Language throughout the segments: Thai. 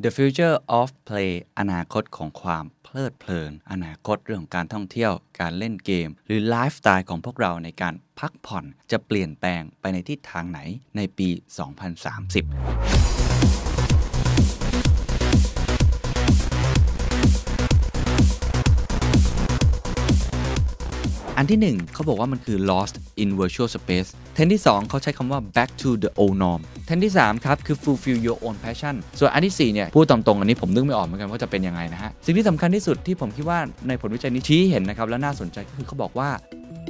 The future of play อนาคตของความเพลิดเพลินอนาคตเรื่องของการท่องเที่ยวการเล่นเกมหรือไลฟ์สไตล์ของพวกเราในการพักผ่อนจะเปลี่ยนแปลงไปในทิศทางไหนในปี 2030อันที่ 1 เขาบอกว่ามันคือ lost in virtual space เทรนด์ที่ 2 เขาใช้คำว่า back to the old norm เทรนด์ที่ 3 ครับคือ fulfill your own passion ส่วนอันที่ 4 เนี่ยพูดตามตรงอันนี้ผมนึกไม่ออกเหมือนกันว่าจะเป็นยังไงนะฮะสิ่งที่สำคัญที่สุดที่ผมคิดว่าในผลวิจัยนี้ชี้เห็นนะครับและน่าสนใจคือเขาบอกว่า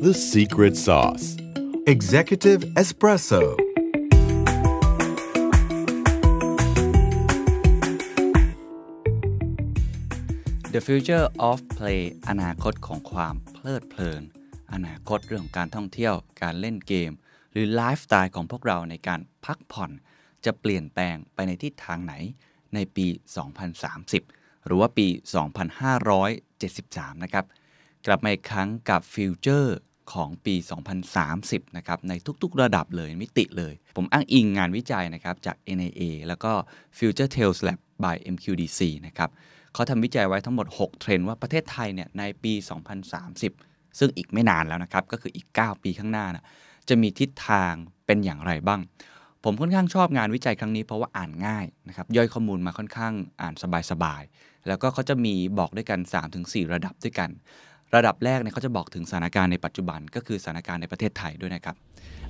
the secret sauce executive espresso The future of play อนาคตของความเพลิดเพลินอนาคตเรื่องของการท่องเที่ยวการเล่นเกมหรือไลฟ์สไตล์ของพวกเราในการพักผ่อนจะเปลี่ยนแปลงไปในทิศทางไหนในปี 2030 หรือว่าปี 2573 นะครับกลับมาอีกครั้งกับฟิวเจอร์ของปี 2030 นะครับในทุกๆระดับเลยมิติเลยผมอ้างอิงงานวิจัยนะครับจาก NIA แล้วก็ Future Tales Lab by MQDC นะครับเขาทำวิจัยไว้ทั้งหมด6เทรนด์ว่าประเทศไทยเนี่ยในปี 2030 ซึ่งอีกไม่นานแล้วนะครับก็คืออีก9ปีข้างหน้านะจะมีทิศทางเป็นอย่างไรบ้างผมค่อนข้างชอบงานวิจัยครั้งนี้เพราะว่าอ่านง่ายนะครับย่อยข้อมูลมาค่อนข้างอ่านสบายๆแล้วก็เขาจะมีบอกด้วยกัน 3-4 ระดับด้วยกันระดับแรกเนี่ยเขาจะบอกถึงสถานการณ์ในปัจจุบันก็คือสถานการณ์ในประเทศไทยด้วยนะครับ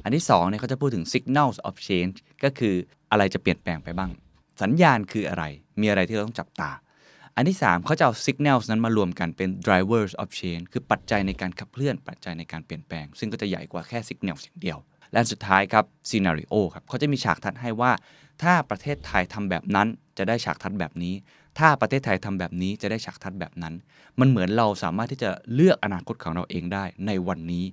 อันที่2เนี่ยเขาจะพูดถึง signals of change ก็คืออะไรจะเปลี่ยนแปลงไปบ้างสัญญาณคืออะไรมีอะไรที่เราต้องจับตาอันที่3เขาจะเอา signals นั้นมารวมกันเป็น drivers of change คือปัจจัยในการขับเคลื่อนปัจจัยในการเปลี่ยนแปลงซึ่งก็จะใหญ่กว่าแค่ signals อย่างเดียวและสุดท้ายครับ scenario ครับเขาจะมีฉากทัดให้ว่าถ้าประเทศไทยทำแบบนั้นจะได้ฉากทัดแบบนี้ถ้าประเทศไทยทำแบบนี้จะได้ฉากทัดแบบนั้นมันเหมือนเราสามารถที่จะเลือกอนาคตของเราเองได้ในวันนี้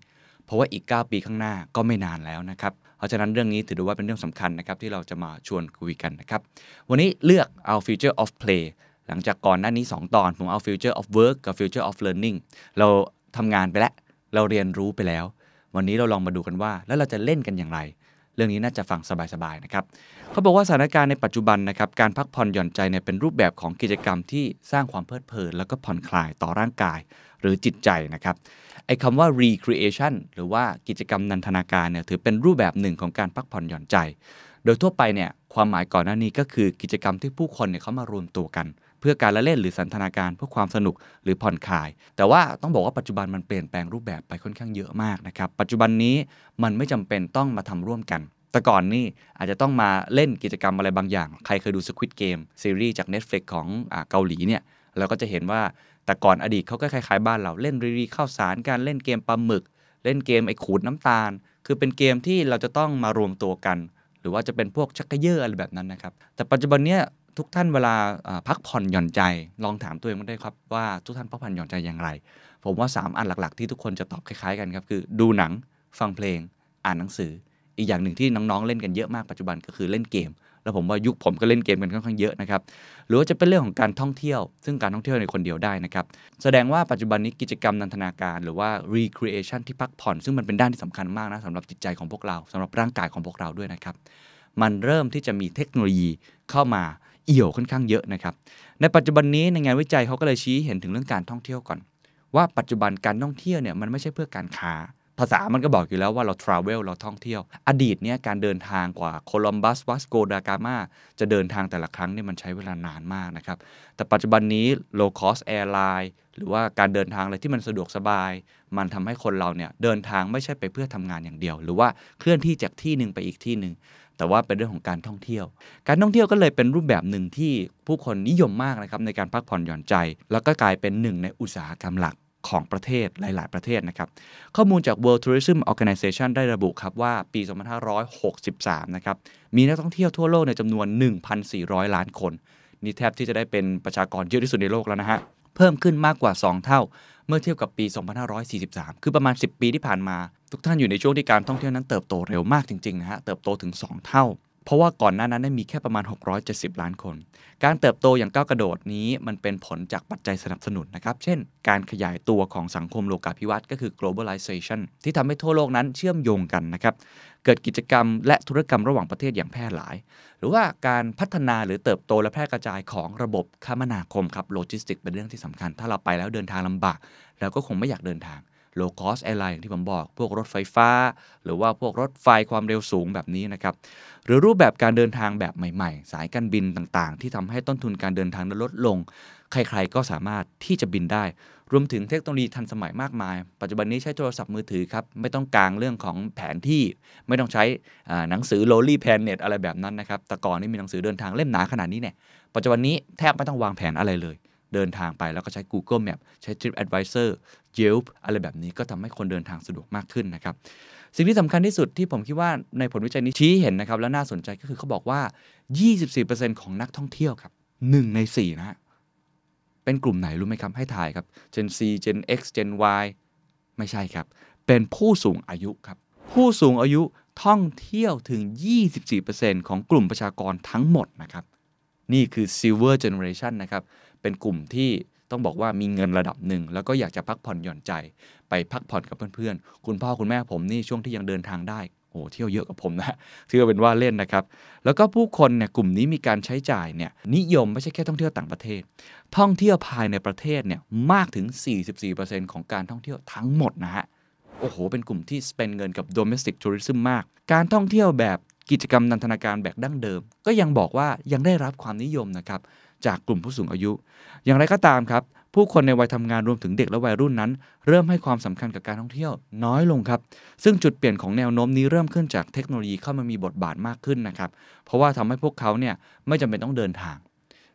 เพราะว่าอีก9ปีข้างหน้าก็ไม่นานแล้วนะครับเพราะฉะนั้นเรื่องนี้ถือว่าเป็นเรื่องสำคัญนะครับที่เราจะมาชวนคุยกันนะครับวันนี้เลือกเอา future of playหลังจากก่อนหน้านี้2ตอนผมเอา Future of Work กับ Future of Learning เราทำงานไปแล้วเราเรียนรู้ไปแล้ววันนี้เราลองมาดูกันว่าแล้วเราจะเล่นกันอย่างไรเรื่องนี้น่าจะฟังสบายๆนะครับเขาบอกว่าสถานการณ์ในปัจจุบันนะครับการพักผ่อนหย่อนใจเนี่ยเป็นรูปแบบของกิจกรรมที่สร้างความเพลิดเพลินแล้วก็ผ่อนคลายต่อร่างกายหรือจิตใจนะครับไอ้คำว่า recreation หรือว่ากิจกรรมนันทนาการเนี่ยถือเป็นรูปแบบหนึ่งของการพักผ่อนหย่อนใจโดยทั่วไปเนี่ยความหมายก่อนหน้านี้ก็คือกิจกรรมที่ผู้คนเนี่ยเขามารวมตัวกันเพื่อการละเล่นหรือสันทนาการเพื่อความสนุกหรือผ่อนคลายแต่ว่าต้องบอกว่าปัจจุบันมันเปลี่ยนแปลงรูปแบบไปค่อนข้างเยอะมากนะครับปัจจุบันนี้มันไม่จำเป็นต้องมาทำร่วมกันแต่ก่อนนี่อาจจะต้องมาเล่นกิจกรรมอะไรบางอย่างใครเคยดู Squid Game ซีรีส์จาก Netflix ของเกาหลีเนี่ยเราก็จะเห็นว่าแต่ก่อนอดีตเขาก็คล้ายๆบ้านเราเล่นรีข้าวสารการเล่นเกมปลาหมึกเล่นเกมไอ้ขูดน้ำตาลคือเป็นเกมที่เราจะต้องมารวมตัวกันหรือว่าจะเป็นพวกชักเกย่ออะไรแบบนั้นนะครับแต่ปัจจุบันเนี้ยทุกท่านเวลาพักผ่อนหย่อนใจลองถามตัวเองได้ครับว่าทุกท่านพักผ่อนหย่อนใจอย่างไรผมว่า3อันหลักๆที่ทุกคนจะตอบคล้ายๆกันครับคือดูหนังฟังเพลงอ่านหนังสืออีกอย่างหนึ่งที่น้องๆเล่นกันเยอะมากปัจจุบันก็คือเล่นเกมแล้วผมว่ายุคผมก็เล่นเกมกันค่อนข้างเยอะนะครับหรือว่าจะเป็นเรื่องของการท่องเที่ยวซึ่งการท่องเที่ยวในคนเดียวได้นะครับแสดงว่าปัจจุบันนี้กิจกรรมนันทนาการหรือว่า recreation ที่พักผ่อนซึ่งมันเป็นด้านที่สำคัญมากนะสำหรับจิตใจของพวกเราสำหรับร่างกายของพวกเราด้วยนะครับมันเริ่มที่จะมีเทคโนโลยีเข้ามาเอี่ยวค่อนข้างเยอะนะครับในปัจจุบันนี้ในงานวิจัยเขาก็เลยชี้เห็นถึงเรื่องการท่องเที่ยวก่อนว่าปัจจุบันการท่องเที่ยวเนี่ยมันไม่ใช่เพื่อการค้าภาษามันก็บอกอยู่แล้วว่าเรา travel เราท่องเที่ยวอดีตเนี่ยการเดินทางกว่าโคลัมบัสวาสโกดากามาจะเดินทางแต่ละครั้งเนี่ยมันใช้เวลานานมากนะครับแต่ปัจจุบันนี้ low cost airline หรือว่าการเดินทางอะไรที่มันสะดวกสบายมันทำให้คนเราเนี่ยเดินทางไม่ใช่ไปเพื่อทำงานอย่างเดียวหรือว่าเคลื่อนที่จากที่นึงไปอีกที่นึงแต่ว่าเป็นเรื่องของการท่องเที่ยวการท่องเที่ยวก็เลยเป็นรูปแบบหนึ่งที่ผู้คนนิยมมากนะครับในการพักผ่อนหย่อนใจแล้วก็กลายเป็นหนึ่งในอุตสาหกรรมหลักของประเทศหลายๆประเทศนะครับข้อมูลจาก World Tourism Organization ได้ระบุครับว่าปี 2563 นะครับมีนักท่องเที่ยวทั่วโลกในจำนวน 1,400 ล้านคนนี่แทบที่จะได้เป็นประชากรเยอะที่สุดในโลกแล้วนะฮะเพิ่มขึ้นมากกว่า2เท่าเมื่อเทียบกับปี 2543 คือประมาณ10 ปีที่ผ่านมาทุกท่านอยู่ในช่วงที่การท่องเที่ยวนั้นเติบโตเร็วมากจริงๆนะฮะเติบโตถึง2เท่า เพราะว่าก่อนหน้านั้นมีแค่ประมาณ670ล้านคนการเติบโตอย่างก้าวกระโดดนี้มันเป็นผลจากปัจจัยสนับสนุนนะครับเช่นการขยายตัวของสังคมโลกาภิวัตน์ก็คือ globalization ที่ทำให้ทั่วโลกนั้นเชื่อมโยงกันนะครับเกิดกิจกรรมและธุรกรรมระหว่างประเทศอย่างแพร่หลายหรือว่าการพัฒนาหรือเติบโตและแพร่กระจายของระบบคมนาคมครับโลจิสติกเป็นเรื่องที่สำคัญถ้าเราไปแล้วเดินทางลำบากเราก็คงไม่อยากเดินทางlow cost airline ที่ผมบอกพวกรถไฟฟ้าหรือว่าพวกรถไฟความเร็วสูงแบบนี้นะครับหรือรูปแบบการเดินทางแบบใหม่ๆสายการบินต่างๆที่ทำให้ต้นทุนการเดินทางลดลงใครๆก็สามารถที่จะบินได้รวมถึงเทคโนโลยีทันสมัยมากมายปัจจุบันนี้ใช้โทรศัพท์มือถือครับไม่ต้องกางเรื่องของแผนที่ไม่ต้องใช้หนังสือ Lonely Planet อะไรแบบนั้นนะครับแต่ก่อนนี่มีหนังสือเดินทางเล่มหนาขนาดนี้เนี่ยปัจจุบันนี้แทบไม่ต้องวางแผนอะไรเลยเดินทางไปแล้วก็ใช้ Google Map ใช้ TripAdvisor Yelp อะไรแบบนี้ก็ทำให้คนเดินทางสะดวกมากขึ้นนะครับสิ่งที่สำคัญที่สุดที่ผมคิดว่าในผลวิจัยนี้ชี้เห็นนะครับและน่าสนใจก็คือเขาบอกว่า 24% ของนักท่องเที่ยวครับ1ใน4นะฮะเป็นกลุ่มไหนรู้ไหมครับให้ถ่ายครับ Gen C Gen X Gen Y ไม่ใช่ครับเป็นผู้สูงอายุครับผู้สูงอายุท่องเที่ยวถึง 24% ของกลุ่มประชากรทั้งหมดนะครับนี่คือ Silver Generation นะครับเป็นกลุ่มที่ต้องบอกว่ามีเงินระดับหนึ่งแล้วก็อยากจะพักผ่อนหย่อนใจไปพักผ่อนกับเพื่อนๆคุณพ่อคุณแม่ผมนี่ช่วงที่ยังเดินทางได้โอ้เที่ยวเยอะกับผมนะถือเป็นว่าเล่นนะครับแล้วก็ผู้คนเนี่ยกลุ่มนี้มีการใช้จ่ายเนี่ยนิยมไม่ใช่แค่ท่องเที่ยวต่างประเทศท่องเที่ยวภายในประเทศเนี่ยมากถึง 44% ของการท่องเที่ยวทั้งหมดนะฮะโอ้โหเป็นกลุ่มที่ spend เงินกับ domestic tourism มากการท่องเที่ยวแบบกิจกรรมนันทนาการแบบดั้งเดิมก็ยังบอกว่ายังได้รับความนิยมนะครับจากกลุ่มผู้สูงอายุอย่างไรก็ตามครับผู้คนในวัยทำงานรวมถึงเด็กและวัยรุ่นนั้นเริ่มให้ความสำคัญกับการท่องเที่ยวน้อยลงครับซึ่งจุดเปลี่ยนของแนวโน้มนี้เริ่มขึ้นจากเทคโนโลยีเข้ามามีบทบาทมากขึ้นนะครับเพราะว่าทำให้พวกเขาเนี่ยไม่จำเป็นต้องเดินทาง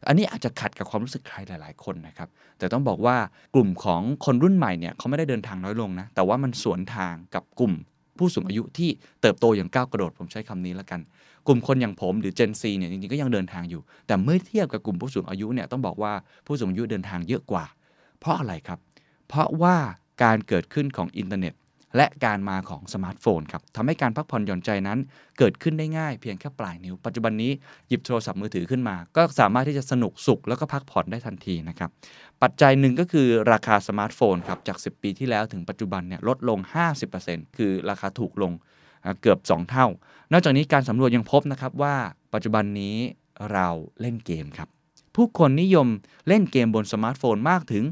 อันนี้อาจจะขัดกับความรู้สึกใครหลายๆคนนะครับแต่ต้องบอกว่ากลุ่มของคนรุ่นใหม่เนี่ยเขาไม่ได้เดินทางน้อยลงนะแต่ว่ามันสวนทางกับกลุ่มผู้สูงอายุที่เติบโตอย่างก้าวกระโดดผมใช้คำนี้แล้วกันกลุ่มคนอย่างผมหรือ Gen C เนี่ยจริงๆก็ยังเดินทางอยู่แต่เมื่อเทียบกับกลุ่มผู้สูงอายุเนี่ยต้องบอกว่าผู้สูงอายุเดินทางเยอะกว่าเพราะอะไรครับเพราะว่าการเกิดขึ้นของอินเทอร์เน็ตและการมาของสมาร์ทโฟนครับทำให้การพักผ่อนหย่อนใจนั้นเกิดขึ้นได้ง่ายเพียงแค่ปลายนิ้วปัจจุบันนี้หยิบโทรศัพท์มือถือขึ้นมาก็สามารถที่จะสนุกสุขแล้วก็พักผ่อนได้ทันทีนะครับปัจจัยหนึ่งก็คือราคาสมาร์ทโฟนครับจาก10ปีที่แล้วถึงปัจจุบันเนี่ยลดลง 50% คือราคาถูกลงเกือบ2เท่านอกจากนี้การสำรวจยังพบนะครับว่าปัจจุบันนี้เราเล่นเกมครับผู้คนนิยมเล่นเกมบนสมาร์ทโฟนมากถึง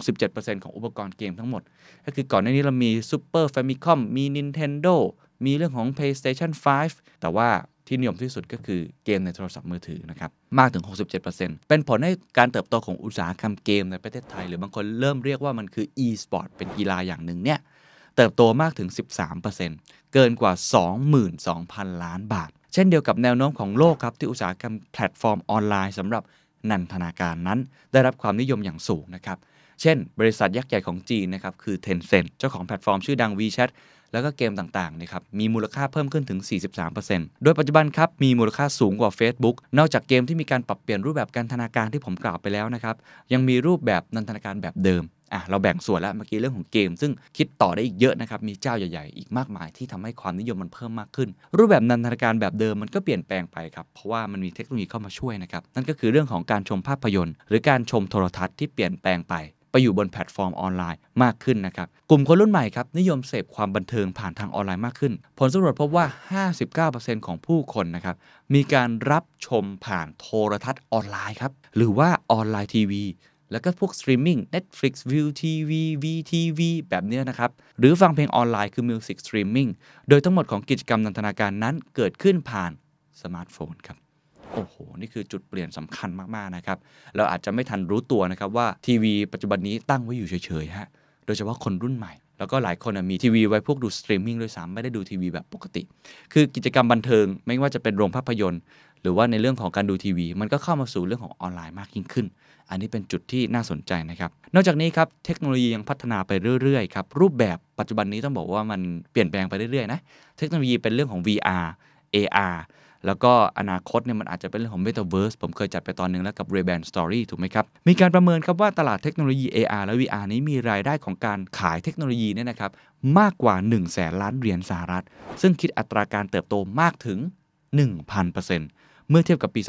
67% ของอุปกรณ์เกมทั้งหมดก็คือก่อนหน้านี้เรามี Super Famicom มี Nintendo มีเรื่องของ PlayStation 5 แต่ว่าที่นิยมที่สุดก็คือเกมในโทรศัพท์มือถือนะครับมากถึง 67% เป็นผลให้การเติบโตของอุตสาหกรรมเกมในประเทศไทยหรือบางคนเริ่มเรียกว่ามันคือ e-sport เป็นกีฬาอย่างหนึ่งเนี่ยเติบโตมากถึง 13% เกินกว่า 22,000 ล้านบาทเช่นเดียวกับแนวโน้มของโลกครับที่อุตสาหกรรมแพลตฟอร์มออนไลน์สำหรับนันทนาการนั้นได้รับความนิยมอย่างสูงนะครับเช่นบริษัทยักษ์ใหญ่ของจีนนะครับคือ Tencent เจ้าของแพลตฟอร์มชื่อดัง WeChat แล้วก็เกมต่างๆนะครับมีมูลค่าเพิ่มขึ้นถึง 43% โดยปัจจุบันครับมีมูลค่าสูงกว่า Facebook นอกจากเกมที่มีการปรับเปลี่ยนรูปแบบการนันทนาการที่ผมกล่าวไปแล้วนะครับยังมีรูปแบบนันทนาการแบบเดิมเราแบ่งส่วนแล้วเมื่อกี้เรื่องของเกมซึ่งคิดต่อได้อีกเยอะนะครับมีเจ้าใหญ่ๆอีกมากมายที่ทำให้ความนิยมมันเพิ่มมากขึ้นรูปแบบนันทนาการแบบเดิมมันก็เปลี่ยนแปลงไปครับเพราะว่ามันมีเทคโนโลยีเข้ามาช่วยนะครับนั่นก็คือเรื่องของการชมภาพยนตร์หรือการชมโทรทัศน์ที่เปลี่ยนแปลงไปอยู่บนแพลตฟอร์มออนไลน์มากขึ้นนะครับกลุ่มคนรุ่นใหม่ครับนิยมเสพความบันเทิงผ่านทางออนไลน์มากขึ้นผลสำรวจพบว่า 59% ของผู้คนนะครับมีการรับชมผ่านโทรทัศน์ออนไลน์ครับหรือว่าออนไลน์ทีวีแล้วก็พวกสตรีมมิ่ง Netflix View TV VTV แบบนี้นะครับหรือฟังเพลงออนไลน์คือ Music Streaming โดยทั้งหมดของกิจกรรมนันทนาการนั้นเกิดขึ้นผ่านสมาร์ทโฟนครับโอ้โหนี่คือจุดเปลี่ยนสำคัญมากๆนะครับเราอาจจะไม่ทันรู้ตัวนะครับว่าทีวีปัจจุบันนี้ตั้งไว้อยู่เฉยๆฮะโดยเฉพาะคนรุ่นใหม่แล้วก็หลายคนมีทีวีไว้พวกดูสตรีมมิ่งด้วยซ้ำไม่ได้ดูทีวีแบบปกติคือกิจกรรมบันเทิงไม่ว่าจะเป็นโรงภาพยนตร์หรือว่าในเรื่องของการดูทีวีมันก็เข้ามาสู่เรื่องของออนไลน์มากยิ่งขึ้นอันนี้เป็นจุดที่น่าสนใจนะครับนอกจากนี้ครับเทคโนโลยียังพัฒนาไปเรื่อยๆครับรูปแบบปัจจุบันนี้ต้องบอกว่ามันเปลี่ยนแปลงไปเรื่อยๆนะเทคโนโลยีเป็นเรื่องของ VR AR แล้วก็อนาคตเนี่ยมันอาจจะเป็นเรื่องของ Metaverse ผมเคยจัดไปตอนนึงแล้วกับ Ray-Ban Stories ถูกไหมครับมีการประเมินครับว่าตลาดเทคโนโลยี AR และ VR นี้มีรายได้ของการขายเทคโนโลยีเนี่ยนะครับมากกว่า 100,000 ล้านเหรียญสหรัฐซึ่งคิดอัตราการเติบโตมากถึง 1,000% เมื่อเทียบกับปี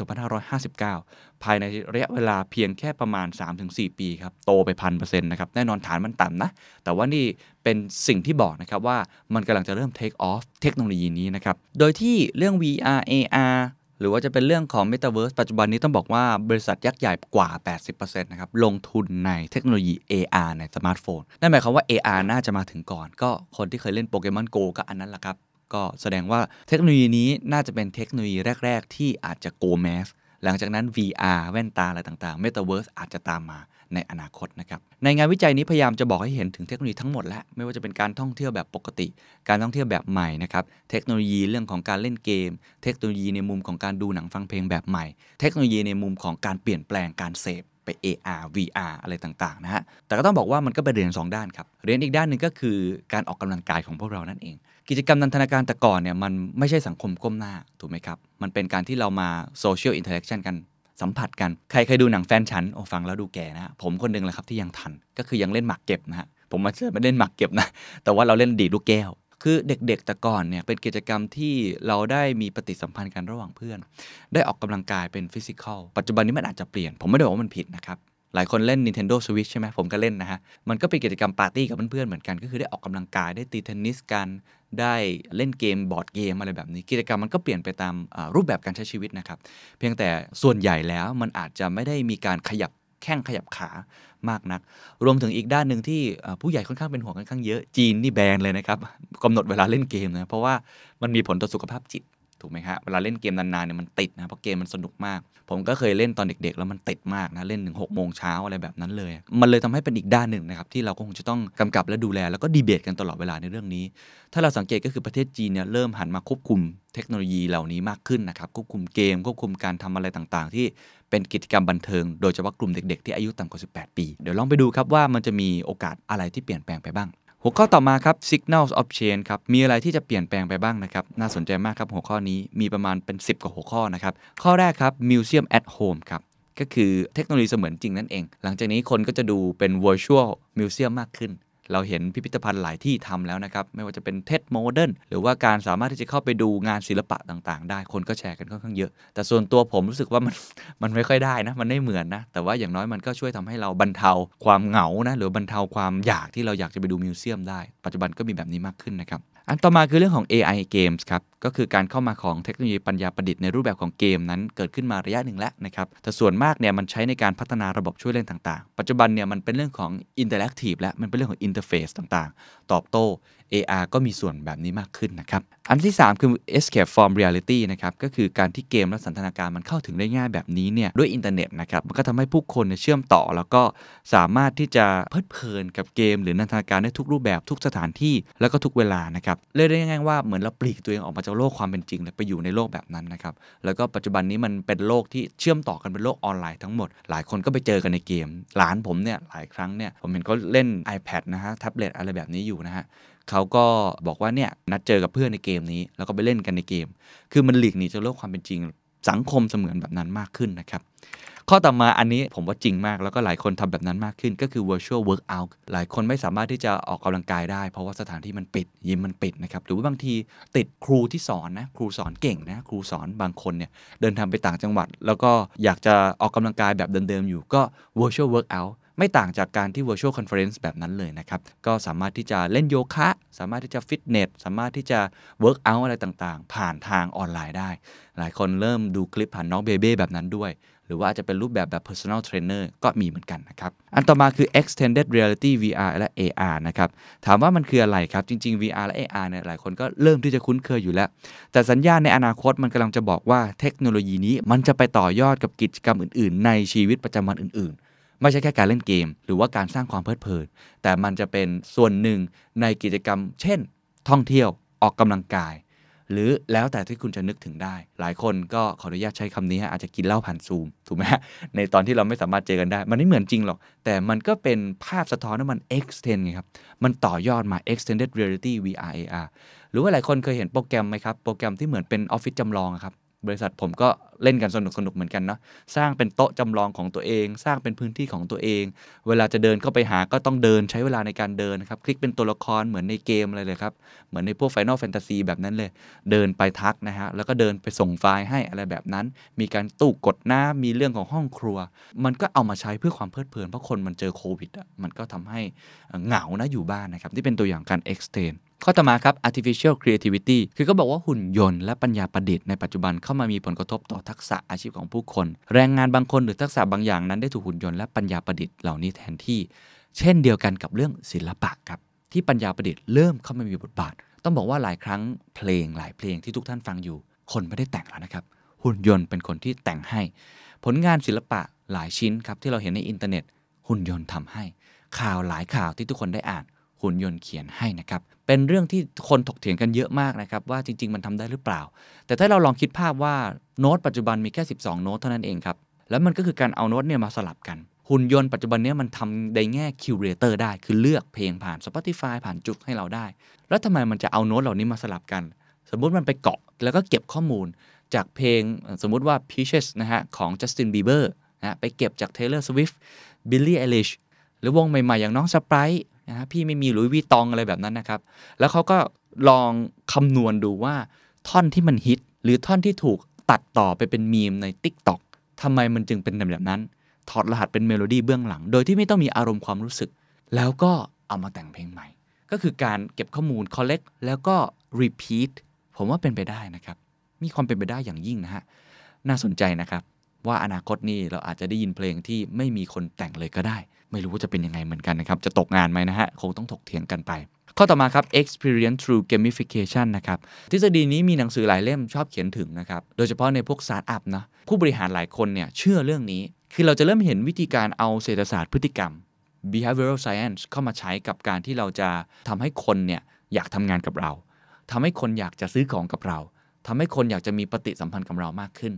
2559 ภายในระยะเวลาเพียงแค่ประมาณ 3-4 ปีครับโตไป 1,000% นะครับแน่นอนฐานมันต่ำนะแต่ว่านี่เป็นสิ่งที่บอกนะครับว่ามันกำลังจะเริ่ม take off เทคโนโลยีนี้นะครับโดยที่เรื่อง VR ARหรือว่าจะเป็นเรื่องของ Metaverse ปัจจุบันนี้ต้องบอกว่าบริษัทยักษ์ใหญ่กว่า 80% นะครับลงทุนในเทคโนโลยี AR ในสมาร์ทโฟนนั่นหมายความว่า AR น่าจะมาถึงก่อนก็คนที่เคยเล่น Pokemon Go ก็อันนั้นแหละครับก็แสดงว่าเทคโนโลยีนี้น่าจะเป็นเทคโนโลยีแรกๆที่อาจจะ Go Mass หลังจากนั้น VR แว่นตาอะไรต่างๆ Metaverse อาจจะตามมาในอนาคตนะครับในงานวิจัยนี้พยายามจะบอกให้เห็นถึงเทคโนโลยีทั้งหมดแล้วไม่ว่าจะเป็นการท่องเที่ยวแบบปกติการท่องเที่ยวแบบใหม่นะครับเทคโนโลยีเรื่องของการเล่นเกมเทคโนโลยีในมุมของการดูหนังฟังเพลงแบบใหม่เทคโนโลยีในมุมของการเปลี่ยนแปลงการเสพไป AR VR อะไรต่างๆนะฮะแต่ก็ต้องบอกว่ามันก็เป็นเรียน2ด้านครับเรียนอีกด้านนึงก็คือการออกกำลังกายของพวกเรานั่นเองกิจกรรมนันทนาการแต่ก่อนเนี่ยมันไม่ใช่สังคมก้มหน้าถูกไหมครับมันเป็นการที่เรามาโซเชียลอินเทอร์แอคชั่นกันสัมผัสกันใครเคยดูหนังแฟนฉันโอ้ฟังแล้วดูแก่นะผมคนนึงแหละครับที่ยังทันก็คือยังเล่นหมากเก็บนะฮะผมมาเชื่อไม่เล่นหมากเก็บนะแต่ว่าเราเล่นดีดลูกแก้วคือเด็กๆแต่ก่อนเนี่ยเป็นกิจกรรมที่เราได้มีปฏิสัมพันธ์กันระหว่างเพื่อนได้ออกกำลังกายเป็นฟิสิกอลปัจจุบันนี้มันอาจจะเปลี่ยนผมไม่ได้บอกว่ามันผิดนะครับหลายคนเล่น Nintendo Switch ใช่ไหมผมก็เล่นนะฮะมันก็เป็นกิจกรรมปาร์ตี้กับเพื่อนๆเหมือนกันก็คือได้ออกกำลังกายได้ตีเทนนิสกันได้เล่นเกมบอร์ดเกมอะไรแบบนี้กิจกรรมมันก็เปลี่ยนไปตามรูปแบบการใช้ชีวิตนะครับเพียงแต่ส่วนใหญ่แล้วมันอาจจะไม่ได้มีการขยับแข้งขยับขามากนักรวมถึงอีกด้านหนึ่งที่ผู้ใหญ่ค่อนข้างเป็นห่วงค่อนข้างเยอะจีนนี่แบนเลยนะครับกำหนดเวลาเล่นเกมนะเพราะว่ามันมีผลต่อสุขภาพจิตถูกไหมครับเวลาเล่นเกมนานๆเนี่ยมันติดนะเพราะเกมมันสนุกมากผมก็เคยเล่นตอนเด็กๆแล้วมันติดมากนะเล่นถึง18:00 น.อะไรแบบนั้นเลยมันเลยทำให้เป็นอีกด้านหนึ่งนะครับที่เราก็คงจะต้องกำกับและดูแลแล้วก็ดีเบตกันตลอดเวลาในเรื่องนี้ถ้าเราสังเกตก็คือประเทศจีนเนี่ยเริ่มหันมาควบคุมเทคโนโลยีเหล่านี้มากขึ้นนะครับควบคุมเกมควบคุมการทำอะไรต่างๆที่เป็นกิจกรรมบันเทิงโดยเฉพาะกลุ่มเด็กๆที่อายุต่ำกว่า18 ปีเดี๋ยวลองไปดูครับว่ามันจะมีโอกาสอะไรที่เปลี่ยนแปลงไปบ้างหัวข้อต่อมาครับ Signals of Change ครับมีอะไรที่จะเปลี่ยนแปลงไปบ้างนะครับน่าสนใจมากครับหัวข้อนี้มีประมาณเป็น10กว่าหัวข้อนะครับข้อแรกครับ Museum at Home ครับก็คือเทคโนโลยีเสมือนจริงนั่นเองหลังจากนี้คนก็จะดูเป็น Virtual Museum มากขึ้นเราเห็นพิพิธภัณฑ์หลายที่ทำแล้วนะครับไม่ว่าจะเป็นเท็ดโมเดิร์นหรือว่าการสามารถที่จะเข้าไปดูงานศิลปะต่างๆได้คนก็แชร์กันค่อนข้างเยอะแต่ส่วนตัวผมรู้สึกว่ามันไม่ค่อยได้นะมันไม่เหมือนนะแต่ว่าอย่างน้อยมันก็ช่วยทำให้เราบรรเทาความเหงานะหรือบรรเทาความอยากที่เราอยากจะไปดูมิวเซียมได้ปัจจุบันก็มีแบบนี้มากขึ้นนะครับอันต่อมาคือเรื่องของ AI Games ครับก็คือการเข้ามาของเทคโนโลยีปัญญาประดิษฐ์ในรูปแบบของเกมนั้นเกิดขึ้นมาระยะหนึ่งแล้วนะครับแต่ส่วนมากเนี่ยมันใช้ในการพัฒนาระบบช่วยเล่นต่างๆปัจจุบันเนี่ยมันเป็นเรื่องของ Interactive และมันเป็นเรื่องของ Interface ต่างๆตอบโต้ AR ก็มีส่วนแบบนี้มากขึ้นนะครับอันที่3คือ Escape from Reality นะครับก็คือการที่เกมและสันทนาการมันเข้าถึงได้ง่ายแบบนี้เนี่ยด้วยอินเทอร์เน็ตนะครับมันก็ทำให้ผู้คนเชื่อมต่อแล้วก็สามารถที่จะเพลิดเพลินกับเกมหรือนันทนาการได้ทุกรูปแบบทุกสถานที่แล้วก็ทุกเวลานะครับเรียกได้ง่ายๆว่าเหมือนเราปลีกตัวเองออกมาจากโลกความเป็นจริงแล้วไปอยู่ในโลกแบบนั้นนะครับแล้วก็ปัจจุบันนี้มันเป็นโลกที่เชื่อมต่อกันเป็นโลกออนไลน์ทั้งหมดหลายคนก็ไปเจอกันในเกมหลานผมเนี่ยหลายครั้งเนี่ยผมเห็นเขาเล่น iPad นะฮะแท็บเล็ตอะไรแบบนี้อยู่นะฮะเขาก็บอกว่าเนี่ยนัดเจอกับเพื่อนในเกมนี้แล้วก็ไปเล่นกันในเกมคือมันหลีกหนีจากโลกความเป็นจริงสังคมเสมือนแบบนั้นมากขึ้นนะครับข้อต่อมาอันนี้ผมว่าจริงมากแล้วก็หลายคนทำแบบนั้นมากขึ้นก็คือ virtual workout หลายคนไม่สามารถที่จะออกกำลังกายได้เพราะว่าสถานที่มันปิดยิมมันปิดนะครับหรือว่าบางทีติดครูที่สอนนะครูสอนเก่งนะครูสอนบางคนเนี่ยเดินทางไปต่างจังหวัดแล้วก็อยากจะออกกำลังกายแบบเดิมๆอยู่ก็ virtual workoutไม่ต่างจากการที่ virtual conference แบบนั้นเลยนะครับก็สามารถที่จะเล่นโยคะสามารถที่จะฟิตเนสสามารถที่จะ work out อะไรต่างๆผ่านทางออนไลน์ได้หลายคนเริ่มดูคลิปผ่านน้องเบเบ้แบบนั้นด้วยหรือว่าจะเป็นรูปแบบ personal trainer ก็มีเหมือนกันนะครับอันต่อมาคือ extended reality VR และ AR นะครับถามว่ามันคืออะไรครับจริงๆ VR และ AR เนี่ยหลายคนก็เริ่มที่จะคุ้นเคยอยู่แล้วแต่สัญญาณในอนาคตมันกำลังจะบอกว่าเทคโนโลยีนี้มันจะไปต่อยอดกับกิจกรรมอื่นๆในชีวิตประจำวันอื่นๆไม่ใช่แค่การเล่นเกมหรือว่าการสร้างความเพลิดเพลินแต่มันจะเป็นส่วนหนึ่งในกิจกรรมเช่นท่องเที่ยวออกกำลังกายหรือแล้วแต่ที่คุณจะนึกถึงได้หลายคนก็ขออนุญาตใช้คำนี้อาจจะกินเหล้าผ่านซูมถูกไหมในตอนที่เราไม่สามารถเจอกันได้มันไม่เหมือนจริงหรอกแต่มันก็เป็นภาพสะท้อนว่ามัน extend ไงครับมันต่อยอดมา extended reality VR AR หรือว่าหลายคนเคยเห็นโปรแกรมไหมครับโปรแกรมที่เหมือนเป็นออฟฟิศจำลองครับ บริษัทผมก็เล่นกันสนุกเหมือนกันเนาะสร้างเป็นโต๊ะจำลองของตัวเองสร้างเป็นพื้นที่ของตัวเองเวลาจะเดินเข้าไปหาก็ต้องเดินใช้เวลาในการเดินครับคลิกเป็นตัวละครเหมือนในเกมอะไรเลยครับเหมือนในพวก Final Fantasy แบบนั้นเลยเดินไปทักนะฮะแล้วก็เดินไปส่งไฟล์ให้อะไรแบบนั้นมีการตู้กดน้ำมีเรื่องของห้องครัวมันก็เอามาใช้เพื่อความเพลิดเพลินเพราะคนมันเจอโควิดอ่ะมันก็ทำให้เหงานะอยู่บ้านนะครับที่เป็นตัวอย่างการ extendข้อต่อมาครับ artificial creativity คือก็บอกว่าหุ่นยนต์และปัญญาประดิษฐ์ในปัจจุบันเข้ามามีผลกระทบต่อทักษะอาชีพของผู้คนแรงงานบางคนหรือทักษะบางอย่างนั้นได้ถูกหุ่นยนต์และปัญญาประดิษฐ์เหล่านี้แทนที่เช่นเดียวกันกับเรื่องศิลปะครับที่ปัญญาประดิษฐ์เริ่มเข้ามามีบทบาทต้องบอกว่าหลายครั้งหลายเพลงที่ทุกท่านฟังอยู่คนไม่ได้แต่งแล้วนะครับหุ่นยนต์เป็นคนที่แต่งให้ผลงานศิลปะหลายชิ้นครับที่เราเห็นในอินเทอร์เน็ตหุ่นยนต์ทำให้ข่าวหลายข่าวที่ทุกคนได้อ่านหุ่นยนต์เขียนให้นะครับเป็นเรื่องที่คนถกเถียงกันเยอะมากนะครับว่าจริงๆมันทำได้หรือเปล่าแต่ถ้าเราลองคิดภาพว่าโน้ตปัจจุบันมีแค่12โน้ตเท่านั้นเองครับแล้วมันก็คือการเอาโน้ตเนี่ยมาสลับกันหุ่นยนต์ปัจจุบันเนี่ยมันทำในแง่คิวเรเตอร์ได้คือเลือกเพลงผ่าน Spotify ผ่านจุกให้เราได้แล้วทำไมมันจะเอาโน้ตเหล่านี้มาสลับกันสมมุติมันไปเกาะแล้วก็เก็บข้อมูลจากเพลงสมมุติว่า Peaches นะฮะของ Justin Bieber นะไปเก็บจาก Taylor Swift Billie Eilish หรือวงใหม่ๆอย่างน้อง Spriteนะพี่ไม่มีหลุยส์วีตองอะไรแบบนั้นนะครับแล้วเขาก็ลองคำนวณดูว่าท่อนที่มันฮิตหรือท่อนที่ถูกตัดต่อไปเป็นมีมใน TikTok ทำไมมันจึงเป็นแบบนั้นถอดรหัสเป็นเมโลดี้เบื้องหลังโดยที่ไม่ต้องมีอารมณ์ความรู้สึกแล้วก็เอามาแต่งเพลงใหม่ก็คือการเก็บข้อมูล collect แล้วก็ repeat ผมว่าเป็นไปได้นะครับมีความเป็นไปได้อย่างยิ่งนะฮะน่าสนใจนะครับว่าอนาคตนี่เราอาจจะได้ยินเพลงที่ไม่มีคนแต่งเลยก็ได้ไม่รู้ว่าจะเป็นยังไงเหมือนกันนะครับจะตกงานไหมนะฮะคงต้องถกเถียงกันไปข้อต่อมาครับ experience through gamification นะครับทฤษฎีนี้มีหนังสือหลายเล่มชอบเขียนถึงนะครับโดยเฉพาะในพวกสตาร์ทอัพนะผู้บริหารหลายคนเนี่ยเชื่อเรื่องนี้คือเราจะเริ่มเห็นวิธีการเอาเศรษฐศาสตร์พฤติกรรม behavioral science เข้ามาใช้กับการที่เราจะทำให้คนเนี่ยอยากทำงานกับเราทำให้คนอยากจะซื้อของกับเราทำให้คนอยากจะมีปฏิสัมพันธ์กับเรามากขึ้น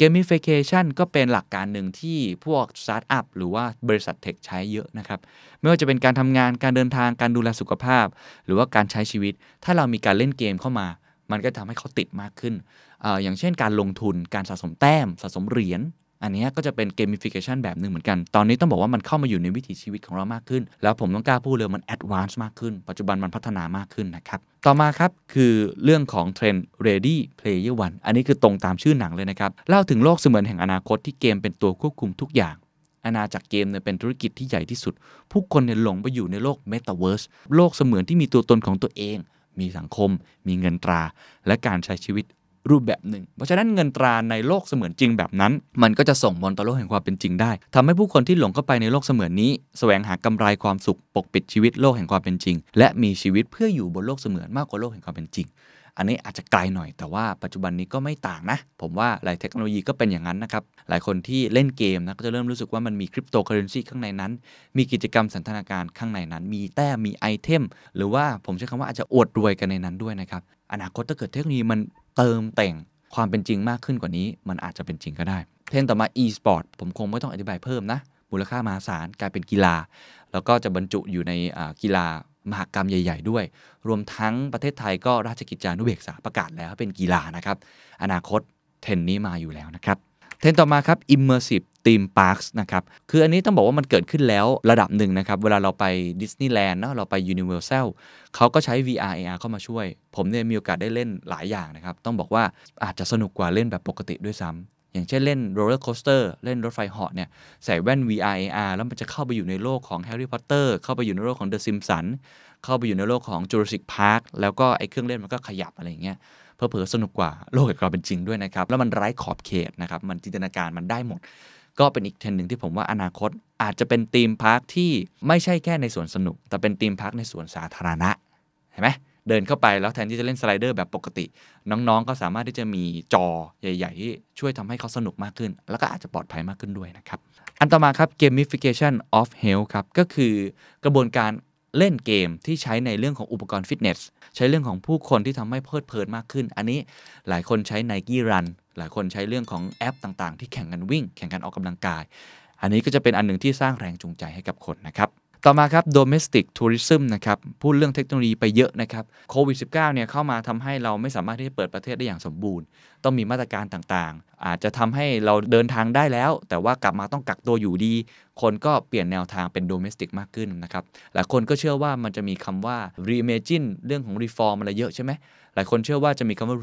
Gamification ก็เป็นหลักการหนึ่งที่พวกสตาร์ทอัพหรือว่าบริษัทเทคใช้เยอะนะครับไม่ว่าจะเป็นการทำงานการเดินทางการดูแลสุขภาพหรือว่าการใช้ชีวิตถ้าเรามีการเล่นเกมเข้ามามันก็ทำให้เขาติดมากขึ้น อย่างเช่นการลงทุนการสะสมแต้มสะสมเหรียญอันนี้ก็จะเป็น Gamification แบบหนึ่งเหมือนกันตอนนี้ต้องบอกว่ามันเข้ามาอยู่ในวิถีชีวิตของเรามากขึ้นแล้วผมต้องกล้าพูดเลยมัน Advanced มากขึ้นปัจจุบันมันพัฒนามากขึ้นนะครับต่อมาครับคือเรื่องของเทรนด์ Ready Player One อันนี้คือตรงตามชื่อหนังเลยนะครับเล่าถึงโลกเสมือนแห่งอนาคตที่เกมเป็นตัวควบคุมทุกอย่างอาณาจักรเกมเนี่ยเป็นธุรกิจที่ใหญ่ที่สุดผู้คนเนี่ยหลงไปอยู่ในโลก Metaverse โลกเสมือนที่มีตัวตนของตัวเองมีสังคมมีเงินตราและการใช้ชีวิตรูปแบบหนึ่งเพราะฉะนั้นเงินตราในโลกเสมือนจริงแบบนั้นมันก็จะส่งผลต่อโลกแห่งความเป็นจริงได้ทำให้ผู้คนที่หลงเข้าไปในโลกเสมือนนี้แสวงหากำไรความสุขปกปิดชีวิตโลกแห่งความเป็นจริงและมีชีวิตเพื่ออยู่บนโลกเสมือนมากกว่าโลกแห่งความเป็นจริงอันนี้อาจจะไกลหน่อยแต่ว่าปัจจุบันนี้ก็ไม่ต่างนะผมว่าหลายเทคโนโลยีก็เป็นอย่างนั้นนะครับหลายคนที่เล่นเกมนะก็จะเริ่มรู้สึกว่ามันมีคริปโตเคอเรนซีข้างในนั้นมีกิจกรรมสันทนาการข้างในนั้นมีแต้มมีไอเทมหรือว่าผมใช้คำว่าอาจจะอวดรวยกันในนั้นด้วยนะครับอนาคตถ้าเกิดเทคโนโลยีมันเติมแต่งความเป็นจริงมากขึ้นกว่านี้มันอาจจะเป็นจริงก็ได้เทรนด์ต่อมา e-sport ผมคงไม่ต้องอธิบายเพิ่มนะมูลค่ามหาศาลกลายเป็นกีฬาแล้วก็จะบรรจุอยู่ในกีฬามหกรรมใหญ่ๆด้วยรวมทั้งประเทศไทยก็ราชกิจจานุเบกษาประกาศแล้วเป็นกีฬานะครับอนาคตเทรนด์นี้มาอยู่แล้วนะครับเทรนด์ต่อมาครับ immersive theme parks นะครับคืออันนี้ต้องบอกว่ามันเกิดขึ้นแล้วระดับหนึ่งนะครับเวลาเราไปดิสนีย์แลนด์เนาะเราไป Universal เขาก็ใช้ VR AR เข้ามาช่วยผมเนี่ยมีโอกาสได้เล่นหลายอย่างนะครับต้องบอกว่าอาจจะสนุกกว่าเล่นแบบปกติด้วยซ้ำอย่างเช่นเล่น roller coaster เล่นรถไฟเหาะเนี่ยใส่แว่น VR AR แล้วมันจะเข้าไปอยู่ในโลกของ Harry Potter เข้าไปอยู่ในโลกของ The Simpsons เข้าไปอยู่ในโลกของ Jurassic Park แล้วก็ไอ้เครื่องเล่นมันก็ขยับอะไรอย่างเงี้ยเผลอๆสนุกกว่าโลกแห่งความเป็นจริงด้วยนะครับแล้วมันไร้ขอบเขตนะครับมันจินตนาการมันได้หมดก็เป็นอีกเทรนด์หนึ่งที่ผมว่าอนาคตอาจจะเป็นธีมพาร์คที่ไม่ใช่แค่ในสวนสนุกแต่เป็นธีมพาร์คในสวนสาธารณะเห็นไหมเดินเข้าไปแล้วแทนที่จะเล่นสไลเดอร์แบบปกติน้องๆก็สามารถที่จะมีจอใหญ่ๆที่ช่วยทำให้เขาสนุกมากขึ้นแล้วก็อาจจะปลอดภัยมากขึ้นด้วยนะครับอันต่อมาครับ gamification of health ครับก็คือกระบวนการเล่นเกมที่ใช้ในเรื่องของอุปกรณ์ฟิตเนสใช้เรื่องของผู้คนที่ทำให้เพลิดเพลินมากขึ้นอันนี้หลายคนใช้ Nike Run หลายคนใช้เรื่องของแอปต่างๆที่แข่งกันวิ่งแข่งกันออกกำลังกายอันนี้ก็จะเป็นอันหนึ่งที่สร้างแรงจูงใจให้กับคนนะครับ ต่อมาครับ domestic tourism นะครับพูดเรื่องเทคโนโลยีไปเยอะนะครับโควิด -19 เนี่ยเข้ามาทำให้เราไม่สามารถที่จะเปิดประเทศได้อย่างสมบูรณ์ต้องมีมาตรการต่างๆอาจจะทำให้เราเดินทางได้แล้วแต่ว่ากลับมาต้องกักตัวอยู่ดีคนก็เปลี่ยนแนวทางเป็น domestic มากขึ้นนะครับหลายคนก็เชื่อว่ามันจะมีคำว่า reimagine เรื่องของ reform อะไรเยอะใช่ไหมหลายคนเชื่อว่าจะมีคำว่า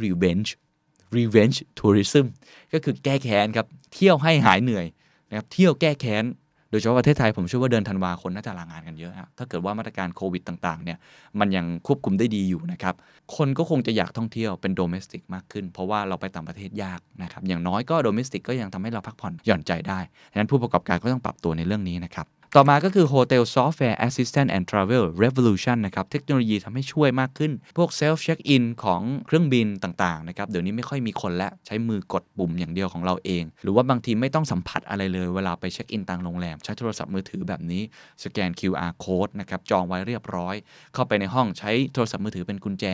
revenge tourism ก็คือแก้แค้นครับเที่ยวให้หายเหนื่อยนะครับเที่ยวแก้แค้นโดยเฉพาะประเทศไทยผมเชื่อว่าเดือนธันวาคนน่าจะลางานกันเยอะฮะถ้าเกิดว่ามาตรการโควิดต่างๆเนี่ยมันยังควบคุมได้ดีอยู่นะครับคนก็คงจะอยากท่องเที่ยวเป็นโดเมสติกมากขึ้นเพราะว่าเราไปต่างประเทศยากนะครับอย่างน้อยก็โดเมสติกก็ยังทำให้เราพักผ่อนหย่อนใจได้ดังนั้นผู้ประกอบการก็ต้องปรับตัวในเรื่องนี้นะครับต่อมาก็คือ Hotel Software Assistant and Travel Revolution นะครับเทคโนโลยีทำให้ช่วยมากขึ้นพวก Self Check In ของเครื่องบินต่างๆนะครับเดี๋ยวนี้ไม่ค่อยมีคนแล้วใช้มือกดปุ่มอย่างเดียวของเราเองหรือว่าบางทีไม่ต้องสัมผัสอะไรเลยเวลาไปเช็คอินต่างโรงแรมใช้โทรศัพท์มือถือแบบนี้สแกน QR Code นะครับจองไว้เรียบร้อยเข้าไปในห้องใช้โทรศัพท์มือถือเป็นกุญแจ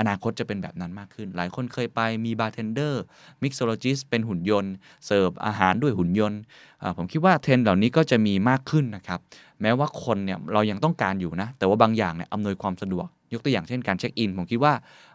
อนาคตจะเป็นแบบนั้นมากขึ้นหลายคนเคยไปมี Bartender Mixologist เป็นหุ่นยนต์เสิร์ฟอาหารด้วยหุ่นยนต์ผมคิดว่าเทรนด์เหล่านี้ก็จะมีมากขึ้นนะครับแม้ว่าคนเนี่ยเรายังต้องการอยู่นะแต่ว่าบางอย่างเนี่ยอำนวยความสะดวกยกตัวอย่างเช่นการเช็คอินผมคิดว่า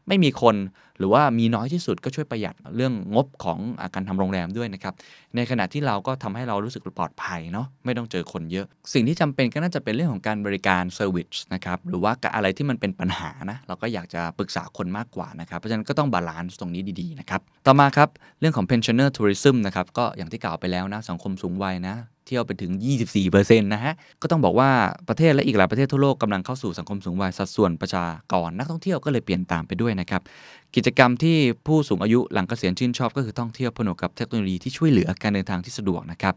ไม่มีคนหรือว่ามีน้อยที่สุดก็ช่วยประหยัดเรื่องงบของการทำโรงแรมด้วยนะครับในขณะที่เราก็ทำให้เรารู้สึกปลอดภัยเนาะไม่ต้องเจอคนเยอะสิ่งที่จำเป็นก็น่าจะเป็นเรื่องของการบริการเซอร์วิสนะครับหรือว่าอะไรที่มันเป็นปัญหานะเราก็อยากจะปรึกษาคนมากกว่านะครับเพราะฉะนั้นก็ต้องบาลานซ์ตรงนี้ดีๆนะครับต่อมาครับเรื่องของ pensioner tourism นะครับก็อย่างที่กล่าวไปแล้วนะสังคมสูงวัยนะเที่ยวไปถึง 24% นะฮะก็ต้องบอกว่าประเทศและอีกหลายประเทศทั่วโลกกำลังเข้าสู่สังคมสูงวัยสัดส่วนประชากรนักท่องเที่ยวก็เลยเปลี่ยนตามไปด้วยนะครับกิจกรรมที่ผู้สูงอายุหลังเกษียณชื่นชอบก็คือท่องเที่ยวผนวกกับเทคโนโลยีที่ช่วยเหลือการเดินทางที่สะดวกนะครับ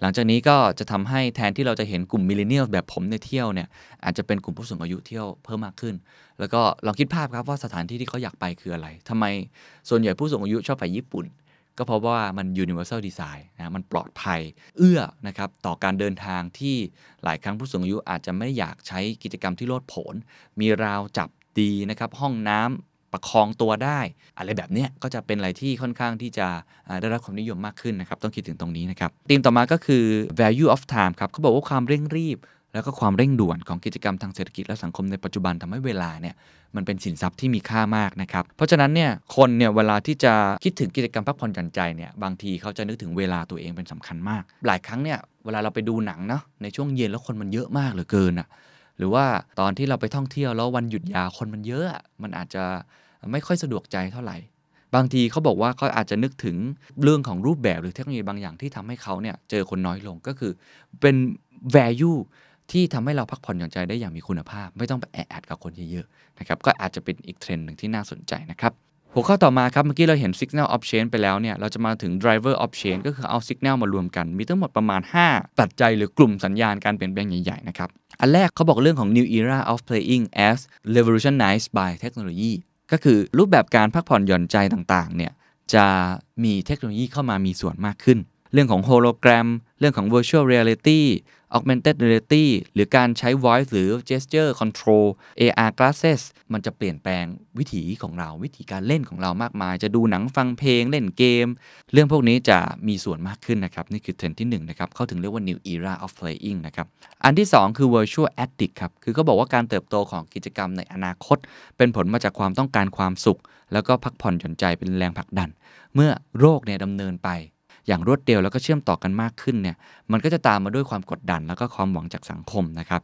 หลังจากนี้ก็จะทำให้แทนที่เราจะเห็นกลุ่มมิลเลนเนียลแบบผมในเที่ยวเนี่ยอาจจะเป็นกลุ่มผู้สูงอายุเที่ยวเพิ่มมากขึ้นแล้วก็ลองคิดภาพครับว่าสถานที่ที่เขาอยากไปคืออะไรทำไมส่วนใหญ่ผู้สูงอายุชอบไปญี่ปุ่นก็เพราะว่ามัน universal design นะมันปลอดภัยเอื้อนะครับต่อการเดินทางที่หลายครั้งผู้สูงอายุอาจจะไม่อยากใช้กิจกรรมที่โลดโผนมีราวจับดีนะครับห้องน้ำประคองตัวได้อะไรแบบนี้ก็จะเป็นอะไรที่ค่อนข้างที่จะได้รับความนิยมมากขึ้นนะครับต้องคิดถึงตรงนี้นะครับธีมต่อมาก็คือ value of time ครับเขาบอกว่าความเร่งรีบแล้วก็ความเร่งด่วนของกิจกรรมทางเศรษฐกิจและสังคมในปัจจุบันทำให้เวลาเนี่ยมันเป็นสินทรัพย์ที่มีค่ามากนะครับเพราะฉะนั้นเนี่ยคนเนี่ยเวลาที่จะคิดถึงกิจกรรมพักผ่อนหย่อนใจเนี่ยบางทีเขาจะนึกถึงเวลาตัวเองเป็นสำคัญมากหลายครั้งเนี่ยเวลาเราไปดูหนังเนาะในช่วงเย็นแล้วคนมันเยอะมากเหลือเกินอ่ะหรือว่าตอนที่เราไปท่องเที่ยวแล้ววันหยุดยาวคนมันเยอะมันอาจจะไม่ค่อยสะดวกใจเท่าไหร่บางทีเขาบอกว่าเขาอาจจะนึกถึงเรื่องของรูปแบบหรือเทคโนโลยีบางอย่างที่ทำให้เขาเนี่ยเจอคนน้อยลงก็คือเป็น valueที่ทำให้เราพักผ่อนหย่อนใจได้อย่างมีคุณภาพไม่ต้องไปแออัดกับคนเยอะๆนะครับก็อาจจะเป็นอีกเทรนด์หนึ่งที่น่าสนใจนะครับหัวข้อต่อมาครับเมื่อกี้เราเห็น Signal of Change ไปแล้วเนี่ยเราจะมาถึง Driver of Change ก็คือเอา Signal มารวมกันมีทั้งหมดประมาณ5ปัจจัยหรือกลุ่มสัญญาณการเปลี่ยนแปลงใหญ่ๆนะครับอันแรกเขาบอกเรื่องของ New Era of Playing as Revolutionized by Technology ก็คือรูปแบบการพักผ่อนหย่อนใจต่างๆเนี่ยจะมีเทคโนโลยีเข้ามามีส่วนมากขึ้นเรื่องของโฮโลแกรมเรื่องของ virtual reality augmented reality หรือการใช้ voice หรือ gesture control AR glasses มันจะเปลี่ยนแปลงวิถีของเราวิธีการเล่นของเรามากมายจะดูหนังฟังเพลงเล่นเกมเรื่องพวกนี้จะมีส่วนมากขึ้นนะครับนี่คือเทรนด์ที่1นะครับเขาถึงเรียกว่า new era of playing นะครับอันที่2คือ virtual addict ครับคือเขาบอกว่าการเติบโตของกิจกรรมในอนาคตเป็นผลมาจากความต้องการความสุขแล้วก็พักผ่อนหย่อนใจเป็นแรงผลักดันเมื่อโรคเนี่ยดำเนินไปอย่างรวดเร็วแล้วก็เชื่อมต่อกันมากขึ้นเนี่ยมันก็จะตามมาด้วยความกดดันแล้วก็ความหวังจากสังคมนะครับ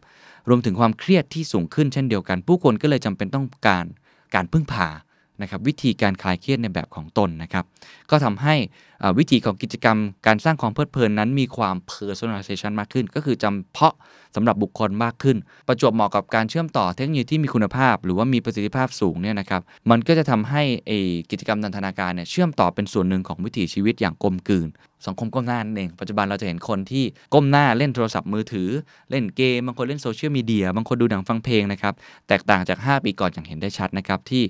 รวมถึงความเครียดที่สูงขึ้นเช่นเดียวกันผู้คนก็เลยจำเป็นต้องการพึ่งพานะครับวิธีการคลายเครียดในแบบของตนนะครับก็ทำให้วิธีของกิจกรรมการสร้างความเพลิดเพลินนั้นมีความ personalization มากขึ้นก็คือจำเพาะสำหรับบุคคลมากขึ้นประจวบเหมาะกับการเชื่อมต่อเทคโนโลยีที่มีคุณภาพหรือว่ามีประสิทธิภาพสูงเนี่ยนะครับมันก็จะทำให้กิจกรรมนันทนาการเนี่ยเชื่อมต่อเป็นส่วนหนึ่งของวิถีชีวิตอย่างกลมกลืนสังคมก้มหน้านั่นเองปัจจุบันเราจะเห็นคนที่ก้มหน้าเล่นโทรศัพท์มือถือเล่นเกมบางคนเล่นโซเชียลมีเดียบางคนดูหนังฟังเพลงนะครับแตกต่างจาก5ปีก่อนอย่างเห็นได้ชัดนะครับที่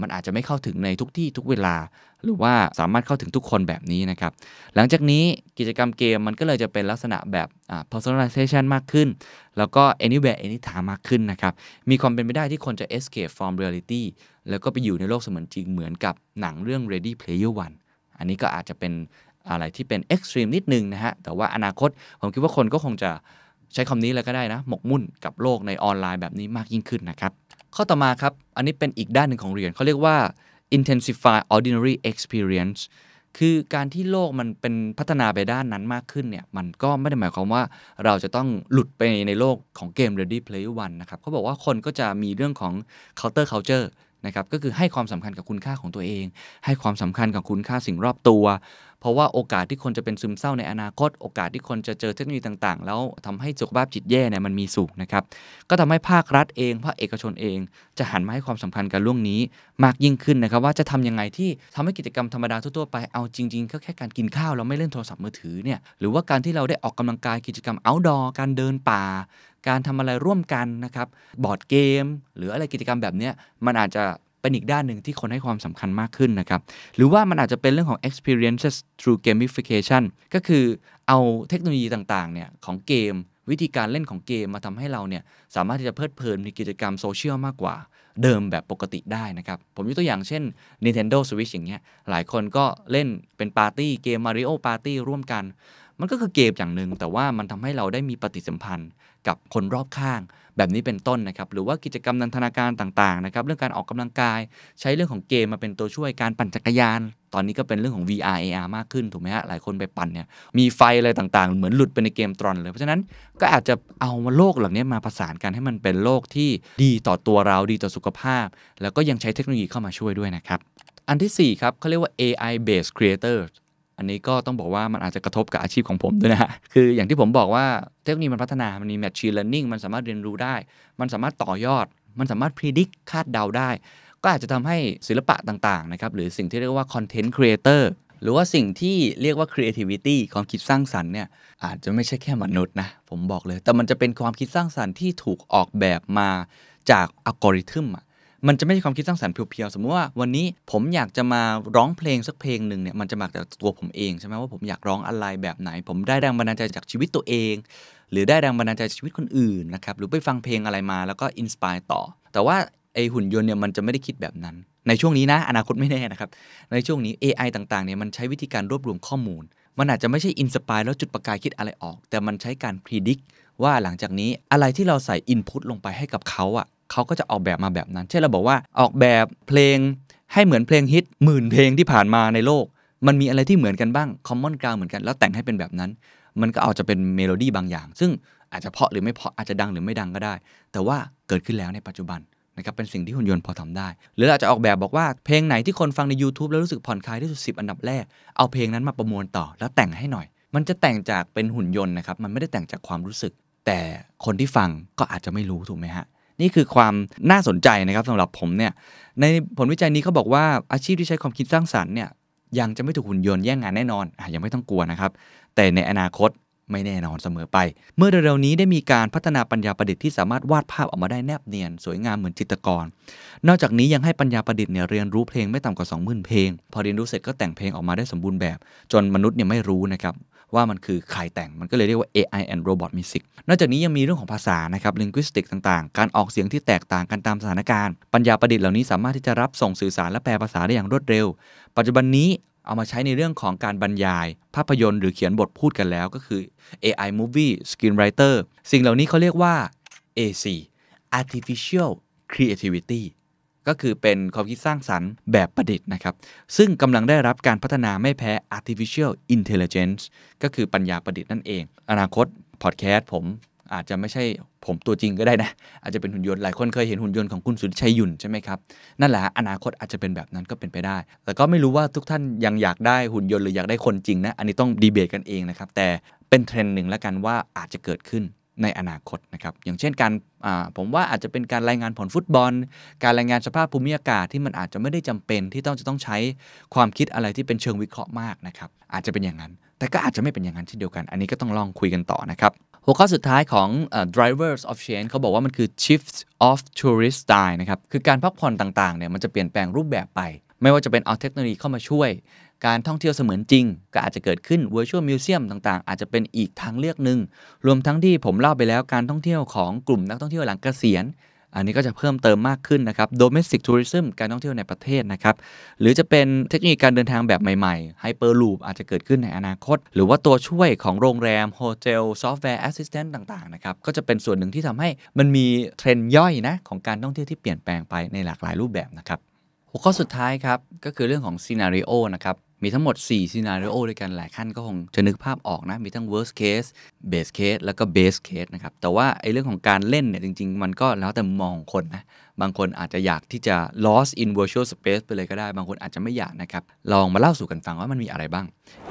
มันอาจจะไม่เข้าถึงในทุกที่ทุกเวลาหรือว่าสามารถเข้าถึงทุกคนแบบนี้นะครับหลังจากนี้กิจกรรมเกมมันก็เลยจะเป็นลักษณะแบบpersonalization มากขึ้นแล้วก็ anywhere anytime มากขึ้นนะครับมีความเป็นไปได้ที่คนจะ escape from reality แล้วก็ไปอยู่ในโลกเสมือนจริงเหมือนกับหนังเรื่อง Ready Player One อันนี้ก็อาจจะเป็นอะไรที่เป็น extreme นิดนึงนะฮะแต่ว่าอนาคตผมคิดว่าคนก็คงจะ ใช้คำนี้เลยก็ได้นะหมกมุ่นกับโลกในออนไลน์แบบนี้มากยิ่งขึ้นนะครับข้อต่อมาครับอันนี้เป็นอีกด้านหนึ่งของเหรียญเขาเรียกว่า intensify ordinary experience คือการที่โลกมันเป็นพัฒนาไปด้านนั้นมากขึ้นเนี่ยมันก็ไม่ได้หมายความว่าเราจะต้องหลุดไปในโลกของเกม Ready Player One นะครับเขาบอกว่าคนก็จะมีเรื่องของ counter cultureนะครับก็คือให้ความสำคัญกับคุณค่าของตัวเองให้ความสำคัญกับคุณค่าสิ่งรอบตัวเพราะว่าโอกาสที่คนจะเป็นซึมเศร้าในอนาคตโอกาสที่คนจะเจอเทคโนโลยีต่างๆแล้วทำให้สุขภาพจิตแย่เนี่ยมันมีสูงนะครับก็ทำให้ภาครัฐเองภาคเอกชนเองจะหันมาให้ความสำคัญกับเรื่องนี้มากยิ่งขึ้นนะครับว่าจะทำยังไงที่ทำให้กิจกรรมธรรมดาทั่วๆไปเอาจริงๆก็แค่การกินข้าวเราไม่เล่นโทรศัพท์มือถือเนี่ยหรือว่าการที่เราได้ออกกำลังกายกิจกรรม outdoor การเดินป่าการทำอะไรร่วมกันนะครับบอร์ดเกมหรืออะไรกิจกรรมแบบนี้มันอาจจะเป็นอีกด้านหนึ่งที่คนให้ความสำคัญมากขึ้นนะครับหรือว่ามันอาจจะเป็นเรื่องของ experiences through gamification ก็คือเอาเทคโนโลยีต่างๆเนี่ยของเกมวิธีการเล่นของเกมมาทำให้เราเนี่ยสามารถที่จะเพลิดเพลินในกิจกรรมโซเชียลมากกว่าเดิมแบบปกติได้นะครับผมยกตัวอย่างเช่น Nintendo Switch อย่างเงี้ยหลายคนก็เล่นเป็นปาร์ตี้เกม Mario Party ร่วมกันมันก็คือเกมอย่างนึงแต่ว่ามันทำให้เราได้มีปฏิสัมพันธ์กับคนรอบข้างแบบนี้เป็นต้นนะครับหรือว่ากิจกรรมนันทนาการต่างๆนะครับเรื่องการออกกำลังกายใช้เรื่องของเกมมาเป็นตัวช่วยการปั่นจักรยานตอนนี้ก็เป็นเรื่องของ VR AR มากขึ้นถูกไหมฮะหลายคนไปปั่นเนี่ยมีไฟอะไรต่างๆเหมือนหลุดไปในเกมตรอนเลยเพราะฉะนั้นก็อาจจะเอาโลกเหล่านี้มาประสานกันให้มันเป็นโลกที่ดีต่อตัวเราดีต่อสุขภาพแล้วก็ยังใช้เทคโนโลยีเข้ามาช่วยด้วยนะครับอันที่4ครับเขาเรียกว่า AI based creatorอันนี้ก็ต้องบอกว่ามันอาจจะกระทบกับอาชีพของผมด้วยนะคืออย่างที่ผมบอกว่าเทคโนโลยีมันพัฒนามันมี machine learning มันสามารถเรียนรู้ได้มันสามารถต่อยอดมันสามารถ predict คาดเดาได้ก็อาจจะทำให้ศิลปะต่างๆนะครับหรือสิ่งที่เรียกว่า content creator หรือว่าสิ่งที่เรียกว่า creativity ความคิดสร้างสรรค์เนี่ยอาจจะไม่ใช่แค่มนุษย์นะผมบอกเลยแต่มันจะเป็นความคิดสร้างสรรค์ที่ถูกออกแบบมาจากอัลกอริทึมมันจะไม่ใช่ความคิดสร้างสรรค์เพียวๆสมมติว่าวันนี้ผมอยากจะมาร้องเพลงสักเพลงหนึ่งเนี่ยมันจะมาจากตัวผมเองใช่ไหมว่าผมอยากร้องอะไรแบบไหนผมได้แรงบันดาลใจจากชีวิตตัวเองหรือได้แรงบันดาลใจจากชีวิตคนอื่นนะครับหรือไปฟังเพลงอะไรมาแล้วก็อินสไปร์ต่อแต่ว่าไอหุ่นยนต์เนี่ยมันจะไม่ได้คิดแบบนั้นในช่วงนี้นะอนาคตไม่แน่นะครับในช่วงนี้ AI ต่างๆเนี่ยมันใช้วิธีการรวบรวมข้อมูลมันอาจจะไม่ใช่อินสไปร์แล้วจุดประกายคิดอะไรออกแต่มันใช้การพรีดิกว่าหลังจากนี้อะไรที่เราใส่อินพุตลงไปให้กับเขาอ่ะเขาก็จะออกแบบมาแบบนั้นเช่นเราบอกว่าออกแบบเพลงให้เหมือนเพลงฮิตหมื่นเพลงที่ผ่านมาในโลกมันมีอะไรที่เหมือนกันบ้างคอมมอนกราวด์เหมือนกันแล้วแต่งให้เป็นแบบนั้นมันก็อาจจะเป็นเมโลดี้บางอย่างซึ่งอาจจะเพาะหรือไม่เพาะอาจจะดังหรือไม่ดังก็ได้แต่ว่าเกิดขึ้นแล้วในปัจจุบันนะครับเป็นสิ่งที่หุ่นยนต์พอทำได้หรืออาจจะออกแบบบอกว่าเพลงไหนที่คนฟังใน YouTube แล้วรู้สึกผ่อนคลายที่สุด10อันดับแรกเอาเพลงนั้นมาประมวลต่อแล้วแต่งให้หน่อยมันจะแต่งจากเป็นหุ่นยนต์นะครับมันไม่ได้แต่งจากความรู้สึกแต่คนที่ฟังก็อาจจะไม่รู้ถูกมั้ยฮะนี่คือความน่าสนใจนะครับสำหรับผมเนี่ยในผลวิจัยนี้เขาบอกว่าอาชีพที่ใช้ความคิดสร้างสรรค์เนี่ยยังจะไม่ถูกหุ่นยนต์แย่งงานแน่นอนยังไม่ต้องกลัวนะครับแต่ในอนาคตไม่แน่นอนเสมอไปเมื่อเร็วๆนี้ได้มีการพัฒนาปัญญาประดิษฐ์ที่สามารถวาดภาพออกมาได้แนบเนียนสวยงามเหมือนจิตรกรนอกจากนี้ยังให้ปัญญาประดิษฐ์เนี่ยเรียนรู้เพลงไม่ต่ำกว่า 20,000 เพลงพอเรียนรู้เสร็จก็แต่งเพลงออกมาได้สมบูรณ์แบบจนมนุษย์เนี่ยไม่รู้นะครับว่ามันคือใครแต่งมันก็เลยเรียกว่า AI and Robot Music นอกจากนี้ยังมีเรื่องของภาษานะครับ linguistic ต่างๆการออกเสียงที่แตกต่างกันตามสถานการณ์ปัญญาประดิษฐ์เหล่านี้สามารถที่จะรับส่งสื่อสารและแปลภาษาได้อย่างรวดเร็วปัจจุบันนี้เอามาใช้ในเรื่องของการบรรยายภาพยนตร์หรือเขียนบทพูดกันแล้วก็คือ AI Movie Screenwriter สิ่งเหล่านี้เขาเรียกว่า AC Artificial Creativity ก็คือเป็นความคิดสร้างสรรค์แบบประดิษฐ์นะครับซึ่งกำลังได้รับการพัฒนาไม่แพ้ Artificial Intelligence ก็คือปัญญาประดิษฐ์นั่นเองอนาคตพอดแคสต์ผมอาจจะไม่ใช่ผมตัวจริงก็ได้นะอาจจะเป็นหุ่นยนต์หลายคนเคยเห็นหุ่นยนต์ของคุณสุทธิชัยหยุ่นใช่ไหมครับนั่นแหละอนาคตอาจจะเป็นแบบนั้นก็เป็นไปได้แต่ก็ไม่รู้ว่าทุกท่านยังอยากได้หุ่นยนต์หรืออยากได้คนจริงนะอันนี้ต้องดีเบตกันเองนะครับแต่เป็นเทรนด์หนึ่งละกันว่าอาจจะเกิดขึ้นในอนาคตนะครับอย่างเช่นการผมว่าอาจจะเป็นการรายงานผลฟุตบอลการรายงานสภาพภูมิอากาศที่มันอาจจะไม่ได้จำเป็นที่ต้องใช้ความคิดอะไรที่เป็นเชิงวิเคราะห์มากนะครับอาจจะเป็นอย่างนั้นแต่ก็อาจจะไม่เป็นอย่างนั้นเช่นเดียวกันอันนี้ก็ต้องลองคุยกันต่อนะครับหัวข้อสุดท้ายของ drivers of change เขาบอกว่ามันคือ shift of tourist style นะครับคือการพักผ่อนต่างๆเนี่ยมันจะเปลี่ยนแปลงรูปแบบไปไม่ว่าจะเป็นเอาเทคโนโลยีเข้ามาช่วยการท่องเที่ยวเสมือนจริงก็อาจจะเกิดขึ้น virtual museum ต่างๆอาจจะเป็นอีกทางเลือกหนึ่งรวมทั้งที่ผมเล่าไปแล้วการท่องเที่ยวของกลุ่มนักท่องเที่ยวหลังเกษียณ อันนี้ก็จะเพิ่มเติมมากขึ้นนะครับ domestic tourism การท่องเที่ยวในประเทศนะครับหรือจะเป็นเทคโนโลยีการเดินทางแบบใหม่ๆ hyperloop อาจจะเกิดขึ้นในอนาคตหรือว่าตัวช่วยของโรงแรมโฮเทลซอฟต์แวร์ assistant ต่างๆนะครับก็จะเป็นส่วนหนึ่งที่ทำให้มันมีเทรนด์ย่อยนะของการท่องเที่ยวที่เปลี่ยนแปลงไปในหลากหลายรูปแบบนะครับหัวข้อสุดท้ายครับก็คือเรื่องของ scenario นะครับมีทั้งหมด4 scenario ด้วยกันหลายขั้นก็คงจะนึกภาพออกนะมีทั้ง worst case best case แล้วก็ base case นะครับแต่ว่าไอ้เรื่องของการเล่นเนี่ยจริงๆมันก็แล้วแต่มองคนนะบางคนอาจจะอยากที่จะ lost in virtual space ไปเลยก็ได้บางคนอาจจะไม่อยากนะครับลองมาเล่าสู่กันฟังว่ามันมีอะไรบ้า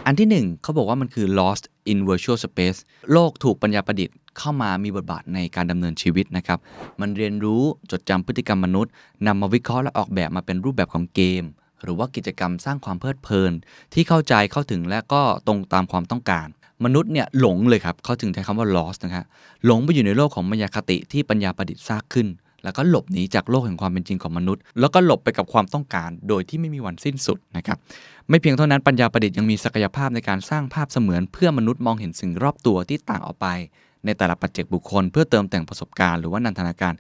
งอันที่ 1 เขาบอกว่ามันคือ lost in virtual space โลกถูกปัญญาประดิษฐ์เข้ามามีบทบาทในการดำเนินชีวิตนะครับมันเรียนรู้จดจำพฤติกรรมมนุษย์นำมาวิเคราะห์และออกแบบมาเป็นรูปแบบของเกมหรือว่ากิจกรรมสร้างความเพลิดเพลินที่เข้าใจเข้าถึงและก็ตรงตามความต้องการมนุษย์เนี่ยหลงเลยครับเขาถึงใช้คำว่า lost นะครับหลงไปอยู่ในโลกของมายาคติที่ปัญญาประดิษฐ์สร้างขึ้นแล้วก็หลบหนีจากโลกแห่งความเป็นจริงของมนุษย์แล้วก็หลบไปกับความต้องการโดยที่ไม่มีวันสิ้นสุดนะครับไม่เพียงเท่านั้นปัญญาประดิษฐ์ยังมีศักยภาพในการสร้างภาพเสมือนเพื่อมนุษย์มองเห็นสิ่งรอบตัวที่ต่างออกไปในแต่ละปัจเจกบุคคลเพื่อเติมแต่งประสบการณ์หรือว่านันทนากา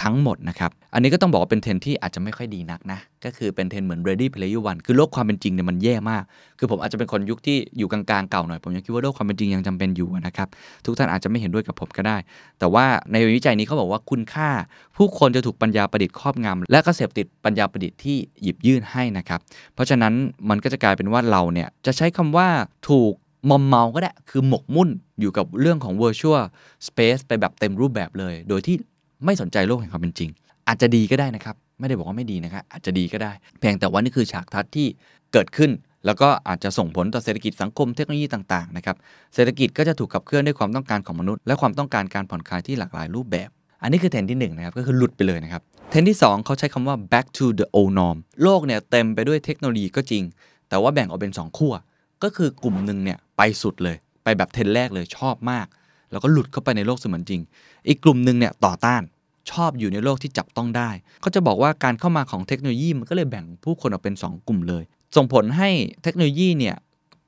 รทั้งหมดนะครับอันนี้ก็ต้องบอกว่าเป็นเทรนที่อาจจะไม่ค่อยดีนักนะก็คือเป็นเทรนเหมือน Ready Player One คือโลกความเป็นจริงเนี่ยมันแย่มากคือผมอาจจะเป็นคนยุคที่อยู่กลางๆเก่าหน่อยผมยังคิดว่าโลกความเป็นจริงยังจำเป็นอยู่นะครับทุกท่านอาจจะไม่เห็นด้วยกับผมก็ได้แต่ว่าในวิจัยนี้เขาบอกว่าคุณค่าผู้คนจะถูกปัญญาประดิษฐ์ครอบงำและก็เสพติดปัญญาประดิษฐ์ที่หยิบยื่นให้นะครับเพราะฉะนั้นมันก็จะกลายเป็นว่าเราเนี่ยจะใช้คำว่าถูกมอมเมาก็ได้คือหมกมุ่นอยู่กับเรื่องของ virtual space ไปแบบเต็มรูปแบบเลยโดยที่ไม่สนใจโลกแห่งความเป็นจริงอาจจะดีก็ได้นะครับไม่ได้บอกว่าไม่ดีนะครับอาจจะดีก็ได้เพียงแต่ว่านี่คือฉากทัศน์ที่เกิดขึ้นแล้วก็อาจจะส่งผลต่อเศรษฐกิจสังคมเทคโนโลยีต่างๆนะครับเศรษฐกิจก็จะถูกขับเคลื่อนด้วยความต้องการของมนุษย์และความต้องการการผ่อนคลายที่หลากหลายรูปแบบอันนี้คือเทรนด์ที่1นะครับก็คือหลุดไปเลยนะครับเทรนด์ที่2เขาใช้คำว่า back to the old norm โลกเนี่ยเต็มไปด้วยเทคโนโลยีก็จริงแต่ว่าแบ่งออกเป็น2ขั้วก็คือกลุ่มนึงเนี่ยไปสุดเลยไปแบบเทรนด์แรกเลยชอบมากแล้วก็หลุดเข้าไปในโลกเสมือนจริงอีกกลุ่มนึงเนี่ยต่อต้านชอบอยู่ในโลกที่จับต้องได้ก็จะบอกว่าการเข้ามาของเทคโนโลยีมันก็เลยแบ่งผู้คนออกเป็น2กลุ่มเลยส่งผลให้เทคโนโลยีเนี่ย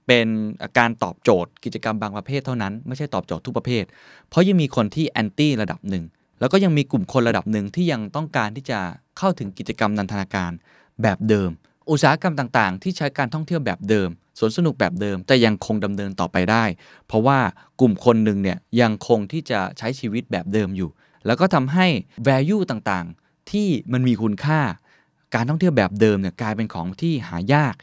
เป็นการตอบโจทย์กิจกรรมบางประเภทเท่านั้นไม่ใช่ตอบโจทย์ทุกประเภทเพราะยังมีคนที่แอนตี้ระดับหนึ่งแล้วก็ยังมีกลุ่มคนระดับหนึ่งที่ยังต้องการที่จะเข้าถึงกิจกรรมนันทนาการแบบเดิมอุตสาหกรรมต่างๆที่ใช้การท่องเที่ยวแบบเดิมสวนสนุกแบบเดิมแต่ยังคงดำเนินต่อไปได้เพราะว่ากลุ่มคนหนึ่งเนี่ยยังคงที่จะใช้ชีวิตแบบเดิมอยู่แล้วก็ทำให้ value ต่างๆที่มันมีคุณค่าการท่องเที่ยวแบบเดิมเนี่ยกลายเป็นของที่หายา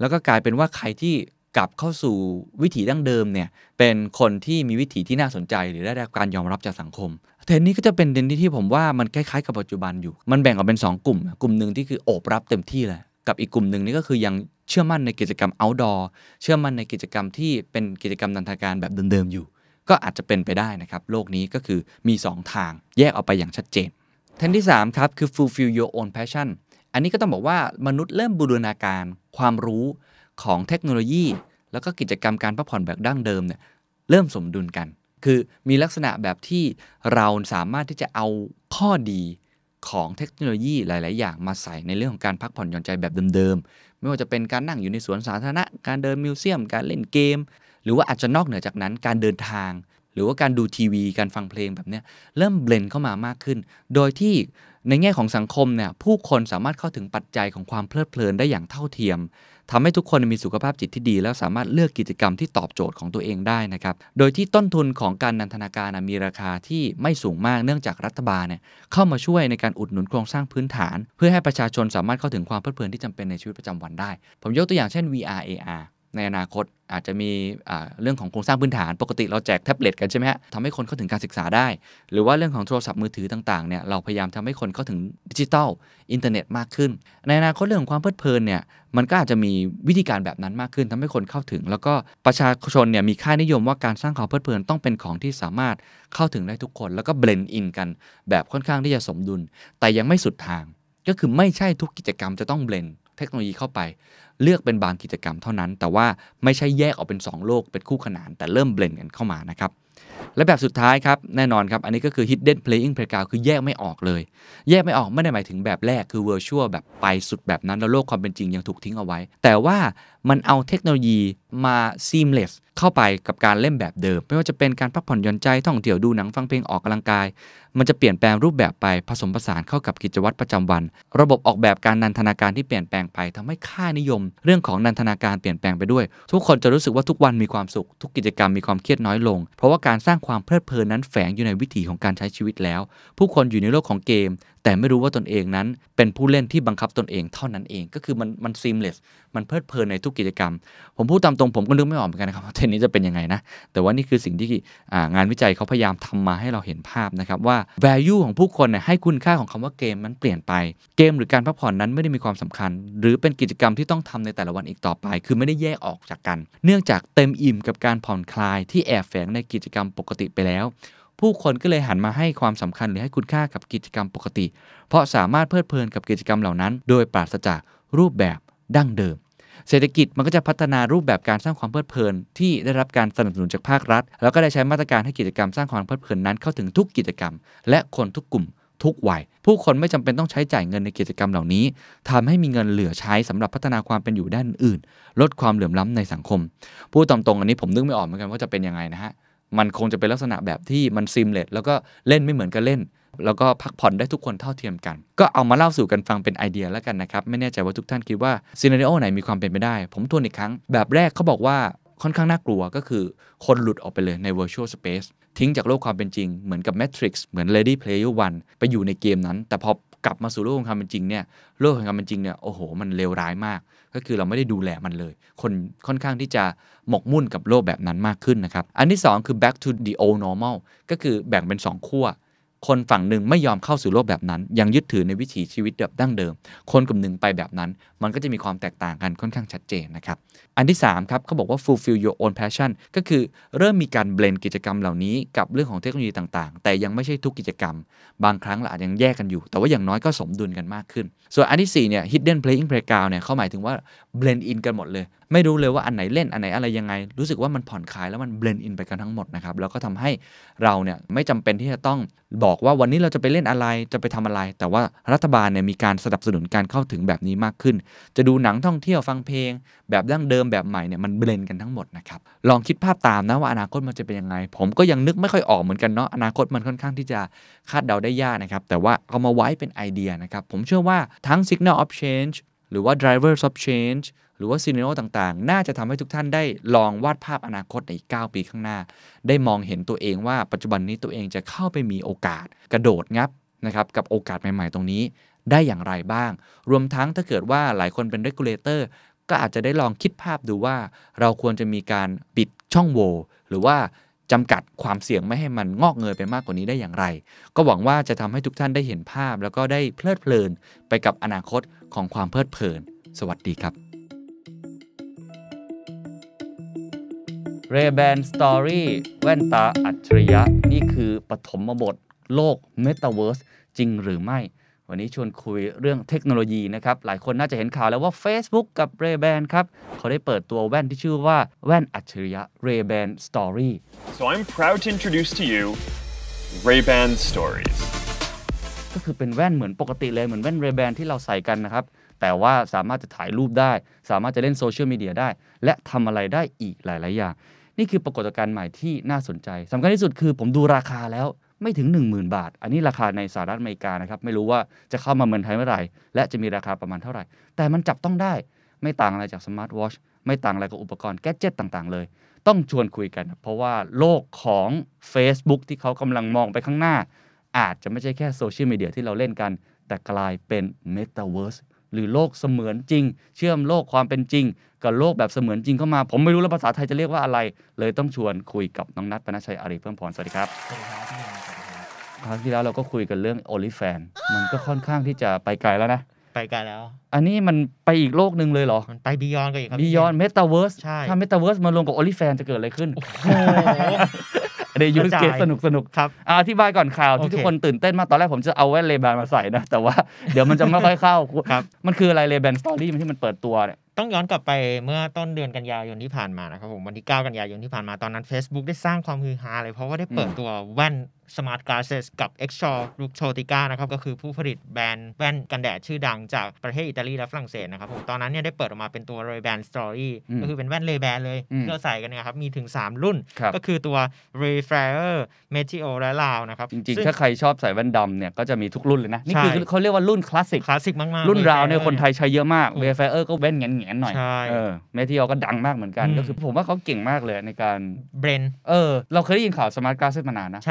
กแล้วก็กลายเป็นว่าใครที่กลับเข้าสู่วิถีดั้งเดิมเนี่ยเป็นคนที่มีวิถีที่น่าสนใจหรือได้รับการยอมรับจากสังคมเทรนด์นี้ก็จะเป็นเทรนด์ที่ผมว่ามันคล้ายๆกับปัจจุบันอยู่มันแบ่งออกเป็น2กลุ่มกลุ่มนึงที่คือโอบรับเต็มที่เลยกับอีกกลุ่มนึงนี่ก็คือยังเชื่อมั่นในกิจกรรม outdoor เชื่อมั่นในกิจกรรมที่เป็นกิจกรรมนันทนาการแบบเดิมๆอยู่ก็อาจจะเป็นไปได้นะครับโลกนี้ก็คือมี2ทางแยกออกไปอย่างชัดเจนเทรนด์ที่3ครับคือ fulfill your own passion อันนี้ก็ต้องบอกว่ามนุษย์เริ่มบูรณาการความรู้ของเทคโนโลยีแล้วก็กิจกรรมการพักผ่อนแบบดั้งเดิมเนี่ยเริ่มสมดุลกันคือมีลักษณะแบบที่เราสามารถที่จะเอาข้อดีของเทคโนโลยีหลายๆอย่างมาใส่ในเรื่องของการพักผ่อนหย่อนใจแบบเดิมๆไม่ว่าจะเป็นการนั่งอยู่ในสวนสาธารณะการเดินมิวเซียมการเล่นเกมหรือว่าอาจจะนอกเหนือจากนั้นการเดินทางหรือว่าการดูทีวีการฟังเพลงแบบนี้เริ่มเบลนเข้ามามากขึ้นโดยที่ในแง่ของสังคมเนี่ยผู้คนสามารถเข้าถึงปัจจัยของความเพลิดเพลินได้อย่างเท่าเทียมทำให้ทุกคนมีสุขภาพจิตที่ดีแล้วสามารถเลือกกิจกรรมที่ตอบโจทย์ของตัวเองได้นะครับโดยที่ต้นทุนของการนันทนาการมีราคาที่ไม่สูงมากเนื่องจากรัฐบาลเนี่ยเข้ามาช่วยในการอุดหนุนโครงสร้างพื้นฐานเพื่อให้ประชาชนสามารถเข้าถึงความเพลิดเพลินที่จำเป็นในชีวิตประจำวันได้ผมยกตัวอย่างเช่น VR ARในอนาคตอาจจะมีเรื่องของโครงสร้างพื้นฐานปกติเราแจกแท็บเล็ตกันใช่ไหมฮะทำให้คนเข้าถึงการศึกษาได้หรือว่าเรื่องของโทรศัพท์มือถือต่างๆเนี่ยเราพยายามทำให้คนเข้าถึงดิจิทัลอินเทอร์เน็ตมากขึ้นในอนาคตเรื่องของความเพลิดเพลินเนี่ยมันก็อาจจะมีวิธีการแบบนั้นมากขึ้นทำให้คนเข้าถึงแล้วก็ประชาชนเนี่ยมีค่านิยมว่าการสร้างความเพลิดเพลินต้องเป็นของที่สามารถเข้าถึงได้ทุกคนแล้วก็เบลนด์อินกันแบบค่อนข้างที่จะสมดุลแต่ยังไม่สุดทางก็คือไม่ใช่ทุกกิจกรรมจะต้องเบลนด์เทคโนโลยีเข้าไปเลือกเป็นบางกิจกรรมเท่านั้นแต่ว่าไม่ใช่แยกออกเป็น2โลกเป็นคู่ขนานแต่เริ่มเบลนด์กันเข้ามานะครับและแบบสุดท้ายครับแน่นอนครับอันนี้ก็คือ hidden playing playground คือแยกไม่ออกเลยแยกไม่ออกไม่ได้หมายถึงแบบแรกคือ virtual แบบไปสุดแบบนั้นแล้วโลกความเป็นจริงยังถูกทิ้งเอาไว้แต่ว่า มันเอาเทคโนโลยีมา seamless เข้าไปกับการเล่นแบบเดิมไม่ว่าจะเป็นการพักผ่อนหย่อนใจท่องเที่ยวดูหนังฟังเพลงออกกำลังกายมันจะเปลี่ยนแปลงรูปแบบไปผสมผสานเข้ากับกิจวัตรประจำวันระบบออกแบบการนันทนาการที่เปลี่ยนแปลงไปทำให้ค่านิยมเรื่องของนันทนาการเปลี่ยนแปลงไปด้วยทุกคนจะรู้สึกว่าทุกวันมีความสุขทุกกิจกรรมมีความเครียดน้อยลงเพราะว่าการสร้างความเพลิดเพลินนั้นแฝงอยู่ในวิถีของการใช้ชีวิตแล้วผู้คนอยู่ในโลกของเกมแต่ไม่รู้ว่าตนเองนั้นเป็นผู้เล่นที่บังคับตนเองเท่านั้นเองก็คือมัน seamless มันเพลิดเพลินในทุกกิจกรรมผมพูดตามตรงผมก็นึกไม่ออกเหมือนกันนะครับว่าเทรนด์นี้จะเป็นยังไงนะแต่ว่านี่คือสิ่งที่งานวิจัยเขาพยายามทำมาให้เราเห็นภาพนะครับว่า value ของผู้คนให้คุณค่าของคำว่าเกมมันเปลี่ยนไปเกมหรือการพักผ่อนนั้นไม่ได้มีความสำคัญหรือเป็นกิจกรรมที่ต้องทำในแต่ละวันอีกต่อไปคือไม่ได้แยกออกจากกันเนื่องจากเต็มอิ่มกับการผ่อนคลายที่แอบแฝงในกิจกรรมปกติไปแล้วผู้คนก็เลยหันมาให้ความสำคัญหรือให้คุณค่ากับกิจกรรมปกติเพราะสามารถเพลิดเพลินกับกิจกรรมเหล่านั้นโดยปราศจากรูปแบบดั้งเดิมเศรษฐกิจมันก็จะพัฒนารูปแบบการสร้างความเพลิดเพลินที่ได้รับการสนับสนุนจากภาครัฐแล้วก็ได้ใช้มาตรการให้กิจกรรมสร้างความเพลิดเพลินนั้นเข้าถึงทุกกิจกรรมและคนทุกกลุ่มทุกวัยผู้คนไม่จำเป็นต้องใช้จ่ายเงินในกิจกรรมเหล่านี้ทำให้มีเงินเหลือใช้สำหรับพัฒนาความเป็นอยู่ด้านอื่นลดความเหลื่อมล้ำในสังคมพูดตามตรงอันนี้ผมนึกไม่ออกเหมือนกันว่าจะเป็นยังไงนะฮะมันคงจะเป็นลักษณะแบบที่มันซิมเลตแล้วก็เล่นไม่เหมือนกันเล่นแล้วก็พักผ่อนได้ทุกคนเท่าเทียมกันก็เอามาเล่าสู่กันฟังเป็นไอเดียแล้วกันนะครับไม่แน่ใจว่าทุกท่านคิดว่าซีนาริโอไหนมีความเป็นไปได้ผมทวนอีกครั้งแบบแรกเขาบอกว่าค่อนข้างน่ากลัวก็คือคนหลุดออกไปเลยใน virtual space ทิ้งจากโลกความเป็นจริงเหมือนกับ Matrix เหมือน Ready Player One ไปอยู่ในเกมนั้นแต่พอกลับมาสู่โลกของความเป็นจริงเนี่ยโลกของความเป็นจริงเนี่ยโอ้โหมันเลวร้ายมากก็คือเราไม่ได้ดูแลมันเลยคนค่อนข้างที่จะหมกมุ่นกับโลกแบบนั้นมากขึ้นนะครับอันที่2คือ back to the old normal ก็คือแบ่งเป็น2ขั้วคนฝั่งหนึ่งไม่ยอมเข้าสู่โลกแบบนั้นยังยึดถือในวิถีชีวิตแบบดั้งเดิมคนกลุ่มหนึ่งไปแบบนั้นมันก็จะมีความแตกต่างกันค่อนข้างชัดเจนนะครับอันที่3ครับเขาบอกว่า fulfill your own passion ก็คือเริ่มมีการเบลนด์กิจกรรมเหล่านี้กับเรื่องของเทคโนโลยีต่างๆแต่ยังไม่ใช่ทุกกิจกรรมบางครั้งเราอาจยังแยกกันอยู่แต่ว่าอย่างน้อยก็สมดุลกันมากขึ้นส่วนอันที่4เนี่ย hidden playing playground เนี่ยเขาหมายถึงว่าเบลนด์อินกันหมดเลยไม่รู้เลยว่าอันไหนเล่นอันไหนอะไรยังไงรู้สึกว่ามันผ่อนคลายแล้วมันเบลนด์อินไปกันทั้งหมดนะครับแล้วก็ทำให้เราเนี่ยไม่จำเป็นที่จะต้องบอกว่าวันนี้เราจะไปเล่นอะไรจะไปทำอะไรแต่ว่ารัฐบาลเนี่ยมีการสนับสนุนการเข้าถึงแบบนี้มากขึ้นจะดูหนังท่องเที่ยวฟังเพลงแบบดั้งเดิมแบบใหม่เนี่ยมันเบลนด์กันทั้งหมดนะครับลองคิดภาพตามนะว่าอนาคตมันจะเป็นยังไงผมก็ยังนึกไม่ค่อยออกเหมือนกันเนาะอนาคตมันค่อนข้างที่จะคาดเดาได้ยากนะครับแต่ว่าเอามาไว้เป็นไอเดียนะครับผมเชื่อว่าทั้ง Signal of Change หรือว่า Drivers of Changeหรือว่าซีเนโอต่างๆน่าจะทำให้ทุกท่านได้ลองวาดภาพอนาคตในอีก9ปีข้างหน้าได้มองเห็นตัวเองว่าปัจจุบันนี้ตัวเองจะเข้าไปมีโอกาสกระโดดงับนะครับกับโอกาสใหม่ๆตรงนี้ได้อย่างไรบ้างรวมทั้งถ้าเกิดว่าหลายคนเป็นเรกูเลเตอร์ก็อาจจะได้ลองคิดภาพดูว่าเราควรจะมีการปิดช่องโหว่หรือว่าจำกัดความเสี่ยงไม่ให้มันงอกเงยไปมากกว่านี้ได้อย่างไรก็หวังว่าจะทำให้ทุกท่านได้เห็นภาพแล้วก็ได้เพลิดเพลินไปกับอนาคตของความเพลิดเพลินสวัสดีครับRay-Ban Stories แว่นตาอัจฉริยะนี่คือปฐมบทโลก Metaverse จริงหรือไม่วันนี้ชวนคุยเรื่องเทคโนโลยีนะครับหลายคนน่าจะเห็นข่าวแล้วว่า Facebook กับ Ray-Ban ครับเขาได้เปิดตัวแว่นที่ชื่อว่าแว่นอัจฉริยะ Ray-Ban Stories So I'm proud to introduce to you Ray-Ban Stories ก็คือเป็นแว่นเหมือนปกติเลยเหมือนแว่น Ray-Ban ที่เราใส่กันนะครับแต่ว่าสามารถจะถ่ายรูปได้สามารถจะเล่นโซเชียลมีเดียได้และทำอะไรได้อีกหลายๆอย่างนี่คือปรากฏการณ์ใหม่ที่น่าสนใจสำคัญที่สุดคือผมดูราคาแล้วไม่ถึง 10,000 บาทอันนี้ราคาในสหรัฐอเมริกานะครับไม่รู้ว่าจะเข้ามาเมืองไทยเมื่อไหร่และจะมีราคาประมาณเท่าไหร่แต่มันจับต้องได้ไม่ต่างอะไรจากสมาร์ทวอทช์ไม่ต่างอะไรกับอุปกรณ์แกดเจ็ตต่างๆเลยต้องชวนคุยกันเพราะว่าโลกของ Facebook ที่เขากำลังมองไปข้างหน้าอาจจะไม่ใช่แค่โซเชียลมีเดียที่เราเล่นกันแต่กลายเป็นเมตาเวิร์สหรือโลกเสมือนจริงเชื่อมโลกความเป็นจริงกับโลกแบบเสมือนจริงเข้ามาผมไม่รู้แล้วภาษาไทยจะเรียกว่าอะไรเลยต้องชวนคุยกับน้องนัทปณชัยอารีเพิ่มพรสวัสดีครับครั้งที่แล้วเราก็คุยกันเรื่อง OnlyFans มันก็ค่อนข้างที่จะไปไกลแล้วนะไปไกลแล้วอันนี้มันไปอีกโลกนึงเลยเหรอมันไป Beyond กันอีกครับ Beyond Metaverse ใช่ถ้า Metaverse มารวมกับ OnlyFans จะเกิดอะไรขึ้นโอ้โหเดี๋ยวยูสเกตสนุกๆครับอธิบายก่อนข่าวที่ทุกคนตื่นเต้นมากตอนแรกผมจะเอาแว่น Ray-Ban มาใส่นะแต่ว่าเดี๋ยวมันจะไม่ค่อยเข้ามันคืออะไร Ray-Ban Stories ที่มันเปิดตัวเนี่ย ต้องย้อนกลับไปเมื่อต้นเดือนกันยายนที่ผ่านมานะครับผมวันที่9กันยายนที่ผ่านมาตอนนั้น Facebook ได้สร้างความฮือฮาเลยเพราะว่าได้เปิดตัวแว่น Smart Glasses กับ Exotica นะครับก็คือผู้ผลิตแบรนด์แว่นกันแดดชื่อดังจากประเทศอิตาลีและฝรั่งเศสนะครับผมตอนนั้นเนี่ยได้เปิดออกมาเป็นตัว Ray-Ban Stories ก็คือเป็นแว่น Ray-Ban เลยที่เราใส่กันเนี่ยครับมีถึง3รุ่นก็คือตัว Refrayer Meteo และ Lao นะครับจริงๆถ้าใครชอบใส่แว่นดำเนี่ยก็จะมีทุกรุ่นเลยนะนี่คือเค้าเรียกว่ารุ่นคลาสสิกมากๆรุ่น Lao เนี่ยคนไทยใช้เยอะมาก Refrayer ก็แว่นแง่ๆหน่อยMeteo ก็ดังมากเหมือนกันก็คือผมว่าเค้าเก่งมากเลยในการเบรนเราเคยได้ยินข่าว Smart Glasses มานานนะ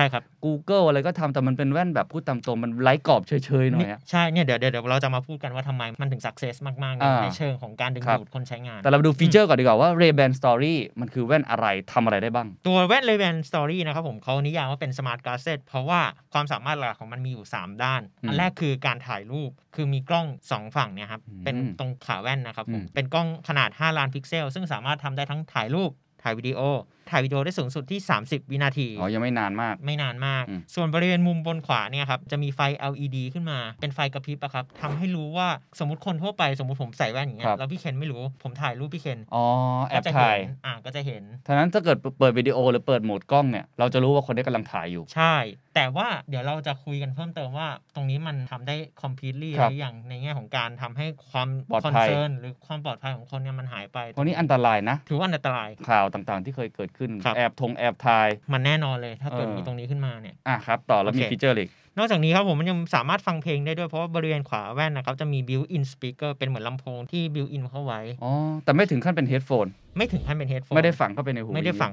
Google อะไรก็ทำแต่มันเป็นแว่นแบบพูดตามตรงมันไร้กรอบเฉยๆหน่อยอ่ะใช่เนี่ยเดี๋ยวเราจะมาพูดกันว่าทำไมมันถึง success มากๆในเชิงของการดึงดูดคนใช้งานแต่เราดูฟีเจอร์ก่อนดีกว่าว่า Ray-Ban Story มันคือแว่นอะไรทำอะไรได้บ้างตัวแว่น Ray-Ban Story นะครับผมเขานิยามว่าเป็น Smart Glasses เพราะว่าความสามารถหลักของมันมีอยู่3ด้านอันแรกคือการถ่ายรูปคือมีกล้อง2ฝั่งเนี่ยครับเป็นตรงขาแว่นนะครับผมเป็นกล้องขนาด5ล้านพิกเซลซึ่งสามารถทำได้ทั้งถ่ายรูปถ่ายวิดีโอได้สูงสุดที่30วินาทีอ๋อยังไม่นานมากส่วนบริเวณมุมบนขวาเนี่ยครับจะมีไฟ LED ขึ้นมาเป็นไฟกระพริบอะครับทำให้รู้ว่าสมมุติคนทั่วไปสมมุติผมใส่แว่นอย่างเงี้ยแล้วพี่เคนไม่รู้ผมถ่ายรูปพี่เคนอ๋อแอบถ่ายก็จะเห็นฉะนั้นถ้าเกิดเปิดวิดีโอหรือเปิดโหมดกล้องเนี่ยเราจะรู้ว่าคนนี้กำลังถ่ายอยู่ใช่แต่ว่าเดี๋ยวเราจะคุยกันเพิ่มเติมว่าตรงนี้มันทำได้ completely หรือยังในแง่ของการทำให้ความคอนเซิร์นหรือความปลอดภัยของคนเนี่ยมันหายไปเพราะนี่อันตรายนะถือว่าอันตรายข่าวต่างๆที่เคยเกิดขึ้นแอบถ่ายมันแน่นอนเลยถ้าเกิดมีตรงนี้ขึ้นมาเนี่ยครับต่อแล้วมีฟีเจอร์อีกนอกจากนี้ครับผมมันยังสามารถฟังเพลงได้ด้วยเพราะว่าบริเวณขวาแว่นนะครับจะมี built-in speaker เป็นเหมือนลำโพงที่ built-in เข้าไว้อ๋อแต่ไม่ถึงขั้นเป็น headphone ไม่ถึงขั้นเป็น headphone ไม่ได้ฝังเข้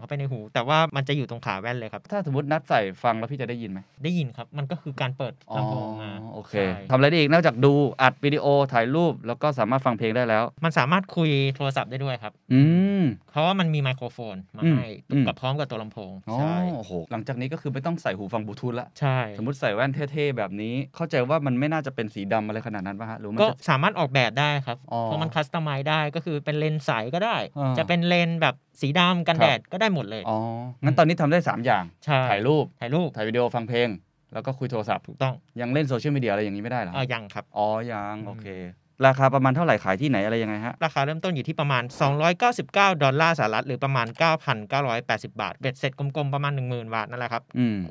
าไปในหูแต่ว่ามันจะอยู่ตรงขาแว่นเลยครับถ้าสมมตินัดใส่ฟังแล้วพี่จะได้ยินไหมได้ยินครับมันก็คือการเปิดลำโพงมาโอเคทำอะไรได้อีกนอกจากดูอัดวิดีโอถ่ายรูปแล้วก็สามารถฟังเพลงได้แล้วมันสามารถคุยโทรศัพท์ได้ด้วยครับเพราะว่ามันมีไมโครโฟนมาให้กับพร้อมกับตัวลำโพงใช่โอ้โหหลังจากนี้ก็คือไม่ต้องใส่หูฟังบลูทูธละใช่สมมติใส่แว่นเท่ๆแบบนี้เข้าใจว่ามันไม่น่าจะเป็นสีดำอะไรขนาดนั้นป่ะฮะหรือมันก็สามารถออกแบบได้ครับเพราะมันคัสตอมไมซ์ได้ก็คือเป็นเลนส์ใสก็ได้จะเป็นเลนส์แบบสีดำกันแดดก็ได้หมดเลยอ๋องั้นตอนนี้ทำได้3อย่างถ่ายรูปถ่ายวิดีโอฟังเพลงแล้วก็คุยโทรศัพท์ถูกต้องยังเล่นโซเชียลมีเดียอะไรอย่างนี้ไม่ได้หรอยังครับยังโอเคราคาประมาณเท่าไหร่ขายที่ไหนอะไรยังไงฮะราคาเริ่มต้นอยู่ที่ประมาณ$299หรือประมาณ $9,980 เบ็ดเสร็จกลมๆประมาณ 10,000 บาทนั่นแหละครั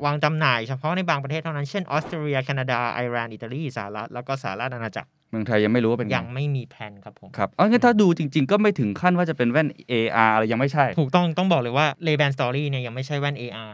บวางจำหน่ายเฉพาะในบางประเทศเท่านั้นเช่นออสเตรเลียแคนาดาไอร์แลนด์อิตาลีสหรัฐแล้วก็สหราชอาณาจักรเมืองไทยยังไม่รู้ว่าเป็นยังไม่มีแผนครับผมครับงั้นถ้าดูจริงๆก็ไม่ถึงขั้นว่าจะเป็นแว่น AR อะไรยังไม่ใช่ถูกต้องต้องบอกเลยว่า Ray-Ban Story เนี่ยยังไม่ใช่แว่น AR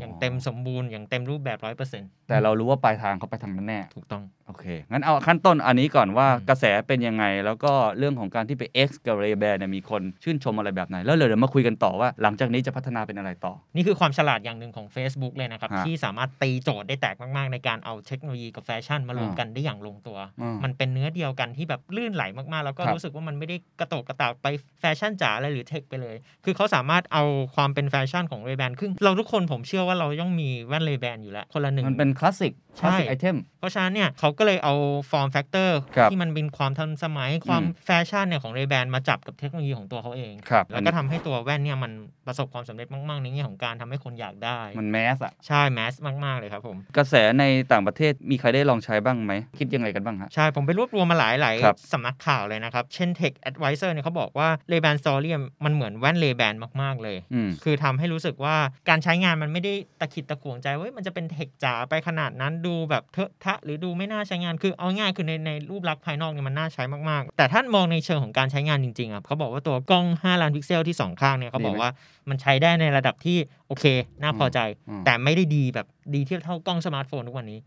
อย่างเต็มสมบูรณ์อย่างเต็มรูปแบบ 100% แต่เรารู้ว่าปลายทางเขาไปทางนั้นแน่ถูกต้องโอเคงั้นเอาขั้นต้นอันนี้ก่อนว่ากระแสเป็นยังไงแล้วก็เรื่องของการที่ไป X กับ Ray-Ban เนี่ยมีคนชื่นชมอะไรแบบไหนแล้วเดี๋ยวมาคุยกันต่อว่าหลังจากนี้จะพัฒนาเป็นอะไรต่อนี่คือความฉลาดอย่างนึงของ Facebook เลยนะครับที่สามารถตีโจทย์ได้แตกมากๆในการเอาเทคโนโลยีกับแฟชั่นมารวมกันได้อย่างลงตัวมันเป็นเนื้อเดียวกันที่แบบลื่นไหลมากๆแล้วก็รู้สึกว่ามันไม่ได้กระโตกกระตากไปแฟชั่นจ๋าอะไรหรือเทคไปเลยคือเขาสามารถเอาความเป็นแฟชั่นของ Ray-Ban ขึ้นเราทุกคนผมเชื่อว่าเราต้องมีแว่น Ray-Ban อยู่แล้วคนละหนึ่งมันเป็นคลาสสิกไอเทมเพราะฉะนั้นเนี่ยเขาก็เลยเอา form factor ที่มันเป็นความทันสมัยความแฟชั่นเนี่ยของ Ray-Ban มาจับกับเทคโนโลยีของตัวเขาเองแล้วก็ทำให้ตัวแว่นเนี่ยมันประสบความสำเร็จมากๆในแง่ของการทำให้คนอยากได้มันแมสอ่ะใช่แมสมากๆเลยครับผมกระแสในต่างประเทศมีใครได้ลองใช้บ้างไหมคิดยังไงกันบ้างฮะใช่ผมไปรวบรวมมาหลายสำนักข่าวเลยนะครับเช่น Tech Advisor เนี่ยเขาบอกว่า Ray-Ban Story มันเหมือนแว่น Ray-Ban มากๆเลยคือทำให้รู้สึกว่าการใช้งานมันไม่ได้ตะขิดตะขวงใจเว้ยมันจะเป็นเทคจ๋าไปขนาดนั้นดูแบบเถอะทะหรือดูไม่น่าใช้งานคือเอาง่ายคือในรูปลักษณ์ภายนอกเนี่ยมันน่าใช้มากๆแต่ท่านมองในเชิงของการใช้งานจริงๆครับเขาบอกว่าตัวกล้อง5ล้านพิกเซลที่2ข้างเนี่ยเขาบอกว่ามันใช้ได้ในระดับที่โอเคน่าพอใจแต่ไม่ได้ดีแบบดีเทียบเท่ากล้องสมาร์ทโฟนทุกวันนี้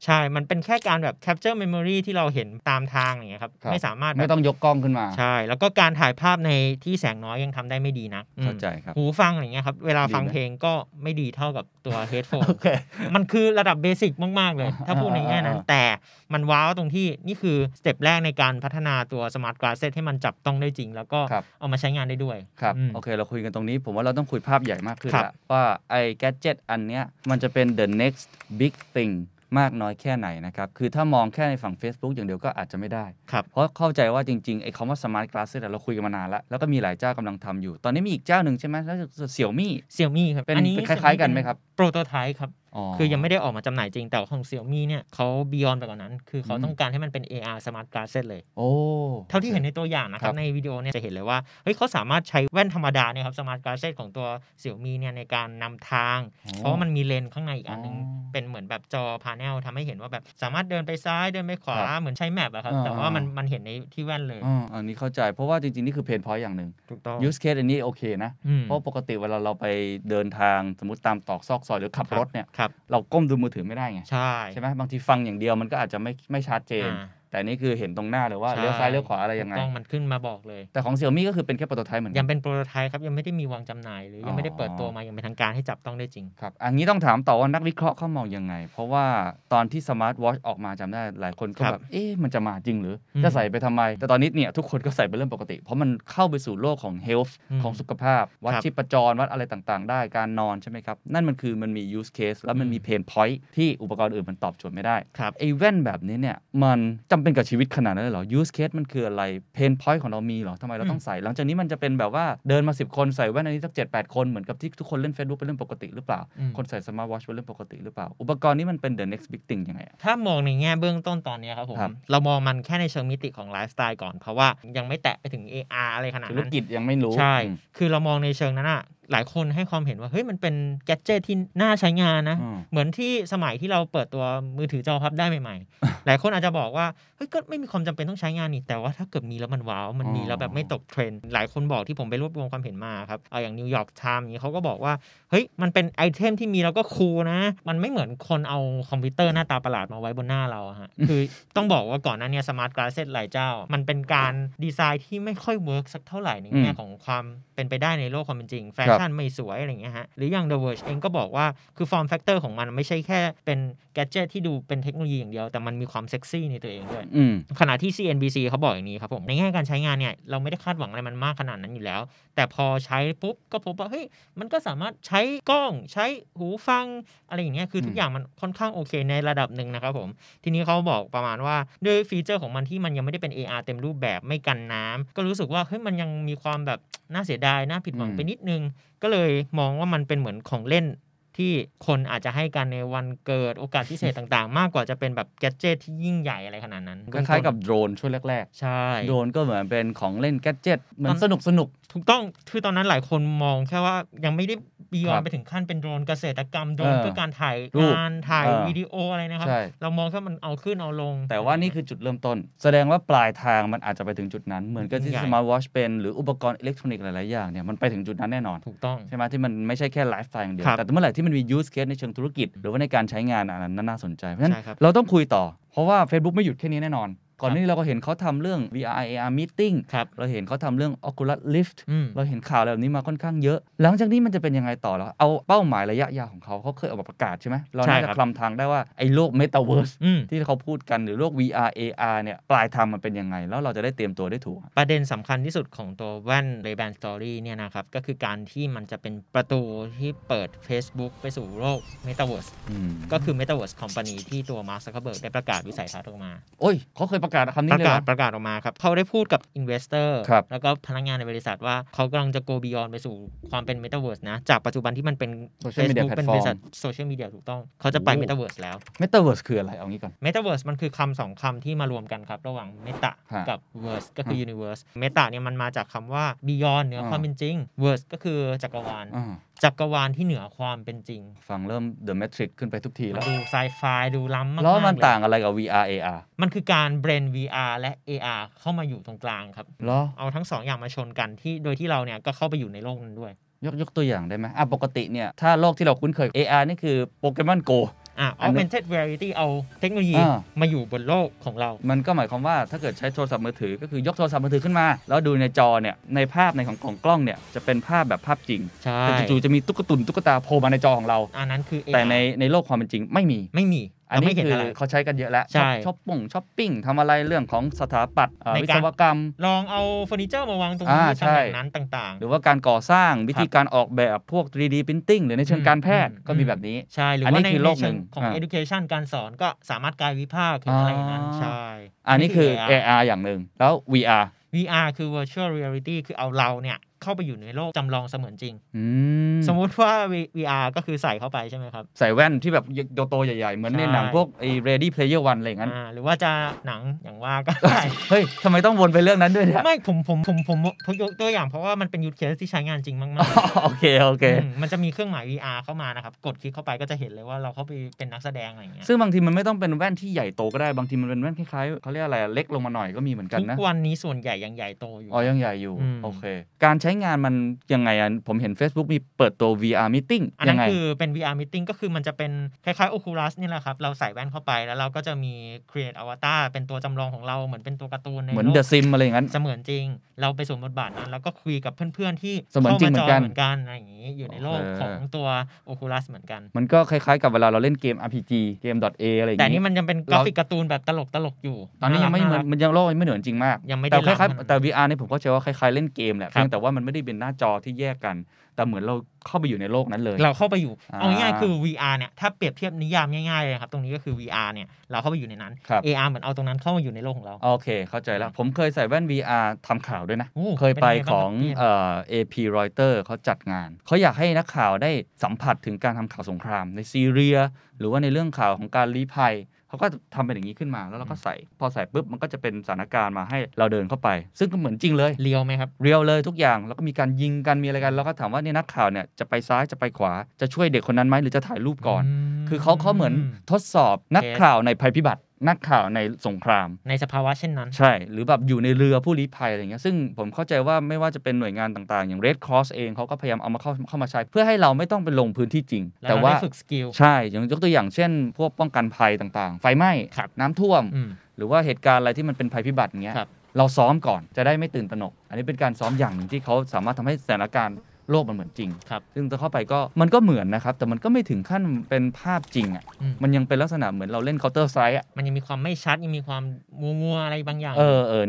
ใช่มันเป็นแค่การแบบ capture memory ที่เราเห็นตามทางอย่างเงี้ยครับไม่สามารถไม่ต้องยกกล้องขึ้นมาใช่แล้วก็การถ่ายภาพในที่แสงน้อยยังทำได้ไม่ดีนะเข้าใจครับหูฟังอย่างเงี้ยครับเวลาฟังเพลงก็ไม่ดีเท่ากับตัว headphone มันคือระดับเบสิกมากๆเลยถ้าพูดในแง่นั้นแต่มันว้าวตรงที่นี่คือสเต็ปแรกในการพัฒนาตัว smart glasses ให้มันจับต้องได้จริงแล้วก็เอามาใช้งานได้ด้วยครับโอเคเราคุยกันตรงนี้ผมว่าเราต้องคุยภาพใหญ่มากขึ้นละว่าไอ้ gadget อันเนี้ยมันจะเป็น the next big thingมากน้อยแค่ไหนนะครับคือถ้ามองแค่ในฝั่ง Facebook อย่างเดียวก็อาจจะไม่ได้เพราะเข้าใจว่าจริงๆไอ้คำว่า Smart Glasses เราคุยกันมานานแล้วแล้วก็มีหลายเจ้ากำลังทำอยู่ตอนนี้มีอีกเจ้าหนึ่งใช่ไหมแล้ว Xiaomi ครับเป็นคล้ายๆกันไหมครับโปรโตไทป์ครับ คือยังไม่ได้ออกมาจำหน่ายจริงแต่ของ Xiaomi เนี่ยเขา beyond ไปกว่านั้นคือเขาต้องการให้มันเป็น AR smart glasses เลยโอ้เท่าที่เห็นในตัวอย่างนะครับในวิดีโอเนี่ยจะเห็นเลยว่าเฮ้ยเขาสามารถใช้แว่นธรรมดาเนี่ยครับ smart glasses ของตัว Xiaomi เนี่ยในการนำทางเพราะมันมีเลนส์ข้างในอีกอันนึงเป็นเหมือนแบบจอ panel ทำให้เห็นว่าแบบสามารถเดินไปซ้ายเดินไปขวาเหมือนใช้แมปอะครับแต่ว่ามันเห็นในที่แว่นเลยอันนี้เข้าใจเพราะว่าจริงๆนี่คือ pain point อย่างนึง use case อันนี้โอเคนะเพราะปกติเวลาเราไปเดินทางสมมติตามตอกซอกซอยหรือขับรถเนี่ยเราก้มดูมือถือไม่ได้ไงใช่ไหมบางทีฟังอย่างเดียวมันก็อาจจะไม่ชัดเจนแต่นี่คือเห็นตรงหน้าเลยว่าเลี้ยวซ้ายเลี้ยวขวาอะไรยังไงต้องมันขึ้นมาบอกเลยแต่ของ Xiaomi ก็คือเป็นแค่โปรโตไทป์เหมือนกันยังเป็นโปรโตไทป์ครับยังไม่ได้มีวางจำหน่ายหรือยังไม่ได้เปิดตัวมายังเป็นทางการให้จับต้องได้จริงครับอันนี้ต้องถามต่อว่านักวิเคราะห์เขามองยังไงเพราะว่าตอนที่สมาร์ทวอทช์ออกมาจำได้หลายคนก็แบบเอ๊ะมันจะมาจริงหรือจะใส่ไปทำไมแต่ตอนนี้เนี่ยทุกคนก็ใส่เป็นเรื่องปกติเพราะมันเข้าไปสู่โลกของ health ของสุขภาพวัดชีพจรวัดอะไรต่างๆได้การนอนใช่ไหมครับนั่นมันคือมันมี use case แล้วมันมี pain point ที่อุปกรณ์อื่นมันตอบโจทย์ไม่ได้ไอ้แว่นแบบนี้เนี่ยมันจำเป็นกับชีวิตขนาดนั้นเลยเหรอ use case มันคืออะไร pain point ของเรามีเหรอทำไมเราต้องใส่หลังจากนี้มันจะเป็นแบบว่าเดินมา10คนใส่แว่นอันนี้สัก 7-8 คนเหมือนกับที่ทุกคนเล่น Facebook เป็นเรื่องปกติหรือเปล่าคนใส่ smart watch เป็นเรื่องปกติหรือเปล่าอุปกรณ์นี้มันเป็น the next big thing ยังไงถ้ามองในแง่เบื้องต้นตอนนี้ครับผมเรามองมันแค่ในเชิงมิติของไลฟ์สไตล์ก่อนเพราะว่ายังไม่แตะไปถึง AR อะไรขนาดนั้นธุรกิจยังไม่รู้ใช่คือเรามองในเชิงนั้นน่ะหลายคนให้ความเห็นว่าเฮ้ยมันเป็นแกดเจ็ตที่น่าใช้งานนะเหมือนที่สมัยที่เราเปิดตัวมือถือจอพับได้ใหม่ๆหลายคนอาจจะบอกว่าเฮ้ยก็ไม่มีความจำเป็นต้องใช้งานนี่แต่ว่าถ้าเกิดมีแล้วมันว้าวมันมีแล้วแบบไม่ตกเทรนด์หลายคนบอกที่ผมไปรวบรวมความเห็นมาครับเอาอย่างนิวยอร์กไทม์อย่างนี้เขาก็บอกว่าเฮ้ยมันเป็นไอเทมที่มีแล้วก็คูลนะมันไม่เหมือนคนเอาคอมพิวเตอร์หน้าตาประหลาดมาไว้บนหน้าเราฮะ คือต้องบอกว่าก่อนหน้านี้สมาร์ทกลาสเซสหลายเจ้ามันเป็นการดีไซน์ที่ไม่ค่อยเวิร์กสักเท่าไหร่ในแง่ของความเป็นไปได้ในโลกความเป็นจริงแฟชั่นไม่สวยอะไรอย่างเงี้ยฮะหรืออย่าง The Verge เองก็บอกว่าคือ form factor ของมันไม่ใช่แค่เป็น gadget ที่ดูเป็นเทคโนโลยีอย่างเดียวแต่มันมีความเซ็กซี่ในตัวเองด้วยขณะที่ CNBC เขาบอกอย่างนี้ครับผมในแง่การใช้งานเนี่ยเราไม่ได้คาดหวังอะไรมันมากขนาดนั้นอยู่แล้วแต่พอใช้ปุ๊บก็พบว่าเฮ้ยมันก็สามารถใช้กล้องใช้หูฟังอะไรอย่างเงี้ยคือทุกอย่างมันค่อนข้างโอเคในระดับนึงนะครับผมทีนี้เขาบอกประมาณว่าด้วยฟีเจอร์ของมันที่มันยังไม่ได้เป็น AR เต็มรูปแบบไม่กันน้ำก็รู้สึกว่าเฮ้ยมันยังมีความแบบน่าเสียดายน่าผิดหวังไปนิดนึงก็เลยมองว่ามันเป็นเหมือนของเล่นที่คนอาจจะให้กันในวันเกิดโอกาสพิเศษต่างๆมากกว่าจะเป็นแบบแกดเจ็ตที่ยิ่งใหญ่อะไรขนาดนั้นคล้ายๆกับโดรนช่วงแรกๆใช่โดรนก็เหมือนเป็นของเล่นแกดเจ็ตเหมือนสนุกๆถูกต้องคือตอนนั้นหลายคนมองแค่ว่ายังไม่ได้บียอนไปถึงขั้นเป็นโดรนเกษตรกรรมโดรนเพื่อการถ่ายงานถ่ายวิดีโออะไรนะครับเรามองแค่มันเอาขึ้นเอาลงแต่ว่านี่คือจุดเริ่มต้นแสดงว่าปลายทางมันอาจจะไปถึงจุดนั้นเหมือนกับที่สมาร์ทวอทช์เป็นหรืออุปกรณ์อิเล็กทรอนิกส์หลายๆอย่างเนี่ยมันไปถึงจุดนั้นแน่นอนถูกต้องใช่ไหมที่มันไม่ใช่แค่ไลฟ์สไตล์อย่างเดียวแต่เมื่อไหร่ที่มันมียูสเคสในเชิงธุรกิจหรือว่าในการใช้งานอันนั้นน่าสนใจเพราะฉะนั้นเราต้องคุยต่อเพราะว่า Facebook ไม่หยุดแค่นี้แน่นอนก่อนนี้เราก็เห็นเขาทำเรื่อง VR AR meeting เราเห็นเขาทำเรื่อง Oculus Lift เราเห็นข่าวแบบนี้มาค่อนข้างเยอะหลังจากนี้มันจะเป็นยังไงต่อแล้วเอาเป้าหมายระยะยาวของเขาเคยออกมาประกาศใช่ไหมเราน่าจะคลำทางได้ว่าไอ้โลก Metaverse ที่เขาพูดกันหรือโลก VR AR เนี่ยปลายทางมันเป็นยังไงแล้วเราจะได้เตรียมตัวได้ถูกประเด็นสำคัญที่สุดของตัวแว่น Ray-Ban Story เนี่ยนะครับก็คือการที่มันจะเป็นประตูที่เปิด Facebook ไปสู่โลก Metaverse ก็คือ Metaverse Company ที่ตัว Mark Zuckerberg ได้ประกาศวิสัยทัศน์ออกมาโอ้ยเขาเคยประกาศออกมาครับเขาได้พูดกับ investor แล้วก็พนักงานในบริษัทว่าเขากำลังจะ go beyond ไปสู่ความเป็น metaverse นะจากปัจจุบันที่มันเป็น Facebook เป็นบริษัท social media ถูกต้องเขาจะไป metaverse แล้ว metaverse คืออะไรเอางี้ก่อน metaverse มันคือคำสองคำที่มารวมกันครับระหว่าง meta กับ verse ก็คือ universe meta เนี่ยมันมาจากคำว่า beyond เหนือความเป็นจริง verse ก็คือจักรวาลที่เหนือความเป็นจริงฟังเริ่ม The Matrix ขึ้นไปทุกทีแล้วดูไซไฟดูล้ำมากแล้วมันต่างอะไรกับ VR AR มันคือการเบรน VR และ AR เข้ามาอยู่ตรงกลางครับเอาทั้ง2 อย่างมาชนกันที่โดยที่เราเนี่ยก็เข้าไปอยู่ในโลกนั้นด้วยยกตัวอย่างได้ไหมปกติเนี่ยถ้าโลกที่เราคุ้นเคย AR นี่คือ Pokemon Go Augmented Reality เอาเทคโนโลยีมาอยู่บนโลกของเรามันก็หมายความว่าถ้าเกิดใช้โทรศัพท์มือถือก็คือยกโทรศัพท์มือถือขึ้นมาแล้วดูในจอเนี่ยในภาพในของกล้องเนี่ยจะเป็นภาพแบบภาพจริงแต่จู่ๆจะมีตุ๊กตาโผล่มาในจอของเราอันนั้นคือแต่ในโลกความเป็นจริงไม่มีอันนี้คือเขาใช้กันเยอะแล้วช้อปปิ้งทำอะไรเรื่องของสถาปัตย์วิศวกรรมลองเอาเฟอร์นิเจอร์มาวางตรงนี้ตำแหน่งนั้นต่างๆหรือว่าการก่อสร้างวิธีการออกแบบพวก 3D printing หรือในเชิงการแพทย์ก็มีแบบนี้ใช่หรือว่าในเชิงของ education การสอนก็สามารถกายวิภาคอะไรนั้นใช่อันนี้คือ AR อย่างนึงแล้ว VR คือ virtual reality คือเอาเราเนี่ย เข้าไปอยู่ในโลกจำลองเสมือนจริงสมมุติว่า VR ก็คือใส่เข้าไปใช่ไหมครับใส่แว่นที่แบบโตๆใหญ่ๆเหมือนในหนังพวกไอ้ Ready Player One อะไรอย่างนั้นหรือว่าจะหนังอย่างว่าก็ใช่เฮ้ยทำไมต้องวนไปเรื่องนั้นด้วยเนี่ยไม่ผมยกตัวอย่างเพราะว่ามันเป็นยูสเคสที่ใช้งานจริงมากๆโอเคมันจะมีเครื่องหมาย VR เข้ามานะครับกดคลิกเข้าไปก็จะเห็นเลยว่าเราเข้าไปเป็นนักแสดงอะไรอย่างเงี้ยซึ่งบางทีมันไม่ต้องเป็นแว่นที่ใหญ่โตก็ได้บางทีมันเป็นแว่นคล้ายๆเขาเรียกอะไรเล็กลงมาหน่อยก็มีเหมือนกันนะทุกวันนี้ส่วนใหญ่ยังใหญ่โตอยู่อ๋อยังใหญ่อยู่โอเคการใช้งานมันยังไงอ่ะผมเห็น Facebook มีเปิดตัว VR meeting อันนั้นคือเป็น VR meeting ก็คือมันจะเป็นคล้ายๆ Oculus นี่แหละครับเราใส่แว่นเข้าไปแล้วเราก็จะมี create avatar เป็นตัวจำลองของเราเหมือนเป็นตัวการ์ตูนในเหมือน The Sim อะไรอย่างนั้นเสมือนจริงเราไปสวมบทบาทนั้นแล้วก็คุยกับเพื่อนๆที่เข้ามาจอยเหมือนกันอะไรอย่างงี้อยู่ในโลกของตัว Oculus เหมือนกันมันก็คล้ายๆกับเวลาเราเล่นเกม RPG เกม .A อะไรอย่างงี้แต่นี่มันยังเป็นกราฟิกการ์ตูนแบบตลกๆอยู่ตอนนี้ยังไม่เหมือนมันยังโลกไม่เหมือนจริงมากแต่คล้ายๆแต่ VR นี่ผมก็เชื่อว่าคล้ายๆเล่นเกมแหละเพียงแต่ว่ามันไม่ได้เป็นหน้าจอที่แยกกันแต่เหมือนเราเข้าไปอยู่ในโลกนั้นเลยเราเข้าไปอยู่เอาง่ายๆคือ VR เนี่ยถ้าเปรียบเทียบนิยามง่ายๆเลยครับตรงนี้ก็คือ VR เนี่ยเราเข้าไปอยู่ในนั้น AR เหมือนเอาตรงนั้นเข้ามาอยู่ในโลกของเราโอเคเข้าใจแล้วผมเคยใส่แว่น VR ทำข่าวด้วยนะเคยไปของAP Reuters เขาจัดงานเขาอยากให้นักข่าวได้สัมผัสถึงการทำข่าวสงครามในซีเรียหรือว่าในเรื่องข่าวของการลี้ภัยเขาก็ทำเป็นอย่างนี้ขึ้นมาแล้วเราก็ใส่พอใส่ปุ๊บมันก็จะเป็นสถานการณ์มาให้เราเดินเข้าไปซึ่งก็เหมือนจริงเลยเรียวไหมครับเรียวเลยทุกอย่างแล้วก็มีการยิงกันมีอะไรกันแล้วก็ถามว่านี่นักข่าวเนี่ยจะไปซ้ายจะไปขวาจะช่วยเด็กคนนั้นไหมหรือจะถ่ายรูปก่อนคือเขาเหมือนทดสอบนักข่าวในภัยพิบัตินักข่าวในสงครามในสภาวะเช่นนั้นใช่หรือแบบอยู่ในเรือผู้ลี้ภัยอะไรเงี้ยซึ่งผมเข้าใจว่าไม่ว่าจะเป็นหน่วยงานต่างๆอย่าง Red Cross เองเขาก็พยายามเอามาเข้ามาใช้เพื่อให้เราไม่ต้องไปลงพื้นที่จริงแต่ว่าฝึกสกิลใช่อย่างยกตัวอย่างเช่นพวกป้องกันภัยต่างๆไฟไหม้น้ำท่วมหรือว่าเหตุการณ์อะไรที่มันเป็นภัยพิบัติเงี้ยเราซ้อมก่อนจะได้ไม่ตื่นตระหนกอันนี้เป็นการซ้อมอย่างนึงที่เขาสามารถทำให้สถานการณ์โลกมันเหมือนจริงซึ่งจะเข้าไปก็มันก็เหมือนนะครับแต่มันก็ไม่ถึงขั้นเป็นภาพจริงอ่ะมันยังเป็นลักษณะเหมือนเราเล่น Counter Strike อ่ะมันยังมีความไม่ชัดยังมีความมัวๆอะไรบางอย่าง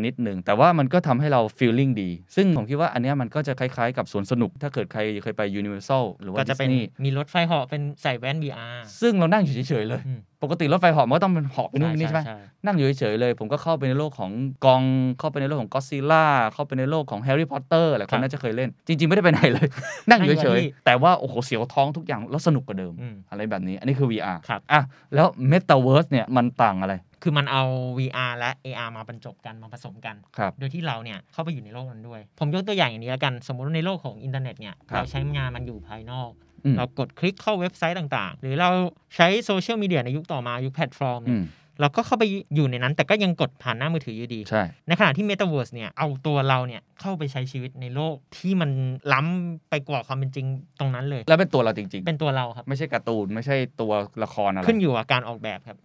นิดนึงแต่ว่ามันก็ทำให้เรา feeling ดีซึ่งผมคิดว่าอันนี้มันก็จะคล้ายๆกับสวนสนุกถ้าเกิดใครเคยไป Universal หรือว่า Disney มีรถไฟเหาะเป็นใส่แว่น VR ซึ่งเรานั่งอยู่เฉยๆเลยปกติรถไฟเหาะมันก็ต้องเป็นเหาะไปนู่นนี่ใช่ไหมนั่งอยู่เฉยๆเลยผมก็เข้าไปในโลกของกองเข้าไปในโลกของก็อดซิลล่าเข้าไปในโลกของแฮร์รี่พอตเตอร์อะไรคนน่าจะเคยเล่นจริงๆไม่ได้ไปไหนเลยนั่งอยู่เฉยๆแต่ว่าโอ้โหเสียวท้องทุกอย่างแล้วสนุกกว่าเดิมอะไรแบบนี้อันนี้คือ VR อ่ะแล้ว Metaverse เนี่ยมันต่างอะไรคือมันเอา VR และ AR มาบรรจบกันมาผสมกันโดยที่เราเนี่ยเข้าไปอยู่ในโลกนั้นด้วยผมยกตัวอย่างอย่างนี้ละกันสมมุติในโลกของอินเทอร์เน็ตเนี่ยเราใช้งานมันอยู่ภายนอกเรากดคลิกเข้าเว็บไซต์ต่างๆหรือเราใช้โซเชียลมีเดียในยุคต่อมายุคแพลตฟอร์มเนี่ยเราก็เข้าไปอยู่ในนั้นแต่ก็ยังกดผ่านหน้ามือถืออยู่ดีในขณะที่ Metaverse เนี่ยเอาตัวเราเนี่ยเข้าไปใช้ชีวิตในโลกที่มันล้ำไปกว่าความเป็นจริงตรงนั้นเลยแล้วเป็นตัวเราจริงๆเป็นตัวเราครับไม่ใช่การ์ตูนไม่ใช่ตัวละครอะไรขึ้นอยู่กับการออกแบบครับ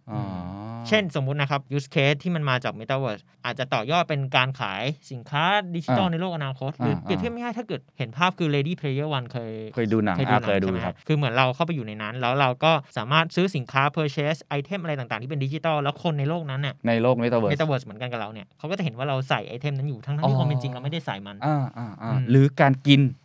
เช่นสมมุตินะครับ use case ที่มันมาจาก Metaverse อาจจะต่อยอดเป็นการขายสินค้าดิจิทัลในโลกอนาคตหรือเปรียบเทียบง่ายๆถ้าเกิดเห็นภาพคือ Ready Player One เคยดูหนังเคยดูครับคือเหมือนเราเข้าไปอยู่ในนั้นแล้วเราก็สามารถซื้อสินค้า purchase item อะไรต่างๆที่เป็นดิจิทัลแล้วคนในโลกนั้นน่ะในโลก Metaverse เหมือนกันกับเราเนี่ยเขาก็จะเห็นว่าเราใส่ไอเทมนั้นอยู่ทั้งที่ความเป็นจริงเราไม่ได้ใส่มันหรือการกิ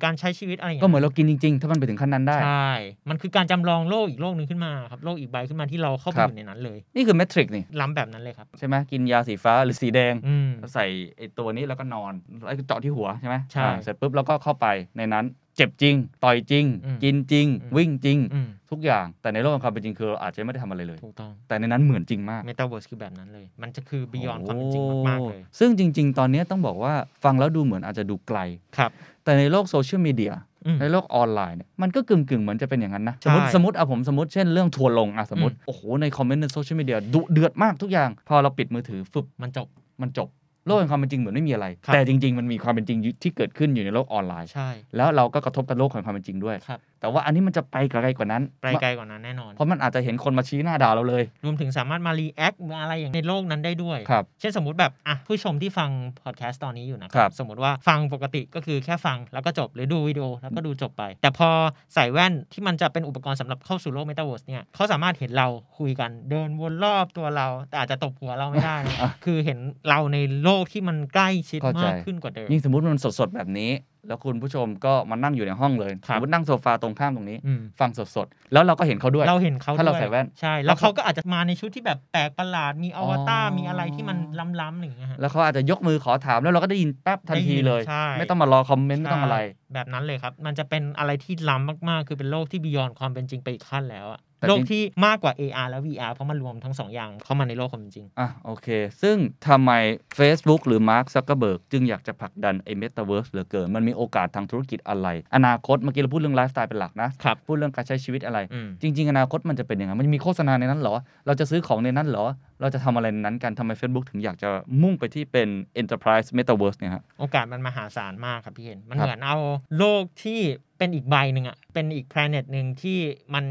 นการใช้ชีวิตอะไรอย่างเงี้ยก็เหมือนเรากินจริงๆถ้ามันไปถึงขั้นนั้นได้ใช่มันคือการจำลองโลกอีกโลกนึงขึ้นมาครับโลกอีกใบขึ้นมาที่เราเข้าไปอยู่ในนั้นเลยนี่คือ Matrix นี่ล้ำแบบนั้นเลยครับใช่ไหมกินยาสีฟ้าหรือสีแดงใส่ไอตัวนี้แล้วก็นอนไอเจาะที่หัวใช่ไหมใช่เสร็จปุ๊บแล้วก็เข้าไปในนั้นเจ็บจริงต่อยจริงกินจริงวิ่งจริงทุกอย่างแต่ในโลกของความเป็นจริงคืออาจจะไม่ได้ทำอะไรเลยถูกต้องแต่ในนั้นเหมือนจริงมาก Metaverse คือแบบนั้นเลยมันจะคือ beyond ความเป็นจริงมากๆเลยซึ่งจริงๆตอนนี้ต้องบอกว่าฟังแล้วดูเหมือนอาจจะดูไกลครับแต่ในโลกโซเชียลมีเดียในโลกออนไลน์เนี่ยมันก็กึ่งๆเหมือนจะเป็นอย่างนั้นนะสมมติเอาผมสมมติเช่นเรื่องทัวร์ลงอ่ะสมมติโอ้โหในคอมเมนต์ในโซเชียลมีเดียดุเดือดมากทุกอย่างพอเราปิดมือถือฟึบมันจบโลกแห่งความเป็นจริงเหมือนไม่มีอะไรแต่จริงๆมันมีความเป็นจริงที่เกิดขึ้นอยู่ในโลกออนไลน์ใช่แล้วเราก็กระทบกับโลกของความเป็นจริงด้วยแต่ว่าอันนี้มันจะไปไกลกว่านั้นไปไกลกว่านั้นแน่นอนเพราะมันอาจจะเห็นคนมาชี้หน้าด่าเราเลยรวมถึงสามารถมารีแอคอะไรอย่างในโลกนั้นได้ด้วยเช่นสมมุติแบบอ่ะผู้ชมที่ฟังพอดแคสต์ตอนนี้อยู่นะครับสมมุติว่าฟังปกติก็คือแค่ฟังแล้วก็จบหรือดูวิดีโอแล้วก็ดูจบไปแต่พอใส่แว่นที่มันจะเป็นอุปกรณ์สำหรับเข้าสู่โลกเมตาเวิร์สเนี่ยเขาสามารถเห็นเราคุยกันเดินวนรอบตัวเราแต่อาจจะตบหัวเราไม่ได้นะคือเห็นเราในโลกที่มันใกล้ชิดมากขึ้นกว่าเดิมยิ่งสมมุติมันสดๆแบบนี้ แล้วคุณผู้ชมก็มานั่งอยู่ในห้องเลยสมมตินั่งโซฟาตรงข้ามตรงนี้ฟังสดๆแล้วเราก็เห็นเขาด้วยเราเห็นเขาถ้าเราใส่แว่นใช่แล้วเขาก็อาจจะมาในชุดที่แบบแปลกประหลาดมีอวตารมีอะไรที่มันล้ำๆอย่างเงี้ยแล้วเขาอาจจะยกมือขอถามแล้วเราก็ได้ยินปั๊บทันทีเลยไม่ต้องมารอคอมเมนต์ไม่ต้องอะไรแบบนั้นเลยครับมันจะเป็นอะไรที่ล้ำมากๆคือเป็นโลกที่ beyond ความเป็นจริงไปอีกขั้นแล้วอะโลกที่มากกว่า AR และ VR เพราะมันรวมทั้ง2 อย่างเข้ามาในโลกความจริงอ่ะโอเคซึ่งทำไม Facebook หรือ Mark Zuckerberg จึงอยากจะผลักดันไอ้ Metaverse เหลือเกินมันมีโอกาสทางธุรกิจอะไรอนาคตเมื่อกี้เราพูดเรื่องไลฟ์สไตล์เป็นหลักนะพูดเรื่องการใช้ชีวิตอะไรจริงๆอนาคตมันจะเป็นยังไงมันมีโฆษณาในนั้นเหรอเราจะซื้อของในนั้นเหรอเราจะทำอะไรในนั้นกันทำไม Facebook ถึงอยากจะมุ่งไปที่เป็น Enterprise Metaverse เนี่ยฮะโอกาสมันมหาศาลมากครับพี่เห็นมันเหมือนเอาโลกที่เป็นอีกใบนึงอะเป็นอีก planet นึงที่มัน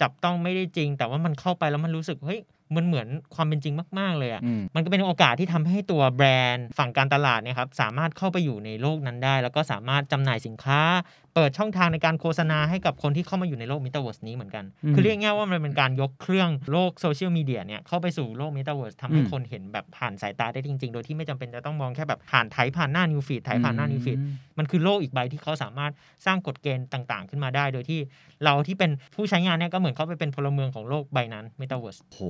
จับต้องไม่ได้จริงแต่ว่ามันเข้าไปแล้วมันรู้สึกเฮ้ยมันเหมือนความเป็นจริงมากๆเลยอ่ะมันก็เป็นโอกาสที่ทำให้ตัวแบรนด์ฝั่งการตลาดเนี่ยครับสามารถเข้าไปอยู่ในโลกนั้นได้แล้วก็สามารถจำหน่ายสินค้าเปิดช่องทางในการโฆษณาให้กับคนที่เข้ามาอยู่ในโลก Metaverse นี้เหมือนกันคือเรียกง่ายว่ามันเป็นการยกเครื่องโลกโซเชียลมีเดียเนี่ยเข้าไปสู่โลก Metaverse ทำให้คนเห็นแบบผ่านสายตาได้จริงๆโดยที่ไม่จำเป็นจะต้องมองแค่แบบผ่านผ่านหน้า New Feed ผ่านหน้า New Feed มันคือโลกอีกใบที่เขาสามารถสร้างกฎเกณฑ์ต่างๆขึ้นมาได้โดยที่เราที่เป็นผู้ใช้งานเนี่ยก็เหมือนเข้าไปเป็นพลเมืองของโลกใบนั้น Metaverse โห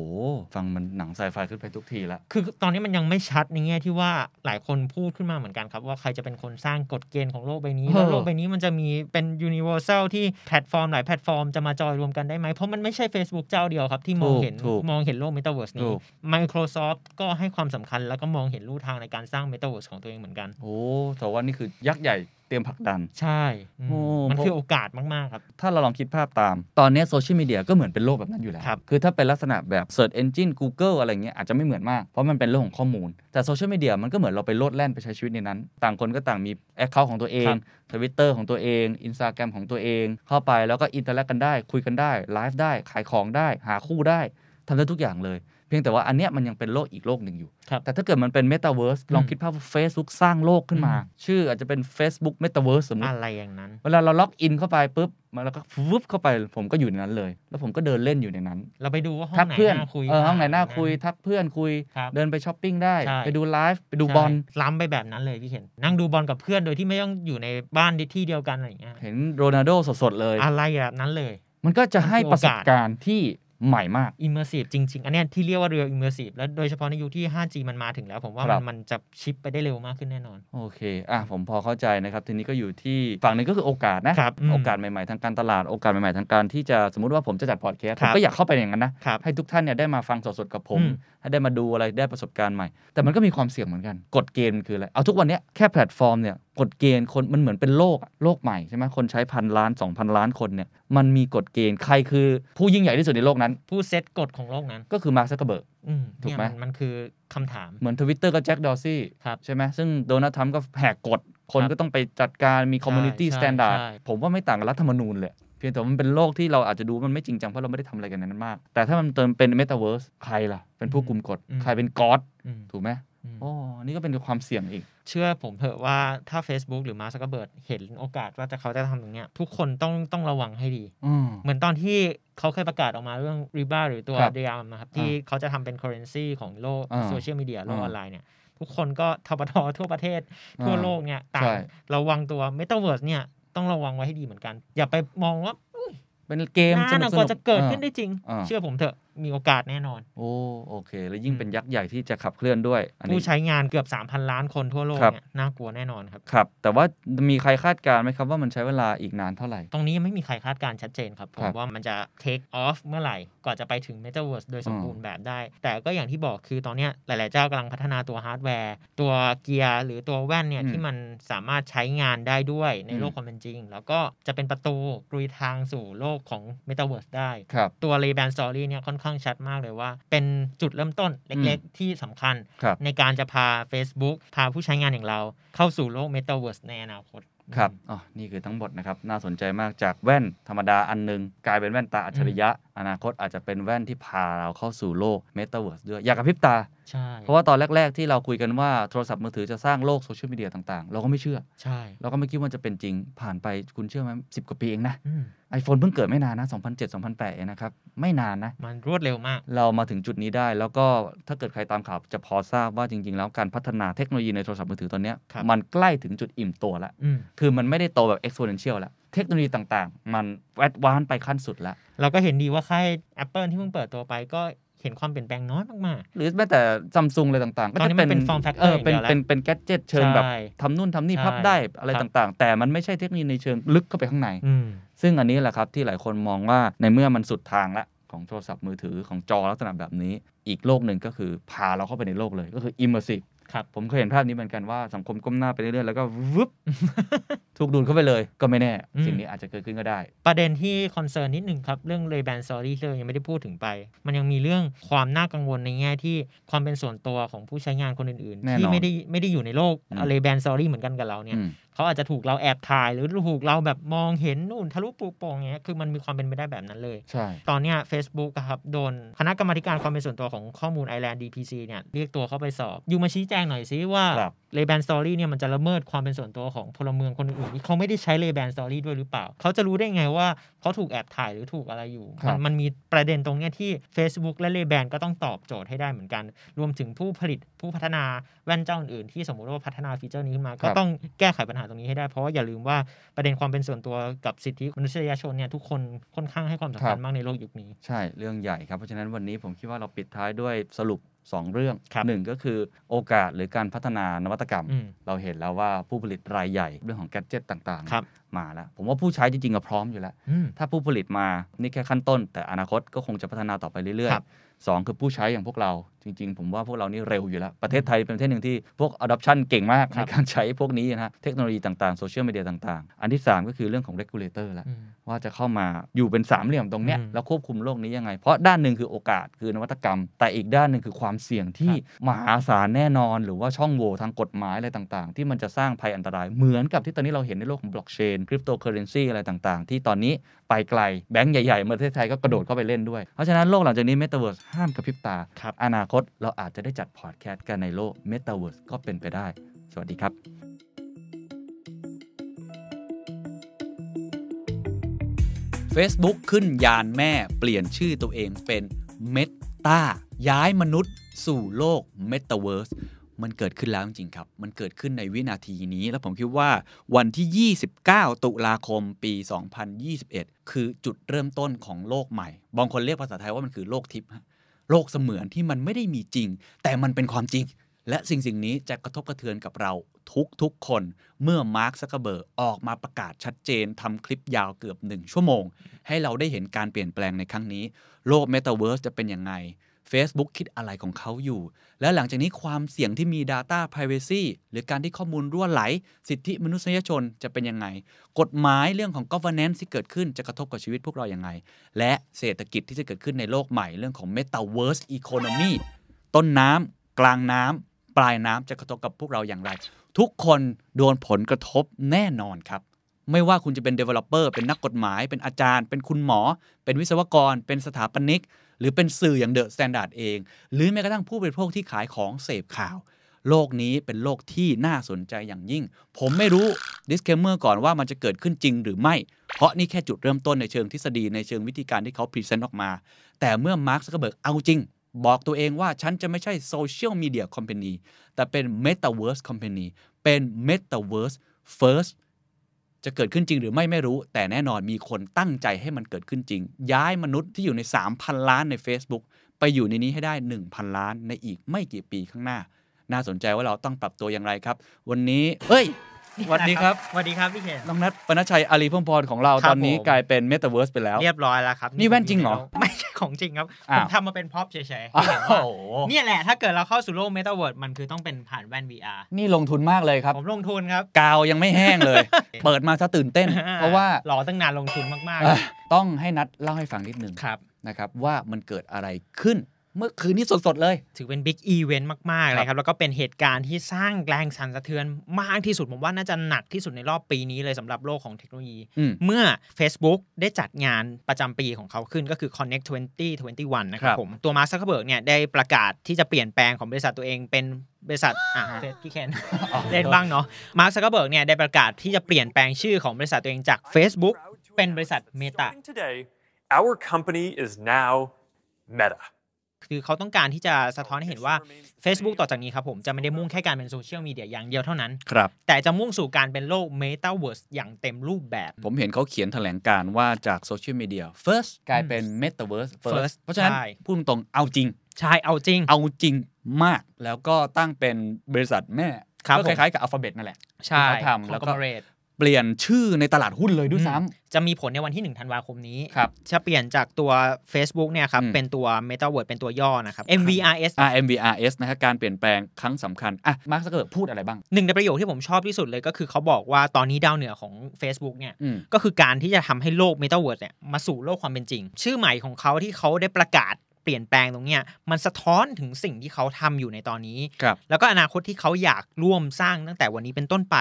ฟังมันหนังไซไฟขึ้นไปทุกทีละคือตอนนี้มันยังไม่ชัดในแง่ที่ว่าหลายคนพูดขึ้นมาเหมือนกันครับว่าใครจะเป็นคนสร้างกฎเกณฑ์ของโลกใบนี้แล้วโลกใบนี้มันจะมีเป็น universal ที่แพลตฟอร์มหลายแพลตฟอร์มจะมาจอยรวมกันได้ไหมเพราะมันไม่ใช่ Facebook เจ้าเดียวครับที่มองเห็นโลก Metaverse นี้ Microsoft ก็ให้ความสำคัญแล้วก็มองเห็นลู่ทางในการสร้าง Metaverse ของตัวเองเหมือนกันโอ้แต่ว่านี่คือยักษ์ใหญ่เตรียมผลักดันใช่มันคือโอกาสมากๆครับถ้าเราลองคิดภาพตามตอนนี้โซเชียลมีเดียก็เหมือนเป็นโลกแบบนั้นอยู่แล้วคือถ้าเป็นลักษณะแบบ Search Engine Google อะไรเงี้ยอาจจะไม่เหมือนมากเพราะมันเป็นโลกของข้อมูลแต่โซเชียลมีเดียมันก็เหมือนเราไปโลดแล่นไปใช้ชีวิตในนั้นต่างคนก็ต่างมี Account ของตัวเอง Twitter ของตัวเอง Instagram ของตัวเองเข้าไปแล้วก็อินเตอร์แอคกันได้คุยกันได้ไลฟ์ได้ขายของได้หาคู่ได้ทำได้ทุกอย่างเลยเพียงแต่ว่าอันเนี้ยมันยังเป็นโลกอีกโลกหนึ่งอยู่แต่ถ้าเกิดมันเป็น Metaverse ลองคิดภาพ Facebook สร้างโลกขึ้นมาชื่ออาจจะเป็น Facebook Metaverse สมมุติอะไรอย่างนั้นเวลาเราล็อกอินเข้าไปปุ๊บมันแล้วก็ฟึบเข้าไปผมก็อยู่ในนั้นเลยแล้วผมก็เดินเล่นอยู่ในนั้นเราไปดูว่าห้องไหนน่าคุยห้องไหนน่าคุยทักเพื่อนคุยเดินไปช้อปปิ้งได้ไปดูไลฟ์ไปดูบอลล้ำไปแบบนั้นเลยพี่เห็นนั่งดูบอลกับเพื่อนโดยที่ไม่ต้องอยู่ในบ้านที่เดียวกันอะไรอย่างเงี้ยเห็นโรนัลโดสดๆเลยอะไรแบบนั้นเลยมันก็จะให้ประสบการณ์ที่ใหม่มาก immersive จริงๆอันนี้ที่เรียกว่า real immersive แล้วโดยเฉพาะในยุคที่ 5G มันมาถึงแล้วผมว่ามันจะชิปไปได้เร็วมากขึ้นแน่นอนโอเคอ่ะผมพอเข้าใจนะครับทีนี้ก็อยู่ที่ฝั่งนึงก็คือโอกาสนะโอกาสใหม่ๆทางการตลาดโอกาสใหม่ๆทางการที่จะสมมุติว่าผมจะจัดพอดแคสต์ผมก็อยากเข้าไปอย่างนั้นนะให้ทุกท่านเนี่ยได้มาฟังสดๆกับผมให้ได้มาดูอะไรได้ประสบการณ์ใหม่แต่มันก็มีความเสี่ยงเหมือนกันกฎเกณฑ์คืออะไรเอาทุกวันนี้แค่แพลตฟอร์มเนี่ยกฎเกณฑ์คนมันเหมือนเป็นโลกใหม่ใช่ไหมคนใช้ 1,000 ล้าน 2,000 ล้านคนเนี่ยมันมีกฎเกณฑ์ใครคือผู้ยิ่งใหญ่ที่สุดในโลกนั้นผู้เซตกฎของโลกนั้นก็คือมาร์ค ซักเคอร์เบิร์กถูกไหมมันคือคำถามเหมือน Twitter ก็แจ็คดอร์ซี่ใช่ไหมซึ่งโดนัลด์ทรัมป์ก็แหกกฎคนก็ต้องไปจัดการมีคอมมูนิตี้สแตนดาร์ดผมว่าไม่ต่างกับรัฐธรรมนูญเลยเพียงแต่มันเป็นโลกที่เราอาจจะดูมันไม่จริงจังเพราะเราไม่ได้ทำอะไรกันนั้นมากแต่ถ้ามันเติมเป็นเมตาเวิร์สใครล่ะเป็นผู้กุมกฎใครเป็นก็อดถูกไหมอ๋อนี่ก็เป็นความเสี่ยงอีกเชื่อผมเถอะว่าถ้า Facebook หรือ Mark Zuckerberg เห็นโอกาสว่าเขาจะทำอย่างเงี้ยทุกคนต้องระวังให้ดีเหมือนตอนที่เขาเคยประกาศออกมาเรื่อง Riba หรือตัว Ethereum นะครับที่เขาจะทำเป็น currency ของโลกโซเชียลมีเดียโลกออนไลน์เนี่ยทุกคนก็ทบททั่วประเทศทั่วโลกเนี่ยต่างระวังตัว Metaverse เนี่ยต้องระวังไว้ให้ดีเหมือนกันอย่าไปมองว่าเป็นเกมสนุกๆก็จะเกิดขึ้นได้จริงเชื่อผมเถอะมีโอกาสแน่นอนโอ้โอเคแล้วยิ่งเป็นยักษ์ใหญ่ที่จะขับเคลื่อนด้วยผู้ใช้งานเกือบ 3,000 ล้านคนทั่วโลกเนี่ยน่ากลัวแน่นอนครับครับแต่ว่ามีใครคาดการณ์ไหมครับว่ามันใช้เวลาอีกนานเท่าไหร่ตรงนี้ยังไม่มีใครคาดการณ์ชัดเจนครับผมว่ามันจะ take off เมื่อไหร่ก่อนจะไปถึง Metaverse โดยสมบูรณ์แบบได้แต่ก็อย่างที่บอกคือตอนนี้หลายๆเจ้ากำลังพัฒนาตัวฮาร์ดแวร์ตัวเกียร์หรือตัวแว่นเนี่ยที่มันสามารถใช้งานได้ด้วยในโลกความเป็นจริงแล้วก็จะเป็นประตูกลุยทางสู่โลกของ Metaverse ได้ตัว Ray-Ban Stories เนี่ยค่อนข้างชัดมากเลยว่าเป็นจุดเริ่มต้นเล็กๆที่สำคัญในการจะพา Facebook พาผู้ใช้งานอย่างเราเข้าสู่โลก Metaverse ในอนาคตครับอ๋อนี่คือทั้งหมดนะครับน่าสนใจมากจากแว่นธรรมดาอันนึงกลายเป็นแว่นตาอัจฉริยะอนาคตอาจจะเป็นแว่นที่พาเราเข้าสู่โลก Metaverse ด้วยอยากกระพริบตา ใช่เพราะว่าตอนแรกๆที่เราคุยกันว่าโทรศัพท์มือถือจะสร้างโลกโซเชียลมีเดียต่างๆเราก็ไม่เชื่อใช่เราก็ไม่คิดว่าจะเป็นจริงผ่านไปคุณเชื่อไหม10กว่าปีเองนะiPhone เพิ่งเกิดไม่นานนะ2007 2008เองนะครับไม่นานนะมันรวดเร็วมากเรามาถึงจุดนี้ได้แล้วก็ถ้าเกิดใครตามข่าวจะพอทราบว่าจริงๆแล้วการพัฒนาเทคโนโลยีในโทรศัพท์มือถือตอนนี้มันใกล้ถึงจุดอิ่มตัวแล้วคือมันไม่ได้โตแบบ exponential แล้วเทคโนโลยีต่างๆมันแอดวานซ์ไปขั้นสุดแล้วเราก็เห็นดีว่าค่าย Apple ที่เพิ่งเปิดตัวไปก็เห็นความเปลี่ยนแปลงน้อยมากๆหรือแม้แต่ Samsung อะไรต่างๆก็จะเป็น form factor เป็นแกดเจ็ตเชิงแบบทำนู่นทำนี่พับได้อะไรต่างๆแต่มันไม่ใช่เทคโนโลยีในเชิงลึกเข้าไปข้างในซึ่งอันนี้แหละครับที่หลายคนมองว่าในเมื่อมันสุดทางละของโทรศัพท์มือถือของจอลักษณะแบบนี้อีกโลกหนึ่งก็คือพาเราเข้าไปในโลกเลยก็คือ immersive ครับผมเคยเห็นภาพนี้เหมือนกันว่าสังคมก้มหน้าไปเรื่อยๆแล้วก็วึบ ถูกดูดเข้าไปเลยก็ไม่แน่สิ่งนี้อาจจะเกิดขึ้นก็ได้ประเด็นที่คอนเซิร์นนิดหนึ่งครับเรื่อง Ray-Ban Stories ที่เรายังไม่ได้พูดถึงไปมันยังมีเรื่องความน่ากังวลในแง่ที่ความเป็นส่วนตัวของผู้ใช้งานคนอื่นๆที่ไม่ได้อยู่ในโลก Ray-Ban Stories เหมือนกันกับเราเนี่ยเขาอาจจะถูกเราแอบถ่ายหรือถูกเราแบบมองเห็นนู่นทะลุปูโป่งเงี้ยคือมันมีความเป็นไปได้แบบนั้นเลยใช่ตอนเนี้ย Facebook ครับโดนคณะกรรมาธิการความเป็นส่วนตัวของข้อมูลไอแลนด์ DPC เนี่ยเรียกตัวเข้าไปสอบอยู่มาชี้แจงหน่อยซิว่า Ray-Ban Story เนี่ยมันจะละเมิดความเป็นส่วนตัวของพลเมืองคนอื่นที่เขาไม่ได้ใช้ Ray-Ban Story ด้วยหรือเปล่าเขาจะรู้ได้ไงว่าเขาถูกแอบถ่ายหรือถูกอะไรอยู่มันมีประเด็นตรงเนี้ยที่ Facebook และ Ray-Ban ก็ต้องตอบโจทย์ให้ได้เหมือนกันรวมถึงผู้ผลิตผู้พัฒนาแว่นเจ้าอื่นที่สมมติว่าพัฒนาฟีเจอร์นี้ขึ้นมาก็ต้องแก้ไขปัญหาตรงนี้ให้ได้เพราะอย่าลืมว่าประเด็นความเป็นส่วนตัวกับสิทธิมนุษยชนเนี่ยทุกคนค่อนข้างให้ความสำคัญมากในโลกยุคนี้ใช่เรื่องใหญ่ครับเพราะฉะนั้นวันนี้ผมคิดว่าเราปิดท้ายด้วยสรุป2เรื่องหนึ่งก็คือโอกาสหรือการพัฒนานวัตกรรมเราเห็นแล้วว่าผู้ผลิตรายใหญ่เรื่องของแกดเจ็ตต่างๆมาแล้วผมว่าผู้ใช้จริงๆก็พร้อมอยู่แล้วถ้าผู้ผลิตมานี่แค่ขั้นต้นแต่อนาคตก็คงจะพัฒนาต่อไปเรื่อยๆสองคือผู้ใช้อย่างพวกเราจริงๆผมว่าพวกเรานี่เร็วอยู่แล้วประเทศไทยเป็นประเทศหนึ่งที่พวก adoption เก่งมากในการใช้พวกนี้นะเทคโนโลยีต่างๆโซเชียลมีเดียต่างๆอันที่3ก็คือเรื่องของ regulator ละว่าจะเข้ามาอยู่เป็นสามเหลี่ยมตรงเนี้ยแล้วควบคุมโลกนี้ยังไงเพราะด้านหนึ่งคือโอกาสคือนวัตกรรมแต่อีกด้านหนึ่งคือความเสี่ยงที่มหาศาลแน่นอนหรือว่าช่องโหว่ทางกฎหมายอะไรต่างๆที่มันจะสร้างภัยอันตรายเหมือนกับที่ตอนนี้เราเห็นในโลกของ blockchain cryptocurrency อะไรต่างๆที่ตอนนี้ไปไกลแบงก์ใหญ่ๆประเทศไทยก็กระโดดเข้าไปเล่นด้วยเพราะฉะนั้นโลกหลังจากนี้ Metaverse ห้ามกระพริบตาอนาคตเราอาจจะได้จัดพอดแคสต์กันในโลก Metaverse ก็เป็นไปได้สวัสดีครับFacebook ขึ้นยานแม่เปลี่ยนชื่อตัวเองเป็น Meta ย้ายมนุษย์สู่โลก Metaverse มันเกิดขึ้นแล้วจริงๆครับมันเกิดขึ้นในวินาทีนี้แล้วผมคิดว่าวันที่29ตุลาคมปี2021คือจุดเริ่มต้นของโลกใหม่บางคนเรียกภาษาไทยว่ามันคือโลกทิพย์โลกเสมือนที่มันไม่ได้มีจริงแต่มันเป็นความจริงและสิ่งนี้จะกระทบกระเทือนกับเราทุกคนเมื่อ Mark Zuckerberg ออกมาประกาศชัดเจนทำคลิปยาวเกือบ1ชั่วโมงให้เราได้เห็นการเปลี่ยนแปลงในครั้งนี้โลก Metaverse จะเป็นยังไง Facebook คิดอะไรของเขาอยู่และหลังจากนี้ความเสี่ยงที่มี Data Privacy หรือการที่ข้อมูลรั่วไหลสิทธิมนุษยชนจะเป็นยังไงกฎหมายเรื่องของ Governance ที่เกิดขึ้นจะกระทบกับชีวิตพวกเรายังไงและเศรษฐกิจที่จะเกิดขึ้นในโลกใหม่เรื่องของ Metaverse Economy ต้นน้ำกลางน้ำปลายน้ำจะกระทบกับพวกเราอย่างไรทุกคนโดนผลกระทบแน่นอนครับไม่ว่าคุณจะเป็น developer เป็นนักกฎหมายเป็นอาจารย์เป็นคุณหมอเป็นวิศวกรเป็นสถาปนิกหรือเป็นสื่ออย่าง The Standard เองหรือแม้กระทั่งผู้บริโภคที่ขายของเสพข่าวโลกนี้เป็นโลกที่น่าสนใจอย่างยิ่งผมไม่รู้ disclaimer ก่อนว่ามันจะเกิดขึ้นจริงหรือไม่เพราะนี่แค่จุดเริ่มต้นในเชิงทฤษฎีในเชิงวิธีการที่เขาพรีเซนต์ออกมาแต่เมื่อ Mark Zuckerberg เอาจริงบอกตัวเองว่าฉันจะไม่ใช่โซเชียลมีเดียคอมพานีแต่เป็นเมตาเวิร์สคอมพานีเป็นเมตาเวิร์สเฟิร์สจะเกิดขึ้นจริงหรือไม่รู้แต่แน่นอนมีคนตั้งใจให้มันเกิดขึ้นจริงย้ายมนุษย์ที่อยู่ใน 3,000 ล้านใน Facebook ไปอยู่ในนี้ให้ได้ 1,000 ล้านในอีกไม่กี่ปีข้างหน้าน่าสนใจว่าเราต้องปรับตัวอย่างไรครับวันนี้วันนี้ครับสวัสดีครับพี่เคนน้องนัทปณชัยอารีพงศ์พรของเราตอนนี้กลายเป็นเมตาเวิร์สไปแล้วเรียบร้อยแล้วครับนี่แว่นจริงเหรอไม่ใช่ของจริงครับผมทำมาเป็นพ็อปเฉยๆให้เห็นว่าเนี่ยแหละถ้าเกิดเราเข้าสู่โลกเมตาเวิร์สมันคือต้องเป็นผ่านแว่น VR นี่ลงทุนมากเลยครับผมลงทุนครับกาวยังไม่แห้งเลยเปิดมาซะตื่นเต้นเพราะว่ารอตั้งนานลงทุนมากๆต้องให้นัทเล่าให้ฟังนิดนึงนะครับว่ามันเกิดอะไรขึ้น เมื่อคืนนี้สดๆเลยถือเป็นบิ๊กอีเวนต์มากๆเลยครับแล้วก็เป็นเหตุการณ์ที่สร้างแรงสั่นสะเทือนมากที่สุดผมว่าน่าจะหนักที่สุดในรอบปีนี้เลยสำหรับโลกของเทคโนโลยีเมื่อ Facebook ได้จัดงานประจำปีของเขาขึ้นก็คือ Connect 2021 นะครับผมตัว Mark Zuckerberg เนี่ยได้ประกาศที่จะเปลี่ยนแปลงของบริษัทตัวเองเป็นบริษัทเฟซพี่แคนเล่นบ้างเนาะ Mark Zuckerberg เนี่ยได้ประกาศที่จะเปลี่ยนแปลงชื่อของบริษัทตัวเองจาก Facebook เป็นบริษัท Meta Our company is now Metaคือเขาต้องการที่จะสะท้อนให้เห็นว่า Facebook ต่อจากนี้ครับผมจะไม่ได้มุ่งแค่การเป็นโซเชียลมีเดียอย่างเดียวเท่านั้นแต่จะมุ่งสู่การเป็นโลก Metaverse อย่างเต็มรูปแบบผมเห็นเขาเขียนแถลงการณ์ว่าจากโซเชียลมีเดีย First กลายเป็น Metaverse First เพราะฉะนั้นพูดตรงๆเอาจริงใช่เอาจริงเอาจริงมากแล้วก็ตั้งเป็นบริษัทแม่ก็คล้ายๆกับ Alphabet นั่นแหละใช่ทำแล้วก็เปลี่ยนชื่อในตลาดหุ้นเลยด้วยซ้ำจะมีผลในวันที่1ธันวาคมนี้จะเปลี่ยนจากตัว Facebook เนี่ยครับเป็นตัว Metaverse เป็นตัวย่อนะครับ MVRS MVRS นะครับการเปลี่ยนแปลงครั้งสำคัญมาร์ค ซักเกอร์พูดอะไรบ้างหนึ่งในประโยคที่ผมชอบที่สุดเลยก็คือเขาบอกว่าตอนนี้ดาวเหนือของ Facebook เนี่ยก็คือการที่จะทำให้โลก Metaverse เนี่ยมาสู่โลกความเป็นจริงชื่อใหม่ของเขาที่เขาได้ประกาศเปลี่ยนแปลงตรงเนี้ยมันสะท้อนถึงสิ่งที่เขาทำอยู่ในตอนนี้แล้วก็อนาคตที่เขาอยากร่วมสร้างตั้งแต่วันนี้เป็นต้นไป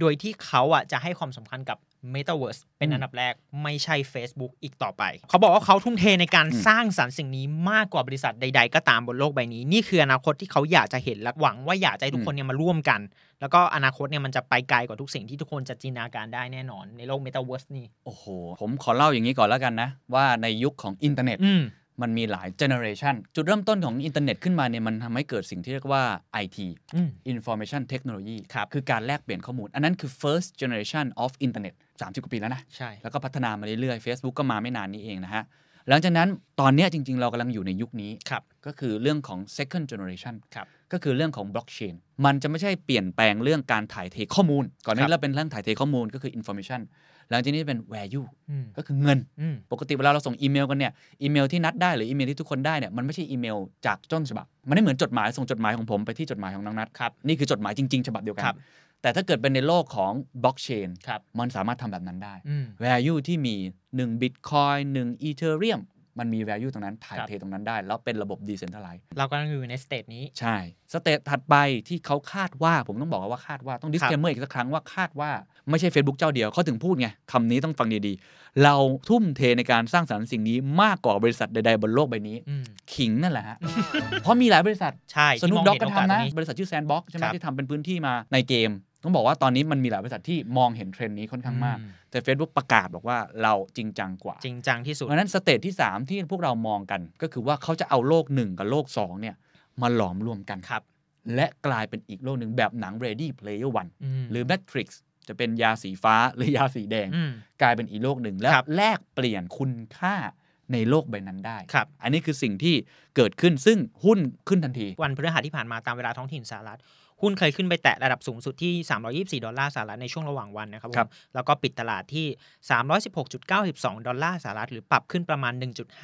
โดยที่เขาอ่ะจะให้ความสำคัญกับ Metaverse เป็นอันดับแรกไม่ใช่ Facebook อีกต่อไปเขาบอกว่าเขาทุ่มเทในการสร้างสรรค์สิ่งนี้มากกว่าบริษัทใดๆก็ตามบนโลกใบนี้นี่คืออนาคตที่เขาอยากจะเห็นและหวังว่าอยากจะให้ทุกคนเนี่ยมาร่วมกันแล้วก็อนาคตเนี่ยมันจะไปไกลกว่าทุกสิ่งที่ทุกคนจะจินตนาการได้แน่นอนในโลก Metaverse นี่โอ้โหผมขอเล่าอย่างนี้ก่อนแล้วกันนะว่าในยุคของอินเทอร์เน็ตมันมีหลายเจเนอเรชันจุดเริ่มต้นของอินเทอร์เน็ตขึ้นมาเนี่ยมันทำให้เกิดสิ่งที่เรียกว่า IT Information Technology คือการแลกเปลี่ยนข้อมูลอันนั้นคือ first generation of internet 30 กว่าปีแล้วนะใช่แล้วก็พัฒนามาเรื่อยๆ Facebook ก็มาไม่นานนี้เองนะฮะหลังจากนั้นตอนนี้จริงๆเรากำลังอยู่ในยุคนี้ก็คือเรื่องของ second generation ก็คือเรื่องของ blockchain มันจะไม่ใช่เปลี่ยนแปลงเรื่องการถ่ายเทข้อมูลก่อนหน้านี้เราเป็นเรื่องถ่ายเทข้อมูลก็คือ informationหลังจากนี้เป็น value ก็คือเงินปกติเวลาเราส่งอีเมลกันเนี่ยอีเมลที่นัดได้หรืออีเมลที่ทุกคนได้เนี่ยมันไม่ใช่อีเมลจากต้นฉบับมันไม่เหมือนจดหมายส่งจดหมายของผมไปที่จดหมายของน้องนัทครับนี่คือจดหมายจริงๆฉบับเดียวกันแต่ถ้าเกิดเป็นในโลกของ blockchain มันสามารถทำแบบนั้นได้ value ที่มี1 Bitcoin 1 Ethereum มันมี value ตรงนั้นถ่ายเทตรงนั้นได้แล้วเป็นระบบ decentralized เรากำลังอยู่ใน state นี้ใช่ state ถัดไปที่เขาคาดว่าผมต้องบอกว่าคาดว่าต้อง disclaimer อีกสักครั้งว่าคาดว่าไม่ใช่ Facebook เจ้าเดียวเขาถึงพูดไงคำนี้ต้องฟังดีๆเราทุ่มเทในการสร้างสรรค์สิ่งนี้มากกว่าบริษัทใดๆบนโลกใบนี้ขิงนั่นแหละฮะ เพราะมีหลายบริษัทใช่สนุกด็อกก็ทำนะบริษัทชื่อ Sandbox ใช่ไหมที่ทำเป็นพื้นที่มาในเกมต้องบอกว่าตอนนี้มันมีหลายบริษัทที่มองเห็นเทรนด์นี้ค่อนข้างมากแต่ Facebook ประกาศบอกว่าเราจริงจังกว่าจริงจังที่สุดเพราะนั้นสเตจที่3ที่พวกเรามองกันก็คือว่าเขาจะเอาโลก1กับโลก2เนี่ยมาหลอมรวมกันครับและกลายเป็นอีกโลกนึงแบบหนัง Ready Player One หรือ Matrixจะเป็นยาสีฟ้าหรือยาสีแดงกลายเป็นอีกโลกหนึ่งแล้วแลกเปลี่ยนคุณค่าในโลกใบนั้นได้อันนี้คือสิ่งที่เกิดขึ้นซึ่งหุ้นขึ้นทันทีวันพฤหัสที่ผ่านมาตามเวลาท้องถิ่นสหรัฐหุ้นเคยขึ้นไปแตะระดับสูงสุดที่$324ในช่วงระหว่างวันนะครับแล้วก็ปิดตลาดที่$316.92หรือปรับขึ้นประมาณ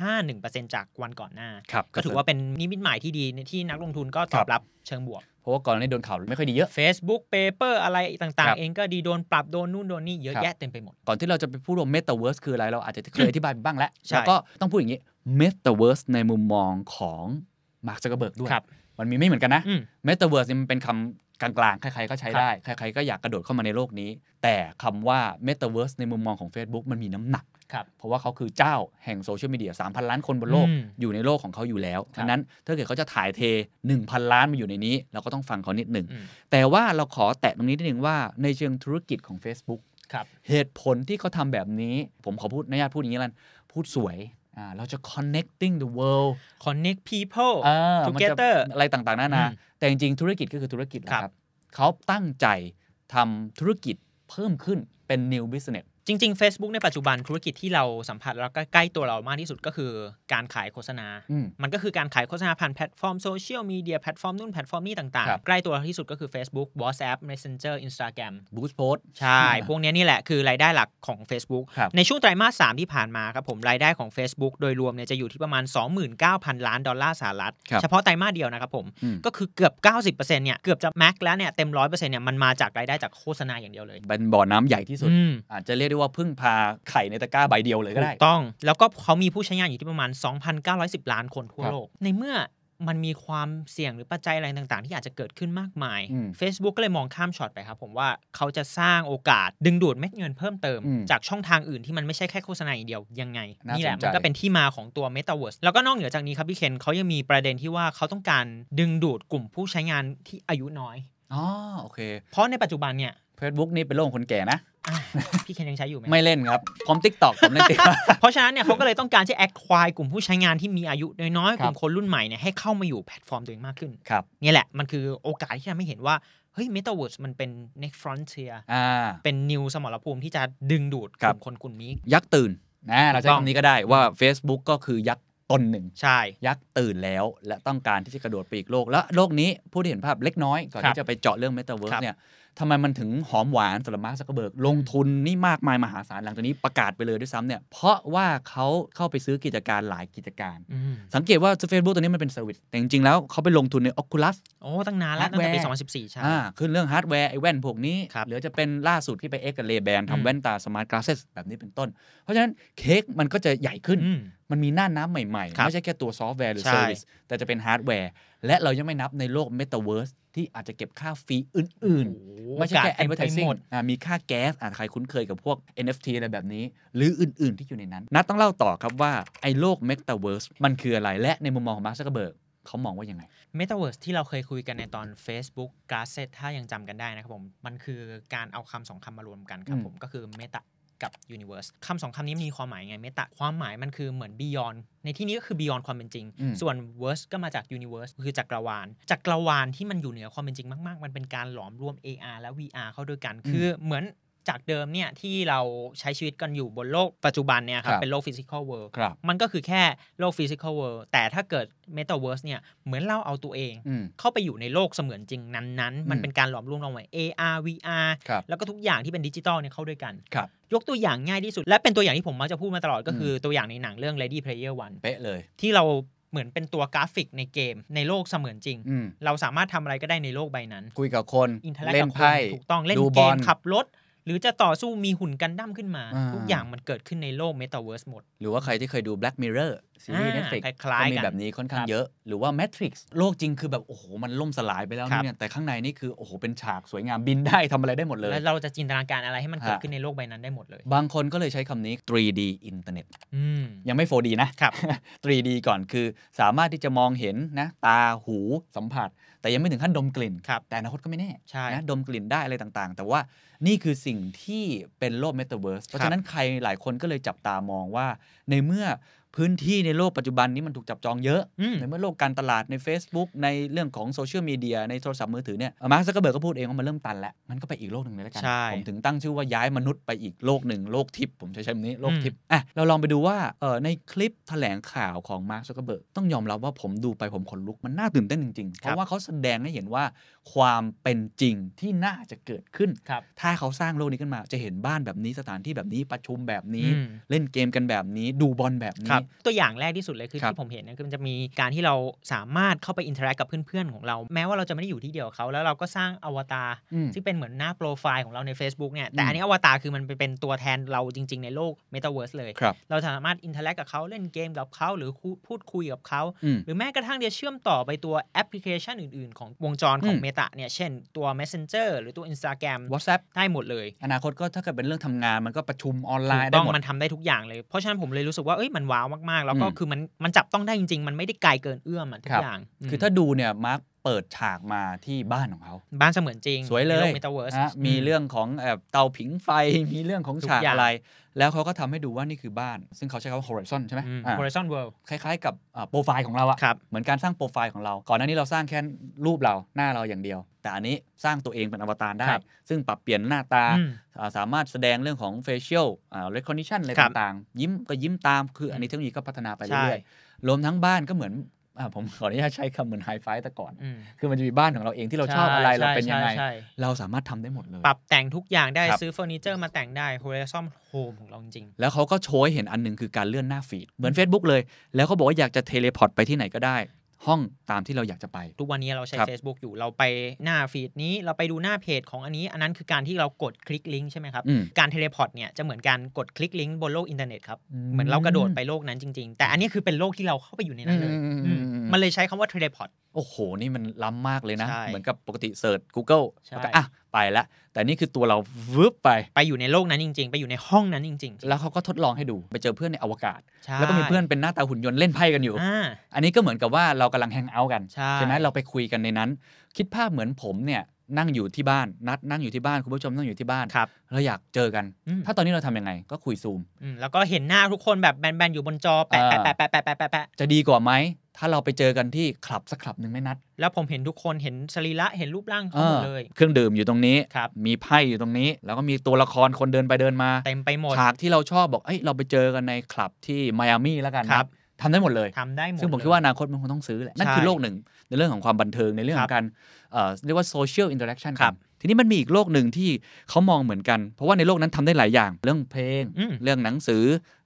1.51% จากวันก่อนหน้าก็ถือว่าเป็นนิมิตหมายที่ดีที่นักลงทุนก็ตอบรับเชิงบวกเพราะว่าก่อนหน้านี้โดนข่าวไม่ค่อยดีเยอะ Facebook Paper อะไรต่างๆเองก็ดีโดนปรับโดนนู่นโดนนี่เยอะแยะเต็มไปหมดก่อนที่เราจะไปพูดว่า Metaverse คืออะไรเราอาจจะเคยอธิบายบ้างแล้วแล้วก็ต้องพูดอย่างงี้ Metaverse ในมุมมองของ Mark Zuckerberg ด้วยมันมีไม่เหมือนกันนะ Metaverse มันเป็นคำกลางๆใครๆก็ใช้ได้ใครๆก็อยากกระโดดเข้ามาในโลกนี้แต่คำว่า Metaverse ในมุมมองของ Facebook มันมีน้ำหนักเพราะว่าเขาคือเจ้าแห่งโซเชียลมีเดีย 3,000 ล้านคนบนโลกอยู่ในโลกของเขาอยู่แล้วฉะนั้นถ้าเกิดเขาจะถ่ายเท 1,000 ล้านมาอยู่ในนี้เราก็ต้องฟังเขานิดหนึ่งแต่ว่าเราขอแตะตรงนี้นิดนึงว่าในเชิงธุรกิจของ Facebook เหตุผลที่เขาทำแบบนี้ผมขอพูดอนุญาตพูดอย่างนี้ละกันพูดสวยเราจะ connecting the world connect people together อะไรต่างๆนานาแต่จริงๆธุรกิจก็คือธุรกิจนะครับเขาตั้งใจทำธุรกิจเพิ่มขึ้นเป็น new businessจริงๆ Facebook ในปัจจุบันธุรกิจที่เราสัมผัสแล้วก็ใกล้ตัวเรามากที่สุดก็คือการขายโฆษณามันก็คือการขายโฆษณาผ่านแพลตฟอร์มโซเชียลมีเดียแพลตฟอร์มนู่นแพลตฟอร์มนี่ต่างๆใกล้ตัวเราที่สุดก็คือ Facebook WhatsApp Messenger Instagram Boost Post ใช่พวกนี้นี่แหละคือรายได้หลักของ Facebook ในช่วงไตรมาส3ที่ผ่านมาครับผมรายได้ของ Facebook โดยรวมเนี่ยจะอยู่ที่ประมาณ 29,000 ล้านดอลลาร์สหรัฐเฉพาะไตรมาสเดียวนะครับผมก็คือเกือบ 90% เนี่ยเกือบจะแม็กซ์แล้วเนี่ยเต็ม 100% เนี่ยมันมาจากรายได้จากโฆษณาอย่างเดียวเลยเป็นบ่อน้ำใหญ่ที่สุดอาจจะเรียก ได้ว่าพึ่งพาไข่ในตะกร้าใบเดียวเลยก็ได้ถูกต้องแล้วก็เขามีผู้ใช้งานอยู่ที่ประมาณ 2,910 ล้านคนทั่วโลกในเมื่อมันมีความเสี่ยงหรือปัจจัยอะไรต่างๆที่อาจจะเกิดขึ้นมากมาย Facebook ก็เลยมองข้ามช็อตไปครับผมว่าเขาจะสร้างโอกาสดึงดูดเม็ดเงินเพิ่มเติมจากช่องทางอื่นที่มันไม่ใช่แค่โฆษณาอย่างเดียวยังไงนี่แหละมันก็เป็นที่มาของตัว Metaverse แล้วก็นอกเหนือจากนี้ครับพี่เคนเขายังมีประเด็นที่ว่าเขาต้องการดึงดูดกลุ่มผู้ใช้งานที่อายุน้อยอ๋อโอเคเพราะในปัจจุบันเนี่ย Facebook นี่เป็นโลกคนแก่นะพี่เคนยังใช้อยู่ไหมไม่เล่นครับพร้อม TikTok ผมเล่น TikTok เพราะฉะนั้นเนี่ยเขาก็เลยต้องการจะแอคควายกลุ่มผู้ใช้งานที่มีอายุน้อยๆกลุ่มคนรุ่นใหม่เนี่ยให้เข้ามาอยู่แพลตฟอร์มตัวเองมากขึ้นนี่แหละมันคือโอกาสที่จะไม่เห็นว่าเฮ้ย Metaverse มันเป็น Next Frontier เป็น New สมรภูมิที่จะดึงดูดกลุ่มคนกลุ่มนี้ยักษ์ตื่นนะเราใช้คำนี้ก็ได้ว่า Facebook ก็คือยักษ์ตนหนึ่งใช่ยักษ์ตื่นแล้วและต้องการที่จะกระโดดไปอีกโลกและโลกนี้ผู้ที่เห็นภาพเล็กน้อยก่อนที่จะไปเจาะเรื่อง Metaverse เนี่ยทำไมมันถึงหอมหวานสำหรับมาร์ค ซักเคอร์เบิร์กลงทุนนี่มากมายมหาศาลหลังจากนี้ประกาศไปเลยด้วยซ้ำเนี่ยเพราะว่าเขาเข้าไปซื้อกิจการหลายกิจการสังเกตว่า Facebook ตัวนี้มันเป็นเซอร์วิสแต่จริงๆแล้วเขาไปลงทุนใน Oculus โอ้ตั้งนานแล้วตั้งแต่ปี2014ใช่ขึ้นเรื่องฮาร์ดแวร์ไอ้แว่นพวกนี้หรือจะเป็นล่าสุดที่ไป X กับ Ray-Ban ทำแว่นตา Smart Glasses แบบนี้เป็นต้นเพราะฉะนั้นเค้กมันก็จะใหญ่ขึ้นมันมีหน้าน้ำใหม่ๆไม่ใช่แค่ตัวซอฟต์แวร์หรือเซอร์วิสแต่จะเป็นฮาร์ดแวร์และเรายังไม่นับในโลก Metaverse ที่อาจจะเก็บค่าฟรีอื่นๆไม่ใช่แค่ advertising มีค่าแก๊สใครคุ้นเคยกับพวก NFT อะไรแบบนี้หรืออื่นๆที่อยู่ในนั้นนัทต้องเล่าต่อครับว่าไอ้โลก Metaverse มันคืออะไรและในมุมมองของ Mark Zuckerberg เขามองว่ายังไง Metaverse ที่เราเคยคุยกันในตอน Facebook Glasses ถ้ายังจำกันได้นะครับผมมันคือการเอาคำสองคำมารวมกันครับผมก็คือ Metaกับ Universe คำสองคำนี้มีความหมายไงเมตาความหมายมันคือเหมือน Beyond ในที่นี้ก็คือ Beyond ความเป็นจริงส่วน Verse ก็มาจาก Universe คือจักรวาลที่มันอยู่เหนือความเป็นจริงมากๆมันเป็นการหลอมรวม AR และ VR เข้าด้วยกันคือเหมือนจากเดิมเนี่ยที่เราใช้ชีวิตกันอยู่บนโลกปัจจุบันเนี่ยครับเป็นโลก Physical World มันก็คือแค่โลก Physical World แต่ถ้าเกิด Metaverse เนี่ยเหมือนเราเอาตัวเองเข้าไปอยู่ในโลกเสมือนจริงนั้นๆมันเป็นการหลอมรวมลงไป AR VR แล้วก็ทุกอย่างที่เป็นดิจิตอลเนี่ยเข้าด้วยกันยกตัวอย่างง่ายที่สุดและเป็นตัวอย่างที่ผมมักจะพูดมาตลอดก็คือตัวอย่างในหนังเรื่อง Ready Player One เป๊ะเลยที่เราเหมือนเป็นตัวกราฟิกในเกมในโลกเสมือนจริงเราสามารถทำอะไรก็ได้ในโลกใบนั้นคุยกับคนเล่นไพ่ถูกต้องเล่นเกมขับรถหรือจะต่อสู้มีหุ่นกันดั้มขึ้นมาทุกอย่างมันเกิดขึ้นในโลก Metaverse หมดหรือว่าใครที่เคยดู Black Mirror ซีรีส์ Netflix ก็มีแบบนี้ค่อนข้างเยอะหรือว่า Matrix โลกจริงคือแบบโอ้โหมันล่มสลายไปแล้วเนี่ยแต่ข้างในนี่คือโอ้โหเป็นฉากสวยงามบินได้ทำอะไรได้หมดเลยแล้วเราจะจินตนาการอะไรให้มันเกิดขึ้นในโลกใบนั้นได้หมดเลยบางคนก็เลยใช้คำนี้ 3D Internet ยังไม่ 4D นะ 3D ก่อนคือสามารถที่จะมองเห็นนะตาหูสัมผัสแต่ยังไม่ถึงขั้นดมกลิ่นแต่อนาคตก็ไม่แน่นะดมกลิ่นได้อะไรต่างๆแต่ว่านี่คือสิ่งที่เป็นโลก Metaverse เพราะฉะนั้นใครหลายคนก็เลยจับตามองว่าในเมื่อพื้นที่ในโลกปัจจุบันนี้มันถูกจับจองเยอะในเมื่อโลกการตลาดใน Facebook ในเรื่องของโซเชียลมีเดียในโทรศัพท์มือถือเนี่ย Mark Zuckerberg ก็พูดเองว่ามันเริ่มตันแล้วมันก็ไปอีกโลกหนึ่งเลยละกันผมถึงตั้งชื่อว่าย้ายมนุษย์ไปอีกโลกหนึ่งโลกทิพย์ผมใช้คำนี้โลกทิพย์อ่ะเราลองไปดูว่าในคลิปแถลงข่าวของ Mark Zuckerberg ต้องยอมรับว่าผมดูไปผมขนลุกมันน่าตื่นเต้นจริงๆเพราะว่าเขาแสดงให้เห็นว่าความเป็นจริงที่น่าจะเกิดขึ้นถ้าเขาสร้างโลกนี้ขึ้นมาจะเห็นบ้านแบบนี้สถานที่แบบนี้ประชุมแบบนี้เล่นเกมกันแบบนี้ดูบอลแบบนี้ตัวอย่างแรกที่สุดเลยคือที่ผมเห็นนะคือมันจะมีการที่เราสามารถเข้าไปอินเทอร์แอคกับเพื่อนๆของเราแม้ว่าเราจะไม่ได้อยู่ที่เดียวเขาแล้วเราก็สร้างอวตารที่เป็นเหมือนหน้าโปรไฟล์ของเราใน Facebook เนี่ยแต่อันนี้อวตารคือมันเป็นตัวแทนเราจริงๆในโลก Metaverse เลยเราสามารถอินเทอร์แอคกับเขาเล่นเกมกับเขาหรือพูดคุยกับเขาหรือแม้กระทั่งจะเชื่อมต่อไปตัวแอปพลิเคชันอื่นๆของวงจรของ Meta เนี่ยเช่นตัว Messenger หรือตัว Instagram WhatsApp ได้หมดเลยอนาคตก็ถ้าเกิดเป็นเรื่องทำงานมันก็ประชุมออนไลน์ได้หมดมันทำได้ทุกอย่างเลยเพราะฉะนั้นผมเลยรู้สึกว่าเอ้ยมันว้าวมากๆแล้วก็คือมันจับต้องได้จริงๆมันไม่ได้ไกลเกินเอื้อมทุกอย่างคือถ้าดูเนี่ยมาร์คเปิดฉากมาที่บ้านของเขาบ้านเสมือนจริงสวยเลยมีเรื่องของเตาผิงไฟมีเรื่องของฉากอะไรแล้วเขาก็ทำให้ดูว่านี่คือบ้านซึ่งเขาใช้คำว่า Horizon ใช่ไหม Horizon World คล้ายๆกับโปรไฟล์ของเราอะเหมือนการสร้างโปรไฟล์ของเราก่อนหน้านี้เราสร้างแค่รูปเราหน้าเราอย่างเดียวแต่อันนี้สร้างตัวเองเป็นอวตารได้ซึ่งปรับเปลี่ยนหน้าตาสามารถแสดงเรื่องของ facial recognition อะไรต่างๆยิ้มก็ยิ้มตามคืออันนี้เทคโนโลยีก็พัฒนาไปเรื่อยๆรวมทั้งบ้านก็เหมือนผมขออนุญาตใช้คำเหมือนไฮไฟแต่ก่อนคือมันจะมีบ้านของเราเองที่เราชอบอะไรเราเป็นยังไงเราสามารถทำได้หมดเลยปรับแต่งทุกอย่างได้ซื้อเฟอร์นิเจอร์มาแต่งได้โฮเรซอมโฮมของเราจริงแล้วเขาก็โชว์ให้เห็นอันนึงคือการเลื่อนหน้าฟีดเหมือน Facebook เลยแล้วเขาบอกว่าอยากจะเทเลพอร์ตไปที่ไหนก็ได้ ห้องตามที่เราอยากจะไปทุกวันนี้เราใช้ Facebook อยู่เราไปหน้าฟีดนี้เราไปดูหน้าเพจของอันนี้อันนั้นคือการที่เรากดคลิกลิงก์ใช่ไหมครับการเทเลพอร์ตเนี่ยจะเหมือนการกดคลิกลิงก์บนโลกอินเทอร์เน็ตครับเหมือนเรากระโดดไปโลกนั้นจริงๆแต่อันนี้คือเป็นโลกที่เราเข้าไปอยู่ในนั้นเลยมันเลยใช้คำว่าเทเลพอร์ตโอ้โหนี่มันล้ำมากเลยนะเหมือนกับปกติเสิร์ช Google แล้วก็อ่ะไปละแต่นี่คือตัวเราวืบไปอยู่ในโลกนั้นจริงๆไปอยู่ในห้องนั้นจริงๆแล้วเขาก็ทดลองให้ดูไปเจอเพื่อนในอวกาศแล้วก็มีเพื่อนเป็นหน้าตาหุ่นยนต์เล่นไพ่กันอยู่ อันนี้ก็เหมือนกับว่าเรากำลังแฮงเอาท์กันใช่ไหมเราไปคุยกันในนั้นคิดภาพเหมือนผมเนี่ยนั่งอยู่ที่บ้านนัดนั่งอยู่ที่บ้านคุณผู้ชมนั่งอยู่ที่บ้านเราอยากเจอกันถ้าตอนนี้เราทำยังไงก็คุยซูมแล้วก็เห็นหน้าทุกคนแบบแบนๆอยู่บนจอแปะๆๆๆๆจะดีกว่าไหมถ้าเราไปเจอกันที่คลับสักคลับหนึ่งไม่นัดแล้วผมเห็นทุกคนเห็นสรีระเห็นรูปร่างเขาหมดเลยเครื่องดื่มอยู่ตรงนี้มีไพ่อยู่ตรงนี้แล้วก็มีตัวละครคนเดินไปเดินมาเต็มไปหมดฉากที่เราชอบบอกเอ้ยเราไปเจอกันในคลับที่ไมอามี่แล้วกันครับทำได้หมดเลยซึ่งผมคิดว่าอนาคตมันคงต้องซื้อแหละนั่นคือโลกหนึ่งในเรื่องของความบันเทิงในเรื่องของการเรียกว่าโซเชียลอินเตอร์แอคชั่นครับทีนี้มันมีอีกโลกหนึ่งที่เขามองเหมือนกันเพราะว่าในโลกนั้นทำได้หลายอย่างเรื่องเพลงเรื่องหนังสือ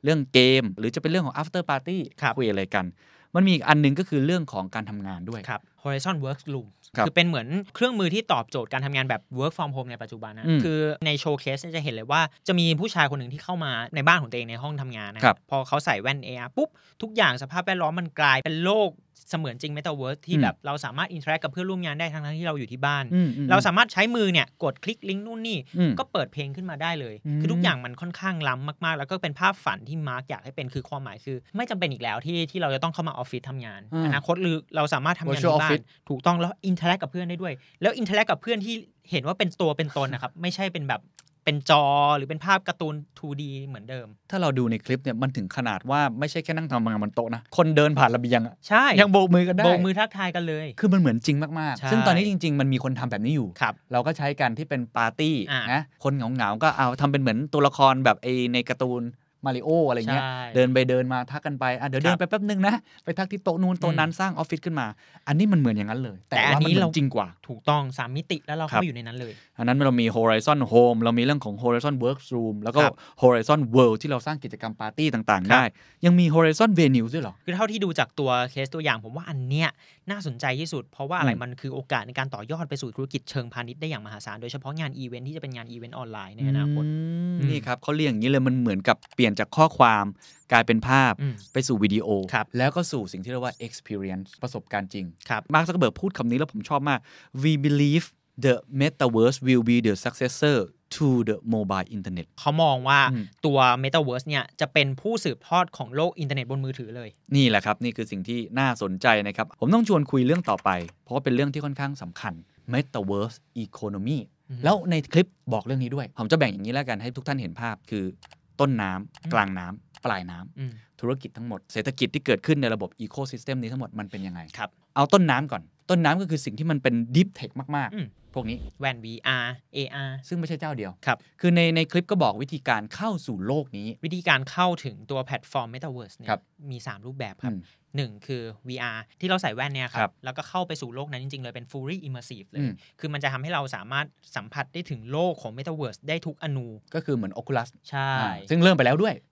เรื่องเกมหรือจะเป็นเรื่องของ after party คุยอะไรกันมันมีอีกอันนึงก็คือเรื่องของการทำงานด้วยครับ Horizon Works Room คือเป็นเหมือนเครื่องมือที่ตอบโจทย์การทำงานแบบ Work from Home ในปัจจุบันนะคือในโชว์เคสจะเห็นเลยว่าจะมีผู้ชายคนหนึ่งที่เข้ามาในบ้านของตัวเองในห้องทำงานนะครับพอเขาใส่แว่น AR ปุ๊บทุกอย่างสภาพแวดล้อมมันกลายเป็นโลกเสมือนจริง Metaverse ที่แบบเราสามารถอินเทอร์แอคกับเพื่อนร่วมงานได้ทั้งที่เราอยู่ที่บ้านเราสามารถใช้มือเนี่ยกดคลิกลิงก์นู่นนี่ก็เปิดเพลงขึ้นมาได้เลยคือทุกอย่างมันค่อนข้างล้ำมากๆแล้วก็เป็นภาพฝันที่มาร์คอยากให้เป็นคือความหมายคือไม่จำเป็นอีกแล้วที่เราจะต้องเข้ามาออฟฟิศทำงานอนาคตหรือเราสามารถทำงานที่บ้านถูกต้องแล้วอินเทอร์แอคกับเพื่อนได้ด้วยแล้วอินเทอร์แอคกับเพื่อนที่เห็นว่าเป็นตัวเป็นตนนะครับไม่ใช่เป็นแบบเป็นจอหรือเป็นภาพการ์ตูน 2D เหมือนเดิมถ้าเราดูในคลิปเนี่ยมันถึงขนาดว่าไม่ใช่แค่นั่งทำงานบนโต๊ะนะคนเดินผ่านระเบียงใช่ยังโบกมือกันได้โบกมือทักทายกันเลยคือมันเหมือนจริงมากๆซึ่งตอนนี้จริงๆมันมีคนทำแบบนี้อยู่เราก็ใช้กันที่เป็นปาร์ตี้นะคนเหงาๆก็เอาทำเป็นเหมือนตัวละครแบบไอ้ในการ์ตูนมาริโออะไรเงี้ยเดินไปเดินมาทักกันไปเดี๋ยวเดินไปแป๊บนึงนะไปทักที่โต๊ะนู้นโต๊ะนั้นสร้างออฟฟิศขึ้นมาอันนี้มันเหมือนอย่างนั้นเลยแต่อันนี้เราจริงกว่าถูกต้อง3มิติแล้วเราเข้าอยู่ในนั้นเลยอันนั้นเรามี Horizon Home เรามีเรื่องของ Horizon Workroom แล้วก็ Horizon World ที่เราสร้างกิจกรรมปาร์ตี้ต่างๆได้ยังมี Horizon Venue ด้วยหรอคือเท่าที่ดูจากตัวเคสตัวอย่างผมว่าอันเนี้ยน่าสนใจที่สุดเพราะว่าอะไรมันคือโอกาสในการต่อยอดไปสู่ธุรกิจเชิงพาณิชย์ได้อย่างมหาศาลโดยเฉพาะงานอีเวนท์ที่จะเป็นงานอีเวนท์ออนไลน์ในอนาคตนี่ครับเขาเรียกอย่างนี้เลยมันเหมือนกับเปลี่ยนจากข้อความกลายเป็นภาพไปสู่วิดีโอแล้วก็สู่สิ่งที่เรียกว่า experience ประสบการณ์จริงMark Zuckerbergพูดคำนี้แล้วผมชอบมาก We believe the metaverse will be the successor to the mobile internet เขามองว่าตัว metaverse เนี่ยจะเป็นผู้สืบทอดของโลกอินเทอร์เน็ตบนมือถือเลยนี่แหละครับนี่คือสิ่งที่น่าสนใจนะครับผมต้องชวนคุยเรื่องต่อไปเพราะว่าเป็นเรื่องที่ค่อนข้างสำคัญ metaverse economy แล้วในคลิปบอกเรื่องนี้ด้วยผมจะแบ่งอย่างนี้แล้วกันให้ทุกท่านเห็นภาพคือต้นน้ำกลางน้ำปลายน้ำธุรกิจทั้งหมดเศรษฐกิจที่เกิดขึ้นในระบบอีโคซิสเต็มนี้ทั้งหมดมันเป็นยังไงครับเอาต้นน้ำก่อนต้นน้ำก็คือสิ่งที่มันเป็นดิฟเทคมากๆพวกนี้แวน VR AR ซึ่งไม่ใช่เจ้าเดียวครับคือในคลิปก็บอกวิธีการเข้าสู่โลกนี้วิธีการเข้าถึงตัวแพลตฟอร์ม Metaverse เนี่ยมี3รูปแบบครับ1คือ VR ที่เราใส่แว่นเนี่ยครับแล้วก็เข้าไปสู่โลกนั้นจริงๆเลยเป็น fully immersive เลยคือมันจะทำให้เราสามารถสัมผัสได้ถึงโลกของ Metaverse ได้ทุกอนูก็คือเหมือน Oculus ใช่ซึ่งเริ่มไปแล้วด้วย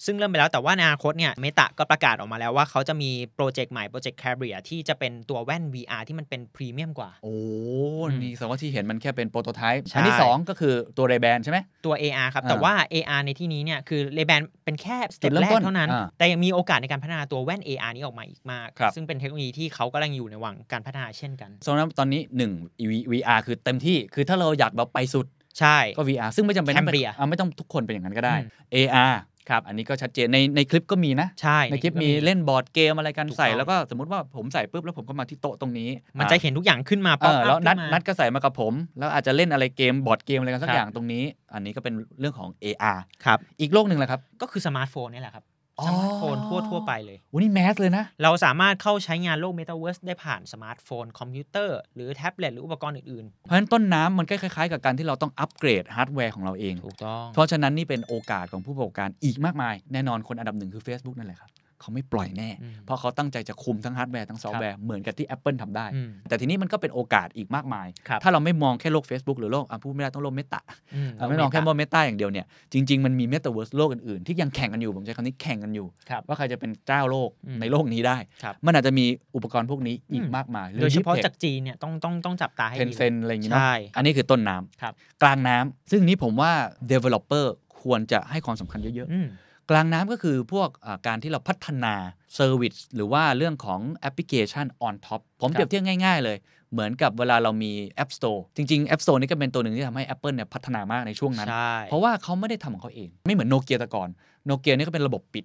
แต่ว่าในอนาคตเนี่ย Meta ก็ประกาศออกมาแล้วว่าเขาจะมีโปรเจกต์ใหม่โปรเจกต์ Cabria ที่จะเป็นตัวแว่น VR ที่มันเป็นพรีเมียมกว่าโอ้นี่สมมุติที่เห็นมันแค่เป็นโปรโตไทป์อันที่2ก็คือตัว Ray-Ban ใช่มั้ยตัว AR ครับแต่ว่า AR ในที่นี้เนี่ยคือ Ray-Ban เป็นแค่สเต็ปแรกเท่านั้นแต่ยังมีโอกาสในการพัฒนาตัวแว่น AR นี้ออกมาอีกซึ่งเป็นเทคโนโลยีที่เขากำลังอยู่ในวังการพัฒนาเช่นกันสำหรับตอนนี้1 VR คือเต็มที่คือถ้าเราอยากแบบไปสุดใช่ก็ VR ซึ่งไม่จำเป็นไม่ต้องทุกคนเป็นอย่างนั้นก็ได้ AR ครับอันนี้ก็ชัดเจนในคลิปก็มีนะใช่ในคลิปมีเล่นบอร์ดเกมอะไรกันใส่แล้วก็สมมุติว่าผมใส่ปุ๊บแล้วผมก็มาที่โต๊ะตรงนี้มันจะเห็นทุกอย่างขึ้นมาป๊อปอัพแล้วนัดก็ใส่มากับผมแล้วอาจจะเล่นอะไรเกมบอร์ดเกมอะไรกันสักอย่างตรงนี้อันนี้ก็เป็นเรื่องของ AR ครับอีกโลกนึงแหละครับก็คือสมาร์ทโฟนนี่แหละครับสมาร์ทโฟนทั่วไปเลยโอ้นี่แมสเลยนะเราสามารถเข้าใช้งานโลกเมตาเวิร์สได้ผ่านสมาร์ทโฟนคอมพิวเตอร์หรือแท็บเล็ตหรืออุปกรณ์อื่นๆเพราะฉะนั้นต้นน้ำมันก็คล้ายๆกับการที่เราต้องอัปเกรดฮาร์ดแวร์ของเราเองถูกต้องเพราะฉะนั้นนี่เป็นโอกาสของผู้ประกอบการอีกมากมายแน่นอนคนอันดับหนึ่งคือ Facebook นั่นแหละครับ เขาไม่ปล่อยแน่เพราะเขาตั้งใจจะคุมทั้งฮาร์ดแวร์ทั้งซอฟต์แวร์เหมือนกับที่ Apple ทำได้แต่ทีนี้มันก็เป็นโอกาสอีกมากมายถ้าเราไม่มองแค่โลก Facebook หรือโลกพูดไม่ได้ต้องโลก Meta ไม่มองแค่ว่า Meta อย่างเดียวเนี่ยจริงๆมันมี Metaverse โลกอื่นๆที่ยังแข่งกันอยู่ผมใช้คำนี้แข่งกันอยู่ว่าใครจะเป็นเจ้าโลกในโลกนี้ได้มันอาจจะมีอุปกรณ์พวกนี้อีกมากมายโดยเฉพาะจากจีนเนี่ยต้องจับตาให้ดี Tencent อะไรอย่างงี้เนาะอันนี้คือต้นน้ำกลางน้ำซึ่งนี้ผมว่า developer ควรจะให้ความสำคัญเยอะกลางน้ำก็คือพวกการที่เราพัฒนาเซอร์วิสหรือว่าเรื่องของแอปพลิเคชัน on top ผมเปรียบเทียบง่ายๆเลยเหมือนกับเวลาเรามี App Store จริงๆ App Store นี่ก็เป็นตัวหนึ่งที่ทำให้ Apple เนี่ยพัฒนามากในช่วงนั้นเพราะว่าเขาไม่ได้ทำของเขาเองไม่เหมือน Nokia แต่ก่อน Nokia นี่ก็เป็นระบบปิด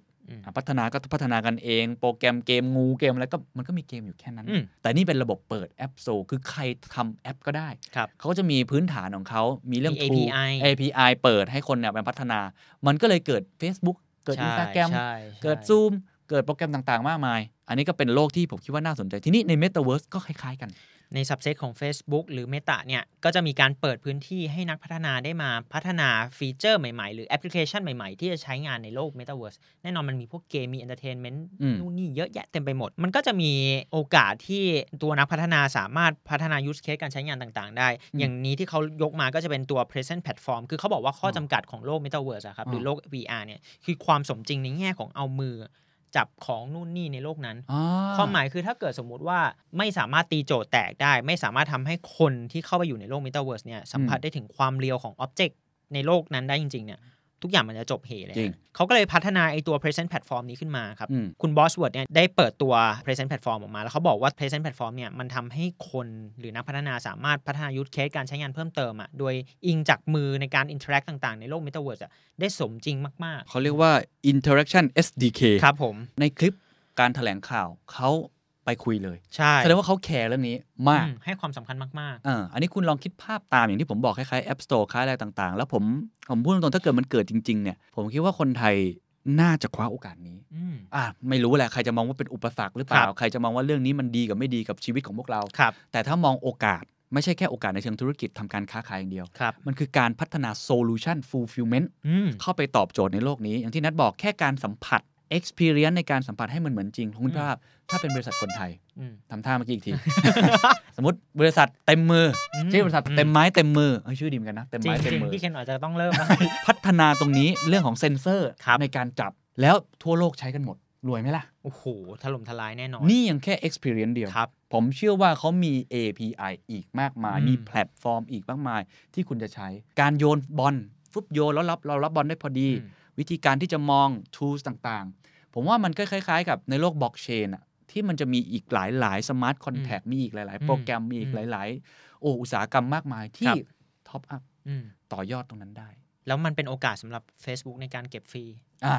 พัฒนาก็พัฒนากันเองโปรแกรมเกมงูเกมอะไรก็มันก็มีเกมอยู่แค่นั้นแต่นี่เป็นระบบเปิด App Store คือใครทำแอปก็ได้เขาก็จะมีพื้นฐานของเขามีเรื่อง API เปิดให้คนเนี่ยไปพัฒนามันก็เลยเกิด Facebook เกิด Instagram เกิด Zoom เกิดโปรแกรมต่างๆมากมายอันนี้ก็เป็นโลกที่ผมคิดว่าน่าสนใจทีนี้ใน Metaverse ก็คล้ายๆกันใน subset ของ Facebook หรือ Meta เนี่ยก็จะมีการเปิดพื้นที่ให้นักพัฒนาได้มาพัฒนาฟีเจอร์ใหม่ๆหรือแอปพลิเคชันใหม่ๆที่จะใช้งานในโลก Metaverse แน่นอนมันมีพวกเกมมี Entertainment นู่นนี่เยอะแยะเต็มไปหมดมันก็จะมีโอกาสที่ตัวนักพัฒนาสามารถพัฒนา use case การใช้งานต่างๆได้อย่างนี้ที่เขายกมาก็จะเป็นตัว Present Platform คือเขาบอกว่าข้อจำกัดของโลก Metaverse อะครับหรือโลก VR เนี่ยคือความสมจริงในแง่ของเอามือจับของนู่นนี่ในโลกนั้นความหมายคือถ้าเกิดสมมุติว่าไม่สามารถตีโจทย์แตกได้ไม่สามารถทำให้คนที่เข้าไปอยู่ในโลก Metaverse เนี่ยสัมผัสได้ถึงความเรียวของอ็อบเจกต์ในโลกนั้นได้จริงๆเนี่ยทุกอย่างมันจะจบเหเลยเขาก็เลยพัฒนาไอตัว Present Platform นี้ขึ้นมาครับคุณบอสเวิร์ดเนี่ยได้เปิดตัว Present Platform ออกมาแล้วเขาบอกว่า Present Platform เนี่ยมันทำให้คนหรือนักพัฒนาสามารถพัฒนา use case การใช้งานเพิ่มเติมอ่ะโดยอิงจากมือในการ interact ต่างๆในโลก Metaverse อ่ะได้สมจริงมากๆเขาเรียกว่า Interaction SDK ครับผมในคลิปการแถลงข่าวเขาไปคุยเลยใช่แสดงว่าเขาแคร์เรื่องนี้มากให้ความสำคัญมากๆอันนี้คุณลองคิดภาพตามอย่างที่ผมบอกคล้ายๆ App Store คล้ายอะไรต่างๆแล้วผมพูดตรงๆถ้าเกิดมันเกิดจริงๆเนี่ยผมคิดว่าคนไทยน่าจะคว้าโอกาสนี้ไม่รู้แหละใครจะมองว่าเป็นอุปสรรคหรือเปล่าใครจะมองว่าเรื่องนี้มันดีกับไม่ดีกับชีวิตของพวกเราแต่ถ้ามองโอกาสไม่ใช่แค่โอกาสในเชิงธุรกิจทำการค้าขายอย่างเดียวมันคือการพัฒนา Solution Fulfillment เข้าไปตอบโจทย์ในโลกนี้อย่างที่นัทบอกแค่การสัมผัสexperience ในการสัมผัสให้มันเหมือนจริงคุณภาพถ้าเป็นบริษัทคนไทยทำท่าเมื่อกี้อีกที สมมติบริษัทเต็มมือชื่อบริษัทเต็มไม้เต็มมือชื่อดีเหมือนกันนะเต็มไม้เต็มมือพี่เคนอาจจะต้องเริ่ม พัฒนาตรงนี้เรื่องของเซ็นเซอร์ในการจับแล้วทั่วโลกใช้กันหมดรวยไหมล่ะโอ้โหถล่มทลายแน่นอนนี่ยังแค่ experience เดียวผมเชื่อว่าเขามี API อีกมากมายมีแพลตฟอร์มอีกมากมายที่คุณจะใช้การโยนบอลฟุบโยนแล้วเรารับบอลได้พอดีวิธีการที่จะมอง tools ต่างๆผมว่ามันก็คล้ายๆกับในโลกบล็อกเชนอะที่มันจะมีอีกหลายๆ smart contract มีอีกหลายๆโปรแกรมมีอีกหลายๆอุตสาหกรรมมากมายที่ top up ต่อยอดตรงนั้นได้แล้วมันเป็นโอกาสสำหรับ Facebook ในการเก็บฟรี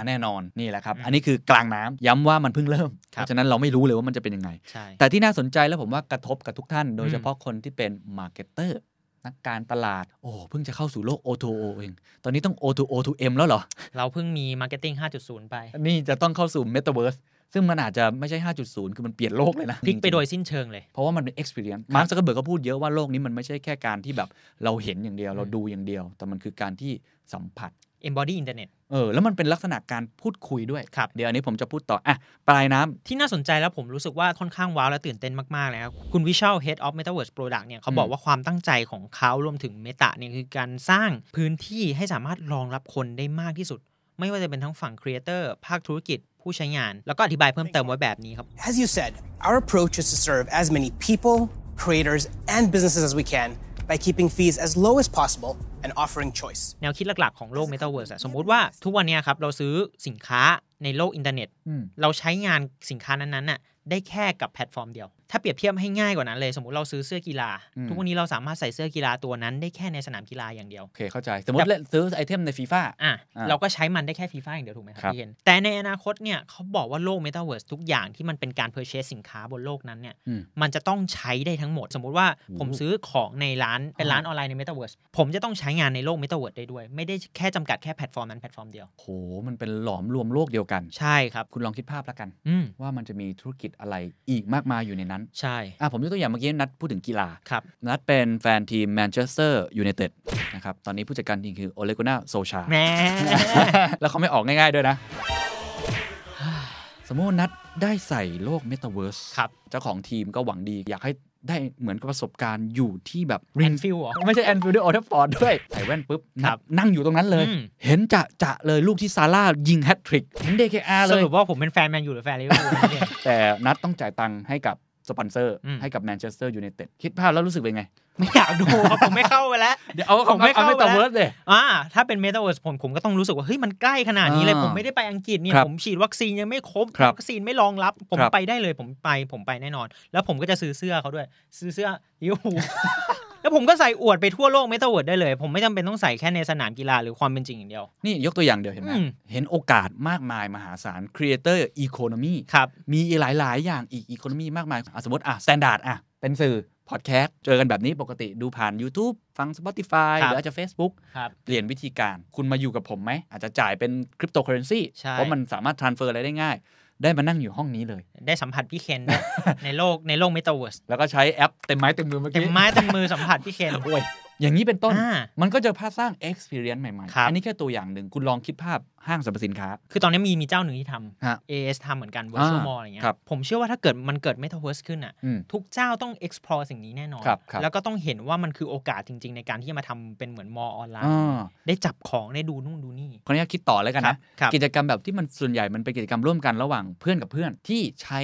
แน่นอนนี่แหละครับอันนี้คือกลางน้ำย้ำว่ามันเพิ่งเริ่มเพราะฉะนั้นเราไม่รู้เลยว่ามันจะเป็นยังไงแต่ที่น่าสนใจแล้วผมว่ากระทบกับทุกท่านโดยเฉพาะคนที่เป็น marketerนักการตลาดเพิ่งจะเข้าสู่โลก O2O เองตอนนี้ต้อง O2O to M แล้วเหรอเราเพิ่งมี Marketing 5.0 ไปนี่จะต้องเข้าสู่ Metaverse ซึ่งมันอาจจะไม่ใช่ 5.0 คือมันเปลี่ยนโลกเลยนะพลิกไปโดยสิ้นเชิงเลยเพราะว่ามันเป็น experience Mark Zuckerberg ก็พูดเยอะว่าโลกนี้มันไม่ใช่แค่การที่แบบเราเห็นอย่างเดียวเราดูอย่างเดียวแต่มันคือการที่สัมผัส Embody Internet แล้วมันเป็นลักษณะการพูดคุยด้วยเดี๋ยวอันนี้ผมจะพูดต่อปลายน้ำที่น่าสนใจแล้วผมรู้สึกว่าค่อนข้างว้าวและตื่นเต้นมากๆเลยครับคุณ Visual Head of Metaverse Product เนี่ยเขาบอกว่าความตั้งใจของเขารวมถึง Meta เนี่ยคือการสร้างพื้นที่ให้สามารถรองรับคนได้มากที่สุดไม่ว่าจะเป็นทั้งฝั่ง Creator ภาคธุรกิจผู้ใช้งานแล้วก็อธิบายเพิ่มเติมไว้แบบนี้ครับ As you said, our approach is to serve as many people, creators and businesses as we can by keeping fees as low as possible and offering choice แนวคิดหลักๆของโลก Metaverse สมมุติว่าทุกวันนี้ครับเราซื้อสินค้าในโลกอินเทอร์เน็ตเราใช้งานสินค้านั้นๆน่ะได้แค่กับแพลตฟอร์มเดียวถ้าเปรียบเทียบให้ง่ายกว่านั้นเลยสมมุติเราซื้อเสื้อกีฬาทุกวันนี้เราสามารถใส่เสื้อกีฬาตัวนั้นได้แค่ในสนามกีฬาอย่างเดียวโอเคเข้าใจสมมุติซื้อไอเทมใน FIFA เราก็ใช้มันได้แค่ FIFA อย่างเดียวถูกมั้ยครับพี่เคนแต่ในอนาคตเนี่ยเขาบอกว่าโลก Metaverse ทุกอย่างที่มันเป็นการ purchase สินค้าบนโลกนั้นเนี่ยมันจะต้องใช้ได้ทั้งหมดสมมุติว่าผมซื้อของในร้านเป็นร้านออนไลน์ใน Metaverse ผมจะต้องใช้งานในโลก Metaverse ได้ด้วยไม่ได้แค่จำกัดแค่แพลตฟอร์มนั้นแพลตฟอร์มเดียวโหมันเป็นหลอมรวมโลกเดียวกันใช่ครับคุณลองคิดภาพละกันว่ามันจะมีธุรกิจอะไรอีกมากมายอยู่ในนั้นใช่ผมยกตัวอย่างเมื่อกี้นัทพูดถึงกีฬาครับนัทเป็นแฟนทีมแมนเชสเตอร์ยูไนเต็ดนะครับตอนนี้ผู้จัดการทีมคือโอเลกุน่าโซชาแหม แล้วเขาไม่ออกง่ายๆด้วยนะ สมมุตินัดได้ใส่โลก Metaverse เจ้าของทีมก็หวังดีอยากให้ได้เหมือนกับประสบการณ์อยู่ที่แบบแอนฟิลด์เหรอไม่ใช่แอนฟิลด์ด้วยออเทอร์ฟอร์ดด้วยใส่แว่นปุ๊บนั่งอยู่ตรงนั้นเลยเห็นจะเลยลูกที่ซาร่ายิงแฮตทริกเห็น DKR เลยสรุปว่าผมเป็นแฟนแมนยูหรือแฟนลิเวอร์พูลแต่นัดต้องจ่ายตังค์ให้กับสปอนเซอร์ให้กับแมนเชสเตอร์ยูไนเต็ดคิดภาพแล้วรู้สึกเป็นไงไม่อยากดูครับผมไม่เข้าไปแล้วเดี๋ยวผมไม่เข้าเมตาเวิร์สเลยถ้าเป็นเมตาเวิร์สผมก็ต้องรู้สึกว่าเฮ้ยมันใกล้ขนาดนี้เลยผมไม่ได้ไปอังกฤษเนี่ยผมฉีดวัคซีนยังไม่ครบวัคซีนไม่รองรับผมไปได้เลยผมไปแน่นอนแล้วผมก็จะซื้อเสื้อเขาด้วยซื้อเสื้อลิเวอร์พูลแล้วผมก็ใส่อวดไปทั่วโลกเมตาเวิร์สได้เลยผมไม่จำเป็นต้องใส่แค่ในสนามกีฬาหรือความเป็นจริงอย่างเดียวนี่ยกตัวอย่างเดียวเห็นไหมเห็นโอกาสมากมายมหาศาลครีเอเตอร์อีโคโนมีมีหลายอย่างอีกอีโคโนมีมากมายสมมติสแตนดาร์ดเป็นสื่อพอดแคสต์เจอกันแบบนี้ปกติดูผ่าน YouTube ฟัง Spotify หรืออาจจะ Facebook เปลี่ยนวิธีการคุณมาอยู่กับผมไหมอาจจะจ่ายเป็นคริปโตเคอเรนซีเพราะมันสามารถทรานสเฟอร์อะไรได้ง่ายได้มานั่งอยู่ห้องนี้เลยได้สัมผัสพี่เคน ในโลกเมตาเวิร์สแล้วก็ใช้แอปเต็มไม้เต็มมือเมื่อกี้เต็มไม้เต็มมือสัมผัสพี่เคน โอ้ยอย่างนี้เป็นต้นมันก็จะพาสร้าง experience ใหม่ๆอันนี้แค่ตัวอย่างหนึ่งคุณลองคิดภาพห้างสรรพสินค้าคือตอนนี้มีเจ้าหนึ่งที่ทำ AS ทำเหมือนกัน Virtual Mall อะไรเงี้ยผมเชื่อว่าถ้าเกิดมันเกิด Metaverse ขึ้นอ่ะทุกเจ้าต้อง explore สิ่งนี้แน่นอนแล้วก็ต้องเห็นว่ามันคือโอกาสจริงๆในการที่จะมาทำเป็นเหมือน mall ออนไลน์ได้จับของได้ดูนู่นดูนี่ขออนุญาตคิดต่อแล้วกันนะกิจกรรมแบบที่มันส่วนใหญ่มันเป็นกิจกรรมร่วมกันระหว่างเพื่อนกับเพื่อนที่ใช้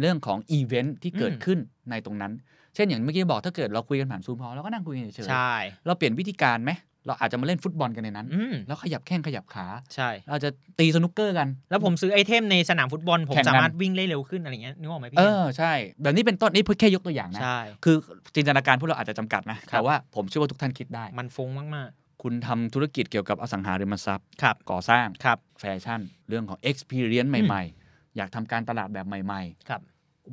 เรื่องของ event ที่เกิดขึ้นในตรงนั้นเช่นอย่างเมื่อกี้บอกถ้าเกิดเราคุยกันผ่านซูมพอเราก็นั่งคุยกันเฉยๆเราเปลี่ยนวิธีการไหมเราอาจจะมาเล่นฟุตบอลกันในนั้นแล้วขยับแข้งขยับขาใช่เราจะตีสนุกเกอร์กันแล้วผมซื้อไอเทมในสนามฟุตบอลผมสามารถวิ่งได้เร็วขึ้นอะไรเงี้ยนึกออกไหมพี่ใช่แบบนี้เป็นต้นนี้เพื่อแค่ยกตัวอย่างนะคือจินตนาการพวกเราอาจจะจำกัดนะแต่ว่าผมเชื่อว่าทุกท่านคิดได้มันฟุ้งมากๆคุณทำธุรกิจเกี่ยวกับอสังหาริมทรัพย์ก่อสร้างแฟชั่นเรื่องของ experience ใหม่ๆอยากทำการตลาดแบบใหม่ๆ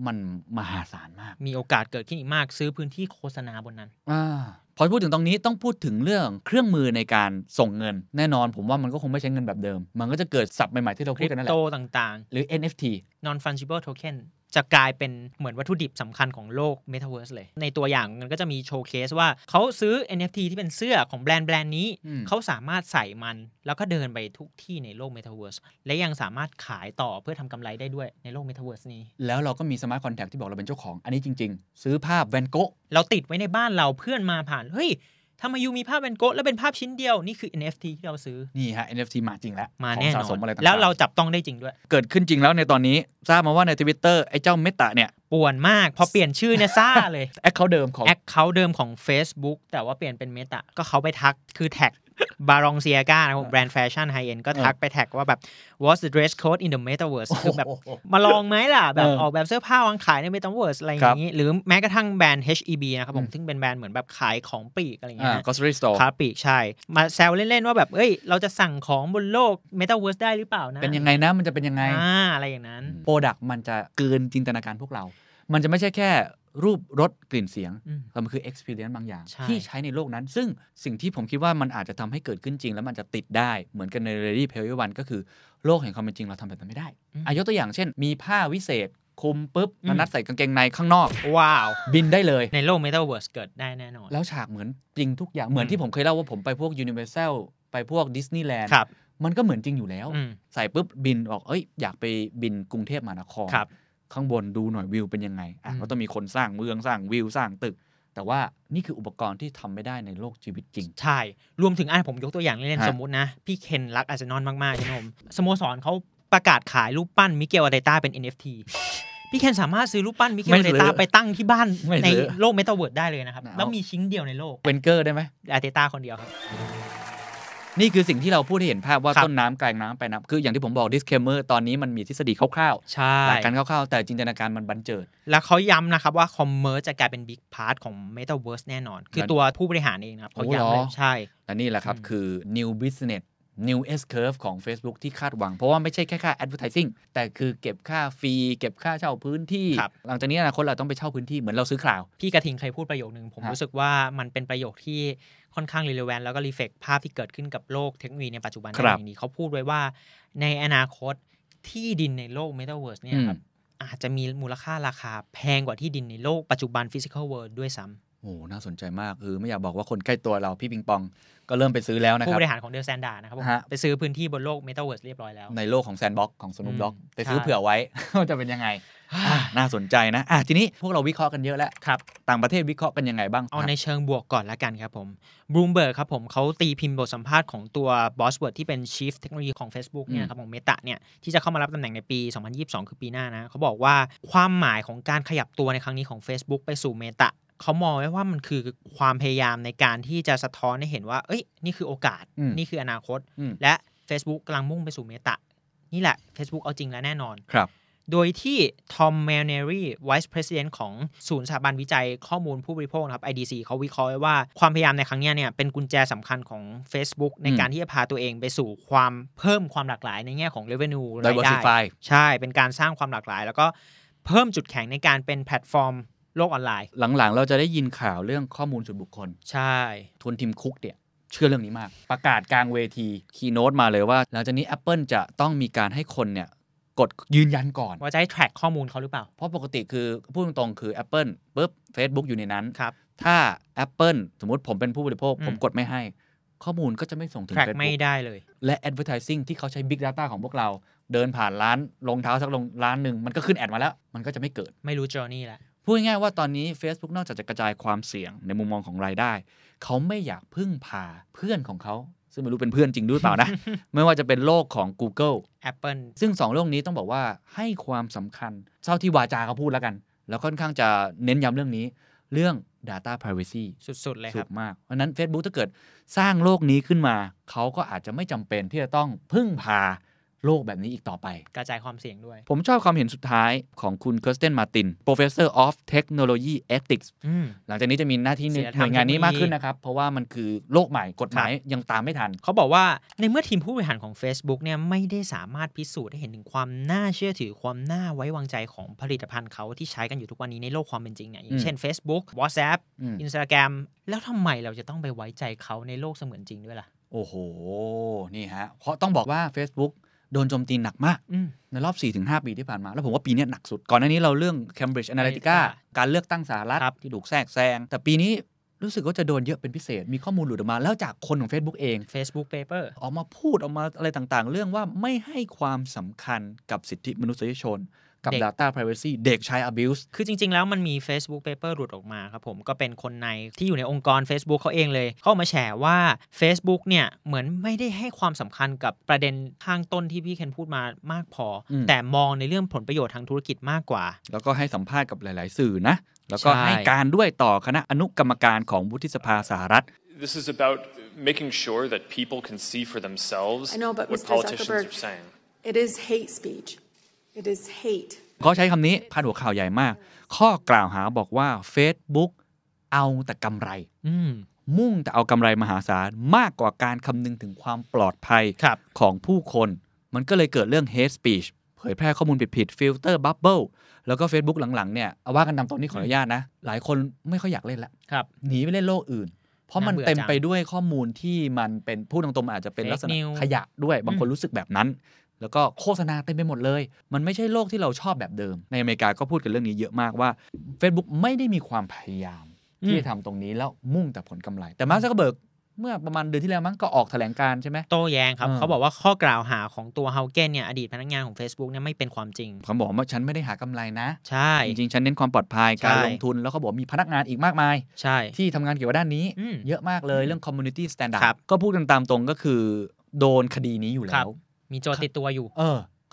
มันมหาศาลมากมีโอกาสเกิดขึ้นอีกมากซื้อพื้นที่โฆษณาบนนั้นพอพูดถึงตรงนี้ต้องพูดถึงเรื่องเครื่องมือในการส่งเงินแน่นอนผมว่ามันก็คงไม่ใช่เงินแบบเดิมมันก็จะเกิดศัพท์ใหม่ๆที่เราพูดกันนั่นแหละคริปโตต่างๆหรือ NFT non fungible token จะกลายเป็นเหมือนวัตถุดิบสำคัญของโลก Metaverse เลยในตัวอย่างมันก็จะมีโชว์เคสว่าเขาซื้อ NFT ที่เป็นเสื้อของแบรนด์นี้เขาสามารถใส่มันแล้วก็เดินไปทุกที่ในโลก Metaverse และยังสามารถขายต่อเพื่อทำกำไรได้ด้วยในโลก Metaverse นี้แล้วเราก็มี Smart Contact ที่บอกเราเป็นเจ้าของอันนี้จริงๆซื้อภาพแวนโก๊ะเราติดไว้ในบ้านเราเพื่อนมาผ่านเฮ้ยทำไมยูมีภาพแวนโก๊ะแล้วเป็นภาพชิ้นเดียวนี่คือ NFT ที่เราซื้อนี่ฮะ NFT มาจริงแล้วมาแน่นอนแล้วเราจับต้องได้จริงด้วยเกิดขึ้นจริงแล้วในตอนนี้ทราบมาว่าใน Twitter ไอ้เจ้า Meta เนี่ยป่วนมากพอเปลี่ยนชื่อเนี่ยซ่าเลย แอคเคาท์เดิมของ Facebook แต่ว่าเปลี่ยนเป็น Meta ก็เขาไปทักคือแท็กบารองเซียก้านะแบรนด์แฟชั่นไฮเอ็นด์ก็ทักไปแท็กว่าแบบ what's the dress code in the metaverse คือแบบมาลองไหมล่ะแบบออกแบบเสื้อผ้าวางขายใน metaverse อะไรอย่างนี้หรือแม้กระทั่งแบรนด์ HEB นะครับผมซึ่งเป็นแบรนด์เหมือนแบบขายของปลีกอะไรอย่างเงี้ย grocery store ขายปลีกใช่มาแซวเล่นๆว่าแบบเอ้ยเราจะสั่งของบนโลก metaverse ได้หรือเปล่านะเป็นยังไงนะมันจะเป็นยังไงอะไรอย่างนั้น product มันจะเกินจินตนาการพวกเรามันจะไม่ใช่แค่รูปรสกลิ่นเสียงมันคือ experience บางอย่างที่ใช้ในโลกนั้นซึ่งสิ่งที่ผมคิดว่ามันอาจจะทำให้เกิดขึ้นจริงแล้วมันจะติดได้เหมือนกันใน Ready Player One ก็คือโลกแห่งความเป็นจริงเราทำแบบนั้นไม่ได้ยกตัวอย่างเช่นมีผ้าวิเศษคลุมปุ๊บแล้วนัดใส่กางเกงในข้างนอกว้าวบินได้เลยในโลก Metaverse เกิดได้แน่นอนแล้วฉากเหมือนจริงทุกอย่างเหมือนที่ผมเคยเล่าว่าผมไปพวก Universal ไปพวก Disneyland มันก็เหมือนจริงอยู่แล้วใส่ปุ๊บบินออกอยากไปบินกรุงเทพมหานครข้างบนดูหน่อยวิวเป็นยังไงก็ต้องมีคนสร้างเมืองสร้างวิวสร้างตึกแต่ว่านี่คืออุปกรณ์ที่ทำไม่ได้ในโลกชีวิตจริงใช่รวมถึงผมยกตัวอย่างเล่นๆสมมุตินะพี่เคนรักอาร์เซนอลมากๆใช่ไหมผมสโมสรเขาประกาศขายรูปปั้นมิเกลอาร์เตต้าเป็น NFT พี่เคนสามารถซื้อรูปปั้นมิเกลอาร์เตต้าไปตั้งที่บ้านในโลกเมตาเวิร์สได้เลยนะครับแล้วมีชิ้นเดียวในโลกเวนเกอร์ได้ไหมอาร์เตต้าคนเดียวครับนี่คือสิ่งที่เราพูดให้เห็นภาพว่าต้นน้ำกลางน้ำไปน้ำคืออย่างที่ผมบอก disclaimer ตอนนี้มันมีทฤษฎีคร่าวๆหลักการคร่าวๆแต่จินตนาการมันบันเจิดแล้วเขาย้ำนะครับว่า commerce จะกลายเป็น big part ของ metaverse แน่นอนคือตัวผู้บริหารเองนะครับเขาย้ำเลยใช่และนี่แหละครับคือ new business new S curve ของ Facebook ที่คาดหวังเพราะว่าไม่ใช่แค่ค่า advertising แต่คือเก็บค่าฟรีเก็บค่าเช่าพื้นที่หลังจากนี้อนาคตเราต้องไปเช่าพื้นที่เหมือนเราซื้อข่าวพี่กระทิงเคยพูดประโยคนึงผมรู้สึกว่ามันเป็นประโยคที่ค่อนข้าง relevant แล้วก็ reflect ภาพที่เกิดขึ้นกับโลกเทคโนโลยีในปัจจุบันในนี้เขาพูดไว้ว่าในอนาคตที่ดินในโลก Metaverse เนี่ยครับอาจจะมีมูลค่าราคาแพงกว่าที่ดินในโลกปัจจุบัน Physical World ด้วยซ้ำ โอ้น่าสนใจมากไม่อยากบอกว่าคนใกล้ตัวเราพี่ปิงปองก็เริ่มไปซื้อแล้วนะครับผู้บริหารของเดลแซนด้านะครับไปซื้อพื้นที่บนโลก Metaverse เรียบร้อยแล้วในโลกของ Sandbox ของ Sandbox ไปซื้อเผื่อไว้ว่าจะเป็นยังไงน่าสนใจนะทีนี้พวกเราวิเคราะห์กันเยอะแล้วครับต่างประเทศวิเคราะห์กันยังไงบ้างเอาในเชิงบวกก่อนละกันครับผมบลูมเบิร์กครับผมเขาตีพิมพ์บทสัมภาษณ์ของตัวบอสเวิร์ดที่เป็น Chief Technology ของ Facebook เนี่ยครับของ Meta เนี่ยที่จะเข้ามารับตำแหน่งในปี2022คือปีหน้านะเขาบอกว่าความหมายของการขยับตัวในครั้งนี้ของ Facebook ไปสู่ Metaเขามองไว้ว่ามันคือความพยายามในการที่จะสะท้อนให้เห็นว่าเอ้ยนี่คือโอกาสนี่คืออนาคตและ Facebook กำลังมุ่งไปสู่เมตานี่แหละ Facebook เอาจริงแล้วแน่นอนครับโดยที่ทอมแมลเนรี Vice President ของศูนย์สถาบันวิจัยข้อมูลผู้บริโภคนะครับ IDC เขาวิเคราะห์ไว้ว่าความพยายามในครั้งนี้เนี่ยเป็นกุญแจสำคัญของ Facebook ในการที่จะพาตัวเองไปสู่ความเพิ่มความหลากหลายในแง่ของ revenue รายได้ใช่เป็นการสร้างความหลากหลายแล้วก็เพิ่มจุดแข็งในการเป็นแพลตฟอร์มโลกออนไลน์หลังๆเราจะได้ยินข่าวเรื่องข้อมูลส่วนบุคคลใช่ทุนทีมคุกเนี่ยเชื่อเรื่องนี้มากประกาศกลางเวทีคีย์โน้ตมาเลยว่าหลังจากนี้ Apple จะต้องมีการให้คนเนี่ยกดยืนยันก่อนว่าจะให้ track ข้อมูลเขาหรือเปล่าเพราะปกติคือพูดตรงๆคือ Apple ปุ๊บ Facebook อยู่ในนั้นครับถ้า Apple สมมุติผมเป็นผู้บริโภคผมกดไม่ให้ข้อมูลก็จะไม่ส่งถึง Facebook ไม่ได้เลยและ advertising ที่เขาใช้ big data ของพวกเราเดินผ่านร้านรองเท้าสักร้านนึงมันก็ขึ้นแอดมาแล้วมันก็จะไม่เกิดไม่รู้ journey ละพูดง่ายๆว่าตอนนี้ Facebook นอกจากจะกระจายความเสี่ยงในมุมมองของรายได้เขาไม่อยากพึ่งพาเพื่อนของเขาซึ่งไม่รู้เป็นเพื่อนจริงหรือเปล่านะ ไม่ว่าจะเป็นโลกของ Google Apple ซึ่ง2โลกนี้ต้องบอกว่าให้ความสำคัญเท่าที่วาจาเขาพูดแล้วกันแล้วค่อนข้างจะเน้นย้ำเรื่องนี้เรื่อง data privacy สุดๆเลยครับมากเพราะนั้น Facebook ถ้าเกิดสร้างโลกนี้ขึ้นมาเขาก็อาจจะไม่จำเป็นที่จะต้องพึ่งพาโลกแบบนี้อีกต่อไปกระจายความเสี่ยงด้วยผมชอบความเห็นสุดท้ายของคุณเคิร์สเตนมาร์ติน Professor of Technology Ethics หลังจากนี้จะมีหน้าที่ในงานนี้มากขึ้นนะครับเพราะว่ามันคือโลกใหม่กฎหมายยังตามไม่ทันเขาบอกว่าในเมื่อทีมผู้บริหารของ Facebook เนี่ยไม่ได้สามารถพิสูจน์ให้เห็นถึงความน่าเชื่อถือความน่าไว้วางใจของผลิตภัณฑ์เขาที่ใช้กันอยู่ทุกวันนี้ในโลกความเป็นจริงเนี่ยอย่างเช่น Facebook WhatsApp Instagram แล้วทำไมเราจะต้องไปไว้ใจเขาในโลกเสมือนจริงด้วยล่ะโอ้โหนี่ฮะเพราะต้องบอกว่า Facebookโดนโจมตีหนักมากในรอบ 4-5 ปีที่ผ่านมาแล้วผมว่าปีนี้หนักสุดก่อนหน้านี้เราเรื่อง Cambridge Analytica การเลือกตั้งสหรัฐที่ถูกแทรกแซงแต่ปีนี้รู้สึกว่าจะโดนเยอะเป็นพิเศษมีข้อมูลหลุดออกมาแล้วจากคนของ Facebook เอง Facebook Paper ออกมาพูดออกมาอะไรต่างๆเรื่องว่าไม่ให้ความสำคัญกับสิทธิมนุษยชนกับ data privacy เด็กใช้ abuse คือจริงๆแล้วมันมี Facebook paper หลุดออกมาครับผมก็เป็นคนในที่อยู่ในองค์กร Facebook เขาเองเลยเข้ามาแฉว่า Facebook เนี่ยเหมือนไม่ได้ให้ความสำคัญกับประเด็นข้างต้นที่พี่เคนพูดมามากพอแต่มองในเรื่องผลประโยชน์ทางธุรกิจมากกว่าแล้วก็ให้สัมภาษณ์กับหลายๆสื่อนะแล้วก็ให้การด้วยต่อคณะอนุกรรมการของวุฒิสภาสหรัฐ This is about making sure that people can see for themselves what politicians are saying. It is hate speech.It is hate เขาใช้คำนี้พาดหัวข่าวใหญ่มากข้อกล่าวหาบอกว่า Facebook เอาแต่กำไรมุ่งแต่เอากำไรมหาศาลมากกว่าการคำนึงถึงความปลอดภัยของผู้คนมันก็เลยเกิดเรื่อง hate speech เผยแพร่ข้อมูลผิดๆ filter bubble แล้วก็ Facebook หลังๆเนี่ยเอาว่ากันตามตรงนี้ขออนุญาตนะหลายคนไม่ค่อยอยากเล่นละหนีไปเล่นโลกอื่นเพราะมันเต็มไปด้วยข้อมูลที่มันเป็นพูดตรงๆอาจจะเป็นลักษณะขยะด้วยบางคนรู้สึกแบบนั้นแล้วก็โฆษณาเต็มไปหมดเลยมันไม่ใช่โลกที่เราชอบแบบเดิมในอเมริกาก็พูดกันเรื่องนี้เยอะมากว่า Facebook ไม่ได้มีความพยายามที่จะทำตรงนี้แล้วมุ่งแต่ผลกำไรแต่Mark Zuckerbergเมื่อประมาณเดือนที่แล้วมั้งก็ออกแถลงการใช่ไหมโต้แย้งครับเขาบอกว่าข้อกล่าวหาของตัวเฮาเกนเนี่ยอดีตพนักงานของ Facebook เนี่ยไม่เป็นความจริงเขาบอกว่าฉันไม่ได้หากำไรนะใช่จริงๆฉันเน้นความปลอดภัยการลงทุนแล้วเขาบอกมีพนักงานอีกมากมายใช่ที่ทำงานเกี่ยวกับด้านนี้เยอะมากเลยเรื่อง community standard ก็พูดกันตามตรงก็คือโดนคดีนี้อยู่แล้วมีโจรติดตัวอยู่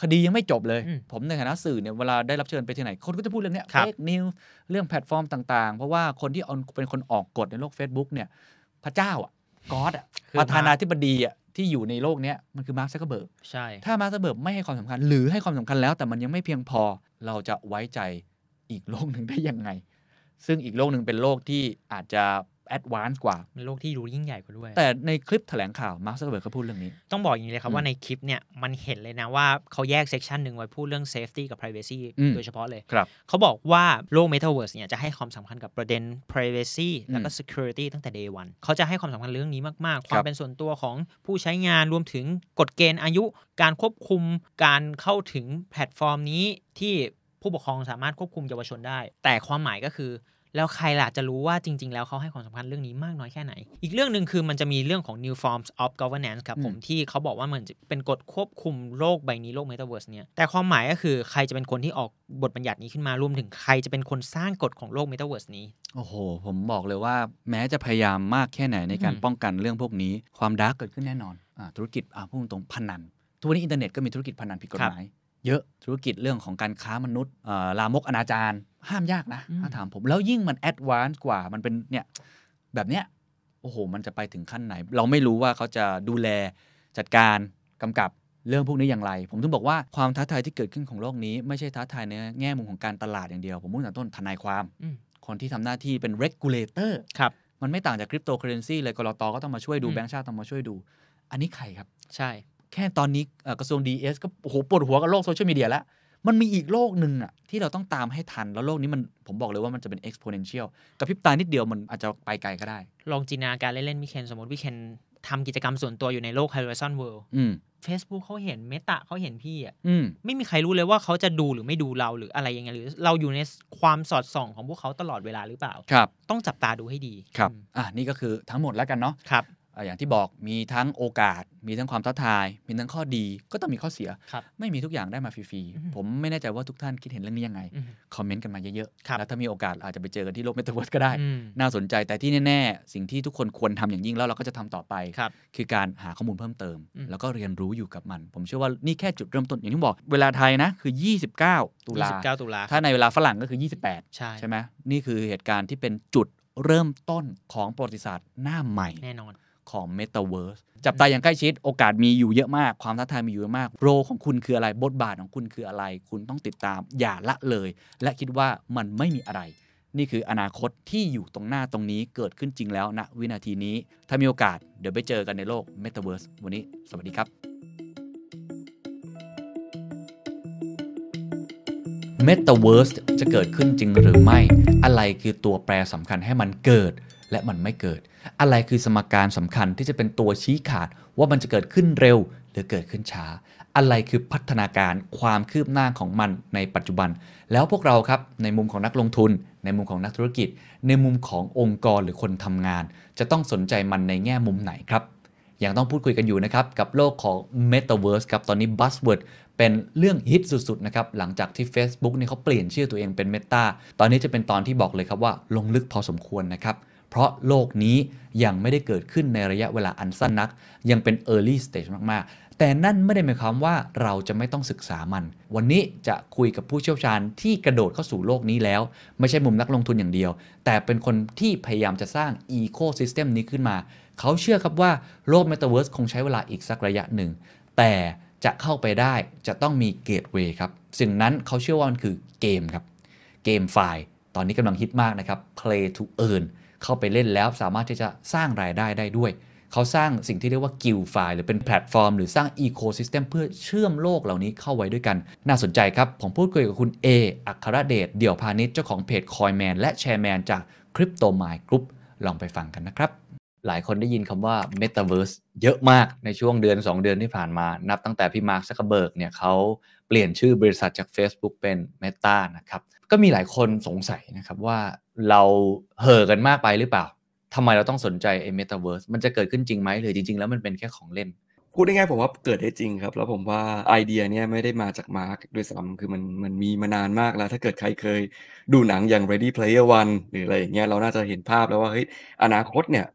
คดียังไม่จบเลยผมในฐานะสื่อเนี่ยเวลาได้รับเชิญไปที่ไหนคนก็จะพูดเรื่องเนี้ย fake news เรื่องแพลตฟอร์มต่างๆเพราะว่าคนที่เป็นคนออกกฎในโลก Facebook เนี่ยพระเจ้าอ่ะ God อ่ะประธานาธิบดีอ่ะที่อยู่ในโลกเนี้ยมันคือ Mark Zuckerberg ใช่ถ้า Mark Zuckerberg ไม่ให้ความสำคัญหรือให้ความสำคัญแล้วแต่มันยังไม่เพียงพอเราจะไว้ใจอีกโลกนึงได้ยังไงซึ่งอีกโลกนึงเป็นโลกที่อาจจะadvance กว่าเป็นโลกที่ดูยิ่งใหญ่กว่าด้วยแต่ในคลิปแถลงข่าวMark Zuckerberg เขาพูดเรื่องนี้ต้องบอกอย่างนี้เลยครับว่าในคลิปเนี่ยมันเห็นเลยนะว่าเขาแยกเซกชันหนึ่งไว้พูดเรื่อง safety กับ privacy โดยเฉพาะเลยเขาบอกว่าโลก Metaverse เนี่ยจะให้ความสำคัญกับประเด็น privacy แล้วก็ security ตั้งแต่ day one เขาจะให้ความสำคัญเรื่องนี้มากๆความเป็นส่วนตัวของผู้ใช้งานรวมถึงกฎเกณฑ์อายุการควบคุมการเข้าถึงแพลตฟอร์มนี้ที่ผู้ปกครองสามารถควบคุมเยาวชนได้แต่ความหมายก็คือ แล้วใครล่ะจะรู้ว่าจริงๆแล้วเขาให้ความสำคัญเรื่องนี้มากน้อยแค่ไหนอีกเรื่องนึงคือมันจะมีเรื่องของ new forms of governance ครับผมที่เขาบอกว่ามันจะเป็นกฎควบคุมโลกใบนี้โลก Metaverse เนี่ยแต่ความหมายก็คือใครจะเป็นคนที่ออกบทบัญญัตินี้ขึ้นมารวมถึงใครจะเป็นคนสร้างกฎของโลก Metaverse นี้โอ้โหผมบอกเลยว่าแม้จะพยายามมากแค่ไหนในการป้องกันเรื่องพวกนี้ความดาร์กเกิดขึ้นแน่นอนธุรกิจพูดตรงๆพนันทุกวันนี้อินเทอร์เน็ตก็มีธุรกิจพนันผิดกฎหมายเยอะธุรกิจเรื่องของการค้ามนุษย์ลามกอนาจารห้ามยากนะถ้าถามผมแล้วยิ่งมันแอดวานซ์กว่ามันเป็นเนี่ยแบบเนี้ยโอ้โหมันจะไปถึงขั้นไหนเราไม่รู้ว่าเขาจะดูแลจัดการกำกับเรื่องพวกนี้อย่างไรผมถึงบอกว่าความท้าทายที่เกิดขึ้นของโลกนี้ไม่ใช่ท้าทายในแง่มุมของการตลาดอย่างเดียวผมมุ่งแต่ต้นทนายความคนที่ทำหน้าที่เป็น regulator ครับมันไม่ต่างจากคริปโตเคอเรนซีเลยกลต.ก็ต้องมาช่วยดูแบงก์ชาติต้องมาช่วยดูอันนี้ใครครับใช่แค่ตอนนี้กระทรวง DS ก็โอ้โหปวดหัวกับโลกโซเชียลมีเดียแล้วมันมีอีกโลกนึงอ่ะที่เราต้องตามให้ทันแล้วโลกนี้มันผมบอกเลยว่ามันจะเป็น exponential กับพริบตานิดเดียวมันอาจจะไปไกลก็ได้ลองจินตนาการเล่นๆพี่เคนสมมติพี่เคนทำกิจกรรมส่วนตัวอยู่ในโลก Horizon Worlds Facebook เขาเห็น Meta เขาเห็นพี่อ่ะไม่มีใครรู้เลยว่าเขาจะดูหรือไม่ดูเราหรืออะไรยังไงหรือเราอยู่ในความสอดส่องของพวกเขาตลอดเวลาหรือเปล่าครับต้องจับตาดูให้ดีครับนี่ก็คือทั้งหมดแล้วกันเนาะครับอย่างที่บอกมีทั้งโอกาสมีทั้งความท้าทายมีทั้งข้อดีก็ต้องมีข้อเสียไม่มีทุกอย่างได้มาฟรีๆผมไม่แน่ใจว่าทุกท่านคิดเห็นเรื่องนี้ยังไงคอมเมนต์กันมาเยอะๆแล้วถ้ามีโอกาสอาจจะไปเจอกันที่โลกเมตาเวิร์สก็ได้น่าสนใจแต่ที่แน่ๆสิ่งที่ทุกคนควรทำอย่างยิ่งแล้วเราก็จะทำต่อไป คือการหาข้อมูลเพิ่มเติมแล้วก็เรียนรู้อยู่กับมันผมเชื่อว่านี่แค่จุดเริ่มต้นอย่างที่บอกเวลาไทยนะคือ29 ตุลาถ้าในเวลาฝรั่งก็คือ28ใช่ไหมนี่คือเหตุการณ์ที่เป็นจุดเริ่มต้นของประวัติศาสตร์หน้าใหม่แน่นอนของ Metaverse จับตาอย่างใกล้ชิดโอกาสมีอยู่เยอะมากความท้าทายมีอยู่เยอะมากโรของคุณคืออะไรบทบาทของคุณคืออะไรคุณต้องติดตามอย่าละเลยและคิดว่ามันไม่มีอะไรนี่คืออนาคตที่อยู่ตรงหน้าตรงนี้เกิดขึ้นจริงแล้วณวินาทีนี้ถ้ามีโอกาสเดี๋ยวไปเจอกันในโลก Metaverse วันนี้สวัสดีครับ Metaverse จะเกิดขึ้นจริงหรือไม่อะไรคือตัวแปรสำคัญให้มันเกิดและมันไม่เกิดอะไรคือสมการสำคัญที่จะเป็นตัวชี้ขาดว่ามันจะเกิดขึ้นเร็วหรือเกิดขึ้นช้าอะไรคือพัฒนาการความคืบหน้าของมันในปัจจุบันแล้วพวกเราครับในมุมของนักลงทุนในมุมของนักธุรกิจในมุมขององค์กรหรือคนทำงานจะต้องสนใจมันในแง่มุมไหนครับยังต้องพูดคุยกันอยู่นะครับกับโลกของ Metaverse ครับตอนนี้ Buzzword เป็นเรื่องฮิตสุดๆนะครับหลังจากที่ Facebook นี่เขาเปลี่ยนชื่อตัวเองเป็น Meta ตอนนี้จะเป็นตอนที่บอกเลยครับว่าลงลึกพอสมควรนะครับเพราะโลกนี้ยังไม่ได้เกิดขึ้นในระยะเวลาอันสั้นนักยังเป็น early stage มากๆแต่นั่นไม่ได้หมายความว่าเราจะไม่ต้องศึกษามันวันนี้จะคุยกับผู้เชี่ยวชาญที่กระโดดเข้าสู่โลกนี้แล้วไม่ใช่มุมนักลงทุนอย่างเดียวแต่เป็นคนที่พยายามจะสร้าง ecosystem นี้ขึ้นมาเขาเชื่อครับว่าโลก Metaverse คงใช้เวลาอีกสักระยะหนึ่งแต่จะเข้าไปได้จะต้องมี gateway ครับสิ่งนั้นเขาเชื่อว่ามันคือเกมครับ GameFi ตอนนี้กำลังฮิตมากนะครับ Play to Earnเข้าไปเล่นแล้วสามารถที่จะสร้างรายได้ได้ด้วยเขาสร้างสิ่งที่เรียกว่า GuildFi หรือเป็นแพลตฟอร์มหรือสร้าง Ecosystem เพื่อเชื่อมโลกเหล่านี้เข้าไว้ด้วยกันน่าสนใจครับผมพูดคุยกับคุณเออัครเดชเดี่ยวพาณิชย์เจ้าของเพจ Coinman และ Chairman จาก Cryptomine Group ลองไปฟังกันนะครับหลายคนได้ยินคำว่า Metaverse เยอะมากในช่วงเดือน2เดือนที่ผ่านมานับตั้งแต่พี่ Mark Zuckerberg เนี่ยเขาเปลี่ยนชื่อบริษัทจาก Facebook เป็น Meta นะครับก็มีหลายคนสงสัยนะครับว่าเราเห่อกันมากไปหรือเปล่าทำไมเราต้องสนใจไอ้ Metaverse มันจะเกิดขึ้นจริงไหมหรือจริงๆแล้วมันเป็นแค่ของเล่นพูดง่ายๆผมว่าเกิดได้จริงครับแล้วผมว่าไอเดียเนี่ยไม่ได้มาจากมาร์คด้วยซ้ำคือมันมีมานานมากแล้วถ้าเกิดใครเคยดูหนังอย่าง Ready Player One หรืออะไรอย่างเงี้ยเราน่าจะเห็นภาพแล้วว่าเฮ้ยอนาคตเนี่ย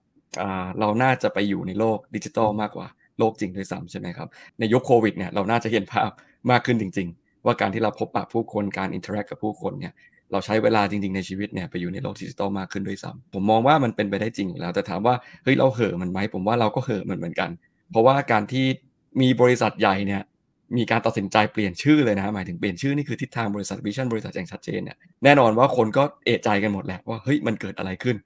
เราน่าจะไปอยู่ในโลกดิจิทัลมากกว่าโลกจริงด้วยซ้ำใช่ไหมครับในยุคโควิดเนี่ยเราน่าจะเห็นภาพมากขึ้นจริงๆว่าการที่เราพบปะผู้คนการอินเทอร์แอคกับผู้คนเนี่ยเราใช้เวลาจริงๆในชีวิตเนี่ยไปอยู่ในโลกดิจิตอลมากขึ้นด้วยซ้ำผมมองว่ามันเป็นไปได้จริงอยู่แล้วแต่ถามว่าเฮ้ยเราเห่อมันไหมผมว่าเราก็เห่อมันเหมือนกันเพราะว่าการที่มีบริษัทใหญ่เนี่ยมีการตัดสินใจเปลี่ยนชื่อเลยนะหมายถึงเปลี่ยนชื่อนี่คือทิศทางบริษัทวิชั่นบริษัทอย่างชัดเจนเนี่ยแน่นอนว่าคนก็เอะใจกันหมดแหละว่าเฮ้ยมันเกิดอะไรขึ้น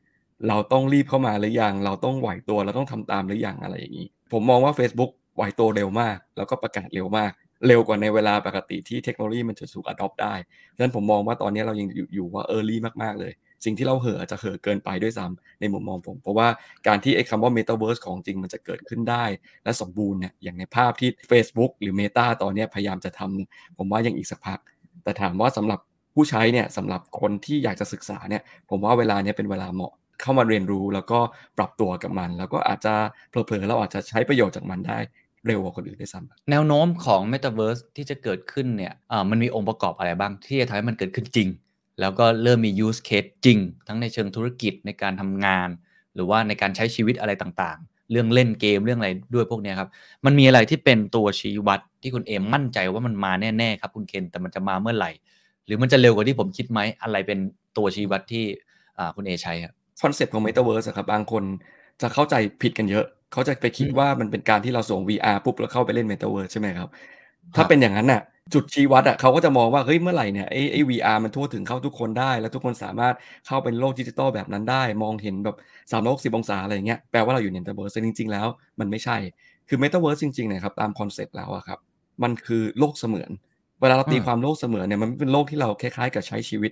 เราต้องรีบเข้ามาหรือยังเราต้องไหวตัวเราต้องทำตามหรือยังอะไรอย่างนี้ผมมองว่า Facebook ไหวตัวเร็วมากแล้วก็ประกาศเร็วมากเร็วกว่าในเวลาปกติที่เทคโนโลยีมันจะถูก adopt ได้ฉะนั้นผมมองว่าตอนนี้เรายังอยู่ว่า early มากๆเลยสิ่งที่เราเห่ออาจจะเห่อเกินไปด้วยซ้ำในมุมมองผมเพราะว่าการที่ไอ้คำว่า Metaverse ของจริงมันจะเกิดขึ้นได้และสมบูรณ์เนี่ยอย่างในภาพที่ Facebook หรือ Meta ตอนนี้พยายามจะทำผมว่ายังอีกสักพักแต่ถามว่าสำหรับ ผู้ใช้เนี่ยสำหรับคนที่อยากจะศึกษาเนี่ยผมว่าเวลานี้เป็นเวลาเหมาะเข้ามาเรียนรู้แล้วก็ปรับตัวกับมันแล้วก็อาจจะเผลอๆเราอาจจะใช้ประโยชน์จากมันได้เร็วกว่าคนอื่นได้ซ้ำแนวโน้มของ Metaverse ที่จะเกิดขึ้นเนี่ยมันมีองค์ประกอบอะไรบ้างที่จะทำให้มันเกิดขึ้นจริงแล้วก็เริ่มมี use case จริงทั้งในเชิงธุรกิจในการทำงานหรือว่าในการใช้ชีวิตอะไรต่างๆเรื่องเล่นเกมเรื่องอะไรด้วยพวกนี้ครับมันมีอะไรที่เป็นตัวชี้วัดที่คุณเอมมั่นใจว่ามันมาแน่ๆครับคุณเคนแต่มันจะมาเมื่อไหร่หรือมันจะเร็วกว่าที่ผมคิดไหมอะไรเป็นตัวชี้วัดที่คุณเอใช้ครับคอนเซ็ปต์ของ Metaverse ครับบางคนจะเข้าใจผิดกันเยอะเขาจะไปคิดว่ามันเป็นการที่เราส่ง VR ปุ๊บแล้วเข้าไปเล่น Metaverse ใช่ไหมครับถ้าเป็นอย่างนั้นน่ะจุดชี้วัดอ่ะเขาก็จะมองว่าเฮ้ยเมื่อไหร่เนี่ยไอ้ VR มันทั่วถึงเข้าทุกคนได้แล้วทุกคนสามารถเข้าเป็นโลกดิจิตอลแบบนั้นได้มองเห็นแบบ360องศาอะไรอย่างเงี้ยแปลว่าเราอยู่ใน Metaverse จริงๆแล้วมันไม่ใช่คือ Metaverse จริงๆนะครับตามคอนเซ็ปต์แล้วอะครับมันคือโลกเสมือนเวลาเราตีความโลกเสมือนเนี่ยมันเป็นโลกที่เราคล้ายๆกับใช้ชีวิต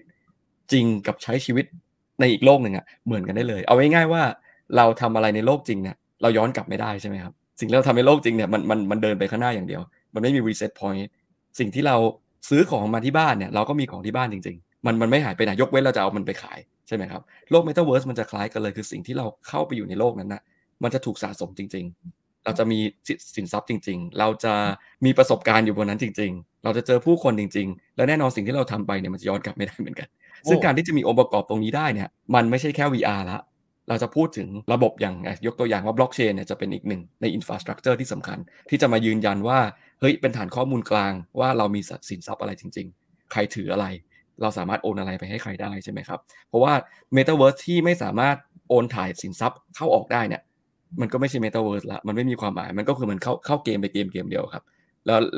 จริงกับใช้ชีวิตในอีกโลกหนึ่งอ่ะเหมือนกันได้เลยเอาง่ายๆว่าเราทำอะไรในโลกจริงเนี่ยเราย้อนกลับไม่ได้ใช่ไหมครับสิ่งที่เราทำในโลกจริงเนี่ยมันเดินไปข้างหน้าอย่างเดียวมันไม่มี reset point สิ่งที่เราซื้อของมาที่บ้านเนี่ยเราก็มีของที่บ้านจริงๆมันไม่หายไปไหนยกเว้นเราจะเอามันไปขายใช่ไหมครับโลก Metaverse มันจะคล้ายกันเลยคือสิ่งที่เราเข้าไปอยู่ในโลกนั้นนะมันจะถูกสะสมจริงๆเราจะมีสินทรัพย์จริงๆเราจะมีประสบการณ์อยู่บนนั้นจริงๆเราจะเจอผู้คนจริงๆและแน่นอนสิ่งที่เราทำไปเนี่ยมันจะย้อนกลับไม่ได้เหมือนกันซึ่งการที่จะมีองค์ประกอบตรงนี้ได้เนี่ยมันไม่ใช่แค่ VR ละเราจะพูดถึงระบบอย่างยกตัวอย่างว่าบล็อกเชนเนี่ยจะเป็นอีกหนึ่งในอินฟราสตรักเจอร์ที่สำคัญที่จะมายืนยันว่าเฮ้ยเป็นฐานข้อมูลกลางว่าเรามีสินทรัพย์อะไรจริงๆใครถืออะไรเราสามารถโอนอะไรไปให้ใครได้ใช่ไหมครับเพราะว่า Metaverse ที่ไม่สามารถโอนถ่ายสินทรัพย์เข้าออกได้เนี่ยมันก็ไม่ใช่ Metaverse ละมันไม่มีความหมายมันก็คือมันเข้าเกมไปเกมเดียวครับ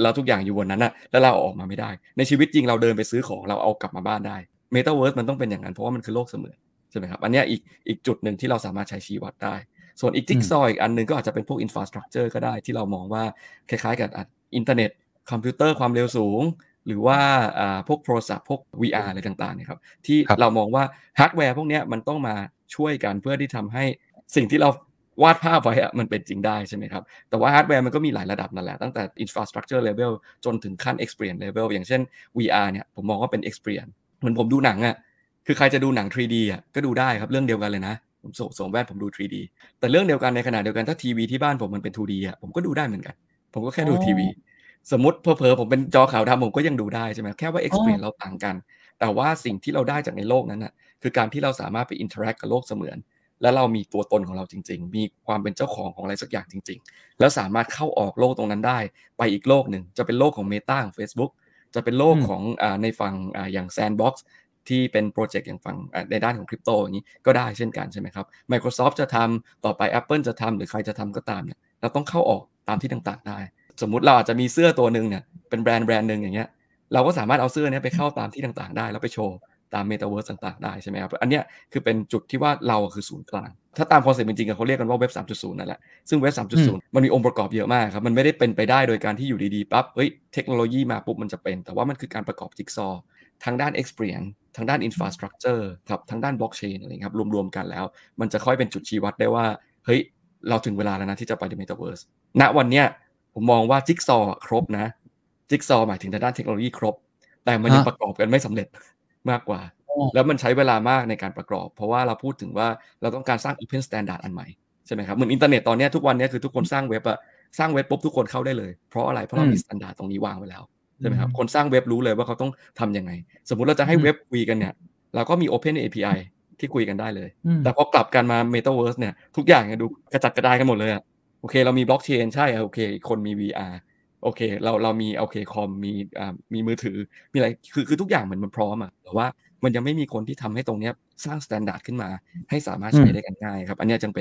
แล้วทุกอย่างอยู่บนนั้นนะแล้วเราออกมาไม่ได้ในชีวิตจริงเราเดินไปซื้อของเราเอากลับมาบ้านได้Metaverse มันต้องเป็นอย่างนั้นเพราะว่ามันคือโลกเสมือนใช่ไหมครับอันนี้อีกจุดหนึ่งที่เราสามารถใช้ชี้วัดได้ส่วนอีกจิ๊กซอว์อีกอันนึงก็อาจจะเป็นพวก infrastructure ก็ได้ที่เรามองว่าคล้ายๆกับอินเทอร์เน็ตคอมพิวเตอร์ความเร็วสูงหรือว่าพวกโทรศัพท์พวก VR อะไรต่างๆนะครับที่เรามองว่าฮาร์ดแวร์พวกนี้มันต้องมาช่วยกันเพื่อที่ทำให้สิ่งที่เราวาดภาพไว้มันเป็นจริงได้ใช่ไหมครับแต่ว่าฮาร์ดแวร์มันก็มีหลายระดับนั่นแหละตั้งแต่ infrastructure level จนถึงขั้น experience level อย่างเช่น VR เนี่ยผมมองว่าเป็น experienceเหมือนผมดูหนังอ่ะคือใครจะดูหนัง 3D อ่ะก็ดูได้ครับเรื่องเดียวกันเลยนะผมส่งแว่นผมดู 3D แต่เรื่องเดียวกันในขณะเดียวกันถ้าทีวีที่บ้านผมมันเป็น 2D อ่ะผมก็ดูได้เหมือนกันผมก็แค่ดูทีวีสมมติเผลอๆผมเป็นจอขาวดำผมก็ยังดูได้ใช่ไหมแค่ว่า experience เราต่างกันแต่ว่าสิ่งที่เราได้จากในโลกนั้นน่ะคือการที่เราสามารถไป interact กับโลกเสมือนแล้วเรามีตัวตนของเราจริงๆมีความเป็นเจ้าของอะไรสักอย่างจริงๆแล้วสามารถเข้าออกโลกตรงนั้นได้ไปอีกโลกนึงจะเป็นโลกของ Meta ของ Facebookจะเป็นโลกของในฝั่งอย่าง Sandbox ที่เป็นโปรเจกต์อย่างฝั่งในด้านของคริปโตอย่างนี้ก็ได้เช่นกันใช่ไหมครับ Microsoft จะทำต่อไป Apple จะทำหรือใครจะทำก็ตามเนี่ยเราต้องเข้าออกตามที่ต่างๆได้สมมุติเราอาจจะมีเสื้อตัวนึงเนี่ยเป็นแบรนด์นึงอย่างเงี้ยเราก็สามารถเอาเสื้อนี้ไปเข้าตามที่ต่างๆได้แล้วไปโชว์ตาม Metaverse ต่างๆได้ใช่ไหมครับอันเนี้ยคือเป็นจุดที่ว่าเราคือศูนย์กลางถ้าตามคอนเซ็ปต์จริงๆเขาเรียกกันว่าเว็บ 3.0 นั่นแหละซึ่งเว็บ 3.0 มันมีองค์ประกอบเยอะมากครับมันไม่ได้เป็นไปได้โดยการที่อยู่ดีๆปั๊บเฮ้ยเทคโนโลยีมาปุ๊บมันจะเป็นแต่ว่ามันคือการประกอบจิ๊กซอว์ทางด้าน experience ทางด้าน infrastructure ครับทางด้าน blockchain อะไรครับรวมๆกันแล้วมันจะค่อยเป็นจุดชี้วัดได้ว่าเฮ้ยเราถึงเวลาแล้วนะที่จะไปใน Metaverse ณวันเนี้ยผมมองว่าจิ๊กซอว์ครบนะจิ๊กซอว์หมายถึงทางด้านเทคโนโลยีครบแต่มันยังประกอบกันไม่สำเร็จมากกว่าแล้วมันใช้เวลามากในการประกอบเพราะว่าเราพูดถึงว่าเราต้องการสร้าง Open Standard อันใหม่ใช่ไหมครับเหมือนอินเทอร์เน็ตตอนนี้ทุกวันนี้คือทุกคนสร้างเว็บปุ๊บทุกคนเข้าได้เลยเพราะอะไรเพราะเรามี Standard ตรงนี้วางไว้แล้วใช่ไหมครับคนสร้างเว็บรู้เลยว่าเขาต้องทำยังไงสมมุติเราจะให้เว็บคุยกันเนี่ยเราก็มี Open API ที่คุยกันได้เลยแต่พอกลับกันมา Metaverse เนี่ยทุกอย่างดูกระจัดกระจายกันหมดเลยอ่ะโอเคเรามี Blockchain ใช่โอเคคนมี VR โอเคเรามีโอเคคอมมีมือถือมีอะไรคือทุกอย่างมันพร้อมอ่ะแต่ว่ามันยังไม่มีคนที่ทำให้ตรงนี้สร้างมาตรฐานขึ้นมาให้สามารถใช้ได้กันง่ายครับอันนี้จึง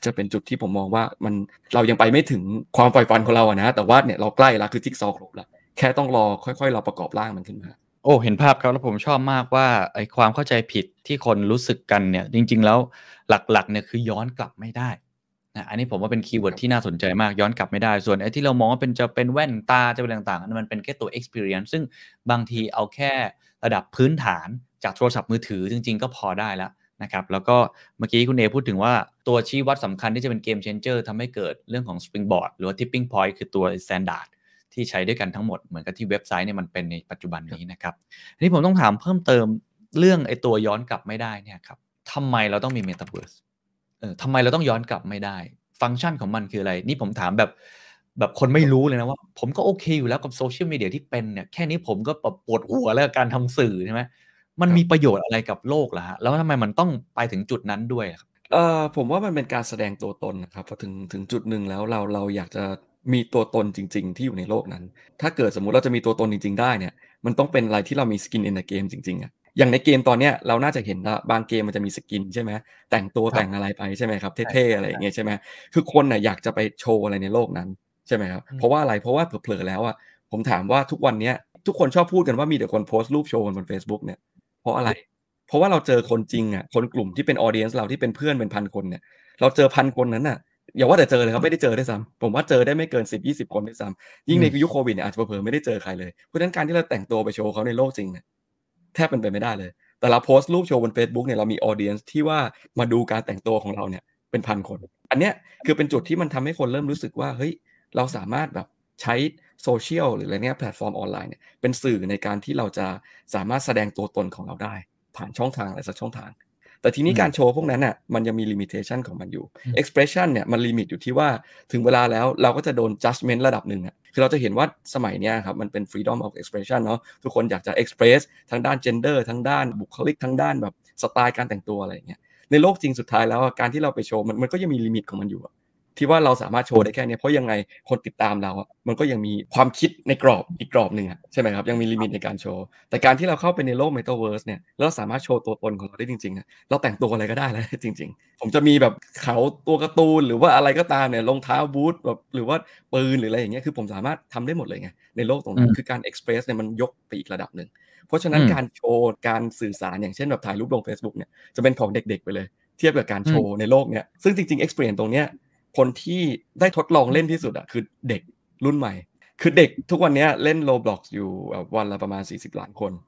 จะเป็นจุดที่ผมมองว่ามันเรายังไปไม่ถึงความใฝ่ฝันของเราอะนะแต่ว่าเนี่ยเราใกล้ละคือจิ๊กซอว์ครบละแค่ต้องรอค่อยๆเราประกอบร่างมันขึ้นมาโอ้เห็นภาพครับแล้วผมชอบมากว่าไอ้ความเข้าใจผิดที่คนรู้สึกกันเนี่ยจริงๆแล้วหลักๆเนี่ยคือย้อนกลับไม่ได้นะอันนี้ผมว่าเป็นคีย์เวิร์ดที่น่าสนใจมากย้อนกลับไม่ได้ส่วนไอ้ที่เรามองว่าเป็นจะเป็นแว่นตาจะเป็นต่างๆอันนั้นมันเป็นแค่ตัว experience ซึ่งบางทีเอาแค่ระดับพื้นฐานจากโทรศัพท์มือถือจริงๆก็พอได้แล้วนะครับแล้วก็เมื่อกี้คุณเอพูดถึงว่าตัวชี้วัดสำคัญที่จะเป็นเกมเชนเจอร์ทำให้เกิดเรื่องของสปริงบอร์ดหรือว่าทิปปิ้งพอยต์คือตัวสแตนดาร์ด ที่ใช้ด้วยกันทั้งหมดเหมือนกับที่เว็บไซต์เนี่ยมันเป็นในปัจจุบันนี้นะครับทีนี้ผมต้องถามเพิ่มเติมเรื่องไอ้ตัวย้อนกลับไม่ได้เนี่ยครับทำไมเราต้องมี Metaverse ทำไมเราต้องย้อนกลับไม่ได้ฟังก์ชันของมันคืออะไรนี่ผมถามแบบคนไม่รู้เลยนะว่าผมก็โอเคอยู่แล้วกับโซเชียลมีเดียที่เป็นเนี่ยแค่นี้ผมก็ปวดหัวแล้วกับการทำสื่อใช่ไหมมันมีประโยชน์อะไรกับโลกล่ะฮะแล้วทำไมมันต้องไปถึงจุดนั้นด้วยครับผมว่ามันเป็นการแสดงตัวตนนะครับพอถึงจุดหนึ่งแล้วเราอยากจะมีตัวตนจริงๆที่อยู่ในโลกนั้นถ้าเกิดสมมุติเราจะมีตัวตนจริงๆได้เนี่ยมันต้องเป็นอะไรที่เรามีสกินในเกมจริงๆอะอย่างในเกมตอนเนี้ยเราน่าจะเห็นละบางเกมมันจะมีสกินใช่ไหมแต่งตัวแต่งอะไรไปใช่ไหมครับเท่ๆอะไรอย่างเงี้ยใช่ไหมคือคนน่ะอยากจะไปโชว์อะไรในโลกนั้นใช่ไหมครับเพราะว่าอะไรเพราะว่าเผลอๆแล้วอ่ะผมถามว่าทุกวันเนี้ยทุกคนชอบพูดกันว่ามีแต่คนโพสต์รูปโชว์บน Facebook เนี่ยเพราะอะไรเพราะว่าเราเจอคนจริงอ่ะคนกลุ่มที่เป็นออเดียนส์เราที่เป็นเพื่อนเป็นพันคนเนี่ยเราเจอพันคนนั้นน่ะอย่าว่าแต่เจอเลยครับไม่ได้เจอได้ซ้ำผมว่าเจอได้ไม่เกิน 10-20 คนได้ซ้ำยิ่งในยุคโควิดเนี่ยอาจจะเผลอๆไม่ได้เจอใครเลยเพราะฉะนั้นการที่เราแต่งตัวไปโชว์เขาในโลกจริงเนี่ยแทบเป็นไปไม่ได้เลยแต่เราโพสต์รูปโชว์บน Facebook เนี่ยเรามีออเดียนส์ที่ว่ามาดูการแต่งตัวของเราเนี่ยเป็นพันคนอันเนี้ยคือเป็นจุดที่มันทำให้คนเริ่มรู้สึกว่าเฮ้ยเราสามารถแบบใช้โซเชียลหรืออะไรเนี้ยแพลตฟอร์มออนไลน์เนี่ยเป็นสื่อในการที่เราจะสามารถแสดงตัวตนของเราได้ผ่านช่องทางอะไรสักช่องทางแต่ทีนี้การโชว์พวกนั้นอ่ะมันยังมีลิมิเตชันของมันอยู่ expression เนี่ยมันลิมิตอยู่ที่ว่าถึงเวลาแล้วเราก็จะโดน judgment ระดับหนึ่งอ่ะคือเราจะเห็นว่าสมัยเนี้ยครับมันเป็น freedom of expression เนาะทุกคนอยากจะ express ทั้งด้าน gender ทั้งด้านบุคลิกทั้งด้านแบบสไตล์การแต่งตัวอะไรอย่างเงี้ยในโลกจริงสุดท้ายแล้วการที่เราไปโชว์มันก็ยังมีลิมิตของมันอยู่ที่ว่าเราสามารถโชว์ได้แค่นี้เพราะยังไงคนติดตามเราอ่ะมันก็ยังมีความคิดในกรอบอีกกรอบหนึ่งอ่ะใช่ไหมครับยังมีลิมิตในการโชว์แต่การที่เราเข้าไปในโลก Metaverse เนี่ยเราสามารถโชว์ตัวตนของเราได้จริงๆนะเราแต่งตัวอะไรก็ได้แล้วจริงๆผมจะมีแบบเขาตัวการ์ตูนหรือว่าอะไรก็ตามเนี่ยรองเท้าบูทแบบหรือว่าปืนหรืออะไรอย่างเงี้ยคือผมสามารถทำได้หมดเลยไงในโลกตรงนั้นคือการ express เนี่ยมันยกไปอีกระดับหนึ่งเพราะฉะนั้นการโชว์การสื่อสารอย่างเช่นแบบถ่ายรูปลง Facebook เนี่ยจะเป็นของเด็กๆไปเลยเทียบกับการโชว์ในโลกเนี่ยซึ่งจริงๆ experience ตรงเนี้ยคนที่ได้ทดลองเล่นที่สุดอ่ะคือเด็กรุ่นใหม่คือเด็กทุกวันนี้เล่น Roblox อยู่วันละประมาณ40 ล้านคน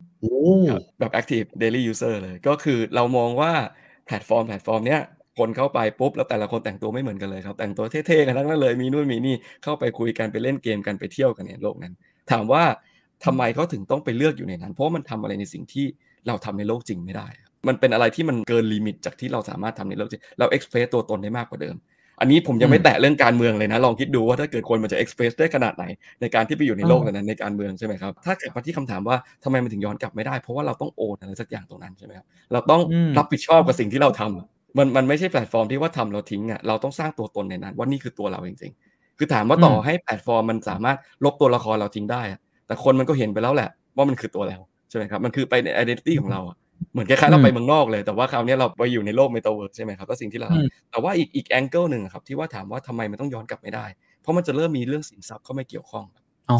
แบบ active daily user เลยก็คือเรามองว่าแพลตฟอร์มเนี้ยคนเข้าไปปุ๊บแล้วแต่ละคนแต่งตัวไม่เหมือนกันเลยครับแต่งตัวเท่ๆกันทั้งนั้นเลยมีนู่นมีนี่เข้าไปคุยกันไปเล่นเกมกันไปเที่ยวกันในโลกนั้นถามว่าทำไมเขาถึงต้องไปเลือกอยู่ในนั้นเพราะมันทำอะไรในสิ่งที่เราทำในโลกจริงไม่ได้มันเป็นอะไรที่มันเกินลิมิตจากที่เราสามารถทำในโลกจริงเรา express ตัวตนได้มากกว่าเดิมอันนี้ผมยังไม่แตะเรื่องการเมืองเลยนะลองคิดดูว่าถ้าเกิดคนมันจะ express ได้ขนาดไหนในการที่ไปอยู่ในโลกนั้นในการเมืองใช่ไหมครับถ้าเกิดมาที่คำถามว่าทำไมมันถึงย้อนกลับไม่ได้เพราะว่าเราต้องโอนอะไรสักอย่างตรงนั้นใช่ไหมครับเราต้องรับผิดชอบกับสิ่งที่เราทำมันไม่ใช่แพลตฟอร์มที่ว่าทำเราทิ้งอ่ะเราต้องสร้างตัวตนในนั้นว่านี่คือตัวเราจริงๆคือถามว่าต่อให้แพลตฟอร์มมันสามารถลบตัวละครเราทิ้งได้แต่คนมันก็เห็นไปแล้วแหละว่ามันคือตัวเราใช่ไหมครับมันคือไปใน identity ของเราเหมือนคล้ายๆเราไปเมืองนอกเลยแต่ว่าคราวนี้เราไปอยู่ในโลกเมตาเวิร์สใช่ไหมครับก็สิ่งที่เราแต่ว่าอีกแองเกิลหนึ่งครับที่ว่าถามว่าทำไมมันต้องย้อนกลับไม่ได้เพราะมันจะเริ่มมีเรื่องสินทรัพย์เข้ามาเกี่ยวข้อ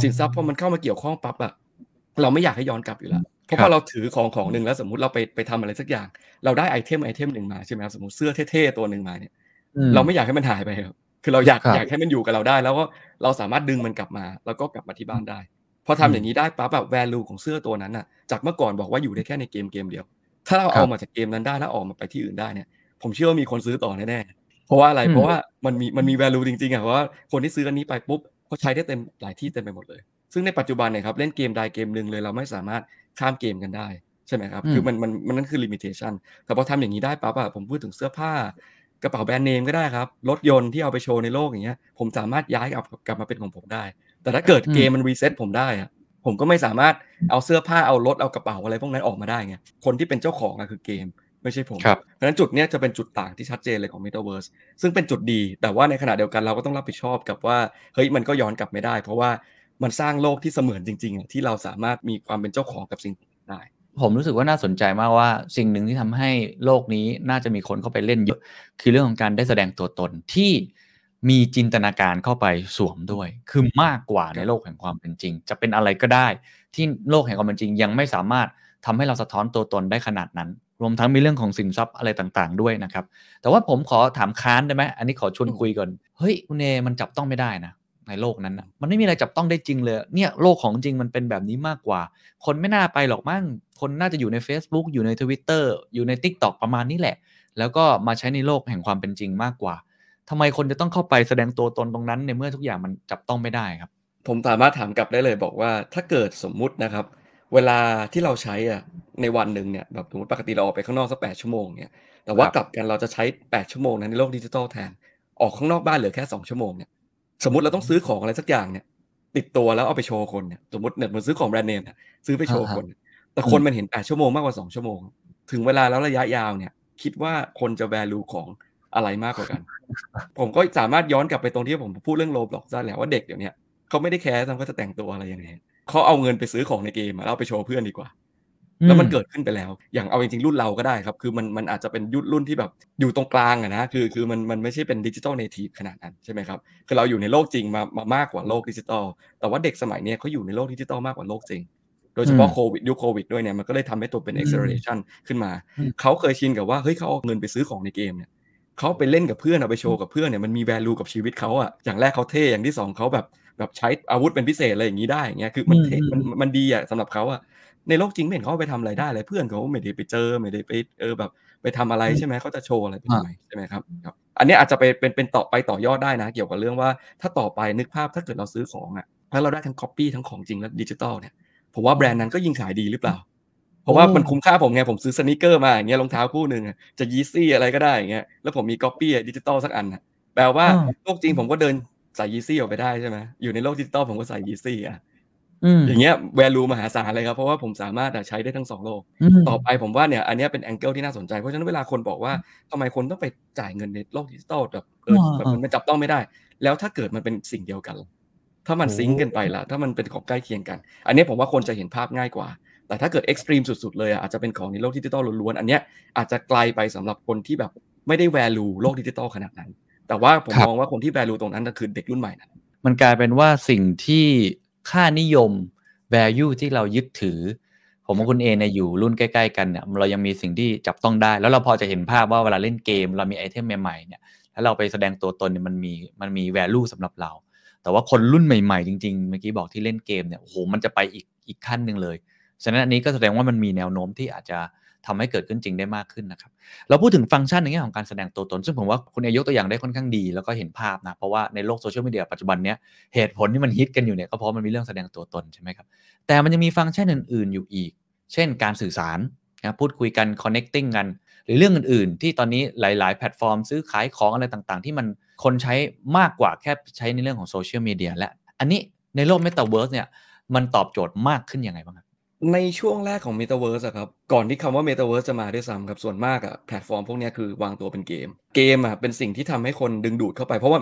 งสินทรัพย์พอมันเข้ามาเกี่ยวข้องปั๊บอะเราไม่อยากให้ย้อนกลับอยู่แล้วเพราะว่าเราถือของหนึ่งแล้วสมมติเราไปทำอะไรสักอย่างเราได้ไอเทมหนึ่งมาใช่ไหมครับสมมติเสื้อเท่ๆตัวหนึ่งมาเนี่ยเราไม่อยากให้มันหายไปครับคือเราอยากให้มันอยู่กับเราได้แล้วก็เราสามารถดึงมันกลับมาแล้วก็กลับมาที่บ้านได้พอทำอย่างนี้ได้ปั๊บแบบ value ของเสื้อตัวนั้นน่ะจากเมื่อก่อนบอกว่าอยู่ได้แค่ในเกมเดียวถ้าเราเอามาจากเกมนั้นได้แล้วออกมาไปที่อื่นได้เนี่ยผมเชื่อว่ามีคนซื้อต่อแน่ๆเพราะว่าอะไรเพราะว่ามันมี value จริงๆอ่ะเพราะว่าคนที่ซื้ออันนี้ไปปุ๊บเขาใช้ได้เต็มหลายที่เต็มไปหมดเลยซึ่งในปัจจุบันเนี่ยครับเล่นเกมใดเกมหนึ่งเลยเราไม่สามารถข้ามเกมกันได้ใช่ไหมครับคือมันนั่นคือ limitation แต่พอทำอย่างนี้ได้ปั๊บอ่ะผมพูดถึงเสื้อผ้ากระเป๋าแบรนด์เนมก็ได้ครับรถยนต์ที่เอาไปโชว์ในโลกอย่างเงี้ยผมสามารถย้ายกลับมาเป็นของผมได้แต่ถ้าเกิดเกมมันรีเซ็ตผมได้อะผมก็ไม่สามารถเอาเสื้อผ้าเอารถเอากระเป๋าอะไรพวกนั้นออกมาได้ไงคนที่เป็นเจ้าของอะคือเกมไม่ใช่ผมเพราะฉะนั้นจุดเนี้ยจะเป็นจุดต่างที่ชัดเจนเลยของ Metaverse ซึ่งเป็นจุดดีแต่ว่าในขณะเดียวกันเราก็ต้องรับผิดชอบกับว่าเฮ้ยมันก็ย้อนกลับไม่ได้เพราะว่ามันสร้างโลกที่เสมือนจริงๆที่เราสามารถมีความเป็นเจ้าของกับสิ่งได้ผมรู้สึกว่าน่าสนใจมากว่าสิ่งหนึ่งที่ทำให้โลกนี้น่าจะมีคนเข้าไปเล่นเยอะคือเรื่องของการได้แสดงตัวตนที่มีจินตนาการเข้าไปสวมด้วยคือมากกว่าในโลกแห่งความเป็นจริงจะเป็นอะไรก็ได้ที่โลกแห่งความเป็นจริงยังไม่สามารถทำให้เราสะท้อนตัวตนได้ขนาดนั้นรวมทั้งมีเรื่องของสินทรัพย์อะไรต่างๆด้วยนะครับแต่ว่าผมขอถามค้านได้ไหมอันนี้ขอชวนคุยก่อนเฮ้ยคุณเนมันจับต้องไม่ได้นะในโลกนั้นนะมันไม่มีอะไรจับต้องได้จริงเลยเนี่ยโลกของจริงมันเป็นแบบนี้มากกว่าคนไม่น่าไปหรอกมั้งคนน่าจะอยู่ใน Facebook อยู่ใน Twitter อยู่ใน TikTok ประมาณนี้แหละแล้วก็มาใช้ในโลกแห่งความเป็นจริงมากกว่าทำไมคนจะต้องเข้าไปแสดงตัวตนตรงนั้นในเมื่อทุกอย่างมันจับต้องไม่ได้ครับ ผมสามารถถามกลับได้เลยบอกว่าถ้าเกิดสมมุตินะครับเวลาที่เราใช้อ่ะในวันหนึ่งเนี่ยแบบสมมติปกติเราออกไปข้างนอกสัก8 ชั่วโมงเนี่ยแต่ว่ากลับกันเราจะใช้8 ชั่วโมงนั้นในโลกดิจิทัลแทนออกข้างนอกบ้านเหลือแค่2 ชั่วโมงเนี่ยสมมติเราต้องซื้อของอะไรสักอย่างเนี่ยติดตัวแล้วเอาไปโชว์คนเนี่ยสมมติเนี่ยมันซื้อของแบรนด์เนมเนี่ยซื้อไปโชว์คนแต่คนมันเห็น8 ชั่วโมงมากกว่า2 ชั่วโมงถึงเวลาแล้วระยะยาวเนี่ยคิดว่าคนจะ value ของอะไรมากกว่ากัน ผมก็สามารถย้อนกลับไปตรงที่ผมพูดเรื่องโลบล็อกได้แล้วว่าเด็กเดี๋ยวนี้เขาไม่ได้แคร์ทำเขาจะแต่งตัวอะไรยังไงเขาเอาเงินไปซื้อของในเกมแล้วเอาไปโชว์เพื่อนดีกว่าแล้วมันเกิดขึ้นไปแล้วอย่างเอาจริงๆรุ่นเราก็ได้ครับคือมันอาจจะเป็นยุครุ่นที่แบบอยู่ตรงกลางอะนะคือมันไม่ใช่เป็นดิจิทัลเนทีฟขนาดนั้นใช่ไหมครับคือเราอยู่ในโลกจริงมากกว่าโลกดิจิทัลแต่ว่าเด็กสมัยนี้เขาอยู่ในโลกดิจิทัลมากกว่าโลกจริงโดยเฉพาะโควิดยุคโควิดด้วยเนี่ยมันก็เลยทำให้ตัวเป็น acceleration ขึ้นมาเขาเคยชินกับว่าเฮ้ยเขาเอาเงินไปซื้อของในเกมเนี่ยเขาไปเล่นกับเพื่อนเอาไปโชว์กับเพื่อนเนี่ยมันมี value กับชีวิตเขาอะอย่างแรกเขาเท่อย่างที่สองเขาแบบใช้อาวุธเป็นพิเศษอะไรอย่างนี้ได้อย่างเงี้ยคือมันเท่มันดีอะสำหรับเขาอะในโลกจริงไม่เห็นเขาไปทำอะไรได้เลยเพื่อนเขาไม่ได้ไปเจอไม่ได้ไปแบบไปทำอะไรใช่ไหมเขาจะโชว์อะไรไปทำไมใช่ไหมครับอันนี้อาจจะเป็นต่อยอดได้นะเกี่ยวกับเรื่องว่าถ้าต่อไปนึกภาพถ้าเกิดเราซื้อของอะแล้วเราได้ทั้ง copy ทั้งของจริงและดิจิทัลเนี่ยผมว่าแบรนด์นั้นก็ยิ่งขายดีหรือเปล่าเพราะว่ามันคุ้มค่าผมไงผมซื้อสนิเกอร์มาอย่างเงี้ยรองเท้าคู่หนึ่งจะยีซี่อะไรก็ได้อย่างเงี้ยแล้วผมมีก๊อปปี้ดิจิตอลสักอันนะแปลว่าโลกจริงผมก็เดินใส่ยีซี่ออกไปได้ใช่ไหมอยู่ในโลกดิจิตอลผมก็ใส่ยีซี่อ่ะอย่างเงี้ยแวลูมหาศาลเลยครับเพราะว่าผมสามารถใช้ได้ทั้งสองโลกต่อไปผมว่าเนี่ยอันนี้เป็นแองเกิลที่น่าสนใจเพราะฉะนั้นเวลาคนบอกว่าทำไมคนต้องไปจ่ายเงินในโลกดิจิตอลแบบมันจับต้องไม่ได้แล้วถ้าเกิดมันเป็นสิ่งเดียวกันถ้ามันซิงค์กันไปละถ้ามันเป็นของใกล้เคียงกันอันนี้ผมว่าคนจะเห็นภาพง่ายกว่าแต่ถ้าเกิดเอ็กซ์ตรีมสุดๆเลยอาจจะเป็นของในโลกดิจิตอลล้วนๆอันเนี้ยอาจจะไกลไปสำหรับคนที่แบบไม่ได้แวลูโลกดิจิตอลขนาดนั้นแต่ว่าผมมองว่าคนที่แวลูตรงนั้นก็คือเด็กรุ่นใหม่นะมันกลายเป็นว่าสิ่งที่ค่านิยมแวลูที่เรายึดถือผมกับคุณเอเนี่ยอยู่รุ่นใกล้ๆกันเนี่ยเรายังมีสิ่งที่จับต้องได้แล้วเราพอจะเห็นภาพว่าเวลาเล่นเกมเรามีไอเทมใหม่ๆเนี่ยแล้วเราไปแสดงตัวตนเนี่ยมันมีแวลูสำหรับเราแต่ว่าคนรุ่นใหม่ๆจริงๆเมื่อกี้บอกที่เล่นเกมเนี่ยโอ้โหมันจะไปอีกขั้นนึงเลยฉะนั้นอันนี้ก็แสดงว่ามันมีแนวโน้มที่อาจจะทำให้เกิดขึ้นจริงได้มากขึ้นนะครับเราพูดถึงฟังก์ชันในแง่ของการแสดงตัวตนซึ่งผมว่าคุณเอยกตัวอย่างได้ค่อนข้างดีแล้วก็เห็นภาพนะเพราะว่าในโลกโซเชียลมีเดียปัจจุบันเนี้ยเหตุผลที่มันฮิตกันอยู่เนี่ยก็เพราะมันมีเรื่องแสดงตัวตนใช่ไหมครับแต่มันยังมีฟังก์ชันอื่นๆอยู่อีกเช่นการสื่อสารนะพูดคุยกัน connecting กันหรือเรื่องอื่นๆที่ตอนนี้หลายๆแพลตฟอร์มซื้อขายของอะไรต่างๆที่มันคนใช้มากกว่าแค่ใช้ในเรื่องของโซเชียลมีเดียและอันนี้ในโลก Metaverse เนี่ยมันตอบโจทย์มากขึ้นยังไงบ้างในช่วงแรกของ Metaverse อ่ะครับก่อนที่คำว่า Metaverse จะมาด้วยซ้ำครับส่วนมากอ่ะแพลตฟอร์มพวกนี้คือวางตัวเป็นเกมอ่ะเป็นสิ่งที่ทำให้คนดึงดูดเข้าไปเพราะว่าม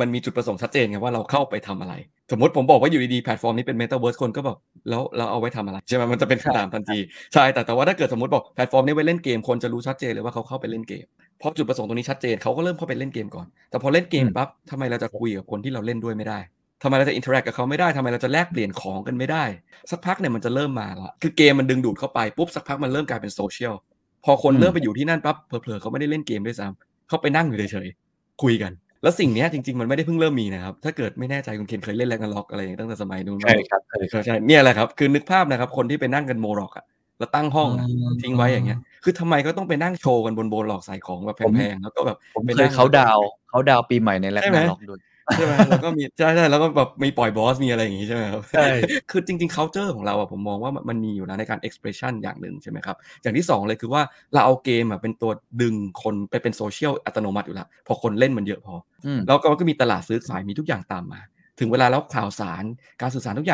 ันมีจุดประสงค์ชัดเจนไงว่าเราเข้าไปทำอะไรสมมติผมบอกว่าอยู่ดีๆแพลตฟอร์มนี้เป็น Metaverse คนก็แบบแล้วเราเอาไว้ทำอะไรใช่ไหมมันจะเป็นตามทันทีใช่แต่ว่าถ้าเกิดสมมติบอกแพลตฟอร์มนี้ไว้เล่นเกมคนจะรู้ชัดเจนเลยว่าเขาเข้าไปเล่นเกมพอจุดประสงค์ตรงนี้ชัดเจนเขาก็เริ่มเข้าไปเล่นเกมก่อนแต่พอเล่นเกมปั๊บทำไมเราจะคุยกับคนที่เราเล่นด้วยไม่ได้ทำไมเราจะอินเทอร์แอคกับเขาไม่ได้ทำไมเราจะแลกเปลี่ยนของกันไม่ได้สักพักเนี่ยมันจะเริ่มมาละคือเกมมันดึงดูดเข้าไปปุ๊บสักพักมันเริ่มกลายเป็นโซเชียลพอคนเริ่มไปอยู่ที่นั่นปั๊บเผลอๆเขาไม่ได้เล่นเกมด้วยซ้ำเขาไปนั่งอยู่เฉยๆคุยกันแล้วสิ่งนี้จริงๆมันไม่ได้เพิ่งเริ่มมีนะครับถ้าเกิดไม่แน่ใจคุณเคนเคยเล่นแลกกันล็อกอะไรอย่างตั้งแต่สมัยนู้นใช่ครับใช่เนี่ยแหละครับคือนึกภาพนะครับคนที่ไปนั่งกันโมร็อกอะแล้วตั้งห้องทิ้งไว้อย่างเงี้ยคือทำไมก็ต้องไปนั่งโชว์กันบนโบนหลอกใส่ของแบบแพงๆแล้วก็แบบไปนั่งเขาดาวปีใหม่ในแลกกันล็อกด้วยใช่ไหมแล้วก็มีใช่แล้วก็แบบมีปล่อยบอสมีอะไรอย่างงี้ใช่ไหมครับใช่คือจริงๆ culture ของเราอ่ะผมมองว่ามันมีอยู่นะในการ expression อย่างหนึ่งใช่ไหมครับอย่างที่สองเลยคือว่าเราเอาเกมอ่ะเป็นตัวดึงคนไปเป็นโซเชียลอัตโนมัติอยู่แล้วพอคนเล่นมันเยอะพอแล้วก็มีตลาดซื้อขายมีทุกอย่างตามมาถึงเวลาแล้วข่าวสารการสื่อสารทุก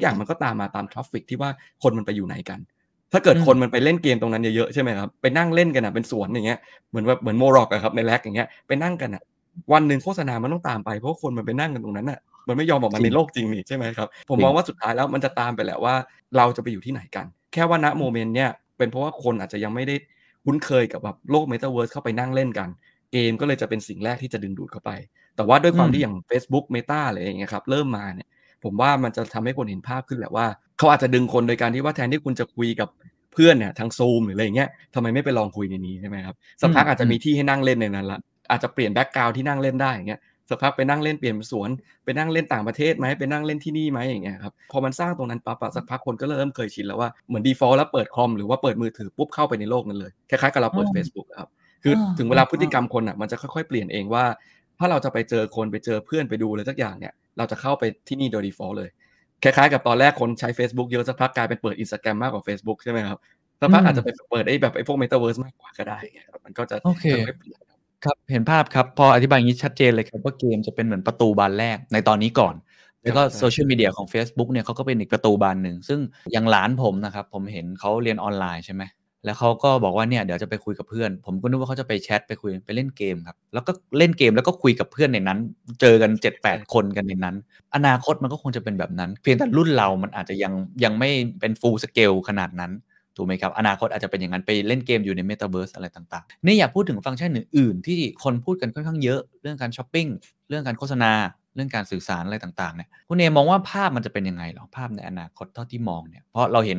อย่างมันก็ตามมาตามทราฟฟิกที่ว่าคนมันไปอยู่ไหนกันถ้าเกิดคนมันไปเล่นเกมตรงนั้นเยอะๆใช่ไหมครับไปนั่งเล่นกันอ่ะเป็นสวนอย่างเงี้ยเหมือนโมร็อกอะครับในแลกอย่างเงี้ยไปนั่งกันอะวันหนึ่งโฆษณามันต้องตามไปเพราะคนมันไปนั่งกันตรงนั้นน่ะมันไม่ยอมออกมาในโลกจริงนี่ใช่ไหมครับผมมองว่าสุดท้ายแล้วมันจะตามไปแหละว่าเราจะไปอยู่ที่ไหนกันแค่ว่าณโมเมนต์เนี่ยเป็นเพราะว่าคนอาจจะยังไม่ได้คุ้นเคยกับแบบโลกเมตาเวิร์สเข้าไปนั่งเล่นกันเกมก็เลยจะเป็นสิ่งแรกที่จะดึงดูดเข้าไปแต่ว่าด้วยความที่อย่าง Facebook Meta อะไรอย่างเงี้ยครับเริ่มมาเนี่ยผมว่ามันจะทำให้คนเห็นภาพขึ้นแหละว่าเขาอาจจะดึงคนโดยการที่ว่าแทนที่คุณจะคุยกับเพื่อนเนี่ยทาง Zoom หรืออะไรอย่างเงี้ยทำไมไม่ไปลองคุยในนี้ใช่ไหมครับสักพักอาจจะมีที่ให้นั่งเล่นในนั้นละอาจจะเปลี่ยนแบ็คกราวด์ที่นั่งเล่นได้อย่างเงี้ยสักพักไปนั่งเล่นเปลี่ยนสวนไปนั่งเล่นต่างประเทศไหมไปนั่งเล่นที่นี่ไหมอย่างเงี้ยครับพอมันสร้างตรงนั้นปั๊บสักพักคนก็เริ่มเคยชินแล้วว่าเหมือน default แล้วเปิดคอมหรือว่าเปิดมือถือปุ๊บเข้าไปในโลกนั้นเลยคล้ายๆกับเราเปิด Facebook ครับคือถึงเวลาพฤติกรรมคนอ่ะมันจะค่อยๆเปลี่ยนเองว่าถ้าเราจะไปเจอคนไปเจอเพื่อนไปดูอะไรสักอย่างเนี่ย เราจะเข้าไปที่นี่โดย default เลยคล้ายๆกับตอนแรกคนใช้ Facebook เยอะสักพักกลายเป็นเปิด Instagram มากกว่า Facebook ใช่ไหมครับสักพักอาจจะไปเปิดไอ้แบบไอ้พวก Metaverse มากกว่าก็ได้มันก็จะไม่เปลี่ยนครับเห็นภาพครับพออธิบายอย่างนี้ชัดเจนเลยครับว่าเกมจะเป็นเหมือนประตูบานแรกในตอนนี้ก่อนแล้วก็โซเชียลมีเดียของ Facebook เนี่ยเขาก็เป็นอีกประตูบานหนึ่งซึ่งอย่างหลานผมนะครับผมเห็นเขาเรียนออนไลน์ใช่ไหมแล้วเขาก็บอกว่าเนี่ยเดี๋ยวจะไปคุยกับเพื่อนผมก็นึกว่าเขาจะไปแชทไปคุยไปเล่นเกมครับแล้วก็เล่นเกมแล้วก็คุยกับเพื่อนในนั้นเจอกัน 7-8 คนกันในนั้นอนาคตมันก็คงจะเป็นแบบนั้นเพียงแต่รุ่นเรามันอาจจะยังไม่เป็นฟูลสเกลขนาดนั้นถูกไหมครับอนาคตอาจจะเป็นอย่างนั้นไปเล่นเกมอยู่ใน Metaverse อะไรต่างๆนี่อยากพูดถึงฟังก์ชันอื่นๆที่คนพูดกันค่อนข้างเยอะเรื่องการช้อปปิ้งเรื่องการโฆษณาเรื่องการสื่อสารอะไรต่างๆเนี่ยคุณเอมองว่าภาพมันจะเป็นยังไงหรอภาพในอนาคตเท่าที่มองเนี่ยเพราะเราเห็น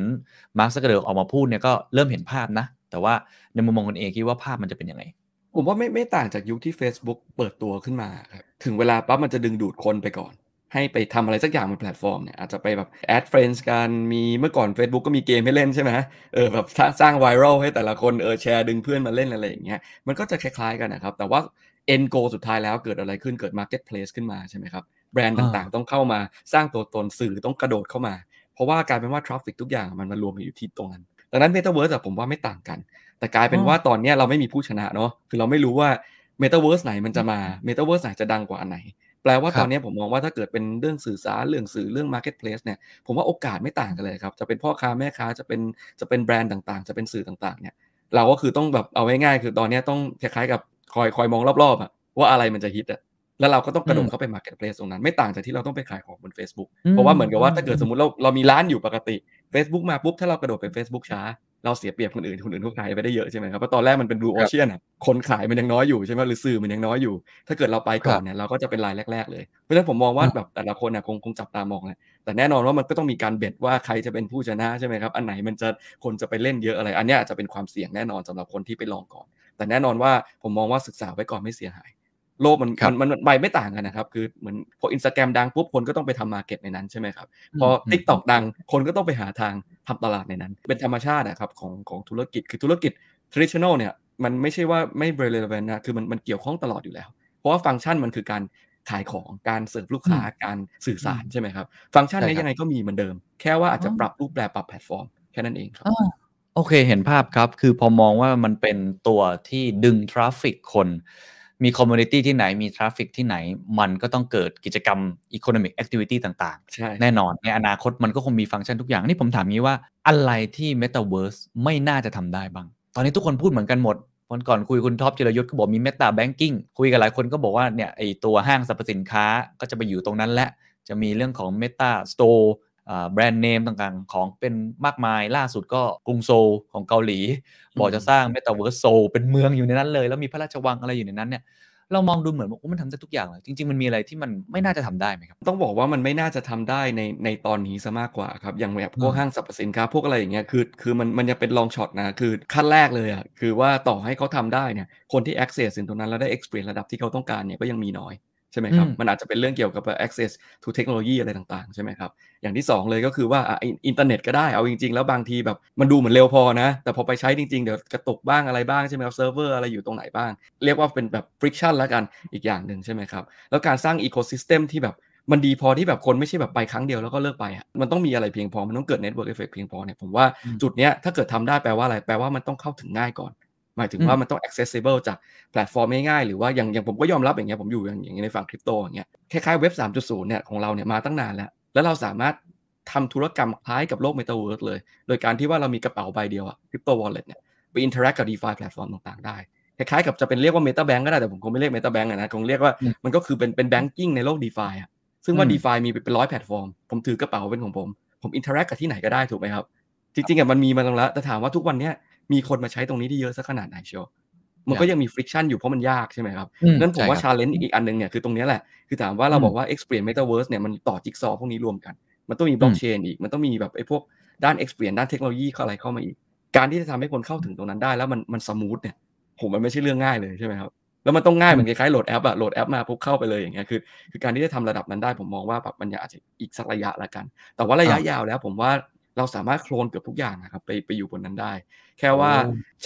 Mark Zuckerberg ออกมาพูดเนี่ยก็เริ่มเห็นภาพนะแต่ว่าในมุมมองคุณเอคิดว่าภาพมันจะเป็นยังไงผมว่าไม่ต่างจากยุคที่ Facebook เปิดตัวขึ้นมาครับถึงเวลาปั๊บมันจะดึงดูดคนไปก่อนให้ไปทำอะไรสักอย่างบนแพลตฟอร์มเนี่ยอาจจะไปแบบแอดเฟรนด์กันมีเมื่อก่อน Facebook ก็มีเกมให้เล่นใช่ไหมแบบสร้างไวรัลให้แต่ละคนแชร์ดึงเพื่อนมาเล่นอะไรอย่างเงี้ยมันก็จะคล้ายๆกันนะครับแต่ว่าend goal สุดท้ายแล้วเกิดอะไรขึ้นเกิด marketplace ขึ้นมาใช่ไหมครับแบรนด์ต่างๆต้องเข้ามาสร้างตัวตนสื่อต้องกระโดดเข้ามาเพราะว่ากลายเป็นว่า traffic ทุกอย่างมันรวมกันอยู่ที่ตรงนั้นดังนั้น metaverse ผมว่าไม่ต่างกันแต่กลายเป็นว่าตอนนี้เราไม่มีผู้ชนะเนาะคือเราไม่รู้ว่า metaverse ไหนมันจะมา metaverse ไหนจะดังกว่าอันไหนแปลว่าตอนนี้ผมมองว่าถ้าเกิดเป็นเรื่องสื่อสารเรื่องสื่อเรื่อง marketplace เนี่ยผมว่าโอกาสไม่ต่างกันเลยครับจะเป็นพ่อค้าแม่ค้าจะเป็นแบรนด์ต่างๆจะเป็นสื่อต่างๆเนี่ยเราก็คือต้องแบบเอาง่ายๆคือตอนนี้ต้องคล้ายๆกับคอยมองรอบๆว่าอะไรมันจะฮิตแล้วเราก็ต้องกระโดดเข้าไป marketplace ตรงนั้นไม่ต่างจากที่เราต้องไปขายของบน Facebook เพราะว่าเหมือนกับว่าถ้าเกิดสมมุติเรามีร้านอยู่ปกติ Facebook มาปุ๊บถ้าเรากระโดดไป Facebook ช้าเราเสียเปรียบคนอื่นเขาขายไปได้เยอะใช่ไหมครับเพราะตอนแรกมันเป็น blue ocean คนขายมันยังน้อยอยู่ใช่ไหมหรือสื่อมันยังน้อยอยู่ถ้าเกิดเราไปก่อนเนี่ยเราก็จะเป็นรายแรกๆเลยเพราะฉะนั้นผมมองว่าแบบแต่ละคนคงจับตามองแหละแต่แน่นอนว่ามันก็ต้องมีการเบ็ดว่าใครจะเป็นผู้ชนะใช่ไหมครับอันไหนมันจะคนจะไปเล่นเยอะอะไรอันนี้อาจจะเป็นความเสี่ยงแน่นอนสำหรับคนที่ไปลองก่อนแต่แน่นอนว่าผมมองว่าศึกษาไว้ก่อนไม่เสียหายโลกมันใบไม่ต่างกันนะครับคือเหมือนพอ Instagram ดังปุ๊บคนก็ต้องไปทำมาร์เก็ตในนั้นใช่ไหมครับพอ TikTok ดังคนก็ต้องไปหาทางทำตลาดในนั้นเป็นธรรมชาตินะครับของธุรกิจคือธุรกิจ traditional เนี่ยมันไม่ใช่ว่าไม่ relevant นะคือมันเกี่ยวข้องตลอดอยู่แล้วเพราะว่าฟังก์ชันมันคือการขายของการเสิร์ฟลูกค้าการสื่อสารใช่ไหมครับฟังก์ชันนี้ยังไงก็มีเหมือนเดิมแค่ว่าอาจจะปรับรูปแบบปรับแพลตฟอร์มแค่นั้นเองครับโอเคเห็นภาพครับคือพอมองว่ามันเป็นตัวที่ดึงทราฟฟิกคนมีคอมมูนิตี้ที่ไหนมีทราฟฟิกที่ไหนมันก็ต้องเกิดกิจกรรมอีโคโนมิกแอคทิวิตี้ต่างๆแน่นอนในอนาคตมันก็คงมีฟังก์ชันทุกอย่างนี่ผมถามงี้ว่าอะไรที่ Metaverse ไม่น่าจะทำได้บ้างตอนนี้ทุกคนพูดเหมือนกันหมดวันก่อนคุยคุณท็อปจิรยุทธก็บอกมี Meta Banking คุยกับหลายคนก็บอกว่าเนี่ยไอตัวห้างสรรพสินค้าก็จะไปอยู่ตรงนั้นและจะมีเรื่องของ Meta Storeแบรนด์เนมต่างๆของเป็นมากมายล่าสุดก็กรุงโซลของเกาหลีบอกจะสร้างเมตาเวิร์สโซลเป็นเมืองอยู่ในนั้นเลยแล้วมีพระราชวังอะไรอยู่ในนั้นเนี่ยเรามองดูเหมือนว่ามันทำได้ทุกอย่างเลยจริงๆมันมีอะไรที่มันไม่น่าจะทำได้ไหมครับต้องบอกว่ามันไม่น่าจะทำได้ในตอนนี้ซะมากกว่าครับอย่างแบบพวกห้างสรรพสินค้าพวกอะไรอย่างเงี้ยคือมันจะเป็นลองช็อตนะคือขั้นแรกเลยอ่ะคือว่าต่อให้เขาทำได้เนี่ยคนที่ access สิ่งตรงนั้นแล้วได้ experience ระดับที่เขาต้องการเนี่ยก็ยังมีน้อยใช่ไหมครับมันอาจจะเป็นเรื่องเกี่ยวกับ access to technology อะไรต่างๆใช่ไหมครับอย่างที่2เลยก็คือว่าอินเทอร์เน็ตก็ได้เอาจริงๆแล้วบางทีแบบมันดูเหมือนเร็วพอนะแต่พอไปใช้จริงๆเดี๋ยวกระตุกบ้างอะไรบ้างใช่ไหมครับเซิร์ฟเวอร์อะไรอยู่ตรงไหนบ้างเรียกว่าเป็นแบบ friction แล้วกันอีกอย่างหนึ่งใช่ไหมครับแล้วการสร้าง ecosystem ที่แบบมันดีพอที่แบบคนไม่ใช่แบบไปครั้งเดียวแล้วก็เลิกไปอ่ะมันต้องมีอะไรเพียงพอมันต้องเกิด network effect เพียงพอเนี่ยผมว่าจุดเนี้ยถ้าเกิดทำได้แปลว่าอะไรแปลว่ามันต้องเข้าถึงง่ายก่อนหมายถึงว่ามันต้อง accessible จากแพลตฟอร์มง่ายๆหรือว่าอย่างผมก็ยอมรับอย่างเงี้ยผมอยู่อย่างในฝั่งคริปโตอย่างเงี้ยคล้ายๆเว็บ 3.0 เนี่ยของเราเนี่ยมาตั้งนานแล้วเราสามารถทำธุรกรรมคล้ายกับโลก Metaverse เลยโดยการที่ว่าเรามีกระเป๋าใบเดียวอะ Crypto Wallet เนี่ยไป interact กับ DeFi แพลตฟอร์มต่างๆได้คล้ายๆกับจะเป็นเรียกว่า Meta Bank ก็ได้แต่ผมคงไม่เรียก Meta Bank อ่ะนะคงเรียกว่ามันก็คือเป็น banking ในโลก DeFi อ่ะซึ่งว่า DeFi มีเป็น100แพลตฟอร์มผมถือกระเป๋าเป็นของผม interact กับที่ไหนก็ได้ถูกมั้ยครับจริงๆอ่ะมันมีมาตั้งแล้วแต่ถามว่าทุกวันเนี้ยมีคนมาใช้ตรงนี้ได้เยอะสักขนาดไหนเชียวมันก็ยังมี friction อยู่เพราะมันยากใช่ไหมครับนั่นผมว่า challenge อีกอันนึงเนี่ยคือตรงนี้แหละคือถามว่าเราบอกว่า experience metaverse เนี่ยมันต่อจิ๊กซอว์พวกนี้รวมกันมันต้องมี blockchain อีกมันต้องมีแบบไอ้พวกด้าน experience ด้านเทคโนโลยีอะไรเข้ามาอีกการที่จะทำให้คนเข้าถึงตรงนั้นได้แล้วมันสมูทเนี่ยผมมันไม่ใช่เรื่องง่ายเลยใช่ไหมครับแล้วมันต้องง่ายเหมือนคล้ายๆโหลดแอปอะโหลดแอปมาปุ๊บเข้าไปเลยอย่างเงี้ยคือการที่จะทำระดับนั้นได้ผมมองว่าแบบมันอาจจะอีกสักระยะละกันแต่ว่าระยะยาวแล้วผมว่าเราสามารถโคลนเกือบทุกอย่างนะครับไปอยู่บนนั้นได้แค่ว่า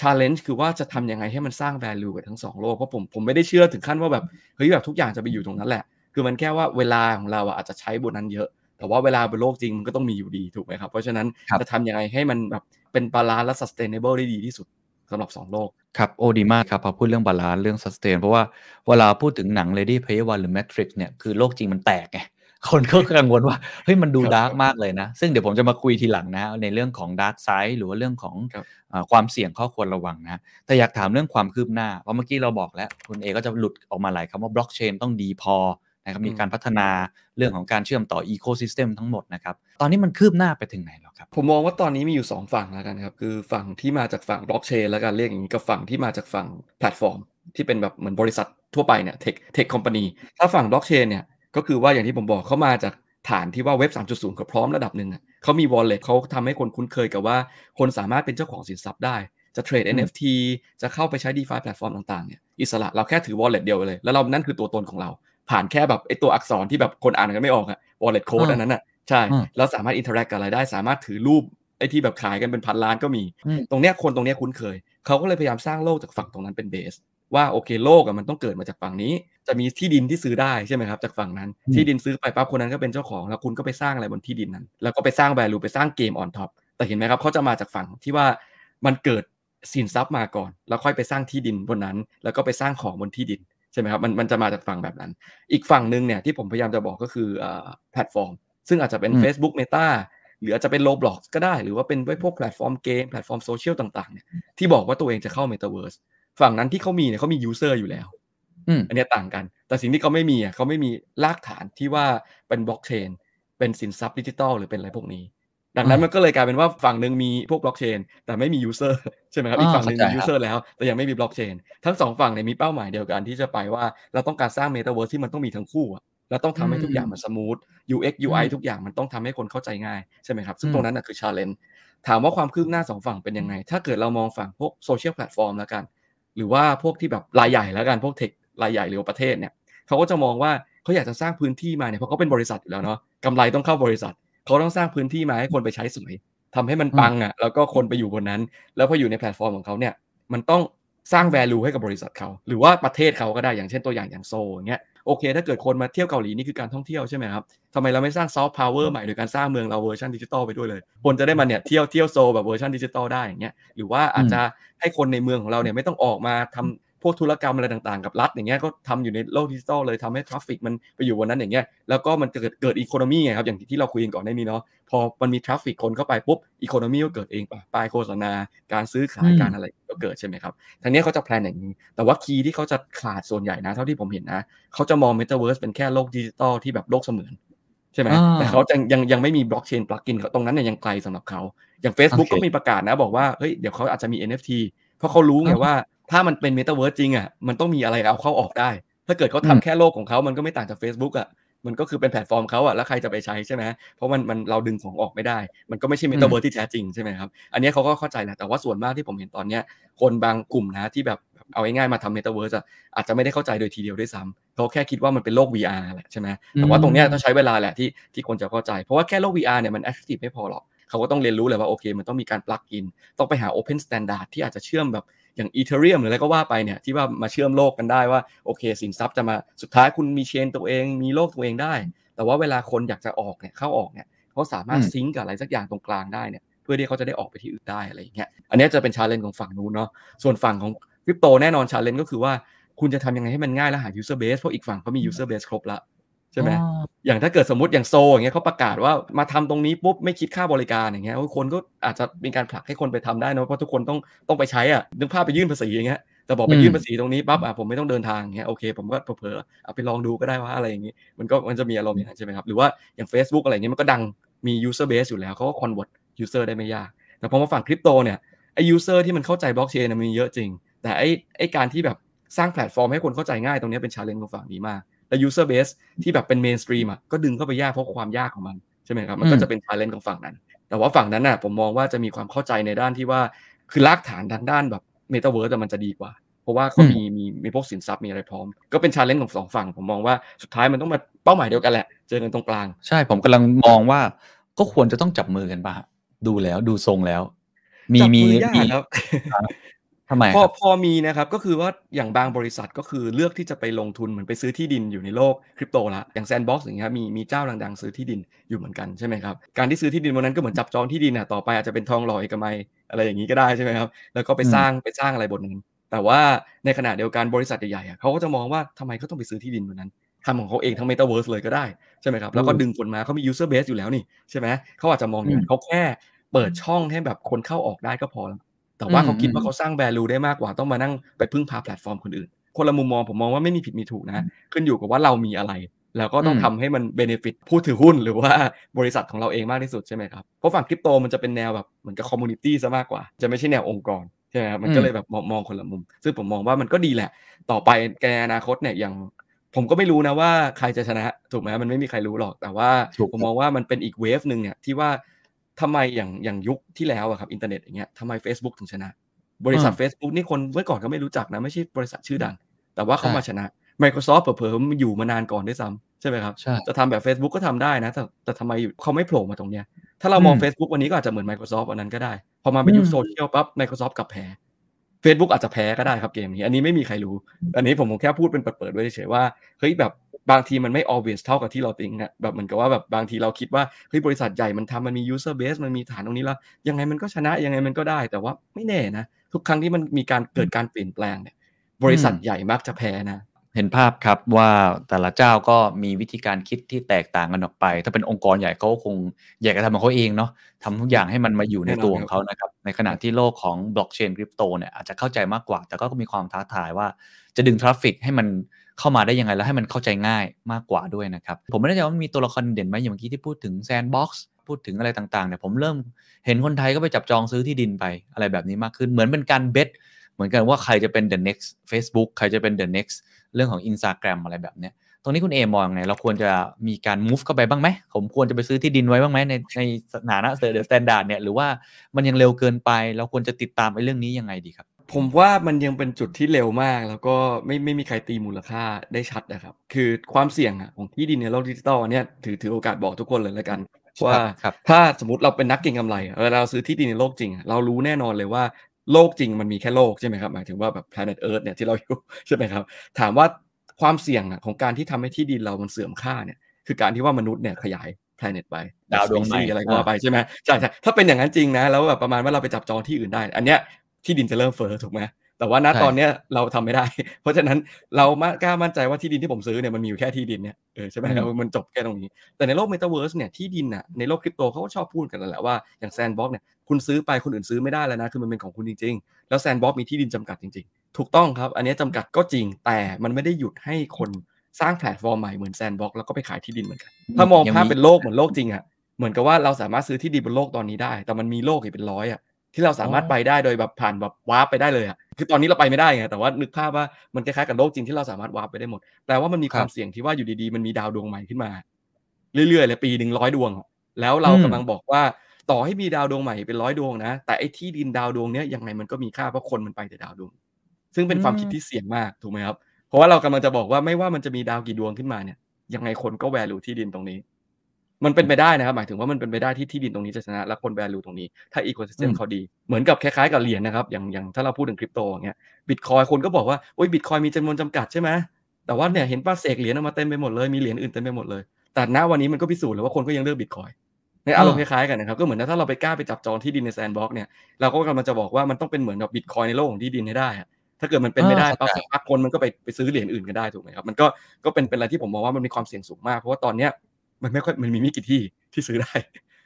challenge คือว่าจะทำยังไงให้มันสร้าง value กับทั้ง2โลกเพราะผมไม่ได้เชื่อถึงขั้นว่าแบบเฮ้ยแบบทุกอย่างจะไปอยู่ตรงนั้นแหละ คือมันแค่ว่าเวลาของเราอาจจะใช้บนนั้นเยอะแต่ว่าเวลาบนโลกจริงมันก็ต้องมีอยู่ดีถูกไหมครับเพราะฉะนั้นจะทำยังไงให้มันแบบเป็นบาลานซ์และ sustainable ได้ดีที่สุดสำหรับ2โลกครับโอดีมากครับพอพูดเรื่องบาลานซ์เรื่อง sustain เพราะว่าเวลาพูดถึงหนัง Ready Player One หรือ Matrix เนี่ยคือโลกจริงมันแตกไงคนก็กังวลว่าเฮ้ยมันดูดาร์กมากเลยนะซึ่งเดี๋ยวผมจะมาคุยทีหลังนะในเรื่องของดาร์กไซด์หรือว่าเรื่องของความเสี่ยงข้อควรระวังนะแต่อยากถามเรื่องความคืบหน้าเพราะเมื่อกี้เราบอกแล้วคุณเอก็จะหลุดออกมาหลายคำว่าบล็อกเชนต้องดีพอนะครับมีการพัฒนาเรื่องของการเชื่อมต่ออีโคซิสเต็มทั้งหมดนะครับตอนนี้มันคืบหน้าไปถึงไหนแล้วครับผมมองว่าตอนนี้มีอยู่2ฝั่งแล้วกันครับคือฝั่งที่มาจากฝั่งบล็อกเชนแล้วกันเรียกอย่างนี้กับฝั่งที่มาจากฝั่งแพลตฟอร์มที่เป็นแบบเหมือนบริษัททั่วไปเนี่ยเทคคอมพานีถ้าฝั่งบล็อกเชนเนี่ยก็คือว่าอย่างที่ผมบอกเขามาจากฐานที่ว่าเว็บ 3.0 เขาพร้อมระดับหนึ่งเขามี wallet เขาทำให้คนคุ้นเคยกับว่าคนสามารถเป็นเจ้าของสินทรัพย์ได้จะเทรด NFT จะเข้าไปใช้ DeFi แพลตฟอร์มต่างๆเนี่ยอิสระเราแค่ถือ wallet เดียวเลยแล้วเรานั่นคือตัวตนของเราผ่านแค่แบบไอ้ตัวอักษรที่แบบคนอ่านกันไม่ออกอะ wallet code อันนั้นน่ะใช่แล้วสามารถ interact กับอะไรได้สามารถถือรูปไอ้ที่แบบขายกันเป็นพันล้านก็มีตรงเนี้ยคนตรงเนี้ยคุ้นเคยเขาก็เลยพยายามสร้างโลกจากฝั่งตรงนั้นเป็นเบสว่าโอเคโลกมันต้องเกิดมาจากฝั่งนี้จะมีที่ดินที่ซื้อได้ใช่ไหมครับจากฝั่งนั้นที่ดินซื้อไปปั๊บคนนั้นก็เป็นเจ้าของแล้วคุณก็ไปสร้างอะไรบนที่ดินนั้นแล้วก็ไปสร้าง value ไปสร้างเกม on top แต่เห็นไหมครับเขาจะมาจากฝั่งที่ว่ามันเกิดสินทรัพย์มาก่อนแล้วค่อยไปสร้างที่ดินบนนั้นแล้วก็ไปสร้างของบนที่ดินใช่ไหมครับมันจะมาจากฝั่งแบบนั้นอีกฝั่งนึงเนี่ยที่ผมพยายามจะบอกก็คือแพลตฟอร์มซึ่งอาจจะเป็น Facebook Meta หรืออาจจะเป็น Roblox ก็ได้หรือว่าเป็นพวกแพลตฟอร์มเกมแพลตฟอร์มโซเชียลต่างๆเนี่ยที่บอกว่าตัวเองจะเข้า Metaverseฝั่งนั้นที่เขามีเนี่ยเขามี user อยู่แล้วอันนี้ต่างกันแต่สิ่งที่เขาไม่มีอ่ะเขาไม่มีรากฐานที่ว่าเป็นบล็อกเชนเป็นสินทรัพย์ดิจิทัลหรือเป็นอะไรพวกนี้ดังนั้นมันก็เลยกลายเป็นว่าฝั่งนึงมีพวกบล็อกเชนแต่ไม่มี user ใช่ไหมครับอีกฝั่งนึงมี user แล้วแต่ยังไม่มีบล็อกเชนทั้งสองฝั่งเนี่ยมีเป้าหมายเดียวกันที่จะไปว่าเราต้องการสร้างเมตาเวิร์สที่มันต้องมีทั้งคู่แล้วต้องทำให้ทุกอย่างมันสมูท UX UI ทุกอย่างมันต้องทำให้คนเข้าใจง่ายใช่ไหมครับซึ่งตรงนั้นคือ challenge ถามว่าความคืบหน้าสองฝั่งเป็นยังไงถ้าเกิดเรามองฝั่งพวก social platform แล้วกันหรือว่าพวกที่แบบรายใหญ่แล้วกันพวกเทครายใหญ่หรือประเทศเนี่ยเขาก็จะมองว่าเขาอยากจะสร้างพื้นที่มาเนี่ยเพราะเขาเป็นบริษัทอยู่แล้วเนาะกำไรต้องเข้าบริษัทเขาต้องสร้างพื้นที่มาให้คนไปใช้สวยทำให้มันปังแล้วก็คนไปอยู่บนนั้นแล้วพออยู่ในแพลตฟอร์มของเขาเนี่ยมันต้องสร้าง value ให้กับบริษัทเขาหรือว่าประเทศเขาก็ได้อย่างเช่นตัวอย่างโซอย่างเงี้ยโอเคถ้าเกิดคนมาเที่ยวเกาหลีนี่คือการท่องเที่ยวใช่ไหมครับทำไมเราไม่สร้าง soft power ใหม่โดยการสร้างเมืองเราเวอร์ชันดิจิทัลไปด้วยเลยคนจะได้มาเนี่ยเที่ยวโซแบบเวอร์ชันดิจิทัลได้อย่างเงี้ยหรือว่าอาจจะให้คนในเมืองของเราเนี่ยไม่ต้องออกมาทำพวกธุรกรรมอะไรต่างๆกับรัฐอย่างเงี้ยก็ทำอยู่ในโลกดิจิทัลเลยทำให้ทราฟฟิกมันไปอยู่บนนั้นอย่างเงี้ยแล้วก็มันเกิดอีโคโนมีครับอย่างที่เราคุยกันก่อนหน้านี้เนาะพอมันมีทราฟฟิกคนเข้าไปปุ๊บอีโคโนมีก็เกิดเองป้ายโฆษณาการซื้อขายการอะไรก็เกิดใช่ไหมครับทางนี้เขาจะแพลนอย่างนี้แต่ว่าคีย์ที่เขาจะขาดส่วนใหญ่นะเท่าที่ผมเห็นนะเขาจะมองเมตาเวิร์สเป็นแค่โลกดิจิทัลที่แบบโลกเสมือนใช่ไหมแต่เขายังไม่มีบล็อกเชนปลักอินตรงนั้นเนี่ยยังไกลสำหรับเขาอย่าง Facebook ก็มีประกาศนะบอกว่าเฮ้ยเดี๋ยวเขาอาจจะมี NFT เพราะเขารู้ไงว่าถ้ามันเป็นเมตาเวิร์สจริงมันต้องมีอะไรเอาเข้าออกได้ถ้าเกิดเขาทำแค่โลกของเขามันก็ไม่ต่างจาก Facebook มันก็คือเป็นแพลตฟอร์มเขาแล้วใครจะไปใช้ใช่ไหมเพราะมันเราดึงของออกไม่ได้มันก็ไม่ใช่เมตาเวิร์สที่แท้จริงใช่ไหมครับอันนี้เขาก็เข้าใจแหละแต่ว่าส่วนมากที่ผมเห็นตอนนี้คนบางกลุ่มนะที่แบบเอาง่ายๆมาทำเมตาเวิร์สอาจจะไม่ได้เข้าใจโดยทีเดียวด้วยซ้ำเขาแค่คิดว่ามันเป็นโลก VR แหละใช่ไหมแต่ว่าตรงนี้ต้องใช้เวลาแหละที่คนจะเข้าใจเพราะว่าแค่โลก VR เนี่ยมัน active ไม่พอหรอกเขาก็ต้องเรียนรู้แหละว่าโอเคมันต้องมีการ plug in ต้องไปหา open standard ที่อาจจะเชื่อมแบบอย่าง Ethereum หรืออะไรก็ว่าไปเนี่ยที่ว่ามาเชื่อมโลกกันได้ว่าโอเคสินทรัพย์จะมาสุดท้ายคุณมีเชนตัวเองมีโลกตัวเองได้แต่ว่าเวลาคนอยากจะออกเนี่ยเข้าออกเนี่ยเขาสามารถซิงก์กับอะไรสักอย่างตรงกลางได้เนี่ยเพื่อที่เขาจะได้ออกไปที่อื่นได้อะไรอย่างเงี้ยอันนี้จะเป็น challenge ของฝั่งนู้นเนาะส่วนฝั่งของคริปโตแน่นอน challenge ก็คือว่าคุณจะทำยังไงให้มันง่ายและหา user base เพราะอีกฝั่งเขามี user base ครบละใช่ไหมอย่างถ้าเกิดสมมติอย่างโซอย่างเงี้ยเขาประกาศว่ามาทำตรงนี้ปุ๊บไม่คิดค่าบริการอย่างเงี้ยคนก็อาจจะมีการผลักให้คนไปทำได้นะเพราะทุกคนต้องไปใช้นึกภาพไปยื่นภาษีอย่างเงี้ยแต่บอกไปยื่นภาษีตรงนี้ปั๊บผมไม่ต้องเดินทางอย่างเงี้ยโอเคผมก็เผลอเอาไปลองดูก็ได้ว่าอะไรอย่างงี้มันจะมีอารมณ์อย่างนั้นใช่ไหมครับหรือว่าอย่าง Facebook อะไรเงี้ยมันก็ดังมี user base อยู่แล้วเขาก็ convert user ได้ไม่ยากแต่พอมาฝั่งคริปโตเนี่ยไอ้ user ที่มันเข้าใจ blockchain มันมีเยอะจริงแต่ไอ้การที่แบบสร้างแพลตฟอร์มให้คนเข้าใจง่ายตรงนี้เป็น challenge ของฝั่งนี้มากและ user base ที่แบบเป็น mainstream ก็ดึงเข้าไปยากเพราะความยากของมันใช่ไหมครับมันก็จะเป็น challenge ของฝั่งนั้นแต่ว่าฝั่งนั้นผมมองว่าจะมีความเข้าใจในด้านที่ว่าคือรากฐานทางด้านแบบ metaverse มันจะดีกว่าเพราะว่าเขามีพวกสินทรัพย์มีอะไรพร้อมก็เป็น challenge ของสองฝั่งผมมองว่าสุดท้ายมันต้องมาเป้าหมายเดียวกันแหละเจอกันตรงกลางใช่ผมกำลังมองว่าก็ควรจะต้องจับมือกันป่ะดูแล้วดูทรงแล้วมี ทำไมพอมีนะครับก็คือว่าอย่างบางบริษัทก็คือเลือกที่จะไปลงทุนเหมือนไปซื้อที่ดินอยู่ในโลกคริปโตละอย่าง Sandbox อย่างเงี้ยมีเจ้าดังๆซื้อที่ดินอยู่เหมือนกันใช่ไหมครับการที่ซื้อที่ดินวันนั้นก็เหมือนจับจองที่ดินอ่ะต่อไปอาจจะเป็นทองหล่อเอกมัยอะไรอย่างนี้ก็ได้ใช่ไหมครับแล้วก็ไปสร้างอะไรบนนั้นแต่ว่าในขณะเดียวกันบริษัทใหญ่ๆเขาก็จะมองว่าทำไมเขาต้องไปซื้อที่ดินบนนั้นทำของเขาเองทั้ง Metaverse เลยก็ได้ใช่ไหมครับแล้วก็ดึงคนมาเขามี user base อยู่แล้วนี่ใช่ไหมเขาอาจจะมองอย่างเขาแค่เปิดช่องให้แบบคนเข้าออกได้ก็พอแล้วแต่ว่าเขาคิดว่าเขาสร้าง value ได้มากกว่าต้องมานั่งไปพึ่งพาแพลตฟอร์มคนอื่นคนละมุมมองผมมองว่าไม่มีผิดมีถูกนะขึ้นอยู่กับว่าเรามีอะไรแล้วก็ต้องทำให้มัน benefit ผู้ถือหุ้นหรือว่าบริษัทของเราเองมากที่สุดใช่ไหมครับเพราะฝั่งคริปโตมันจะเป็นแนวแบบเหมือนกับ community ซะมากกว่าจะไม่ใช่แนวองค์กรใช่ไหมครับมันก็เลยแบบมองคนละมุมซึ่งผมมองว่ามันก็ดีแหละต่อไปในอนาคตเนี่ยอย่างผมก็ไม่รู้นะว่าใครจะชนะถูกไหมมันไม่มีใครรู้หรอกแต่ว่าผมมองว่ามันเป็นอีกเวฟนึงเนี่ยที่ว่าทำไมอย่างยุคที่แล้วอะครับอินเทอร์เน็ตอย่างเงี้ยทำไม Facebook ถึงชนะบริษัท Facebook นี่คนเมื่อก่อนก็ไม่รู้จักนะไม่ใช่บริษัทชื่อดังแต่ว่าเขามาชนะ Microsoft เผลอๆอยู่มานานก่อนด้วยซ้ำใช่ไหมครับจะทำแบบ Facebook ก็ทำได้นะแต่ทำไมเขาไม่โผล่มาตรงเนี้ยถ้าเรามอง Facebook วันนี้ก็อาจจะเหมือน Microsoft วันนั้นก็ได้พอมาเป็นยุคโซเชียลปั๊บ Microsoft กลับแพ้ Facebook อาจจะแพ้ก็ได้ครับเกมนี้อันนี้ไม่มีใครรู้อันนี้ผมแค่พูดเป็นเปิดๆไว้เฉยๆว่าเฮ้ยแบบบางทีมันไม่ obvious เท่ากับที่เราthink นะแบบเหมือนกับว่าแบบบางทีเราคิดว่าเฮ้ยบริษัทใหญ่มันทำมันมี user base มันมีฐานตรงนี้แล้วยังไงมันก็ชนะยังไงมันก็ได้แต่ว่าไม่แน่นะทุกครั้งที่มันมีการเกิดการเปลี่ยนแปลงเนี่ยบริษัทใหญ่มักจะแพ้นะเห็นภาพครับว่าแต่ละเจ้าก็มีวิธีการคิดที่แตกต่างกันออกไปถ้าเป็นองค์กรใหญ่เขาคงอยากจะทำของเขาเองเนาะทำทุกอย่างให้มันมาอยู่ในตัวของเขานะครับในขณะที่โลกของบล็อกเชนคริปโตเนี่ยอาจจะเข้าใจมากกว่าแต่ก็มีความท้าทายว่าจะดึงทราฟฟิกให้มันเข้ามาได้ยังไงแล้วให้มันเข้าใจง่ายมากกว่าด้วยนะครับผมไม่แน่ใจว่ามีตัวละครเด่นไหมอย่างเมื่อกี้ที่พูดถึง Sandbox พูดถึงอะไรต่างๆเนี่ยผมเริ่มเห็นคนไทยก็ไปจับจองซื้อที่ดินไปอะไรแบบนี้มากขึ้นเหมือนเป็นการเบทเหมือนกันว่าใครจะเป็น the next Facebook ใครจะเป็น the next เรื่องของ Instagram อะไรแบบเนี้ยตรงนี้คุณเอมองไงเราควรจะมีการ move เข้าไปบ้างไหมผมควรจะไปซื้อที่ดินไว้บ้างไหมในสถานะ the standard เนี่ยหรือว่ามันยังเร็วเกินไปเราควรจะติดตามไอ้เรื่องนี้ยังไงดีครับผมว่ามันยังเป็นจุดที่เร็วมากแล้วก็ไม่มีใครตีมูลค่าได้ชัดนะครับคือความเสี่ยงของที่ดินในโลกดิจิตอลเนี่ยถือโอกาสบอกทุกคนเลยแล้วกันว่าถ้าสมมติเราเป็นนักเก็งกำไรเราซื้อที่ดินในโลกจริงเรารู้แน่นอนเลยว่าโลกจริงมันมีแค่โลกใช่ไหมครับหมายถึงว่าแบบ planet earth เนี่ยที่เราอยู่ใช่ไหมครับถามว่าความเสี่ยงของการที่ทำให้ที่ดินเรามันเสื่อมค่าเนี่ยคือการที่ว่ามนุษย์เนี่ยขยาย planet ไปดาวดวงใหม่อะไรก็ว่าไปใช่ไหมใช่ถ้าเป็นอย่างนั้นจริงนะแล้วแบบประมาณว่าเราไปจับจองที่อื่นได้อันเนี้ยที่ดินจะเริ่มเฟ้อถูกไหมแต่ว่าณตอนนี้เราทำไม่ได้เพราะฉะนั้นเรากล้ามั่นใจว่าที่ดินที่ผมซื้อเนี่ยมันมีอยู่แค่ที่ดินเนี่ยใช่ไหมครับมันจบแค่ตรงนี้แต่ในโลกเมตาเวิร์สเนี่ยที่ดินน่ะในโลกคริปโตเขาก็ชอบพูดกันแหละว่าอย่างแซนบ็อกเนี่ยคุณซื้อไปคนอื่นซื้อไม่ได้แล้วนะคือมันเป็นของคุณจริงๆแล้วแซนบ็อกมีที่ดินจำกัดจริงๆถูกต้องครับอันนี้จำกัดก็จริงแต่มันไม่ได้หยุดให้คนสร้างแพลตฟอร์มใหม่เหมือนแซนบ็อกแล้วก็ไปขายที่ดินเหมือนกันถ้ามองภาพเป็นโลกเหมือนโลกจริงอ่ะเหมือนกับว่าเราสามารถซื้อที่ดินบนโลกตอนนี้ได้แต่มันมีโลกอีกเป็นร้อยอ่ะที่เราสามารถไปได้โดยแบบผ่านแบบวาร์ปไปได้เลยอ่ะคือตอนนี้เราไปไม่ได้ไงแต่ว่านึกภาพว่ามันคล้ายๆกับโลกจริงที่เราสามารถวาร์ปไปได้หมดแต่ว่ามันมีความเสี่ยงที่ว่าอยู่ดีๆมันมีดาวดวงใหม่ขึ้นมาเรื่อยๆเลยปีนึง100ดวงแล้วเรากำลังบอกว่าต่อให้มีดาวดวงใหม่เป็น100ดวงนะแต่ไอ้ที่ดินดาวดวงเนี้ยยังไงมันก็มีค่าเพราะคนมันไปแต่ดาวดวงซึ่งเป็นความคิดที่เสี่ยงมากถูกมั้ยครับเพราะว่าเรากำลังจะบอกว่าไม่ว่ามันจะมีดาวกี่ดวงขึ้นมาเนี่ยยังไงคนก็แวลูที่ดินตรงนี้มันเป็นไปได้นะครับหมายถึงว่ามันเป็นไปได้ที่ที่ดินตรงนี้จะชนะและคนแวลูตรงนี้ถ้าอีโคซิสเต็มเขาดีเหมือนกับคล้ายๆกับเหรียญนะครับอย่างถ้าเราพูดถึงคริปโตอย่างเงี้ย Bitcoin คนก็บอกว่าโอ๊ย Bitcoin มีจำนวนจำกัดใช่มั้ยแต่ว่าเนี่ยเห็นป่ะเสกเหรียญออกมาเต็มไปหมดเลยมีเหรียญอื่นเต็มไปหมดเลยแต่ณวันนี้มันก็พิสูจน์แล้วว่าคนก็ยังเลือก Bitcoin ในอารมณ์คล้ายๆกันนะครับก็เหมือนถ้าเราไปกล้าไปจับจองที่ดินใน Sandbox เนี่ยเราก็กำลังจะบอกว่ามันต้องเป็นเหมือนกับ Bitcoin ในโลกของที่ดินให้ได้ถ้าเกิดมันเป็นไม่ได้ปั๊บสักพักคนมันก็ไปซื้อเหรียญอื่นกันได้ถูกมั้ยครับมันก็เป็นอะไรที่ผมมองว่ามันมีความเสี่ยงสูงมากเพราะว่าตอนเนี้ยมันไม่ค่อยมันมีไม่กี่ที่ซื้อได้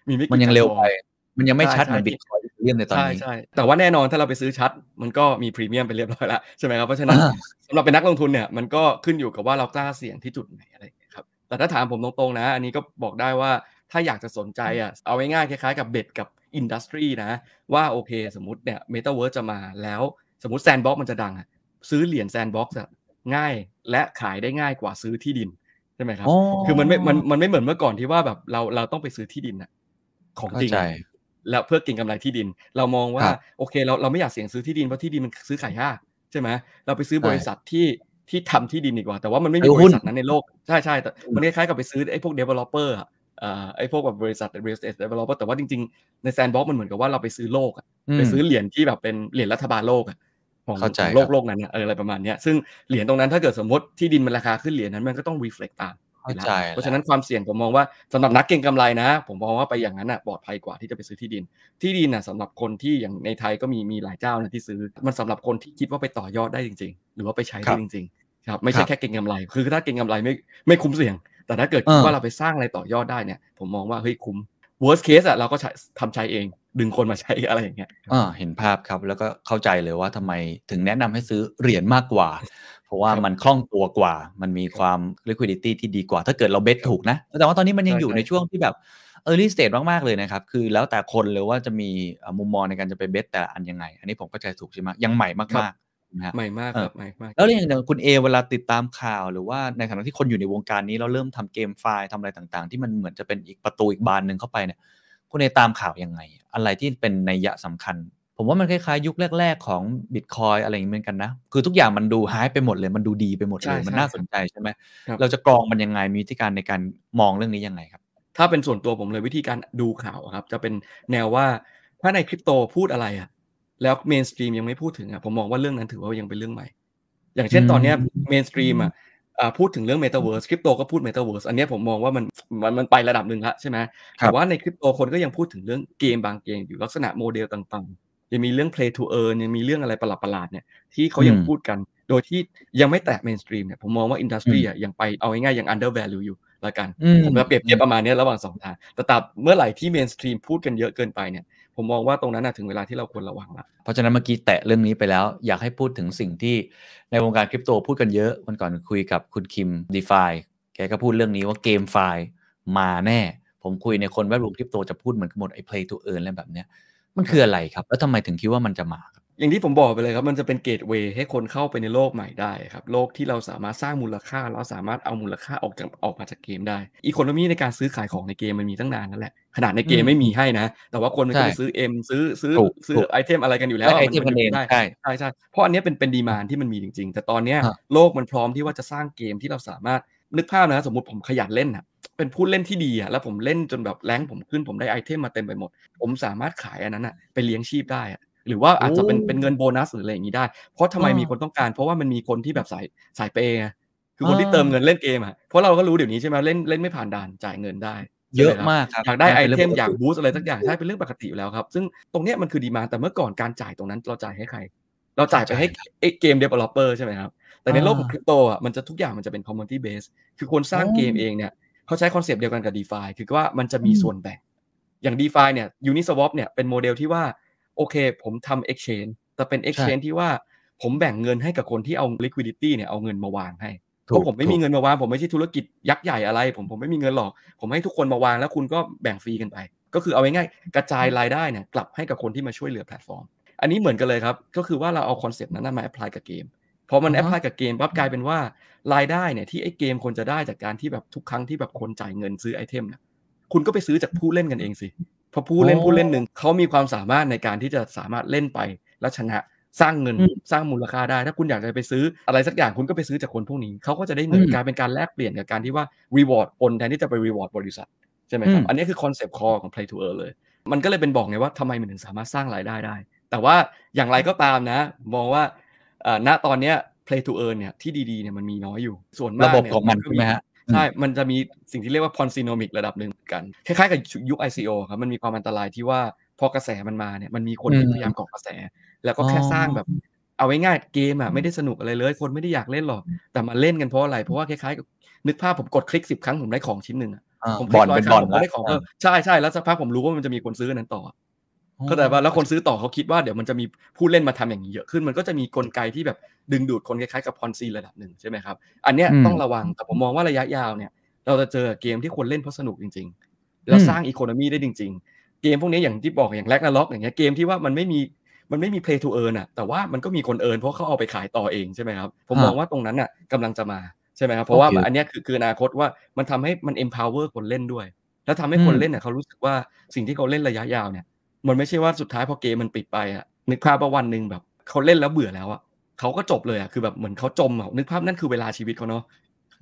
มีไม่กี่มันยังเร็วไปมันยังไม่ชัดเหมือน Bitcoin เรื่องในตอนนี้ใช่แต่ว่าแน่นอนถ้าเราไปซื้อชัดมันก็มีพรีเมียมไปเรียบร้อยแล้วใช่ไหมครับเพราะฉะนั้นสำหรับเป็นนักลงทุนเนี่ยมันก็ขึ้นอยู่กับว่าเรากล้าเสี่ยงที่จุดไหนอะไรครับแต่ถ้าถามผมตรงๆนะอันนี้ก็บอกได้ว่าถ้าอยากจะสนใจอ่ะเอาง่ายๆคล้ายๆกับเบ็ดกับอินดัสทรีนะว่าโอเคสมมติเนี่ยเมตาเวิร์สจะมาแล้วสมมติ Sandbox มันจะดังอ่ะซื้อเหรียญ Sandbox ง่ายและขายได้ง่ายกว่าซื้อที่ดินใช่ไหมครับคือมันไม่เหมือนเมื่อก่อนที่ว่าแบบเราต้องไปซื้อที่ดินน่ะของจริงแล้วเพื่อกินกำไรที่ดินเรามองว่าโอเคเราไม่อยากเสี่ยงซื้อที่ดินเพราะที่ดินมันซื้อขายยากใช่ไหมเราไปซื้อบริษัทที่ทำที่ดินดีกว่าแต่ว่ามันไม่มีบริษัทนั้นในโลกใช่ใช่แต่มันคล้ายๆกับไปซื้อไอ้พวก developer ไอ้พวกแบบบริษัท real estate developer แต่ว่าจริงๆใน Sandbox มันเหมือนกับว่าเราไปซื้อโลกไปซื้อเหรียญที่แบบเป็นเหรียญรัฐบาลโลก ของโลกนั้นเนี่ยอะไรประมาณนี้ซึ่งเหรียญตรงนั้นถ้าเกิดสมมติที่ดินมันราคาขึ้นเหรียญนั้นมันก็ต้อง reflect ตามเพราะฉะนั้นความเสี่ยงผมมองว่าสำหรับนักเก็งกำไรนะผมมองว่าไปอย่างนั้นน่ะปลอดภัยกว่าที่จะไปซื้อที่ดินน่ะสำหรับคนที่อย่างในไทยก็มีหลายเจ้านะที่ซื้อมันสำหรับคนที่คิดว่าไปต่อยอดได้จริงๆหรือว่าไปใช้ได้จริงๆครับไม่ใช่แค่เก็งกำไรคือถ้าเก็งกำไรไม่คุ้มเสี่ยงแต่ถ้าเกิดว่าเราไปสร้างอะไรต่อยอดได้เนี่ยผมมองว่าเฮ้ยคุ้ม worst case อ่ะเราก็ทำใช้เองดึงคนมาใช้อะไรอย่างเงี้ยเห็นภาพครับแล้วก็เข้าใจเลยว่าทำไมถึงแนะนำให้ซื้อเหรียญมากกว่าเพราะว่ามันคล่องตัวกว่ามันมีความ liquidity ที่ดีกว่าถ้าเกิดเราเบสถูกนะแต่ว่าตอนนี้มันยังอยู่ในช่วงที่แบบ early stage มากๆเลยนะครับคือแล้วแต่คนเลยว่าจะมีมุมมองในการจะไปเบสแต่ละอันยังไงอันนี้ผมเข้าใจถูกใช่ไหมยังใหม่มากๆนะฮะใหม่มากครับใหม่มากแล้วอย่างคุณเอเวลาติดตามข่าวหรือว่าในฐานะที่คนอยู่ในวงการนี้เราเริ่มทำเกมไฟล์ทำอะไรต่างๆที่มันเหมือนจะเป็นอีกประตูอีกบานนึงเข้าไปเนี่ยคุณเอตามข่าวยังไงอะไรที่เป็นนัยยะสำคัญผมว่ามันคล้ายๆยุคแรกๆของ Bitcoin อะไรอย่างนี้เหมือนกันนะคือทุกอย่างมันดูไฮป์ไปหมดเลยมันดูดีไปหมดเลยมันน่าสนใจใช่ไหมเราจะกรองมันยังไงมีวิธีการในการมองเรื่องนี้ยังไงครับถ้าเป็นส่วนตัวผมเลยวิธีการดูข่าวครับจะเป็นแนวว่าถ้าในคริปโตพูดอะไรอ่ะแล้วเมนสตรีมยังไม่พูดถึงอ่ะผมมองว่าเรื่องนั้นถือว่ายังเป็นเรื่องใหม่อย่างเช่นตอนนี้เมนสตรีมอ่ะพูดถึงเรื่อง Metaverse คริปโตก็พูด Metaverse อันนี้ผมมองว่ามันไประดับนึงละใช่ไหมแต่ว่าในคริปโตคนก็ยังพูดถึงเรื่องเกมบางเกมอยู่ลักษณะโมเดลต่างๆยังมีเรื่อง Play to Earn ยังมีเรื่องอะไรประหลาดๆเนี่ยที่เขายังพูดกันโดยที่ยังไม่แตะ Mainstream เนี่ยผมมองว่า Industry อ่ะยังไปเอาง่ายๆยัง Under Value อยู่ละกันผมจะเปรียบเทียบประมาณนี้ระหว่าง2ทางแต่ตับเมื่อไหร่ที่ Mainstream พูดกันเยอะเกินไปเนี่ยผมมองว่าตรงนั้นถึงเวลาที่เราควรระวังละเพราะฉะนั้นเมื่อกี้แตะเรื่องนี้ไปแล้วอยากให้พูดถึงสิ่งที่ในวงการคริปโตพูดกันเยอะวันก่อนคุยกับคุณคิม DeFi แกก็พูดเรื่องนี้ว่า GameFi มาแน่ผมคุยในคนแวดวงคริปโตจะพูดเหมือนกันหมดไอ้ Play to Earn อะไรแบบเนี้ยมันคืออะไรครับแล้วทำไมถึงคิดว่ามันจะมาอย่างที่ผมบอกไปเลยครับมันจะเป็นเกตเวย์ให้คนเข้าไปในโลกใหม่ได้ครับโลกที่เราสามารถสร้างมูลค่าเราสามารถเอามูลค่าออกมาจากเกมได้อีโคโนมีในการซื้อขายของในเกมมันมีตั้งนานนั่นแหละขนาดในเกมไม่มีให้นะแต่ว่าคนมันก็ไปซื้อเอ็มซื้อไอเทมอะไรกันอยู่แล้วมันได้ใช่เพราะอันนี้เป็นดีมานด์ที่มันมีจริงๆแต่ตอนนี้โลกมันพร้อมที่ว่าจะสร้างเกมที่เราสามารถนึกภาพนะสมมติผมขยันเล่นนะเป็นผู้เล่นที่ดีแล้วผมเล่นจนแบบแรงผมขึ้นผมได้ไอเทมมาเต็มไปหมดผมสามารถขายอันนั้นไปเลี้ยงชีพได้หรือว่าอาจจะเป็นเงินโบนัสหรืออะไรอย่างนี้ได้เพราะทำไมมีคนต้องการเพราะว่ามันมีคนที่แบบสายเปย์คือคนที่เติมเงินเล่นเกมเพราะเราก็รู้เดี๋ยวนี้ใช่ไหมเล่นไม่ผ่านด่านจ่ายเงินได้เยอะมากอยากได้ไอเทมอยากบูสต์อะไรสักอย่างใช่เป็นเรื่องปกติอยู่แล้วครับซึ่งตรงนี้มันคือดีมานด์แต่เมื่อก่อนการจ่ายตรงนั้นเราจ่ายให้ใครเราจ่ายไปให้เกม developer ใช่ไหมครับแต่ในโลกของคริปโตมันจะทุกอย่างมันจะเป็น community base คือคนสร้างเกมเองเนี่ยเขาใช้คอนเซปต์เดียวกันกับ DeFi คือว่ามันจะมีส่วนแบ่งอย่าง DeFi เนี่ย Uniswap เนี่ยเป็นโมเดลที่ว่าโอเคผมทำ exchange แต่เป็น exchange ที่ว่าผมแบ่งเงินให้กับคนที่เอา liquidity เนี่ยเอาเงินมาวางให้เพราะผมไม่มีเงินมาวางผมไม่ใช่ธุรกิจยักษ์ใหญ่อะไรผมไม่มีเงินหรอกผมให้ทุกคนมาวางแล้วคุณก็แบ่งฟรีกันไปก็คือเอาง่ายๆกระจายรายได้เนี่ยกลับให้กับคนที่มาช่วยเหลือแพลตฟอร์มอันนี้เหมือนกันเลยครับก็คือว่าเราเอาคอนเซปต์นั้นมา apply กับเกมพอมัน apply กับเกมปั๊บกลายเป็นว่ารายได้เนี่ยที่ไอ้เกมคนจะได้จากการที่แบบทุกครั้งที่แบบคนจ่ายเงินซื้อไอเทมเนี่ยคุณก็ไปซื้อจากผู้เล่นกันเองสิพอผู้เล่นหนึ่งเขามีความสามารถในการที่จะสามารถเล่นไปและชนะสร้างเงินสร้างมูลค่าได้ถ้าคุณอยากจะไปซื้ออะไรสักอย่างคุณก็ไปซื้อจากคนพวกนี้เขาก็จะได้เงินกลายเป็นการแลกเปลี่ยนกับการที่ว่า reward คนแทนที่จะไป reward บริษัทใช่ไหมครับอันนี้คือคอนเซปต์คอของ play to earn เลยมันก็เลยเป็นบอกไงว่าทำไมมันถึงสามารถสร้างรายได้ได้แต่ว่าอย่างไรก็ตามนะมองว่าณตอนเนี้ย play to earn เนี่ยที่ดีๆเนี่ยมันมีน้อยอยู่ส่วนมากระบบของมันใช่ไหมฮะใช่มันจะมีสิ่งที่เรียกว่า Ponzi-nomic ระดับหนึ่งกันคล้ายๆกับยุค ICO ครับมันมีความอันตรายที่ว่าพอกระแสมันมาเนี่ยมันมีคนที่พยายามเกาะกระแสแล้วก็แค่สร้างแบบเอาไว้ง่ายเกมไม่ได้สนุกอะไรเลยคนไม่ได้อยากเล่นหรอกแต่มาเล่นกันเพราะอะไรเพราะว่าคล้ายๆกับนึกภาพผมกดคลิก10 ครั้งผมได้ของชิ้นหนึ่งผมคลิก100 ครั้งผมได้ของใช่แล้วสักพักผมรู้ว่ามันจะมีคนซื้อนั้นต่อเข้าใจป่ะแล้วคนซื้อต่อเขาคิดว่าเดี๋ยวมันจะมีผู้เล่นมาทำอย่างนี้เยอะขึ้นมันก็จะมีกลไกที่แบบดึงดูดคนคล้ายๆกับพอนซีระดับหนึ่งใช่ไหมครับอันเนี้ยต้องระวังแต่ผมมองว่าระยะยาวเนี่ยเราจะเจอเกมที่คนเล่นเพราะสนุกจริงๆแล้วสร้างอีโคโนมีได้จริงๆเกมพวกนี้อย่างที่บอกอย่างแร็กนาร็อกอย่างเงี้ยเกมที่ว่ามันไม่มีเพลย์ทูเอิร์นอ่ะแต่ว่ามันก็มีคนเอิร์นเพราะเขาเอาไปขายต่อเองใช่ไหมครับผมมองว่าตรงนั้นอ่ะกำลังจะมาใช่ไหมครับเพราะว่าอันเนี้ยคืออนาคตว่ามันทำให้มัน empower คนเล่นด้วยแล้วทำให้คนเล่นเนี่ยเขารู้สึกว่าสิ่งที่เขาเล่นระยะยาวเนี่ยมันไม่ใช่ว่าสุดท้ายพอเกมมันปิดไปนึกภาพว่าวันนึงแบบเขาเล่นแล้วเบื่อแล้วเขาก็จบเลยคือแบบเหมือนเขาจมนึกภาพนั่นคือเวลาชีวิตเขาเนาะ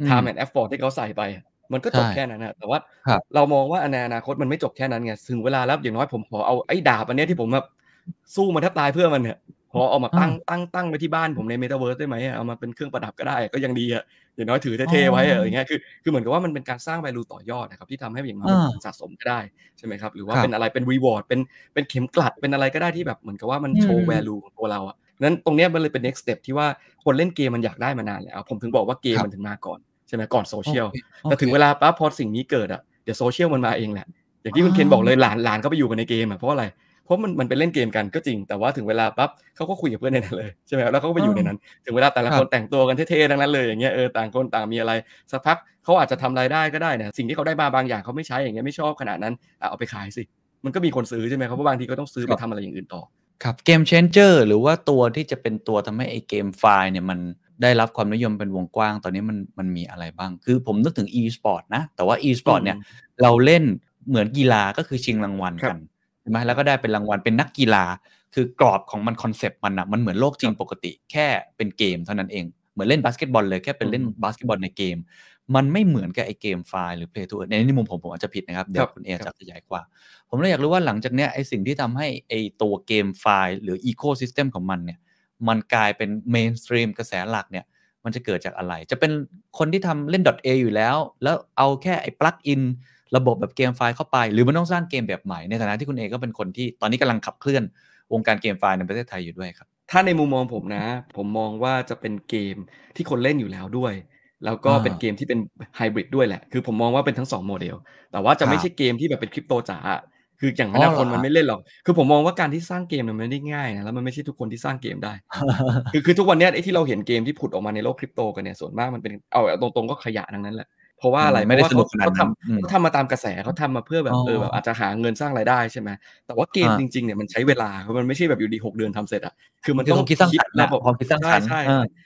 time and effort ที่เขาใส่ไปมันก็จบแค่นั้นแต่ว่าเรามองว่าในอนาคตมันไม่จบแค่นั้นไงถึงเวลาแล้วอย่างน้อยผมขอเอาไอ้ดาบอันเนี้ยที่ผมแบบสู้มันแทบตายเพื่อมันเนี่ย พอเอามาตั้งไว้ที่บ้านผมใน Metaverse ได้ไหมเอามาเป็นเครื่องประดับก็ได้ก็ยังดีอ่ะอย่างน้อยถือเท่ๆไว้อย่างเงี้ยคือเหมือนกับว่ามันเป็นการสร้าง value ต่อยอดนะครับที่ทำให้อย่างน้อยมันสะสมก็ได้ใช่ไหมครับหรือว่าเป็นอะไรเป็น reward เป็นเข็มกลัดเป็นอะไรก็ได้ที่แบบเหมือนกับว่ามันโชว์ value ของตัวเราอ่ะนั้นตรงเนี้ยมันเลยเป็น next step ที่ว่าคนเล่นเกมมันอยากได้มานานแล้วผมถึงบอกว่าเกมมันถึงมาก่อนใช่ไหมก่อนโซเชียลแต่ถึงเวลาปั๊บพอสิ่งนี้เกิดอ่ะเดี๋ยวโซเชียลมันมาเองแหละอย่างที่คุณเคนบอกเลยหลานก็ไปอยู่กันในเกมอ่ะเพราะอะไรเพราะมันเป็นเล่นเกมกันก็จริงแต่ว่าถึงเวลาปั๊บเขาก็คุยกับเพื่อนในนั้นเลยใช่ไหมแล้วเขาก็ไปอยู่ในนั้นถึงเวลาแต่ละคนแต่งตัวกันเท่ๆทั้งนั้นเลยอย่างเงี้ยต่างคนต่างมีอะไรสักพักเขาอาจจะทำรายได้ก็ได้นะสิ่งที่เขาได้มาบางอย่างเขาไม่ใช้อย่างเงี้ยไม่ชอบขนาดนั้นเอาไปขายสิมันก็มีคนซื้อใช่ไหมครับเพราะบางทีก็ต้องซื้อไปทำอะไรอย่างอื่นต่อครับเกมเชนเจอร์หรือว่าตัวที่จะเป็นตัวทำให้ไอ้เกมไฟล์เนี่ยมันได้รับความนิยมเป็นวงกว้างตอนนี้มันมีอะไรบ้างคือผมนึกถึง e-sport นะแต่ว่า e-sport เนี่ยเราเล่นเหมือนกีฬาก็คือชิงรางวัลกันใช่ไหมแล้วก็ได้เป็นรางวัลเป็นนักกีฬาคือกรอบของมันคอนเซปต์มันอ่ะมันเหมือนโลกจริงปกติแค่เป็นเกมเท่านั้นเองเหมือนเล่นบาสเกตบอลเลยแค่เป็นเล่นบาสเกตบอลในเกมมันไม่เหมือนกับไอเกมไฟล์หรือเพลย์ทูในนี่มุมผมอาจจะผิดนะครับเดี๋ยวคุณเอจะขยายกว่าผมเลยอยากรู้ว่าหลังจากเนี้ยไอสิ่งที่ทำให้ไอตัวเกมไฟล์หรืออีโคซิสเต็มของมันเนี่ยมันกลายเป็นเมนสตรีมกระแสหลักเนี่ยมันจะเกิดจากอะไรจะเป็นคนที่ทำเล่น .a อยู่แล้วเอาแค่ไอปลั๊กอินระบบแบบเกมไฟล์เข้าไปหรือมันต้องสร้างเกมแบบใหม่ในฐานะที่คุณเอก็เป็นคนที่ตอนนี้กำลังขับเคลื่อนวงการเกมไฟล์ในประเทศไทยอยู่ด้วยครับถ้าในมุมมองผมนะผมมองว่าจะเป็นเกมที่คนเล่นอยู่แล้วด้วยแล้วก็เป็นเกมที่เป็นไฮบริดด้วยแหละคือผมมองว่าเป็นทั้ง2โมเดลแต่ว่าจะไม่ใช่เกมที่แบบเป็นคริปโตจ๋าคืออย่างนั้นคนมันไม่เล่นหรอกคือผมมองว่าการที่สร้างเกมมันไม่ได้ง่ายนะแล้วมันไม่ใช่ทุกคนที่สร้างเกมได้คือทุกวันนี้ไอ้ที่เราเห็นเกมที่ผุดออกมาในโลกคริปโตกันเนี่ยส่วนมากมันเป็นเอาตรงๆก็ขยะทั้งนั้นแหละเพราะว่าอะไรไม่ได้สนุกขนาดนั้นเขาทำมาตามกระแสเขาทำมาเพื่อแบบแบบอาจจะหาเงินสร้างรายได้ใช่ไหมแต่ว่าเกมจริงๆเนี่ยมันใช้เวลาเพราะมันไม่ใช่แบบอยู่ดี6เดือนทำเสร็จอ่ะคือมันต้องคิดสร้างสรรค์นะความคิดสร้างสรรค์ใช่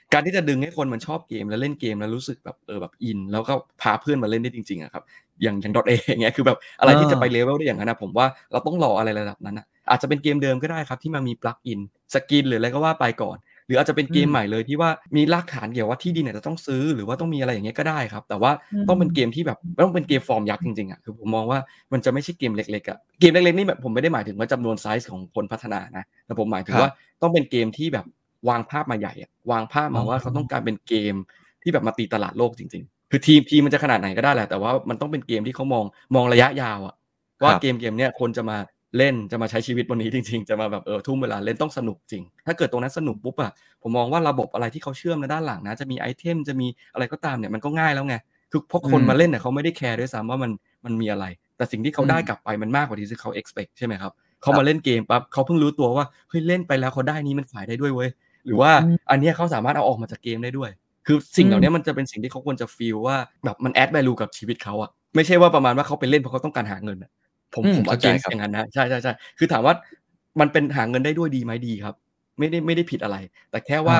การที่จะดึงให้คนมันชอบเกมแล้วเล่นเกมแล้วรู้สึกแบบแบบอินแล้วก็พาเพื่อนมาเล่นได้จริงๆอ่ะครับอย่าง .a อย่างเงี้ยคือแบบอะไรที่จะไปเลเวลได้อย่างนั้นนะผมว่าเราต้องรออะไรระดับนั้นอ่ะอาจจะเป็นเกมเดิมก็ได้ครับที่มันมีปลั๊กอินสกินหรืออะไรก็ว่าไปก่อนหรืออาจจะเป็นเกมใหม่เลยที่ว่ามีรากฐานเกี่ยวว่าที่ดินอาจจะต้องซื้อหรือว่าต้องมีอะไรอย่างเงี้ยก็ได้ครับแต่ว่าต้องเป็นเกมที่แบบต้องเป็นเกมฟอร์มยักษ์จริงๆอ่ะคือผมมองว่ามันจะไม่ใช่เกมเล็กๆอ่ะเกมเล็กๆนี่แบบผมไม่ได้หมายถึงว่าจำนวนไซส์ของคนพัฒนานะแต่ผมหมายถึงว่าต้องเป็นเกมที่แบบวางภาพมาใหญ่อ่ะวางภาพมาว่าเขาต้องการเป็นเกมที่แบบมาตีตลาดโลกจริงๆคือทีมมันจะขนาดไหนก็ได้แหละแต่ว่ามันต้องเป็นเกมที่เขามองระยะยาวอ่ะว่าเกมเนี้ยคนจะมาเล่นจะมาใช้ชีวิตบนนี้จริงๆจะมาแบบทุ่มเวลาเล่นต้องสนุกจริงถ้าเกิดตรงนั้นสนุกปุ๊บอ่ะผมมองว่าระบบอะไรที่เขาเชื่อมในด้านหลังนะจะมีไอเทมจะมีอะไรก็ตามเนี่ยมันก็ง่ายแล้วไงคือพวกคนมาเล่นเนี่ยเขาไม่ได้แคร์ด้วยซ้ำว่ามันมีอะไรแต่สิ่งที่เขาได้กลับไปมันมากกว่าที่เขา expect ใช่ไหมครับเขามาเล่นเกมปั๊บเขาเพิ่งรู้ตัวว่าเฮ้ยเล่นไปแล้วเขาได้นี้มันฝ่ายได้ด้วยเว้ยหรือว่าอันนี้เขาสามารถเอาออกมาจากเกมได้ด้วยคือสิ่งเหล่านี้มันจะเป็นสิ่งที่เขาควรจะฟีลว่าแบบมัน add value กับชีวิตเขาอ่ะไม่ใช่ว่าประมาณว่าเขาไปเล่นเพราะเขาต้องการหาเงินผมเข้าใจอย่างนั้นนะใช่ๆๆคือถามว่ามันเป็นหาเงินได้ด้วยดีไหมดีครับไม่ได้ผิดอะไรแต่แค่ว่า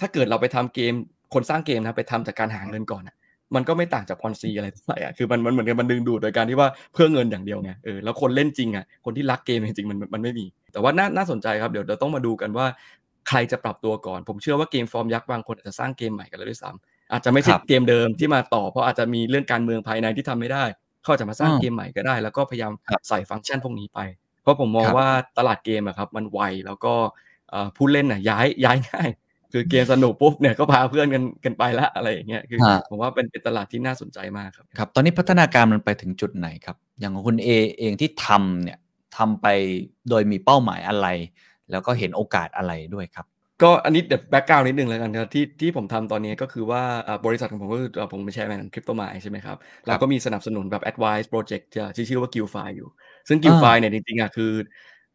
ถ้าเกิดเราไปทำเกมคนสร้างเกมนะไปทำจากการหาเงินก่อนอ่ะมันก็ไม่ต่างจากพอนซีอะไรเท่าไหร่อ่ะคือมันเหมือนกันมันดึงดูดโดยการที่ว่าเพื่อเงินอย่างเดียวไงแล้วคนเล่นจริงอ่ะคนที่รักเกมจริงๆมันไม่มีแต่ว่าน่าสนใจครับเดี๋ยวเราต้องมาดูกันว่าใครจะปรับตัวก่อนผมเชื่อว่าเกมฟอร์มยักษ์บางคนอาจจะสร้างเกมใหม่กันแล้วด้วยซ้ำอาจจะไม่ใช่เกมเดิมที่มาต่อเพราะอาจจะมีเรื่องการเมืองภายในที่ทำไม่ได้ก็จะมาสร้างเกมใหม่ก็ได้แล้วก็พยายามใส่ฟังก์ชันพวกนี้ไปเพราะผมมองว่าตลาดเกมอะครับมันไวแล้วก็ผู้เล่นน่ะย้ายง่ายคือเกมสนุกปุ๊บเนี่ยก็พาเพื่อนกันไปละอะไรอย่างเงี้ยคือผมว่าเป็นตลาดที่น่าสนใจมากครับตอนนี้พัฒนาการมันไปถึงจุดไหนครับอย่างของคุณเอเองที่ทำไปโดยมีเป้าหมายอะไรแล้วก็เห็นโอกาสอะไรด้วยครับก็อันนี้เดี๋ยวแบ็คกราวด์นิดนึงแล้วกันครับที่ผมทำตอนนี้ก็คือว่าบริษัทของผมก็คือผมเป็นแชร์แมนคริปโตไมน์ใช่ไหมครับเราก็มีสนับสนุนแบบ advice project ที่ชื่อว่า GuildFi อยู่ซึ่ง GuildFi เนี่ยจริงๆอ่ะค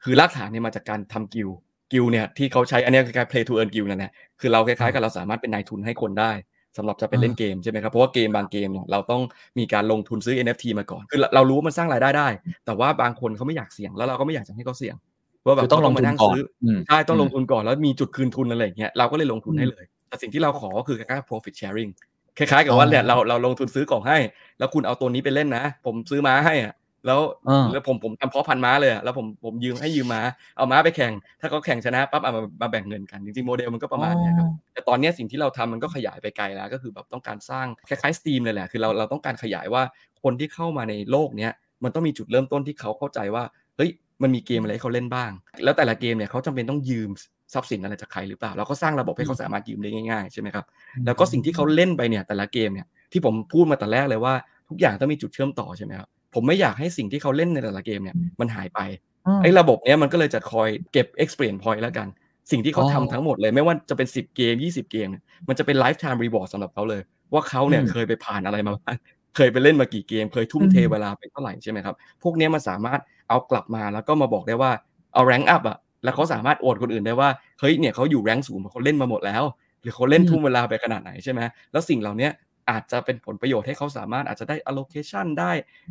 ือรากฐานเนี่ยมาจากการทำกิลเนี่ยที่เขาใช้อันนี้คล้ายๆ play to earn กิลนั่นแหละคือเราคล้ายๆกับเราสามารถเป็นนายทุนให้คนได้สำหรับจะเป็นเล่นเกมใช่ไหมครับเพราะว่าเกมบางเกมเนี่ยเราต้องมีการลงทุนซื้อ NFT มาก่อนคือเรารู้ว่ามันสร้างรายได้ได้แต่ว่าบางคนเขาไม่อยากเสี่ยงแล้วเราก็ไม่อยากจะให้เขาเสี่ยงว่าแบบต้องลงทุนก่อนใช่ต้องลงทุนก่อนแล้วมีจุดคืนทุนอะไรอย่างเงี้ยเราก็เลยลงทุนให้เลยแต่สิ่งที่เราขอก็คือการ profit sharing คล้ายๆกับว่าเนี่ยเราลงทุนซื้อของให้แล้วคุณเอาตัวนี้ไปเล่นนะผมซื้อม้าให้อ่ะแล้วผมทำเพาะพันธุ์ม้าเลยอ่ะแล้วผมยืมม้าเอาม้าไปแข่งถ้าเขาแข่งชนะปั๊บเอามาแบ่งเงินกันจริงๆโมเดลมันก็ประมาณนี้ครับแต่ตอนนี้สิ่งที่เราทำมันก็ขยายไปไกลแล้วก็คือแบบต้องการสร้างคล้ายๆ Steam เลยแหละคือเราต้องการขยายว่าคนที่เข้ามาในโลกเนี้ยมันต้องมีจุดเริ่มต้นที่เขาเข้าใจว่าเฮ้ยมันมีเกมอะไรให้เขาเล่นบ้างแล้วแต่ละเกมเนี่ยเขาจำเป็นต้องยืม ทรัพย์สินอะไรจากใครหรือเปล่าเราก็สร้างระบบให้เขาสามารถยืมได้ง่ายๆใช่ไหมครับแล้วก็สิ่งที่เขาเล่นไปเนี่ยแต่ละเกมเนี่ยที่ผมพูดมาแต่แรกเลยว่าทุกอย่างต้องมีจุดเชื่อมต่อใช่ไหมครับผมไม่อยากให้สิ่งที่เขาเล่นในแต่ละเกมเนี่ยมันหายไปไอ้ระบบเนี้ยมันก็เลยจะคอยเก็บ experience point แล้วกันสิ่งที่เขาทำทั้งหมดเลยไม่ว่าจะเป็น10เกม20เกมมันจะเป็น lifetime reward สำหรับเขาเลยว่าเขาเนี่ยเคยไปผ่านอะไรมาบ้างเคยไปเล่นมากี่เกมเคยทุ่มเทเวลาไปเท่าไหร่ใช่ไหมครับพวกนี้มันสามารถเอากลับมาแล้วก็มาบอกได้ว่าเอา rank up อ่ะแล้วเขาสามารถอวดคนอื่นได้ว่าเฮ้ยเนี่ยเขาอยู่ rank สูงเขาเล่นมาหมดแล้วหรือเขาเล่นทุ่มเวลาไปขนาดไหนใช่ไหมแล้วสิ่งเหล่านี้อาจจะเป็นผลประโยชน์ให้เขาสามารถอาจจะได้ allocation ได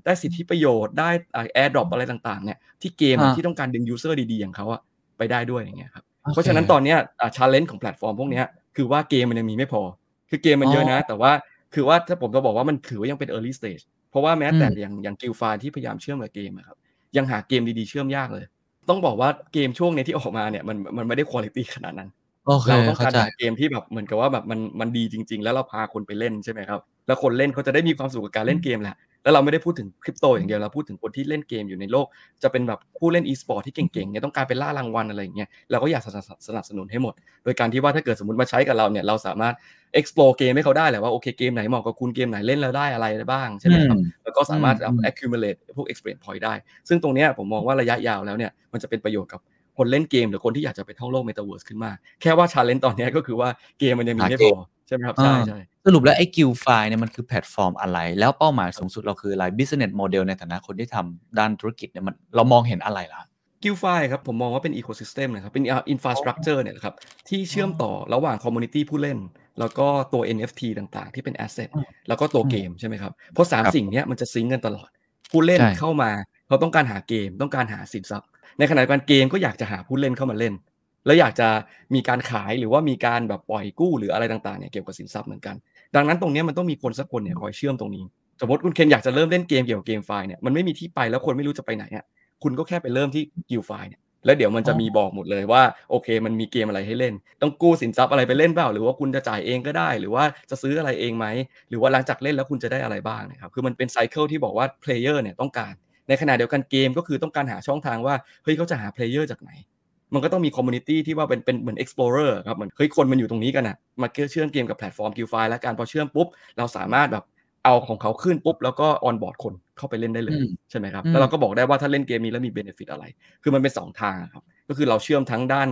้สิทธิประโยชน์ได้ airdrop อะไรต่างๆเนี่ยที่เกมที่ต้องการดึง user ดีๆอย่างเขาอะไปได้ด้วยอย่างเงี้ยครับเพราะฉะนั้นตอนเนี้ย challenge ของแพลตฟอร์มพวกเนี้ยคือว่าเกมมันยังมีไม่พอคือเกมมันเยอะนะแต่ว่าคือว่าถ้าผมจะบอกว่ามันถือว่ายังเป็น early stage เพราะว่าแม้แต่อย่าง GuildFi ที่พยายามเชื่อมกับเกมครับยังหาเกมดีๆเชื่อมยากเลยต้องบอกว่าเกมช่วงนี้ที่ออกมาเนี่ยมันไม่ได้ควอลิตี้ขนาดนั้นเราต้องการเกมที่แบบเหมือนกับว่าแบบมันดีจริงๆแล้วเราพาคนไปเล่นใช่ไหมครับแล้วคนเล่นเขาจะได้มีความสุขกับการเล่นเกมแหละแล้วเราไม่ได้พูดถึงคริปโตอย่างเดียวเราพูดถึงคนที่เล่นเกมอยู่ในโลกจะเป็นแบบผู้เล่นอีสปอร์ตที่เก่งๆเนี่ยต้องการไปล่ารางวัลอะไรอย่างเงี้ยเราก็อยากสนับสนุนให้หมดโดยการที่ว่าถ้าเกิดสมมติมาใช้กับเราเนี่ยเราสามารถ explore เกมให้เขาได้แหละว่าโอเคเกมไหนเหมาะกับคุณเกมไหนเล่นแล้วได้อะไรบ้างใช่ไหมครับแล้วก็สามารถ accumulate พวก experience point ได้ซึ่งตรงเนี้ยผมมองว่าระยะยาวแล้วเนี่ยมันจะเป็นประโยชน์กับคนเล่นเกมหรือคนที่อยากจะไปท่องโลก Metaverse ขึ้นมาแค่ว่า challenge ตอนนี้ก็คือว่าเกมมันยังมีไม่พอใช่ไหมครับใช่สรุปแล้วไอ้ GuildFi เนี่ยมันคือแพลตฟอร์มอะไรแล้วเป้าหมายสูงสุดเราคืออะไร business model ในฐานะคนที่ทำด้านธุรกิจเนี่ยมันเรามองเห็นอะไรล่ะ GuildFi ครับผมมองว่าเป็น ecosystem นะครับเป็น infrastructure เนี่ยครับที่เชื่อมต่อระหว่าง community ผู้เล่นแล้วก็ตัว NFT ต่างๆที่เป็น asset แล้วก็ตัวเกมใช่ไหมครับเพราะ3สิ่งนี้มันจะซิงค์กันตลอดผู้เล่นเข้ามาเขาต้องการหาเกมต้องการหาสินทรัพย์ในขณะเดียวกันเกมก็อยากจะหาผู้เล่นเข้ามาเล่นแล้วอยากจะมีการขายหรือว่ามีการแบบปล่อยกู้หรืออะไรต่างๆเนี่ยเกี่ยวกับสินทรัพย์เหมือนกันดังนั้นตรงนี้มันต้องมีคนสักคนเนี่ยคอยเชื่อมตรงนี้สมมติคุณเคนอยากจะเริ่มเล่นเกมเกี่ยวกับเกมไฟล์เนี่ยมันไม่มีที่ไปแล้วคนไม่รู้จะไปไหนเนี่ยคุณก็แค่ไปเริ่มที่กิลไฟล์เนี่ยแล้วเดี๋ยวมันจะมีบอกหมดเลยว่าโอเคมันมีเกมอะไรให้เล่นต้องกู้สินทรัพย์อะไรไปเล่นเปล่าหรือว่าคุณจะจ่ายเองก็ได้หรือว่าจะซื้ออะไรเองไหมหรือว่าหลังจากเล่นแล้วคุณจะได้อะไรบ้างนะครับคือมันเป็นไซเคิลที่บอกว่าเพลเยอร์เนี่ยต้องการในขณะเดียวกันเกมก็คือต้องการหาช่องทางว่าเฮ้ยเขาจะหาเพลเยอร์จากไหนมันก็ต้องมีคอมมูนิตี้ที่ว่าเป็นเหมือน explorer ครับเหมือนเฮ้ยคนมันอยู่ตรงนี้กันอ่ะมาเชื่อมเกมกับแพลตฟอร์ม GuildFi แล้วการพอเชื่อมปุ๊บเราสามารถแบบเอาของเขาขึ้นปุ๊บแล้วก็ออนบอร์ดคนเข้าไปเล่นได้เลยใช่ไหมครับแล้วเราก็บอกได้ว่าถ้าเล่นเกมนี้แล้วมี benefit อะไรคือมันเป็น2ทางครับก็คือเราเชื่อมทั้งด้า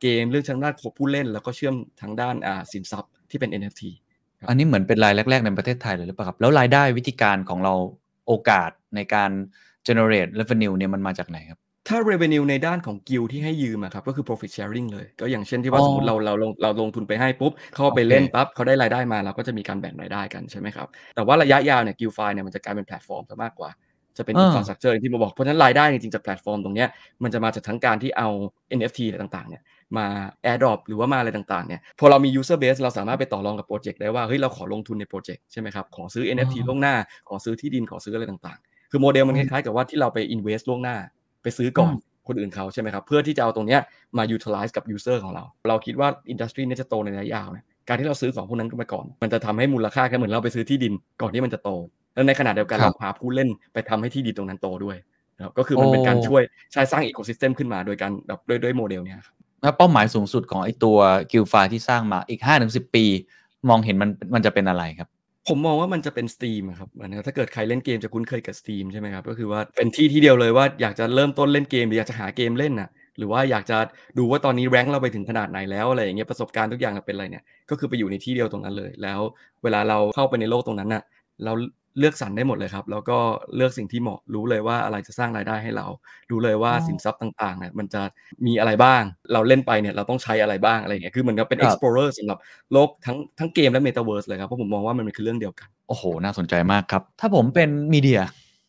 นเกมเรื่องทั้งด้านผู้เล่นแล้วก็เชื่อมทั้งด้านสินทรัพย์ที่เป็น NFT อันนี้เหมือนเป็นรายแรกๆในประเทศไทยเลยหรือเปล่าครับแล้วรายได้วิธีการของเราโอกาสในการ generate revenue เนี่ยมันมาจากไหนครับถ้า revenue ในด้านของกิลที่ให้ยืมครับก็คือ profit sharing เลยก็อย่างเช่นที่ว่าสมมติเราลงทุนไปให้ปุ๊บเข้าไปเล่นปั๊บเขาได้รายได้มาเราก็จะมีการแบ่งรายได้กันใช่ไหมครับแต่ว่าระยะยาวเนี่ย GuildFi เนี่ยมันจะกลายเป็นแพลตฟอร์มซะมากกว่าจะเป็น infrastructure ที่มาบอกเพราะฉะนั้นรายได้จริงๆจากแพลตฟอร์มตรงเนี้ยมันจะมาจากทั้งการที่เอา NFT ต่างๆเนี่ยมา airdrop หรือว่ามาอะไรต่างๆเนี่ยพอเรามี user base เราสามารถไปต่อรองกับโปรเจกต์ได้ว่าเฮ้ยเราขอลงทุนในโปรเจกต์ใช่ไหมครับขอซื้อ NFT ล่วงหน้าขอซื้อที่ดินขอซื้ออะไรต่างๆคือโมเดลมันคล้ายๆกับว่าที่เราไป invest ล่วงหน้าไปซื้อก่อนคนอื่นเขาใช่ไหมครับเพื่อที่จะเอาตรงเนี้ยมา utilize กับ user ของเราเราคิดว่า industry เนี่ยจะโตในระยะยาวเนี่ยการที่เราซื้อของพวกนั้นมาก่อนมันจะทำให้มูลค่าแค่เหมือนเราไปซื้อที่ดินก่อนที่มันจะโตแล้วในขณะเดียวกันเราพาผู้เล่นไปทำให้ที่ดินตรงนั้นโตด้วยก็คือมันเป็นการช่วยใช้สร้าง ecosystem ขึ้นมาโดยการแบบด้วยโมเดลเนี้ยแล้วเป้าหมายสูงสุดของไอ้ตัว GuildFi ที่สร้างมาอีก 5-10 ปีมองเห็นมันจะเป็นอะไรครับผมมองว่ามันจะเป็นสตรีมครับถ้าเกิดใครเล่นเกมจะคุ้นเคยกับสตรีมใช่ไหมครับก็คือว่าเป็นที่เดียวเลยว่าอยากจะเริ่มต้นเล่นเกมหรืออยากจะหาเกมเล่นน่ะหรือว่าอยากจะดูว่าตอนนี้แรงค์เราไปถึงขนาดไหนแล้วอะไรอย่างเงี้ยประสบการณ์ทุกอย่างเป็นอะไรเนี่ยก็คือไปอยู่ในที่เดียวตรงนั้นเลยแล้วเวลาเราเข้าไปในโลกตรงนั้นน่ะเราเลือกสรรได้หมดเลยครับแล้วก็เลือกสิ่งที่เหมาะรู้เลยว่าอะไรจะสร้างรายได้ให้เรารู้เลยว่าสินทรัพย์ต่างๆเนี่ยมันจะมีอะไรบ้างเราเล่นไปเนี่ยเราต้องใช้อะไรบ้างอะไรอย่างเงี้ยคือเหมือนกับเป็น explorer สำหรับโลกทั้งเกมและ Metaverse เลยครับเพราะผมมองว่ามันคือเรื่องเดียวกันโอ้โหน่าสนใจมากครับถ้าผมเป็นมีเดีย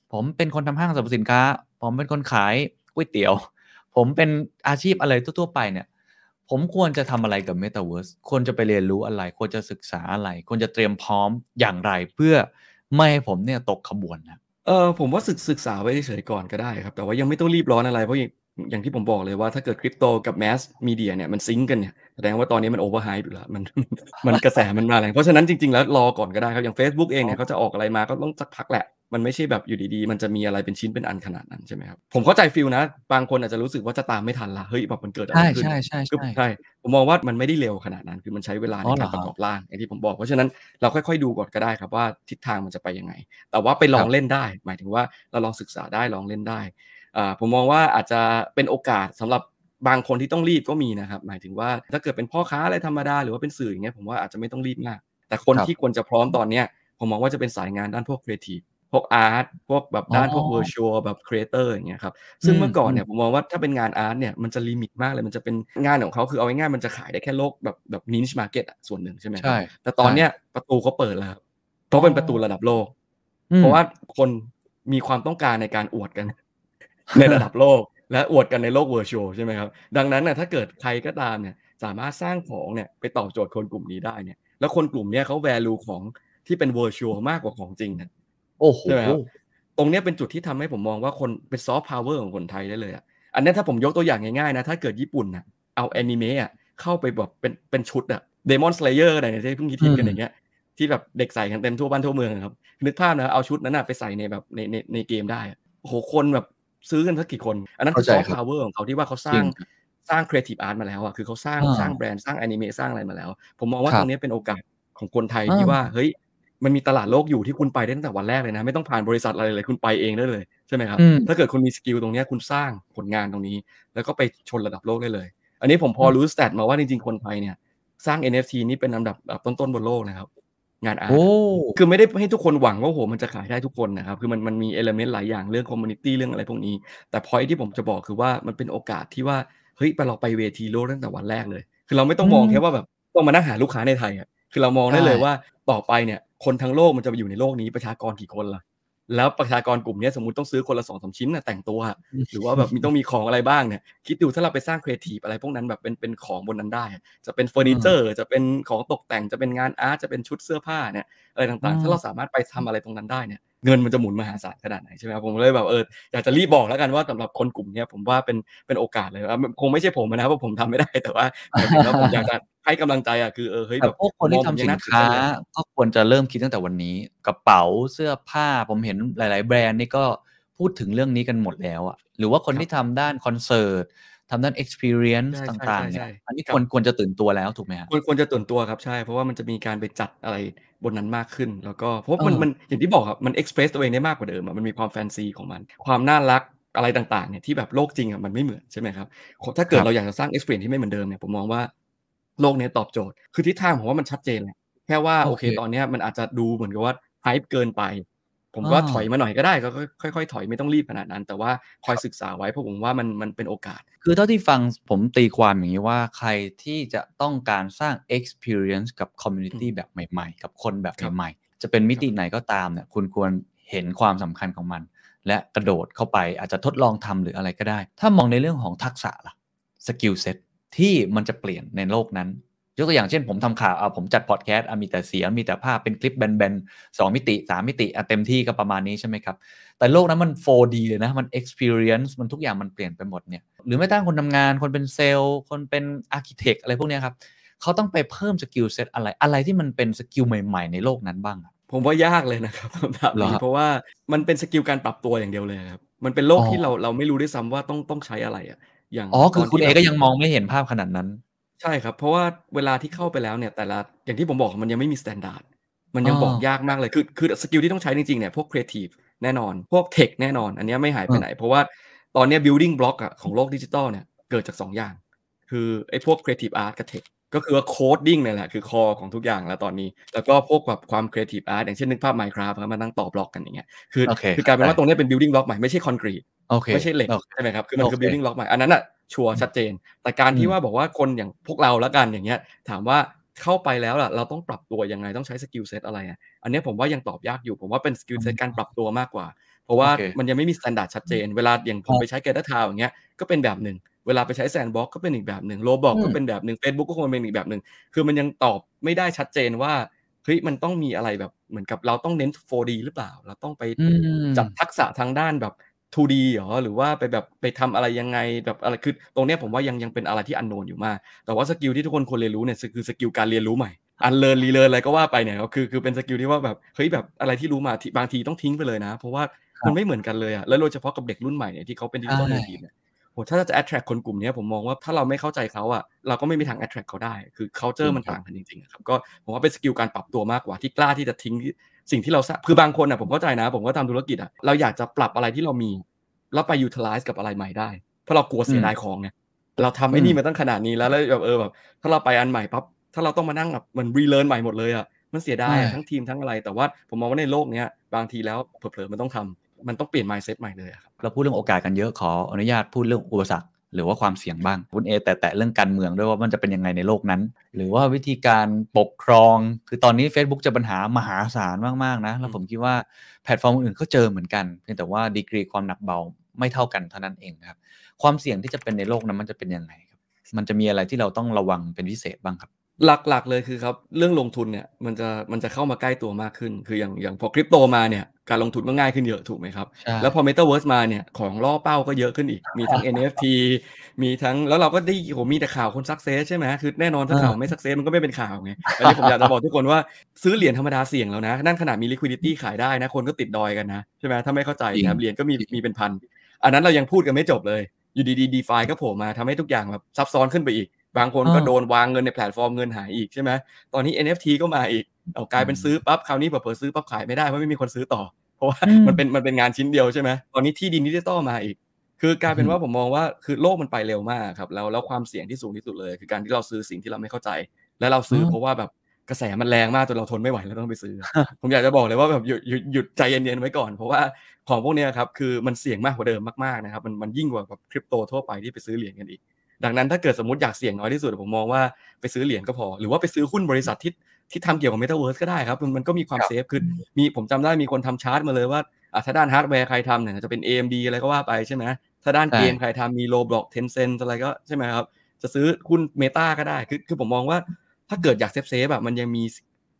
ผมเป็นคนทำห้างสรรพสินค้าผมเป็นคนขายก๋วยเตี๋ยวผมเป็นอาชีพอะไรทั่วๆไปเนี่ยผมควรจะทำอะไรกับ Metaverse ควรจะไปเรียนรู้อะไรควรจะศึกษาอะไรควรจะเตรียมพร้อมอย่างไรเพื่อไม่ให้ผมเนี่ยตกขบวนนะผมว่าศึกษาไว้เฉยๆก่อนก็ได้ครับแต่ว่ายังไม่ต้องรีบร้อนอะไรเพราะอย่างที่ผมบอกเลยว่าถ้าเกิดคริปโตกับแมสมีเดียเนี่ยมันซิงค์กันเนี่ยแสดงว่าตอนนี้มันโอเวอร์ไฮป์อยู่แล้วมันกระแสมันมาแรงเพราะฉะนั้นจริงๆแล้วรอก่อนก็ได้ครับอย่าง Facebook เองเนี่ยเขาจะออกอะไรมาก็ต้องสักพักแหละ มันไม่ใช่แบบอยู่ดีๆมันจะมีอะไรเป็นชิ้นเป็นอันขนาดนั้นใช่ไหมครับผมเข้าใจฟีลนะบางคนอาจจะรู้สึกว่าจะตามไม่ทันละเฮ้ยแบบมันเกิดอะไรขึ้นใช่ผมมองว่ามันไม่ได้เร็วขนาดนั้นคือมันใช้เวลาในการประกอบร่างอย่างที่ผมบอกเพราะฉะนั้นเราค่อยๆดูก่อนก็ได้ครับว่าทิศทางมันจะไปยังไงแต่ว่าไปลองเล่นได้หมายถึงว่าเราลองศึกษาได้ลองเล่นได้ผมมองว่าอาจจะเป็นโอกาสสำหรับบางคนที่ต้องรีบก็มีนะครับหมายถึงว่าถ้าเกิดเป็นพ่อค้าอะไรธรรมดาหรือว่าเป็นสื่ออย่างเงี้ยผมว่าอาจจะไม่ต้องรีบมากแต่คนที่ควรจะพร้อมตอนเนี้ยผมมองว่าจะเป็นสายงานด้านพวกครีเอทีฟพวกอาร์ตพวกแบบด้านพวกเวอร์ชวลแบบครีเอเตอร์อย่างเงี้ยครับซึ่งเมื่อก่อนเนี่ยผมมองว่าถ้าเป็นงานอาร์ตเนี่ยมันจะลิมิตมากเลยมันจะเป็นงานของเขาคือเอาง่ายๆมันจะขายได้แค่โลกแบบนิชมาร์เก็ตอ่ะส่วนหนึ่งใช่ไหมใช่แต่ตอนเนี้ยประตูเขาเปิดแล้วครับเพราะเป็นประตูระดับโลกเพราะว่าคนมีความต้องการในการอวดกันในระดับโลกและอวดกันในโลกเวอร์ชวลใช่ไหมครับดังนั้นน่ะถ้าเกิดใครก็ตามเนี่ยสามารถสร้างของเนี่ยไปตอบโจทย์คนกลุ่มนี้ได้เนี่ยแล้วคนกลุ่มเนี้ยเขาแวลูของที่เป็นเวอร์ชวลมากกว่าของจริงนะโอ้โหตรงนี้เป็นจุดที่ทำให้ผมมองว่าคนเป็นซอฟต์พาวเวอร์ของคนไทยได้เลยอ่ะอันนี้ถ้าผมยกตัวอย่างง่ายๆนะถ้าเกิดญี่ปุ่นน่ะเอาแอนิเมะอ่ะเข้าไปแบบเป็นชุดอ่ะ Demon Slayer อะไรเนี่ยที่เพิ่งฮิตกันอย่างเงี้ยที่แบบเด็กใส่กันเต็มทั่วบ้านทั่วเมืองครับนึกภาพนะเอาชุดนั้นน่ะไปใส่ในแบบในเกมได้โอ้โหคนแบบซื้อกันสักกี่คนอันนั้นคือซอฟต์พาวเวอร์ของเขาที่ว่าเขาสร้างครีเอทีฟอาร์ตมาแล้วอ่ะคือเขาสร้างแบรนด์สร้างแอนิเมะสร้างอะไรมาแล้วผมมองว่าตรงนี้เป็นโอกาสของคนไทยที่ว่าเฮ้ยมันมีตลาดโลกอยู่ที่คุณไปได้ตั้งแต่วันแรกเลยนะไม่ต้องผ่านบริษัทอะไรเลยคุณไปเองได้เลยใช่ไหมครับถ้าเกิดคุณมีสกิลตรงนี้คุณสร้างผลงานตรงนี้แล้วก็ไปชนระดับโลกได้เลยอันนี้ผมพอรู้สแตทมาว่าจริงๆคนไทยเนี่ยสร้าง NFT นี่เป็นอันดับต้นๆบนโลกนะครับงานอาร์ตคือไม่ได้ให้ทุกคนหวังว่าโหมันจะขายได้ทุกคนนะครับคือมันมีเอลิเมนต์หลายอย่างเรื่องคอมมูนิตี้เรื่องอะไรพวกนี้แต่พอยที่ผมจะบอกคือว่ามันเป็นโอกาสที่ว่าเฮ้ยเราไปเวทีโลกตั้งแต่วันแรกเลยคือเราไม่ต้องมองแค่ว่าแบบต้องมานั่งหาลูกค้าในไทยอ่ะคือเรามองได้เลยว่าต่อไปเนี่ยคนทั้งโลกมันจะไปอยู่ในโลกนี้ประชากรกี่คนล่ะแล้วประชากรกลุ่มนี้สมมุติต้องซื้อคนละ 2-3 ชิ้นนะแต่งตัวหรือว่าแบบมีต้องมีของอะไรบ้างเนี่ยคิดดูถ้าเราไปสร้างครีเอทีฟอะไรพวกนั้นแบบเป็นของบนนั้นได้จะเป็นเฟอร์นิเจอร์จะเป็นของตกแต่งจะเป็นงานอาร์ตจะเป็นชุดเสื้อผ้าเนี่ยอะไรต่างๆถ้าเราสามารถไปทำอะไรตรงนั้นได้เนี่ยเงินมันจะหมุนมหาศาลขนาดไหนใช่ไหมครับผมเลยแบบอยากจะรีบบอกแล้วกันว่าสำหรับคนกลุ่มนี้ผมว่าเป็นโอกาสเลยคงไม่ใช่ผมนะเพราะผมทำไม่ได้แต่ว่าแล้วผมอยากจะให้กำลังใจคือเฮ้ยแบบพวกคนที่ทำสินค้าก็ควรจะเริ่มคิดตั้งแต่วันนี้กระเป๋าเสื้อผ้าผมเห็นหลายๆแบรนด์นี่ก็พูดถึงเรื่องนี้กันหมดแล้วอ่ะหรือว่าคนที่ทำด้านคอนเสิร์ตทำด้าน experience ต่างๆเนี่ยอันนี้ควรจะตื่นตัวแล้วถูกไหมครับควรจะตื่นตัวครับใช่เพราะว่ามันจะมีการไปจัดอะไรบนนั้นมากขึ้นแล้วก็เพราะมันอย่างที่บอกครับมัน express ตัวเองได้มากกว่าเดิมมันมีความแฟนซีของมันความน่ารักอะไรต่างๆเนี่ยที่แบบโลกจริงมันไม่เหมือนใช่ไหมครับถ้าเกิดเราอยากจะสร้าง experience ที่ไม่เหมือนเดิมเนี่ยผมมองว่าโลกนี้ตอบโจทย์คือทิศทางผมว่ามันชัดเจนแหละแค่ว่าโอเคตอนนี้มันอาจจะดูเหมือนกับว่า hype เกินไปผมก็ถอยมาหน่อยก็ได้ก็ค่อยๆถอยไม่ต้องรีบขนาดนั้นแต่ว่าคอยศึกษาไว้เพราะผมว่ามันเป็นโอกาสคือเท่าที่ฟังผมตีความอย่างนี้ว่าใครที่จะต้องการสร้าง experience กับ community แบบใหม่ๆกับคนแบบใหม่ๆจะเป็นมิติไหนก็ตามเนี่ยคุณควรเห็นความสำคัญของมันและกระโดดเข้าไปอาจจะทดลองทำหรืออะไรก็ได้ถ้ามองในเรื่องของทักษะล่ะ skill set ที่มันจะเปลี่ยนในโลกนั้นยกตัวอย่างเช่นผมทำข่าวผมจัดพอดแคสต์มีแต่เสียงมีแต่ภาพเป็นคลิปแบนๆ2มิติ3มิติเต็มที่ก็ประมาณนี้ใช่ไหมครับแต่โลกนั้นมัน 4D เลยนะมัน experience มันทุกอย่างมันเปลี่ยนไปหมดเนี่ยหรือแม้แต่คนทำงานคนเป็นเซลล์คนเป็น architect อะไรพวกนี้ครับเขาต้องไปเพิ่มสกิลเซตอะไรที่มันเป็นสกิลใหม่ๆในโลกนั้นบ้างผมว่ายากเลยนะครับคำถามนี้เพราะว่ามันเป็นสกิลการปรับตัวอย่างเดียวเลยครับมันเป็นโลกที่เราไม่รู้ด้วยซ้ำว่าต้องใช้อะไรอย่างคือคุณเอก็ยังมองไม่เห็นภาพขนาดนั้นใช่ครับเพราะว่าเวลาที่เข้าไปแล้วเนี่ยแต่ละอย่างที่ผมบอกมันยังไม่มีมาตรฐานมันยังบอกยากมากเลยคือสกิลที่ต้องใช้จริงๆเนี่ยพวกครีเอทีฟแน่นอนพวกเทคแน่นอนอันนี้ไม่หายไปไหนเพราะว่าตอนนี้ building block ของโลกดิจิตอลเนี่ยเกิดจาก2 อย่างคือไอ้พวกครีเอทีฟอาร์ตกับเทคก็คือว่าโคดดิ้งนี่แหละคือคอของทุกอย่างแล้วตอนนี้แล้วก็พวกแบบความครีเอทีฟอาร์ตอย่างเช่นนึกภาพ Minecraft มานั่งต่อบล็อกกันอย่างเงี้ยคือกลายเป็นว่าตรงนี้เป็น building block ใหม่ไม่ใช่คอนกรีตไม่ใช่เหล็กใช่ไหมครับคือมันคือ building block ใหม่อันนั้นชัวร์ชัดเจนแต่การที่ว่าบอกว่าคนอย่างพวกเราละกันอย่างเงี้ยถามว่าเข้าไปแล้วล่ะเราต้องปรับตัวยังไงต้องใช้สกิลเซตอะไรอันนี้ผมว่ายังตอบยากอยู่ผมว่าเป็นสกิลเซตการปรับตัวมากกว่าเพราะว่ามันยังไม่มีมาตรฐานชัดเจนเวลาอย่างผมไปใช้แกดทาวอย่างเงี้ยก็เป็นแบบหนึ่งเวลาไปใช้ Sandbox ก็เป็นอีกแบบหนึ่ง Roblox ก็เป็นแบบหนึ่ง Facebook ก็คงเป็นอีกแบบหนึ่งคือมันยังตอบไม่ได้ชัดเจนว่าเฮ้ยมันต้องมีอะไรแบบเหมือนกับเราต้องเน้น 4D หรือเปล่าเราต้องไปจับทักษะทางด้านแบบ2D เหรอหรือว่าไปแบบไปทำอะไรยังไงแบบอะไรคือตรงเนี้ยผมว่ายังเป็นอะไรที่อันโนนอยู่มากแต่ว่าสกิลที่ทุกคนควรเรียนรู้เนี่ยคือสกิลการเรียนรู้ใหม่ อันเลิร์นรีเลิร์นอะไรก็ว่าไปเนี่ยคือเป็นสกิลที่ว่าแบบเฮ้ยแบบอะไรที่รู้มาบางทีต้องทิ้งไปเลยนะเพราะว่ามันไม่เหมือนกันเลยอ่ะแล้วโดยเฉพาะกับเด็กรุ่นใหม่เนี่ยที่เขาเป็นดิจิทัลเนทีฟเนี่ยโหถ้าจะ attract คนกลุ่มนี้ผมมองว่าถ้าเราไม่เข้าใจเขาอ่ะเราก็ไม่มีทาง attract เขาได้คือ culture มันต่างกันจริงๆครับก็ผมว่าเป็นสกิลการปรับตัวมากกว่าที่กล้าที่จะทิ้งสิ่งที่เราคือบางคนอ่ะผมเข้าใจนะผมก็ทำธุรกิจอ่ะเราอยากจะปรับอะไรที่เรามีแล้วไป utilize กับอะไรใหม่ได้เพราะเรากลัวเสียดายของไงเราทำไอ้นี่มาตั้งขนาดนี้แล้วแบบแบบถ้าเราไปอันใหม่ปั๊บถ้าเราต้องมานั่งแบบมันรีเลิร์นใหม่หมดเลยอ่ะมันเสียดายทั้งทีมทั้งอะไรแต่ว่าผมมองว่าในโลกเนี้ยบางทีแล้วเผลอๆมันต้องทำมันต้องเปลี่ยน mindset ใหม่เลยครับเราพูดเรื่องโอกาสกันเยอะขออนุญาตพูดเรื่องอุปสรรคหรือว่าความเสี่ยงบ้างคุณเอแต่เรื่องการเมืองด้วยว่ามันจะเป็นยังไงในโลกนั้นหรือว่าวิธีการปกครองคือตอนนี้ Facebook จะปัญหามหาศาลมากๆนะแล้วผมคิดว่าแพลตฟอร์มอื่นก็เจอเหมือนกันเพียงแต่ว่าดีกรีความหนักเบาไม่เท่ากันเท่านั้นเองครับความเสี่ยงที่จะเป็นในโลกนั้นมันจะเป็นยังไงครับมันจะมีอะไรที่เราต้องระวังเป็นพิเศษบ้างครับหลักๆเลยคือครับเรื่องลงทุนเนี่ยมันจะเข้ามาใกล้ตัวมากขึ้นคืออย่างพอคริปโตมาเนี่ยการลงทุนก็ง่ายขึ้นเยอะถูกไหมครับแล้วพอ Metaverse มาเนี่ยของล่อเป้าก็เยอะขึ้นอีกมีทั้ง NFT มีทั้งแล้วเราก็ได้โหมีแต่ข่าวคน success ใช่ไหมคือแน่นอนถ้าข่าวไม่ success มันก็ไม่เป็นข่าวไงอันนี้ผมอยากจะบอกทุกคนว่าซื้อเหรียญธรรมดาเสี่ยงแล้วนะนั่นขนาดมี liquidity ขายได้นะคนก็ติดดอยกันนะใช่ไหมถ้าไม่เข้าใจนะเหรียญก็มีเป็นพันอันนั้นเรายังพูดกันไม่จบเลยอยู่ดีๆ DeFi ก็โผล่มาทำให้ทุกอย่างแบบซับซ้อนขึ้นไปอีกบางคนก็โดนวางเงินในแพลตฟอร์มเงินหายอีกใช่ไหมตอนนี้ NFT ก็มาอีกเอากลายเป็นซื้อปั๊บคราวนี้เผลอซื้อปั๊บขายไม่ได้เพราะไม่มีคนซื้อต่อเพราะว่ามันเป็นงานชิ้นเดียวใช่ไหมตอนนี้ที่ดินดิจิตอลมาอีกคือกลายเป็นว่าผมมองว่าคือโลกมันไปเร็วมากครับแล้วความเสี่ยงที่สูงที่สุดเลยคือการที่เราซื้อสิ่งที่เราไม่เข้าใจและเราซื้อเพราะว่าแบบกระแสมันแรงมากจนเราทนไม่ไหวแล้วต้องไปซื้อ ผมอยากจะบอกเลยว่าแบบหยุดใจเย็นๆไว้ก่อนเพราะว่าของพวกนี้ครับคือมันเสี่ยงมากกว่าเดิมมากๆนะครับมันยิ่งกว่าแบบคริปโตทั่วไปที่ไปซื้อเหรียญกันอีกดังนั้นถ้าเกิดสมมุติอยากเสี่ยงน้อยที่สุดผมมองว่าไปซื้อเหรียญก็พอหรือว่าไปซื้อหุ้นบริษัทที่ทำเกี่ยวกับ Metaverse ก็ได้ครับมันก็มีความเซฟคือมีผมจำได้มีคนทำชาร์ตมาเลยว่าถ้าด้านฮาร์ดแวร์ใครทำเนี่ยจะเป็น AMD อะไรก็ว่าไปใช่ไหมถ้าด้านเกมใครทำมี Roblox Tencent อะไรก็ใช่ไหมครับจะซื้อหุ้น Meta ก็ได้คือผมมองว่าถ้าเกิดอยากเซฟๆแบบมันยังมี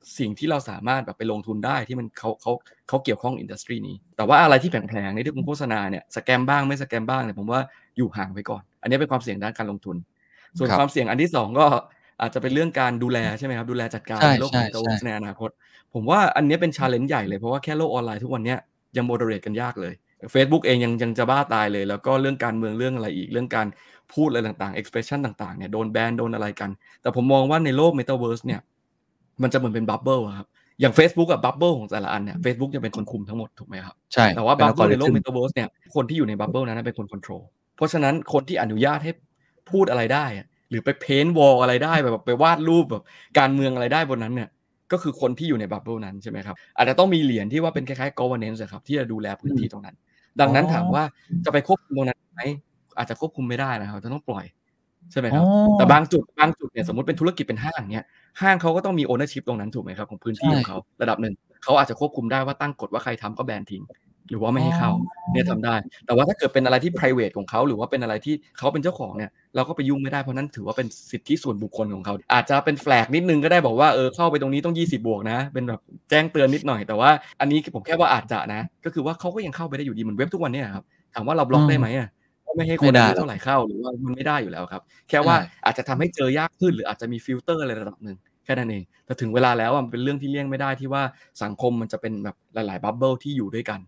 สิ่งที่เราสามารถแบบไปลงทุนได้ที่มันเขาเกี่ยวข้องอินดัสทรีนี้แต่ว่าอะไรที่แผลงๆในเรื่องโฆษณาเนี่ยสแกมบ้างไม่สแกมบ้างเนี่ยผมว่าอยู่ห่างไปก่อนอันนี้เป็นความเสี่ยงด้านการลงทุนส่วนความเสี่ยงอันที่2ก็อาจจะเป็นเรื่องการดูแลใช่ไหมครับดูแลจัดการโลกของตัวเองในอนาคตผมว่าอันนี้เป็น challenge ใหญ่เลยเพราะว่าแค่โลกออนไลน์ทุกวันนี้ยัง moderate กันยากเลย Facebook เองยังจะบ้าตายเลยแล้วก็เรื่องการเมืองเรื่องอะไรอีกเรื่องการพูดอะไรต่างๆ expression ต่างๆเนี่ยโดนแบนโดนอะไรกันแต่ผมมองว่าในโลก Metaverse เนี่ยมันจะเหมือนเป็นบับเบิ้ลครับอย่าง Facebook กับบับเบิ้ลของแต่ละอันเนี่ย Facebook จะเป็นคนคุมทั้งหมดถูกไหมครับใช่แต่ว่าบับเบิ้ลในโลก Metaverse เนี่ยคนที่อยู่ในบับเบิ้ลนั้นเป็นคนคอนโทรลเพราะฉะนั้นคนที่อนุญาตให้พูดอะไรได้หรือไปเพ้นท์วอลอะไรได้แบบไปวาดรูปแบบการเมืองอะไรได้บนนั้นเนี่ยก็คือคนที่อยู่ในบับเบิ้ลนั้นใช่ไหมครับอาจจะต้องมีเหรียญที่ว่าเป็นคล้ายๆ governance ครับที่จะดูแลพื้นที่ตรงนั้นดังนั้นถามว่าจะไปควบคุมตรงนั้นไหมอาจจะควบคุมไม่ได้นะครับจะต้องปล่อยใช่ไหมครับแต่บางจุดเนี่ยสมมติเป็นธุรกิจเป็นห้างเนี่ยห้างเขาก็ต้องมี ownership ตรงนั้นถูกไหมครับของพื้นที่ของเขาระดับหนึ่งเขาอาจจะควบคุมได้ว่าตั้งกฎว่าใครทำก็แบนทิ้งหรือว่าไม่ให้เข้าเนี่ยทำได้แต่ว่าถ้าเกิดเป็นอะไรที่ private ของเขาหรือว่าเป็นอะไรที่เขาเป็นเจ้าของเนี่ยเราก็ไปยุ่งไม่ได้เพราะนั้นถือว่าเป็นสิทธิส่วนบุคคลของเขาอาจจะเป็นแฟลกนิดนึงก็ได้บอกว่าเข้าไปตรงนี้ต้อง20+นะเป็นแบบแจ้งเตือนนิดหน่อยแต่ว่าอันนี้ผมแค่ว่าอาจจะนะก็คือว่าเขาก็ยังเข้าไปได้อยู่ดีเหมือนเว็บทุกวันเนี่ยครับถามว่าเราบล็อกได้ไหมอ่ะไม่ให้คนอายุเท่าไหร่เข้าหรือว่ามันไม่ได้อยู่แล้วครับแค่ว่าอาจจะทำให้เจอยากขึ้นหรืออาจจะมีฟิลเตอร์อะไรระดับนึงแค่นั้นเองแต่ถึงเวลาแล้วมันเป็นเรื่องที่เลี่ยงไม่ได้ที่ว่าสังคมมันจะเป็นแบบหลายๆบับเบิ้ลที่อยู่ด้วยกั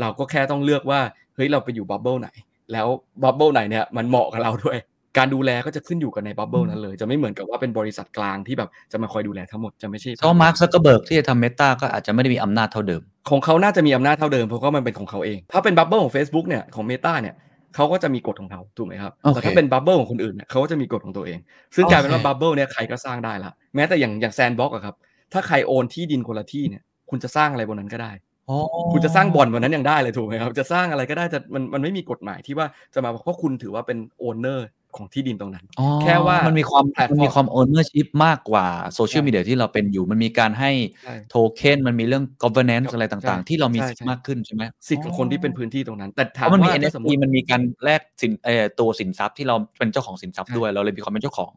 นเราก็แค่ต้องเลือกว่าเฮ้ยเราไปอยู่บับเบิ้ลไหนแล้วบับเบิ้ลไหนเนี่ยมันเหมาะกับเราด้วยการดูแลก็จะขึ้นอยู่กับในบับเบิ้ลนั้นเลยจะไม่เหมือนกับว่าเป็นบริษัทกลางที่แบบจะมาคอยดูแลทั้งหมดจะไม่ใช่เพราะมาร์ค ซักเคอร์เบิร์กที่จะทำเมตาก็อาจจะไม่ได้มีอำนาจเท่าเดิมของเขาน่าจะมีอำนาจเท่าเดิมเพราะว่ามันเป็นของเขาเองถ้าเป็นบับเบิ้ลของ Facebook เนี่ยของ Meta เนี่ยเขาก็จะมีกฎของเขาถูกไหมครับแต่ถ้าเป็นบับเบิ้ลของคนอื่นเนี่ยเขาก็จะมีกฎของตัวเองซึ่งกลายเป็นว่าบับเบิ้ลเนี่ยใครก็สร้างได้ละแม้แต่อย่าง Sandbox อ่ะครับถ้าใครโอนที่ดินคนละที่เนี่ยคุณจะสร้างอะไรบนนั้นก็ได้คุณจะสร้างบ่อนบนนั้นยังได้เลยถูกไหมครับจะสร้างอะไรก็ได้แต่มันไม่มีกฎหมายที่ว่าจะมาเพราะคุณถือว่าเป็นโอนเนอร์ของที่ดินตรงนั้นแค่ว่ามันมีความโอนเนอร์ชิพมากกว่าโซเชียลมีเดียที่เราเป็นอยู่มันมีการให้โทเค็นมันมีเรื่อง governance อะไรต่างๆที่เรามีสิทธิ์มากขึ้นใช่ไหมสิทธิ์ของคนที่เป็นพื้นที่ตรงนั้นแต่ถามว่ามันมี NFT มันมีการแลกตัวสินทรัพย์ที่เราเป็นเจ้าของสินทรัพย์ด้วยเราเลยมีความเป็นเจ้าของ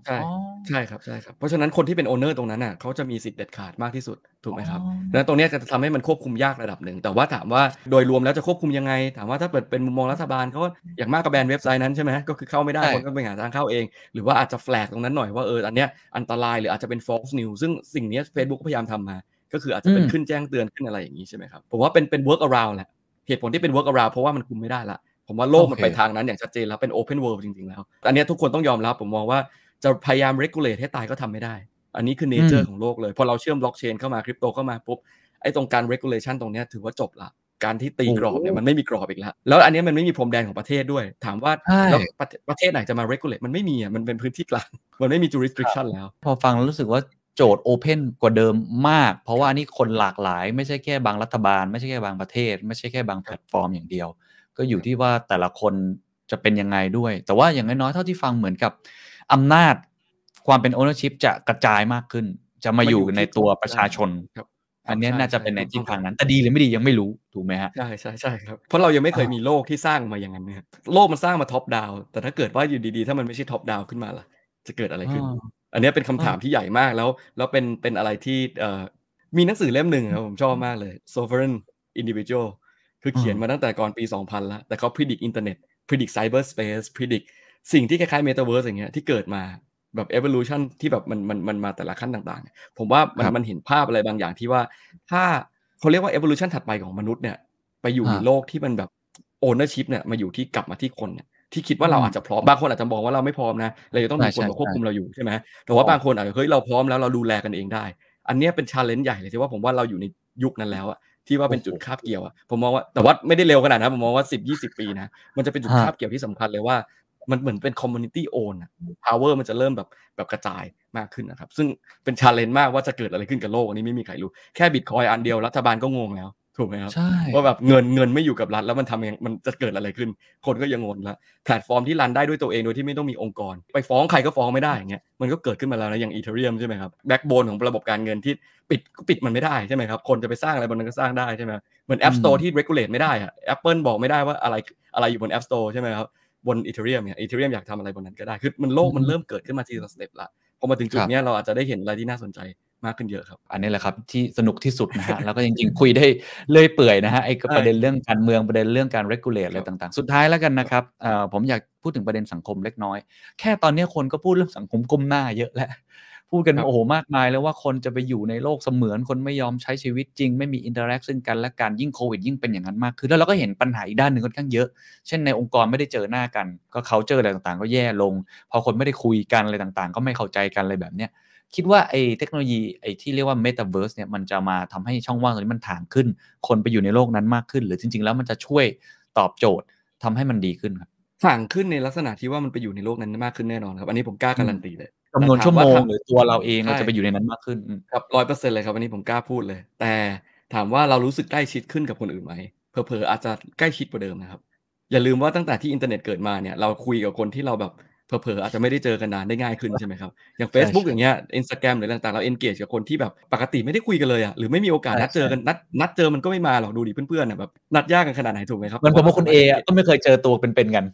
ใช่ครับเพราะฉะนั้นคนที่เป็นโอนเนอร์ตรงนั้นน่ะเขาจะมีสิทธิ์เด็ดขาดมากที่สุดถูกไหมครับแล้วตรงนี้จะทำให้มันควบคุมยากระดับหนึ่งแต่ว่าถามว่าโดยรวมแล้วจะควบคุมยังไงถามว่าถ้าเปิดเป็นมุมมองรัฐบาลเขาอย่างมากก็แบนเว็บไซต์นั้นใช่ไหมก็คือเข้าไม่ได้คนก็ หาทางเข้าเองหรือว่าอาจจะแฟลกตรงนั้นหน่อยว่าอันเนี้ยอันตรายหรืออาจจะเป็น false news ซึ่งสิ่งนี้ Facebook ก็พยายามทำมาก็คืออาจจะเป็นขึ้นแจ้งเตือนขึ้นอะไรอย่างนี้ใช่ไหมครับผมว่าเป็น work around แหละเหตุผลที่เป็น work around เพราะว่ามันคุมไม่ได้ละผมว่าโลกมันไปทางนั้นอย่างชัดเจนแล้วเป็น open world จริงๆแล้วอันนี้ทุกคนต้องยอมรับผมมองว่าจะพยายาม regulate ให้ตายก็ทำไม่ได้อันนี้คือ nature ของโลกเลยพอเราเชื่อม blockchain เข้ามา crypto เข้ามาปุ๊บไอ้ตรงการ regulation ตรงนี้ถือว่าจบละการที่ตีกรอบเนี่ยมันไม่มีกรอบอีกแล้วอันนี้มันไม่มีพรมแดนของประเทศด้วยถามว่าแล้วประเทศไหนจะมา regulate มันไม่มีอ่ะมันเป็นพื้นที่กลางมันไม่มี jurisdiction แล้วพอฟังรู้สึกว่าโจทย์ open กว่าเดิมมากเพราะว่านี่คนหลากหลายไม่ใช่แค่บางรัฐบาลไม่ใช่แค่บางประเทศไม่ใช่แค่บางแพลตฟอร์มอย่างเดียวก็อยู่ที่ว่าแต่ละคนจะเป็นยังไงด้วยแต่ว่าอย่างน้อยๆเท่าที่ฟังเหมือนกับอำนาจความเป็น ownership จะกระจายมากขึ้นจะมาอยู่ในตัวประชาชนอันนี้น่าจะเป็นในทิศทางนั้นแต่ดีหรือไม่ดียังไม่รู้ถูกไหมฮะใช่ครับเพราะเรายังไม่เคยมีโลกที่สร้างมาอย่างนั้นเนี่ยโลกมันสร้างมาท็อปดาวแต่ถ้าเกิดว่าอยู่ดีๆถ้ามันไม่ใช่ท็อปดาวขึ้นมาล่ะจะเกิดอะไรขึ้นอันนี้เป็นคำถามที่ใหญ่มากแล้วเป็นอะไรที่มีหนังสือเล่มหนึ่งผมชอบมากเลย sovereign individual คือเขียนมาตั้งแต่ก่อนปี 2000 แล้วแต่เขา predict internet predict cyberspace predict สิ่งที่คล้ายๆ metaverse อย่างเงี้ยที่เกิดมาแบบ evolution ที่แบบมันมาแต่ละขั้นต่างๆผมว่ามันเห็นภาพอะไรบางอย่างที่ว่าถ้าเขาเรียกว่า evolution ถัดไปของมนุษย์เนี่ยไปอยู่ในโลกที่มันแบบ ownership เนี่ยมาอยู่ที่กลับมาที่คนเนี่ยที่คิดว่าเราอาจจะพร้อมบางคนอาจจะมองว่าเราไม่พร้อมนะเราจะต้องมีคนมาควบคุมเราอยู่ใช่ไหมแต่ว่าบางคนอาจจะเฮ้ยเราพร้อมแล้วเราดูแลกันเองได้อันนี้เป็น challenge ใหญ่เลยที่ว่าผมว่าเราอยู่ในยุคนั้นแล้วอะที่ว่าเป็นจุดคาบเกี่ยวอะผมมองว่าแต่ว่าไม่ได้เร็วขนาดนั้นผมมองว่า10-20 ปีนะมันจะเป็นจุดคาบเกี่ยวที่สำคัญเลยว่ามันเหมือนเป็น community own อ่ะ power มันจะเริ่มแบบกระจายมากขึ้นนะครับซึ่งเป็น challenge มากว่าจะเกิดอะไรขึ้นกับโลกอันนี้ไม่มีใครรู้แค่ Bitcoin อันเดียวรัฐบาลก็งงแล้วถูกไหมครับว่าแบบเงินไม่อยู่กับรัฐแล้วมันทำยังมันจะเกิดอะไรขึ้นคนก็ยังงงละแพลตฟอร์มที่รันได้ด้วยตัวเองโดยที่ไม่ต้องมีองค์กรไปฟ้องใครก็ฟ้องไม่ได้อย่างเงี้ยมันก็เกิดขึ้นมาแล้วนะอย่าง Ethereum ใช่ไหมครับ backbone ของระบบการเงินที่ปิดมันไม่ได้ใช่ไหมครับคนจะไปสร้างอะไรบนนั้นก็สร้างได้ใช่ไหมเหมือน App Store ที่ regulate ไม่ได้อ่ะ Apple บอกไม่ได้ว่าอะไรอยู่บน App Store ใช่ไหมครับบน Ethereum เนี่ย Ethereum อยากทำอะไรบนนั้นก็ได้คือมันโลกมันเริ่มเกิดขึ้นมาทีละสเต็ปละพอมาถึงจุดนี้เราอาจจะได้เห็นอะไรที่น่าสนใจมากขึ้นเยอะครับอันนี้แหละครับที่สนุกที่สุดนะฮะ แล้วก็จริงๆคุยได้เลยเปื่อยนะฮะไอ้ประเด็นเรื่องการเมืองประเด็นเรื่องการ regulate อะไรต่างๆสุดท้ายแล้วกันนะครับผมอยากพูดถึงประเด็นสังคมเล็กน้อยแค่ตอนนี้คนก็พูดเรื่องสังคมก้มหน้าเยอะแล้วพูดกันโอ้โหมากมายแล้วว่าคนจะไปอยู่ในโลกเสมือนคนไม่ยอมใช้ชีวิตจริงไม่มีอินเตอร์แอคซึ่งกันและกันยิ่งโควิดยิ่งเป็นอย่างนั้นมากขึ้นแล้วเราก็เห็นปัญหาอีกด้านหนึ่งค่อนข้างเยอะเช่นในองค์กรไม่ได้เจอหน้ากันก็คัลเจอร์อะไรต่างๆก็แย่ลงพอคนไม่ได้คุยกันอะไรต่างๆก็ไม่เข้าใจกันอะไรแบบเนี้ยคิดว่าไอ้เทคโนโลยีไอ้ที่เรียกว่า Metaverse เนี่ยมันจะมาทำให้ช่องว่างตรงนี้มันถ่างขึ้นคนไปอยู่ในโลกนั้นมากขึ้นหรือจริงๆแล้วมันจะช่วยตอบโจทย์ทำให้มันดีขึ้นครับถ่างขึ้นในลักษณะที่ว่ามันไปอยู่ในโลกนั้นมากขึ้นแน่นอนครับอันนี้ผมกล้าการันตีเลยจำนวนชั่วโมงหรือตัวเราเองเราจะไปอยู่ในนั้นมากขึ้นครับ 100% เลยครับอันนี้ผมกล้าพูดเลยแต่ถามว่าเรารู้สึกใกล้ชิดขึ้นกับคนอื่นไหมเผลอๆอาจจะใกล้ชิดกว่าเดิมนะครับอย่าลืมว่าตั้งแต่ที่อินเทอร์เน็ตเกิดมาเนี่ยเราคุยกับคนที่เราแบบเผลอๆอาจจะไม่ได้เจอกันนานได้ง่ายขึ้นใช่ไหมครับอย่าง Facebook อย่างเงี้ย Instagram หรือต่างๆเรา engage กับคนที่แบบปกติไม่ได้คุยกันเลยอ่ะหรือไม่มีโอกาสนัดเจอกันนัดเจอมันก็ไม่มาหรอกดูดิเพื่อนๆน่ะแบบนัดยากกันขนาดไหนถูกมั้ยครับมันผมว่าคุณเออ่ะก็ไม่เคยเจอตัวเป็นๆกัน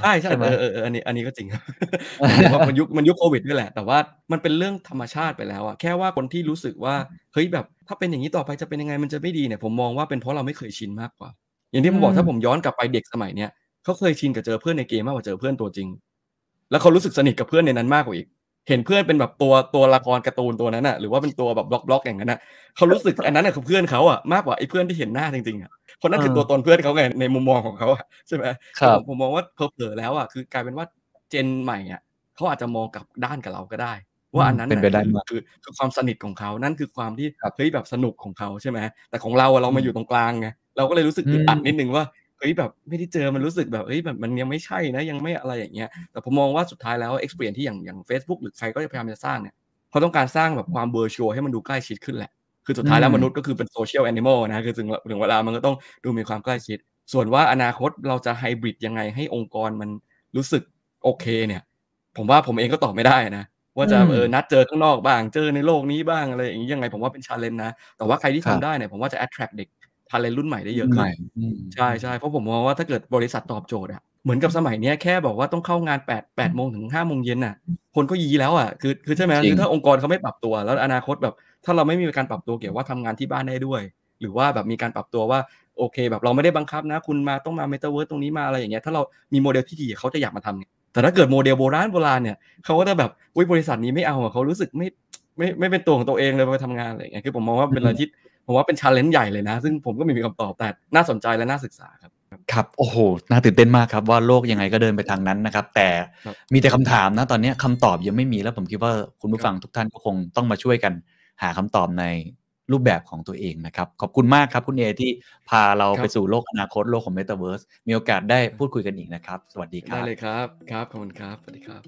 ใช่ใช่อันนี้ก็จริงครับว่ามันยุคโควิดด้วยแหละแต่ว่ามันเป็นเรื่องธรรมชาติไปแล้วอะแค่ว่าคนที่รู้สึกว่าเฮ้ยแบบถ้าเป็นอย่างนี้ต่อไปจะเป็นยังไงมันจะไม่ดีเนี่ยผมมองว่าเป็นเพราะเราไม่เคยชินมากกว่าอย่างที่ผมบอกถ้าผมย้อนกลับไปเด็กสมัยเนี้ยเขาเคยชินกับเจอเพื่อนในเกมมากกว่าเจอเพื่อนตัวจริงแล้วเขารู้สึกสนิทกับเพื่อนในนั้นมากกว่าอีกเห็นเพื่อนเป็นแบบตัวละครการ์ตูนตัวนั้นอะหรือว่าเป็นตัวแบบบล็อกอย่างนั้นอะเขารู้สึกอันนั้นอะคือเพื่อนเขาอะมากกว่าไอ้เพื่อนที่เห็นหน้าจริงๆอะคนนั้นคือตัวตนเพื่อนเขาไงในมุมมองของเขาอะใช่ไหมผมมองว่าเผลอๆแล้วอะคือกลายเป็นว่าเจนใหม่อะเขาอาจจะมองกลับด้านกับเราก็ได้ว่าอันนั้นคือความสนิทของเขานั่นคือความที่เฮ้ยแบบสนุกของเขาใช่ไหมแต่ของเราอะเรามาอยู่ตรงกลางไงเราก็เลยรู้สึกอึดอัดนิดนึงว่าเฮ้ยแบบไม่ได้เจอมันรู้สึกแบบเฮ้ยแบบมันยังไม่ใช่นะยังไม่อะไรอย่างเงี้ยแต่ผมมองว่าสุดท้ายแล้ว experience ที่อย่าง Facebook หรือใครก็พยายามจะสร้างเนี่ยเขาต้องการสร้างแบบความ virtual ให้มันดูใกล้ชิดขึ้นแหละคือสุดท้ายแล้วมนุษย์ก็คือเป็น social animal นะคือถึงเวลามันก็ต้องดูมีความใกล้ชิดส่วนว่าอนาคตเราจะ hybrid ยังไงให้องค์กรมันรู้สึกโอเคเนี่ยผมว่าผมเองก็ตอบไม่ได้นะว่าจะนัดเจอข้างนอกบ้างเจอในโลกนี้บ้างอะไรอย่างงี้ยังไงผมว่าเป็น challenge นะแต่ว่าใครที่ทำได้เนี่ยผมว่าจะ attract เด็กอะไรรุ่นใหม่ได้เยอะขึ้นใช่ใช่เพราะผมมองว่าถ้าเกิดบริษัทตอบโจทย์อ่ะเหมือนกับสมัยนี้แค่บอกว่าต้องเข้างาน8 โมงถึง 5 โมงเย็นน่ะคนก็ยีแล้วอ่ะคือใช่ไหมคือถ้าองค์กรเขาไม่ปรับตัวแล้วอนาคตแบบถ้าเราไม่มีการปรับตัวเกี่ยวว่าทำงานที่บ้านได้ด้วยหรือว่าแบบมีการปรับตัวว่าโอเคแบบเราไม่ได้บังคับนะคุณมาต้องมาเมตาเวิร์สตรงนี้มาอะไรอย่างเงี้ยถ้าเรามีโมเดลที่ดีเขาจะอยากมาทำ แต่ถ้าเกิดโมเดลโบราณเนี่ยเขาก็จะแบบอุ๊ยบริษัทนี้ไม่เอาอ่ะเขารู้สึกไม่เป็นตัวของตัวเองเลยไปทำงานอะไรอย่างเงี้ยคือผมมองว่าเป็นอะไรที่ผมว่าเป็น challenge ใหญ่เลยนะซึ่งผมก็ไม่มีคำตอบแต่น่าสนใจและน่าศึกษาครับครับโอ้โหน่าตื่นเต้นมากครับว่าโลกยังไงก็เดินไปทางนั้นนะครับแต่มีแต่คำถามนะตอนนี้คำตอบยังไม่มีแล้วผมคิดว่าคุณผู้ฟังทุกท่านก็คงต้องมาช่วยกันหาคำตอบในรูปแบบของตัวเองนะครับขอบคุณมากครับคุณเอที่พาเราไปสู่โลกอนาคตโลกของ Metaverse มีโอกาสได้พูดคุยกันอีกนะครับสวัสดีครับได้เลยครับครับขอบคุณครับสวัสดีครับ